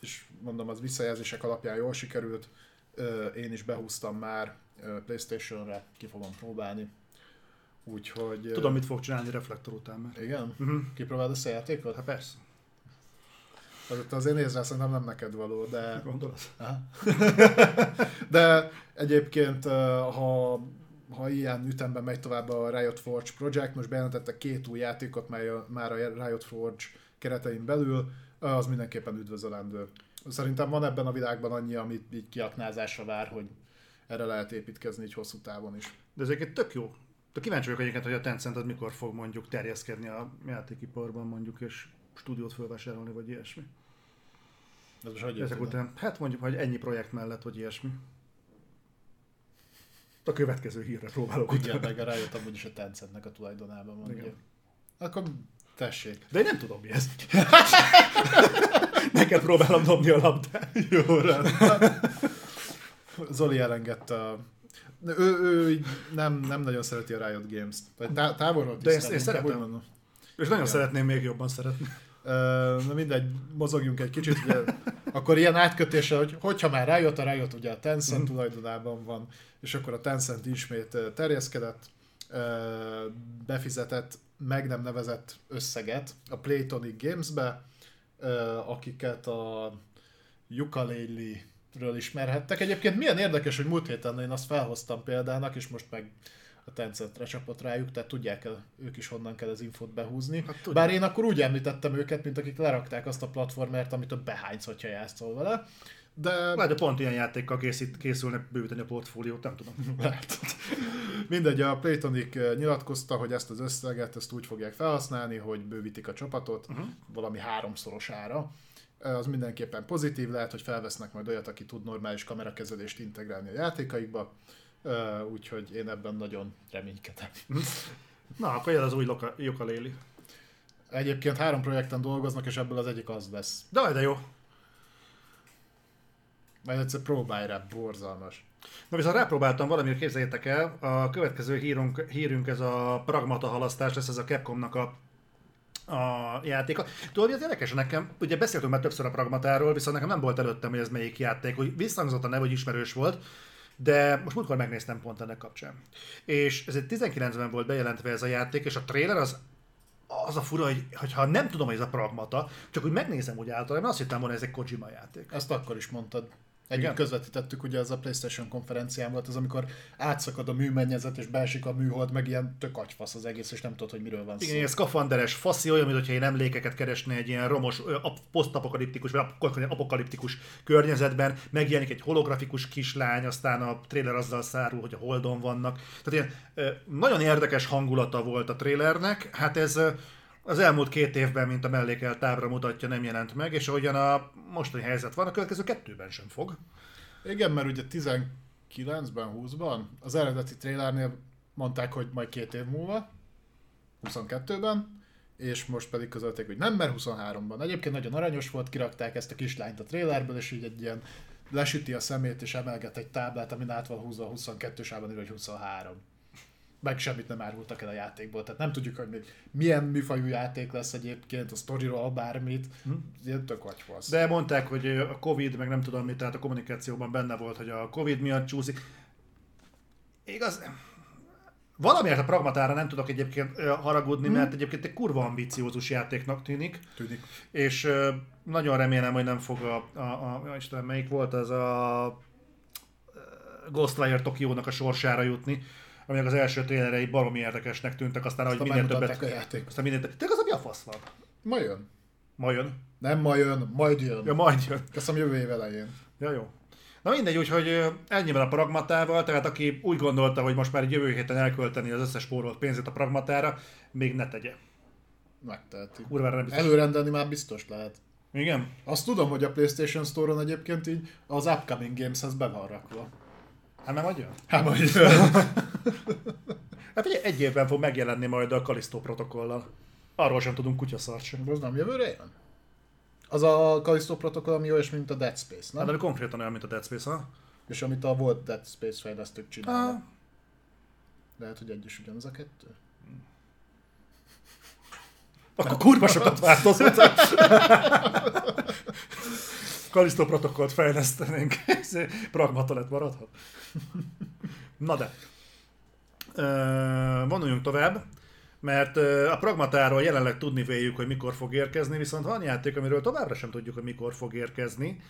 és mondom, az visszajelzések alapján jól sikerült, én is behúztam már PlayStation-re, ki fogom próbálni. Úgyhogy... Tudom, mit fog csinálni reflektor után már. Igen? Uh-huh. Kipróbáld ezt a játékot? Hát persze. Te azért nézd rá, szerintem nem neked való, de... Gondolsz? De egyébként, ha ilyen ütemben megy tovább a Riot Forge Project, most bejelentette 2 új játékot már a Riot Forge keretein belül, az mindenképpen üdvözölendő. Szerintem van ebben a világban annyi, amit így kiaknázásra vár, hogy erre lehet építkezni így hosszú távon is. De ezeket tök jó. De kíváncsi vagyok egyébként, hogy a Tencent az mikor fog mondjuk terjeszkedni a játékiparban mondjuk, és stúdiót fölvásárolni, vagy ilyesmi. Ez most hogy ezek után, hát mondjuk, hogy ennyi projekt mellett, vagy ilyesmi. A következő hírre próbálok utána. Igen, meg rájöttem, úgyis a Tencentnek a tulajdonában mondjuk. Akkor tessék. De én nem tudom mi ez. Neked próbálom dobni a labdát. Jó, rendben. Zoli elengedte. Ő nem nagyon szereti a Riot Games-t. Távolról tisztelünk. De én szeretem. És nagyon szeretném még jobban szeretni. Na mindegy, mozogjunk egy kicsit. Ugye, akkor ilyen átkötéssel, hogyha már Riot, a Riot ugye a Tencent tulajdonában van, és akkor a Tencent ismét terjeszkedett, befizetett, meg nem nevezett összeget a Playtonic Games-be, akiket a Yooka-Laylee-ről ismerhettek. Egyébként milyen érdekes, hogy múlt héten én azt felhoztam példának, és most meg a Tencentre csapott rájuk, tehát tudják ők is honnan kell az infót behúzni. Hát, bár én akkor úgy említettem őket, mint akik lerakták azt a platformert, amit a behánysz, hogyha játszol vele. De pont ilyen játékkal készülnek bővíteni a portfóliót, nem tudom. Mindegy, a Playtonic nyilatkozta, hogy ezt az összeget ezt úgy fogják felhasználni, hogy bővítik a csapatot valami 3-szorosára. Az mindenképpen pozitív, lehet, hogy felvesznek majd olyat, aki tud normális kamerakezelést integrálni a játékaikba, úgyhogy én ebben nagyon reménykedem. Na, akkor jön az új Yooka-Laylee. Egyébként 3 projekten dolgoznak, és ebből az egyik az lesz. De jó. Majd egyszer próbálj rá, borzalmas. Na viszont rápróbáltam valamire, képzeljétek el, a következő hírünk ez a Pragmata halasztás lesz, ez a Capcomnak a játéka. Tudod, hogy az érdekes nekem, ugye beszéltünk már többször a Pragmatáról, viszont nekem nem volt előttem, hogy ez melyik játék, hogy visszhangzott a neve, hogy ismerős volt, de most múltkor megnéztem pont ennek kapcsán. És ez egy 19-ben volt bejelentve ez a játék, és a trailer az a fura, hogy ha nem tudom, hogy ez a Pragmata, csak úgy megnézem úgy általában, azt hittem volna, ez egy Kojima játék. Ezt akkor is mondtad. Egyébként közvetítettük, ugye ez a PlayStation konferencián volt, az amikor átszakad a műmennyezet és beesik a műhold, meg ilyen tök agyfasz az egész, és nem tudod, hogy miről van szó. Igen, ilyen szkafanderes faszi, olyan, mintha én emlékeket keresné egy ilyen romos, posztapokaliptikus vagy apokaliptikus környezetben, megjelenik egy holografikus kislány, aztán a trailer azzal szárul, hogy a holdon vannak. Tehát ilyen nagyon érdekes hangulata volt a trailernek, hát ez... Az elmúlt 2 évben, mint a mellékelt tábra mutatja, nem jelent meg, és ahogyan a mostani helyzet van, a következő 2-ben sem fog. Igen, mert ugye 19-ben, 20-ban az eredeti trailernél mondták, hogy majd 2 év múlva, 22-ben, és most pedig közölték, hogy nem, mert 23-ban. Egyébként nagyon aranyos volt, kirakták ezt a kislányt a trailerből, és így egy ilyen lesüti a szemét, és emelget egy táblát, amin át van húzva a 22-s ában, vagy 23. Meg semmit nem árultak el a játékból, tehát nem tudjuk, hogy még milyen műfajú játék lesz egyébként, a sztoriról bármit, ilyen tök agyfasz. De mondták, hogy a Covid, meg nem tudom mit, tehát a kommunikációban benne volt, hogy a Covid miatt csúszik. Igaz, Valamiért a Pragmatára nem tudok egyébként haragudni, mert egyébként egy kurva ambiciózus játéknak tűnik. És nagyon remélem, hogy nem fog Istenem, melyik volt az a Ghostwire Tokiónak a sorsára jutni, aminek az első trailerei baromi érdekesnek tűntek, aztán ahogy minél többet... Aztán minél többet... Tényleg az, ami a fasz van? Ma jön. Nem ma jön, majd jön. Ja, majd jön. Köszönöm, jövő év elején. Ja, jó. Na mindegy, úgyhogy ennyiben a Pragmatával, tehát aki úgy gondolta, hogy most már jövő héten elkölteni az összes spórolt pénzét a Pragmatára, még ne tegye. Megteheti. Előrendelni már biztos lehet. Igen? Azt tudom, hogy a PlayStation Store-on egyébként így az upcoming games-hez be van rakva. Hát nem adja? Hát ugye egy évben fog megjelenni majd a Callisto protokollal. Arról sem tudunk kutyaszart sem. Az nem jövőre jön? Az a Callisto protokoll, ami olyas, mint a Dead Space, nem? Hát, de konkrétan olyan, mint a Dead Space, ha? És amit a volt Dead Space fejlesztők csinálnak. Ah. Lehet, hogy egy is ugyanaz a kettő? Akkor kurva sokat változott. Callisto protokollt fejlesztenénk. Pragmata lett, maradhat. Na de. Vonuljunk tovább. Mert a Pragmatáról jelenleg tudni véljük, hogy mikor fog érkezni, viszont van játék, amiről továbbra sem tudjuk, hogy mikor fog érkezni.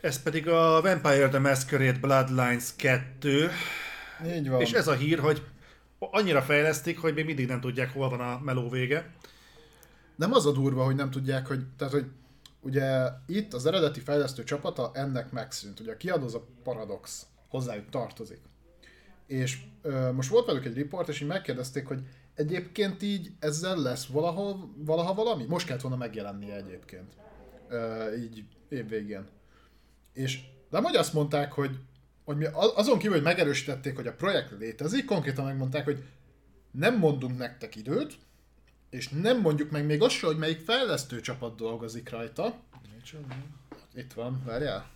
Ez pedig a Vampire the Masquerade Bloodlines 2. Így van. És ez a hír, hogy annyira fejlesztik, hogy még mindig nem tudják, hol van a meló vége. Nem az a durva, hogy nem tudják, hogy... Tehát, hogy ugye itt az eredeti fejlesztő csapata ennek megszűnt. Ugye a kiadó az a Paradox, hozzájuk tartozik. És most volt velük egy riport, és így megkérdezték, hogy egyébként így ezzel lesz valaha valami? Most kellett volna megjelennie egyébként. Így évvégén. És nem, hogy azt mondták, hogy mi azon kívül, hogy megerősítették, hogy a projekt létezik, konkrétan megmondták, hogy nem mondunk nektek időt, és nem mondjuk meg még azt sem, hogy melyik fejlesztő csapat dolgozik rajta. Itt van, várjál.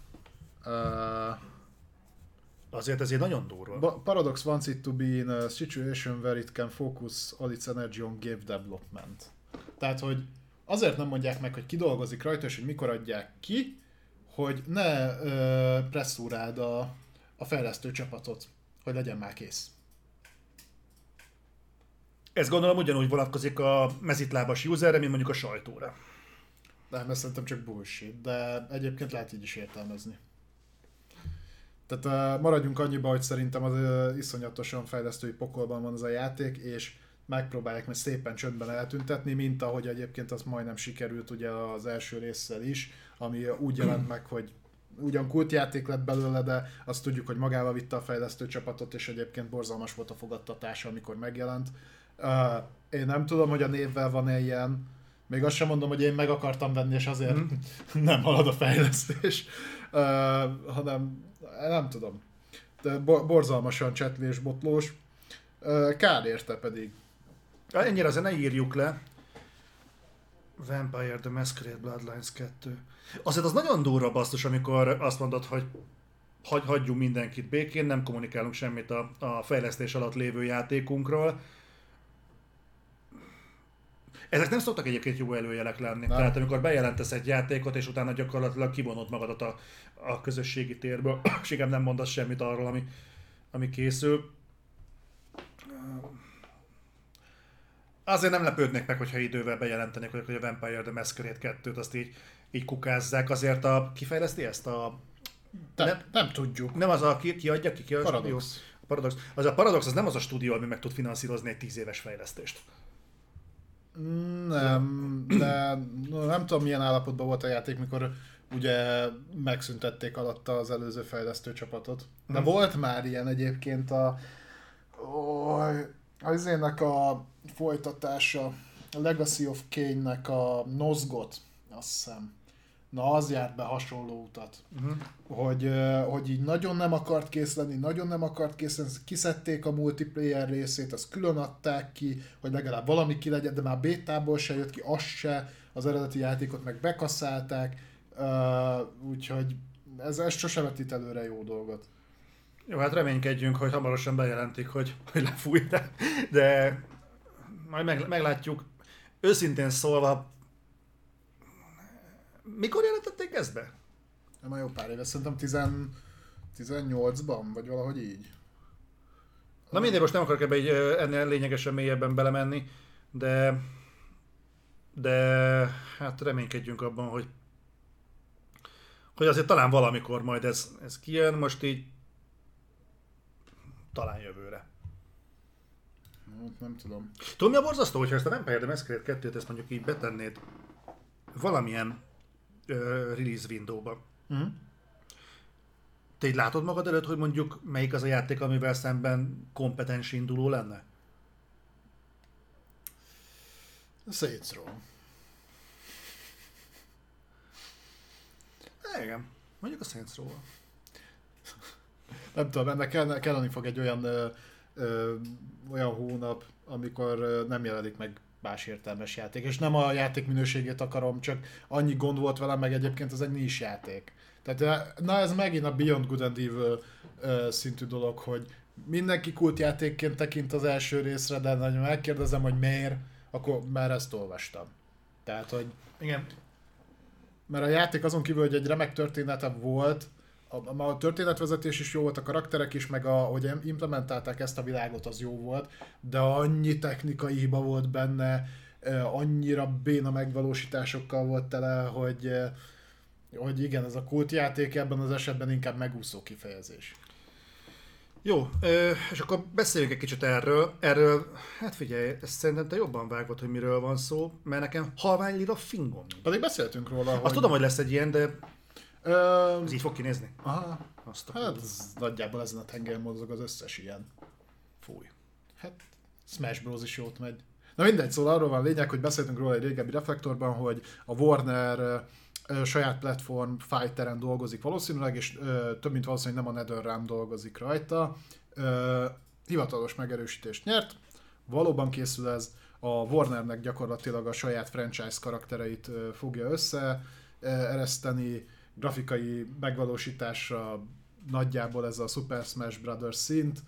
Azért ez egy nagyon durva. Paradox wants it to be in a situation where it can focus all its energy on game development. Tehát, hogy azért nem mondják meg, hogy ki dolgozik rajta, és hogy mikor adják ki, hogy ne presszúráld a fejlesztő csapatot, hogy legyen már kész. Ez gondolom ugyanúgy vonatkozik a mezitlábas userre, mint mondjuk a sajtóra. Nem, ez szerintem csak bullshit, de egyébként lehet így is értelmezni. Tehát maradjunk annyiba, hogy szerintem az iszonyatosan fejlesztői pokolban van az a játék, és megpróbálják meg szépen csöndben eltüntetni, mint ahogy egyébként az majdnem sikerült ugye az első résszel is, ami úgy jelent meg, hogy ugyan kultjáték lett belőle, de azt tudjuk, hogy magával vitte a fejlesztő csapatot, és egyébként borzalmas volt a fogadtatása, amikor megjelent. Én nem tudom, hogy a névvel van-e ilyen. Még azt sem mondom, hogy én meg akartam venni, és azért nem halad a fejlesztés, hanem nem tudom. De borzalmasan csetlés, botlós. Kár érte pedig. Ennyire azért ne írjuk le. Vampire the Masquerade Bloodlines 2. Azért az nagyon durva basszus, amikor azt mondod, hogy hagyjunk mindenkit békén, nem kommunikálunk semmit a fejlesztés alatt lévő játékunkról. Ezek nem szoktak egyébként jó előjelek lenni. Nem. Tehát amikor bejelentesz egy játékot, és utána gyakorlatilag kivonod magadat a közösségi térből, és igen, nem mondasz semmit arról, ami készül. Azért nem lepődnék meg, hogyha idővel bejelentenék, hogy a Vampire the Masquerade 2-t azt így kukázzák. Azért kifejleszti ezt a... Nem tudjuk. Nem az a kiadja, ki a Paradox. Stúdió. A Paradox. Az a Paradox az nem az a stúdió, ami meg tud finanszírozni egy 10 éves fejlesztést. Nem, de nem tudom, milyen állapotban volt a játék, mikor ugye megszüntették alatta az előző fejlesztő csapatot. De volt már ilyen egyébként az ének a folytatása, a Legacy of Kane-nek a Nosgoth, azt hiszem. Na, az járt be hasonló utat. Hogy így nagyon nem akart kész lenni, kiszedték a multiplayer részét, azt külön adták ki, hogy legalább valami ki legyen, de már bétából se jött ki, az se, az eredeti játékot meg bekaszálták, úgyhogy ez sose vetít előre jó dolgot. Jó, hát reménykedjünk, hogy hamarosan bejelentik, hogy lefújták, de majd meglátjuk. Őszintén szólva, mikor jelentették ezt be? Már jó pár éve, szerintem 18-ban, vagy valahogy így. Na mindegy, most nem akarok ebbe így ennél lényegesen mélyebben belemenni, de hát reménykedjünk abban, hogy azért talán valamikor majd ez kijön, most így talán jövőre. Nem tudom. Tudom, mi a borzasztó, hogyha ezt a Vampire The Masquerade 2-t ezt mondjuk így betennéd valamilyen release window-ba. Mm. Te így látod magad előtt, hogy mondjuk melyik az a játék, amivel szemben kompetens induló lenne? Saints Row. Igen, mondjuk a Saints Row-val. Nem tudom, ennek kelleni fog egy olyan hónap, amikor nem jelenik meg más értelmes játék. És nem a játék minőségét akarom, csak annyi gond volt velem, meg egyébként ez egy nincs játék. Tehát na ez megint a Beyond Good and Evil szintű dolog, hogy mindenki kultjátékként tekint az első részre, de nagyon megkérdezem, hogy miért, akkor már ezt olvastam. Tehát, hogy... Igen. Mert a játék azon kívül, hogy egy remek története volt, a történetvezetés is jó volt, a karakterek is, meg ahogy implementálták ezt a világot, az jó volt, de annyi technikai hiba volt benne, annyira béna megvalósításokkal volt tele, hogy igen, ez a kultjáték ebben az esetben inkább megúszó kifejezés. Jó, és akkor beszéljünk egy kicsit erről. Hát figyelj, ezt szerintem te jobban vágod, hogy miről van szó, mert nekem halvány lila fingom. Pedig beszéltünk róla, hogy... Azt tudom, hogy lesz egy ilyen, de... Ez így fog kinézni? Aha. Hát nagyjából ezen a tengeren mozog az összes ilyen. Fúj. Hát Smash Bros. Is jót megy. Na mindegy, szóval arról van lényeg, hogy beszéltünk róla egy régebbi Reflektorban, hogy a Warner saját platform Fighteren dolgozik valószínűleg, és több mint valószínűleg nem a NetherRealm dolgozik rajta. Hivatalos megerősítést nyert, valóban készül ez, a Warnernek gyakorlatilag a saját franchise karaktereit fogja összeereszteni, grafikai megvalósítása nagyjából ez a Super Smash Brothers szint,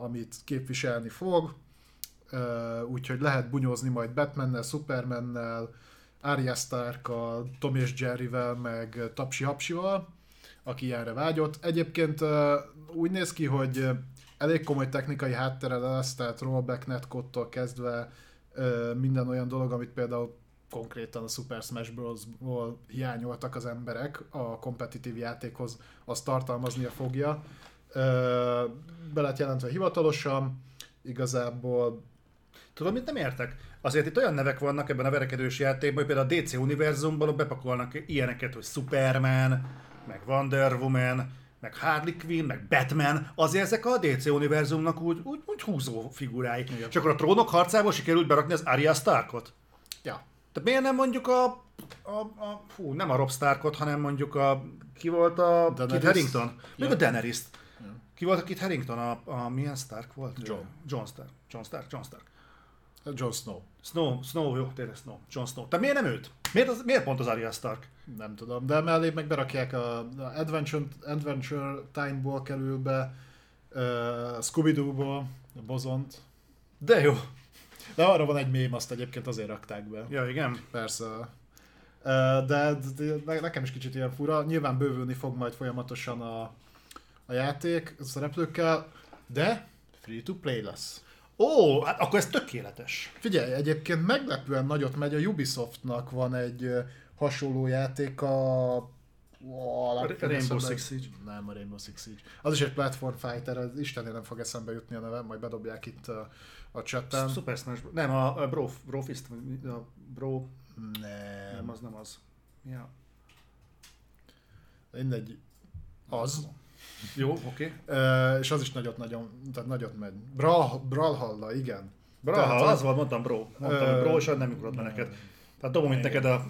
amit képviselni fog, úgyhogy lehet bunyózni majd Batmannel, Supermannel, Arya Starkkal, Tom és Jerryvel, meg Tapsi Hapsival, aki ilyenre vágyott. Egyébként úgy néz ki, hogy elég komoly technikai háttere lesz, tehát rollback, netcode-tól kezdve minden olyan dolog, amit például konkrétan a Super Smash Bros.-ból hiányoltak az emberek a kompetitív játékhoz, azt tartalmaznia fogja. Be lett jelentve hivatalosan, igazából... Tudom, mit nem értek? Azért itt olyan nevek vannak ebben a verekedős játékban, hogy például a DC univerzumban bepakolnak ilyeneket, hogy Superman, meg Wonder Woman, meg Harley Quinn, meg Batman, azért ezek a DC univerzumnak úgy húzó figurái. Igen. És akkor a Trónok harcából sikerült berakni az Arya Starkot. Ja. Tehát miért nem mondjuk nem a Robb Starkot, hanem mondjuk ki volt a Kit Harington? Még a Daenerys. Ja. Ki volt a Kit Harington? A milyen Stark volt? Jon Stark. Jon Snow. Snow, jó, tényleg Snow. Jon Snow. Tehát miért nem őt? Miért pont az Arya Stark? Nem tudom, de mellé meg berakják a Adventure Time-ból kerül be, Scooby-Doo-ból, a Bozont. De jó. De arra van egy mém, azt egyébként azért rakták be. Ja, igen? Persze. De nekem is kicsit ilyen fura. Nyilván bővülni fog majd folyamatosan a játék a szereplőkkel, de free-to-play lesz. Ó, hát akkor ez tökéletes. Figyelj, egyébként meglepően nagyot megy, a Ubisoftnak van egy hasonló játék, Rainbow Six Siege. Nem, a Rainbow Six Siege. Az is egy platform fighter, az istennél nem fog eszembe jutni a nevem, majd bedobják itt a chatten. Super Smash Bros. Nem, a Brofist, a Bro... Nem, az nem az. Ja. Mindegy. Az. Jó, oké. Okay. És az is nagyot megy. Brawlhalla, igen. Brawlhalla, az volt, mondtam Bro, és nem jutott be neked. Tehát dobom itt neked a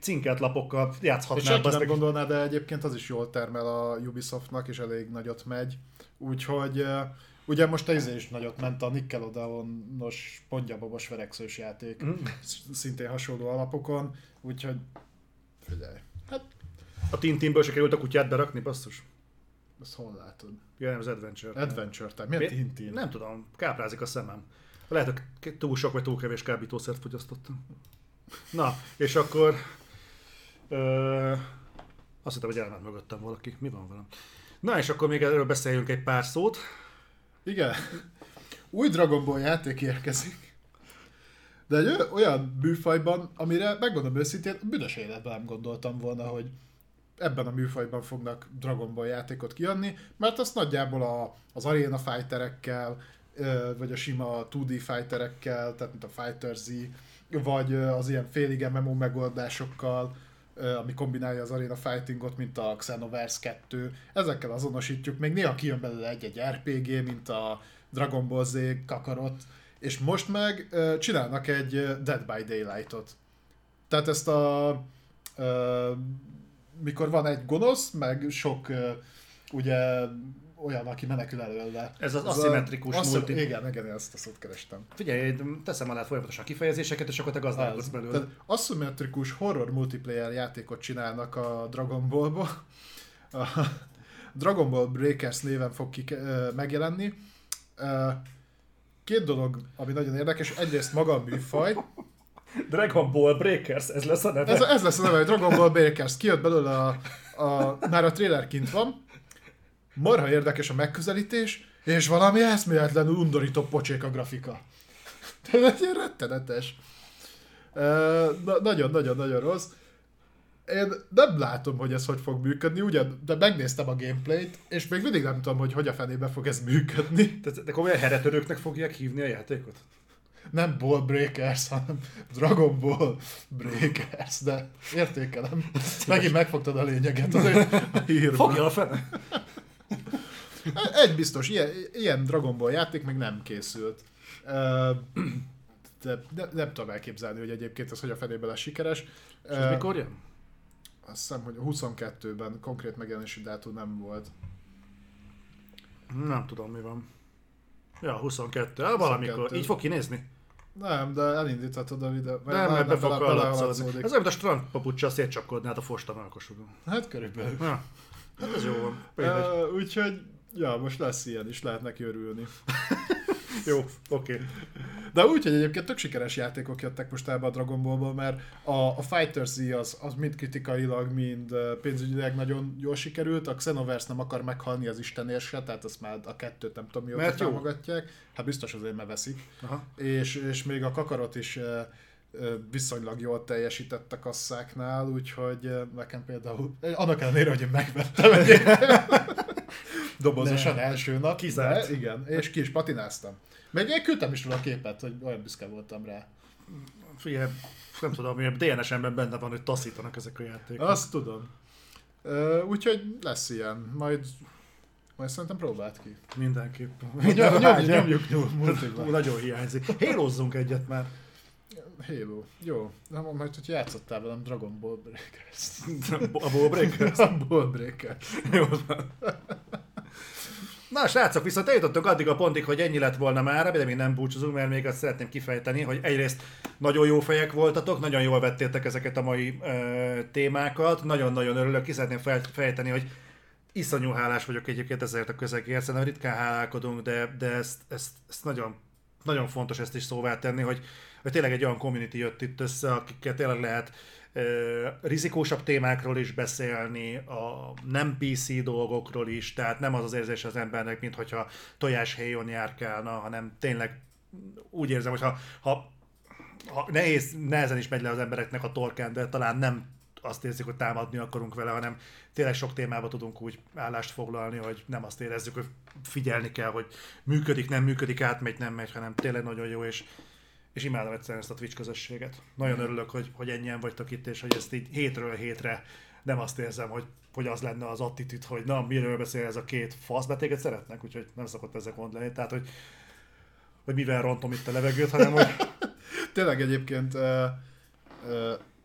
cinkelt lapokkal, játszhatnál. És nem gondolnád, de egyébként az is jól termel a Ubisoftnak, és elég nagyot megy. Úgyhogy ugye most az is nagyot ment a Nickelodeon-os pongyababos verekszős játék, szintén hasonló alapokon, úgyhogy figyelj. Hát. A Tintinből se került a kutyát berakni, basszus? Azt hol látod? Ja, nem, az Adventure Time. Miért Tintin? Nem tudom, káprázik a szemem. Lehet, hogy túl sok vagy túl kevés kábítószert fogyasztottam. Na, és akkor... azt hittem, hogy elment mögöttem valaki. Mi van velem? Na, és akkor még erről beszéljünk egy pár szót. Igen. Új Dragon Ball játék érkezik. De egy olyan műfajban, amire megmondom őszintén, büdös életben nem gondoltam volna, hogy ebben a műfajban fognak Dragon Ball játékot kiadni, mert azt nagyjából az Arena Fighterekkel, vagy a sima 2D Fighterekkel, tehát mint a Fighter Z, vagy az ilyen félig MMO megoldásokkal, ami kombinálja az Arena Fightingot, mint a Xenoverse 2. Ezekkel azonosítjuk, még néha kijön belőle egy-egy RPG, mint a Dragon Ball Z, Kakarot, és most meg csinálnak egy Dead by Daylight-ot. Tehát ezt mikor van egy gonosz, meg sok ugye olyan, aki menekül előle. Ez az aszimmetrikus multi. Igen, ezt a szót kerestem. Figyelj, teszem alá folyamatosan kifejezéseket, és akkor te gazdálkodsz belőle. Aszimmetrikus horror multiplayer játékot csinálnak a Dragon Ball-ba. A Dragon Ball Breakers néven fog megjelenni. Két dolog, ami nagyon érdekes, egyrészt maga a műfaj. Dragon Ball Breakers, ez lesz a neve? Ez lesz a neve, hogy Dragon Ball Breakers. Kijött belőle már a trailer kint van. Marha érdekes a megközelítés, és valami eszméletlenül undorító pocsék a grafika. Tehát ilyen rettenetes. Nagyon-nagyon-nagyon rossz. Én nem látom, hogy ez hogy fog működni, ugyan, de megnéztem a gameplayt, és még mindig nem tudom, hogy a fenébe fog ez működni. De komolyan heretörőknek fogják hívni a játékot? Nem Ball Breakers, hanem Dragon Ball Breakers, de értékelem. Megint megfogtad a lényeget azért a hírban. Fogja a fene! Egy biztos, ilyen Dragon Ball játék még nem készült. De nem tudom elképzelni, hogy egyébként ez hogy a fenében lesz sikeres. És ez mikor jön? Azt hiszem, hogy a 22-ben konkrét megjelenési dátum nem volt. Nem tudom, mi van. Ja, 22, valamikor. Így fog kinézni? Nem, de elindíthatod a videót. Nem, ebbe fog kalapszalazni. Ez olyan, mint a strandpapuccsal szétcsapkodni át a fostanalkosodon. Hát körülbelül. Ja. Hát ez jó van. Úgyhogy, ja, most lesz ilyen is, lehet neki örülni. Jó, oké. Okay. De úgy, hogy egyébként tök sikeres játékok jöttek most ebbe a Dragon Ballból, mert a Fighter Z az mind kritikailag, mind pénzügyileg nagyon jól sikerült, a Xenoverse nem akar meghalni az istenérse, tehát azt már a kettőt nem tudom mióta támogatják. Hát biztos azért megveszik. És még a Kakarot is viszonylag jól teljesített a kasszáknál, úgyhogy nekem például, annak ellenére, hogy én megvettem dobozosan első nap, kizárt. Igen, és ki is patináztam. Még én küldtem is róla a képet, hogy olyan büszke voltam rá. Figyelj, nem tudom, hogy DNS-emben benne van, hogy taszítanak ezek a játékok. Azt tudom. Úgyhogy lesz ilyen, majd szerintem próbáld ki. Mindenképpen. Nyomjuk. Nagyon hiányzik. Hélozzunk egyet már. Halo. Jó. Na, majd, hogy játszottál velem Dragon Ball Breakers. A Ball Breakers? A Ball Breakers. Jó van. Na srácok, viszont eljutottunk addig a pontig, hogy ennyi lett volna már, de még nem búcsúzunk, mert még azt szeretném kifejteni, hogy egyrészt nagyon jó fejek voltatok, nagyon jól vettétek ezeket a mai témákat, nagyon-nagyon örülök, ki szeretném fejteni, hogy iszonyú hálás vagyok egyébként ezért a közegért, szerintem ritkán hálálkodunk, de ezt nagyon, nagyon fontos ezt is szóvá tenni, hogy tényleg egy olyan community jött itt össze, akikkel tényleg lehet rizikósabb témákról is beszélni, a nem PC dolgokról is, tehát nem az az érzés az embernek, mintha tojáshéjon járkálna, hanem tényleg úgy érzem, hogy ha nehezen is megy le az embereknek a torkán, de talán nem azt érzik, hogy támadni akarunk vele, hanem tényleg sok témába tudunk úgy állást foglalni, hogy nem azt érezzük, hogy figyelni kell, hogy működik, nem működik, átmegy, nem megy, hanem tényleg nagyon jó, és imádom egyszerűen ezt a Twitch közösséget. Nagyon örülök, hogy ennyien vagytok itt, és hogy ezt így hétről hétre nem azt érzem, hogy az lenne az attitűd, hogy na, miről beszél ez a két fasz, mert téged szeretnek, úgyhogy nem szokott ezek gond lenni. Tehát, hogy mivel rontom itt a levegőt, hanem hogy... Tényleg egyébként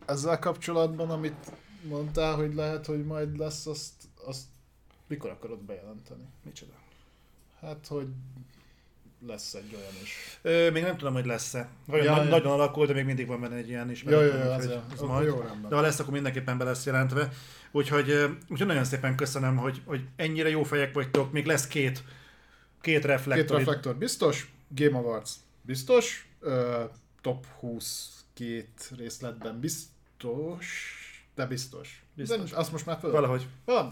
ezzel kapcsolatban, amit mondtál, hogy lehet, hogy majd lesz, azt mikor akarod bejelenteni? Micsoda? Hát, hogy... lesz egy olyan is. Még nem tudom, hogy lesz-e. Nagyon alakul, de még mindig van benne egy ilyen is. De ha lesz, akkor mindenképpen be lesz jelentve. Úgyhogy nagyon szépen köszönöm, hogy ennyire jó fejek vagytok. Még lesz két reflektor. Két reflektor biztos, Game Awards biztos, top 20 két részletben biztos, de biztos. De azt most már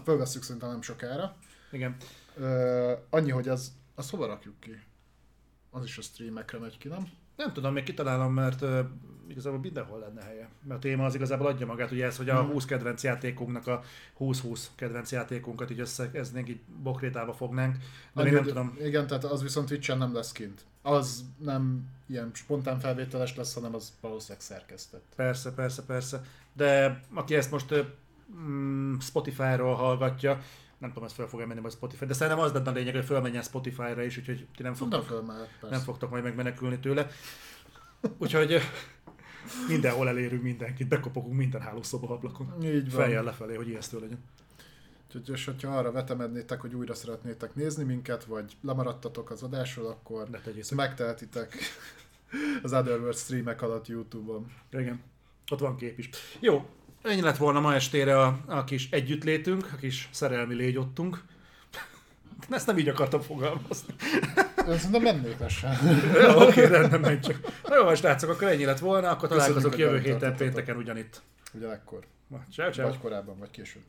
fölvesszük szerintem nem sokára. Igen. Annyi, hogy az Azt hova rakjuk ki? Az is a streamekre megy ki, nem? Nem tudom, még kitalálom, mert igazából mindenhol lenne helye. Mert a téma az igazából adja magát, ugye ez, hogy a 20 kedvenc játékunknak a 20-20 kedvenc játékunkat így összekeznénk, így bokrétába fognánk. De én nem tudom. Igen, tehát az viszont Twitch-en nem lesz kint. Az nem ilyen spontán felvételes lesz, hanem az valószínűleg szerkesztett. Persze, persze, persze. De aki ezt most Spotify-ról hallgatja, nem tudom, ezt fel fog elmenni majd Spotify, de szerintem az lenne a lényeg, hogy fölmenjen Spotify-ra is, úgyhogy ti nem fogtok majd megmenekülni tőle. Úgyhogy mindenhol elérünk mindenkit, bekopogunk minden hálószoba ablakon. Feljel lefelé, hogy ijesztő legyen. Úgyhogy, és hogyha arra vetemednétek, hogy újra szeretnétek nézni minket, vagy lemaradtatok az adásról, akkor megtehetitek az Otherworld streamek alatt YouTube-on. Igen, ott van kép is. Jó. Ennyi lett volna ma estére a kis együttlétünk, a kis szerelmi légyottunk. Ezt nem így akartam fogalmazni. Szerintem mennék lassan. Jó, oké, rendben, menj csak. Na jó, most látszok, akkor ennyi lett volna, akkor találkozunk jövő héten pénteken ugyanitt. Ugyanekkor. Csáv. Vagy korábban, vagy később.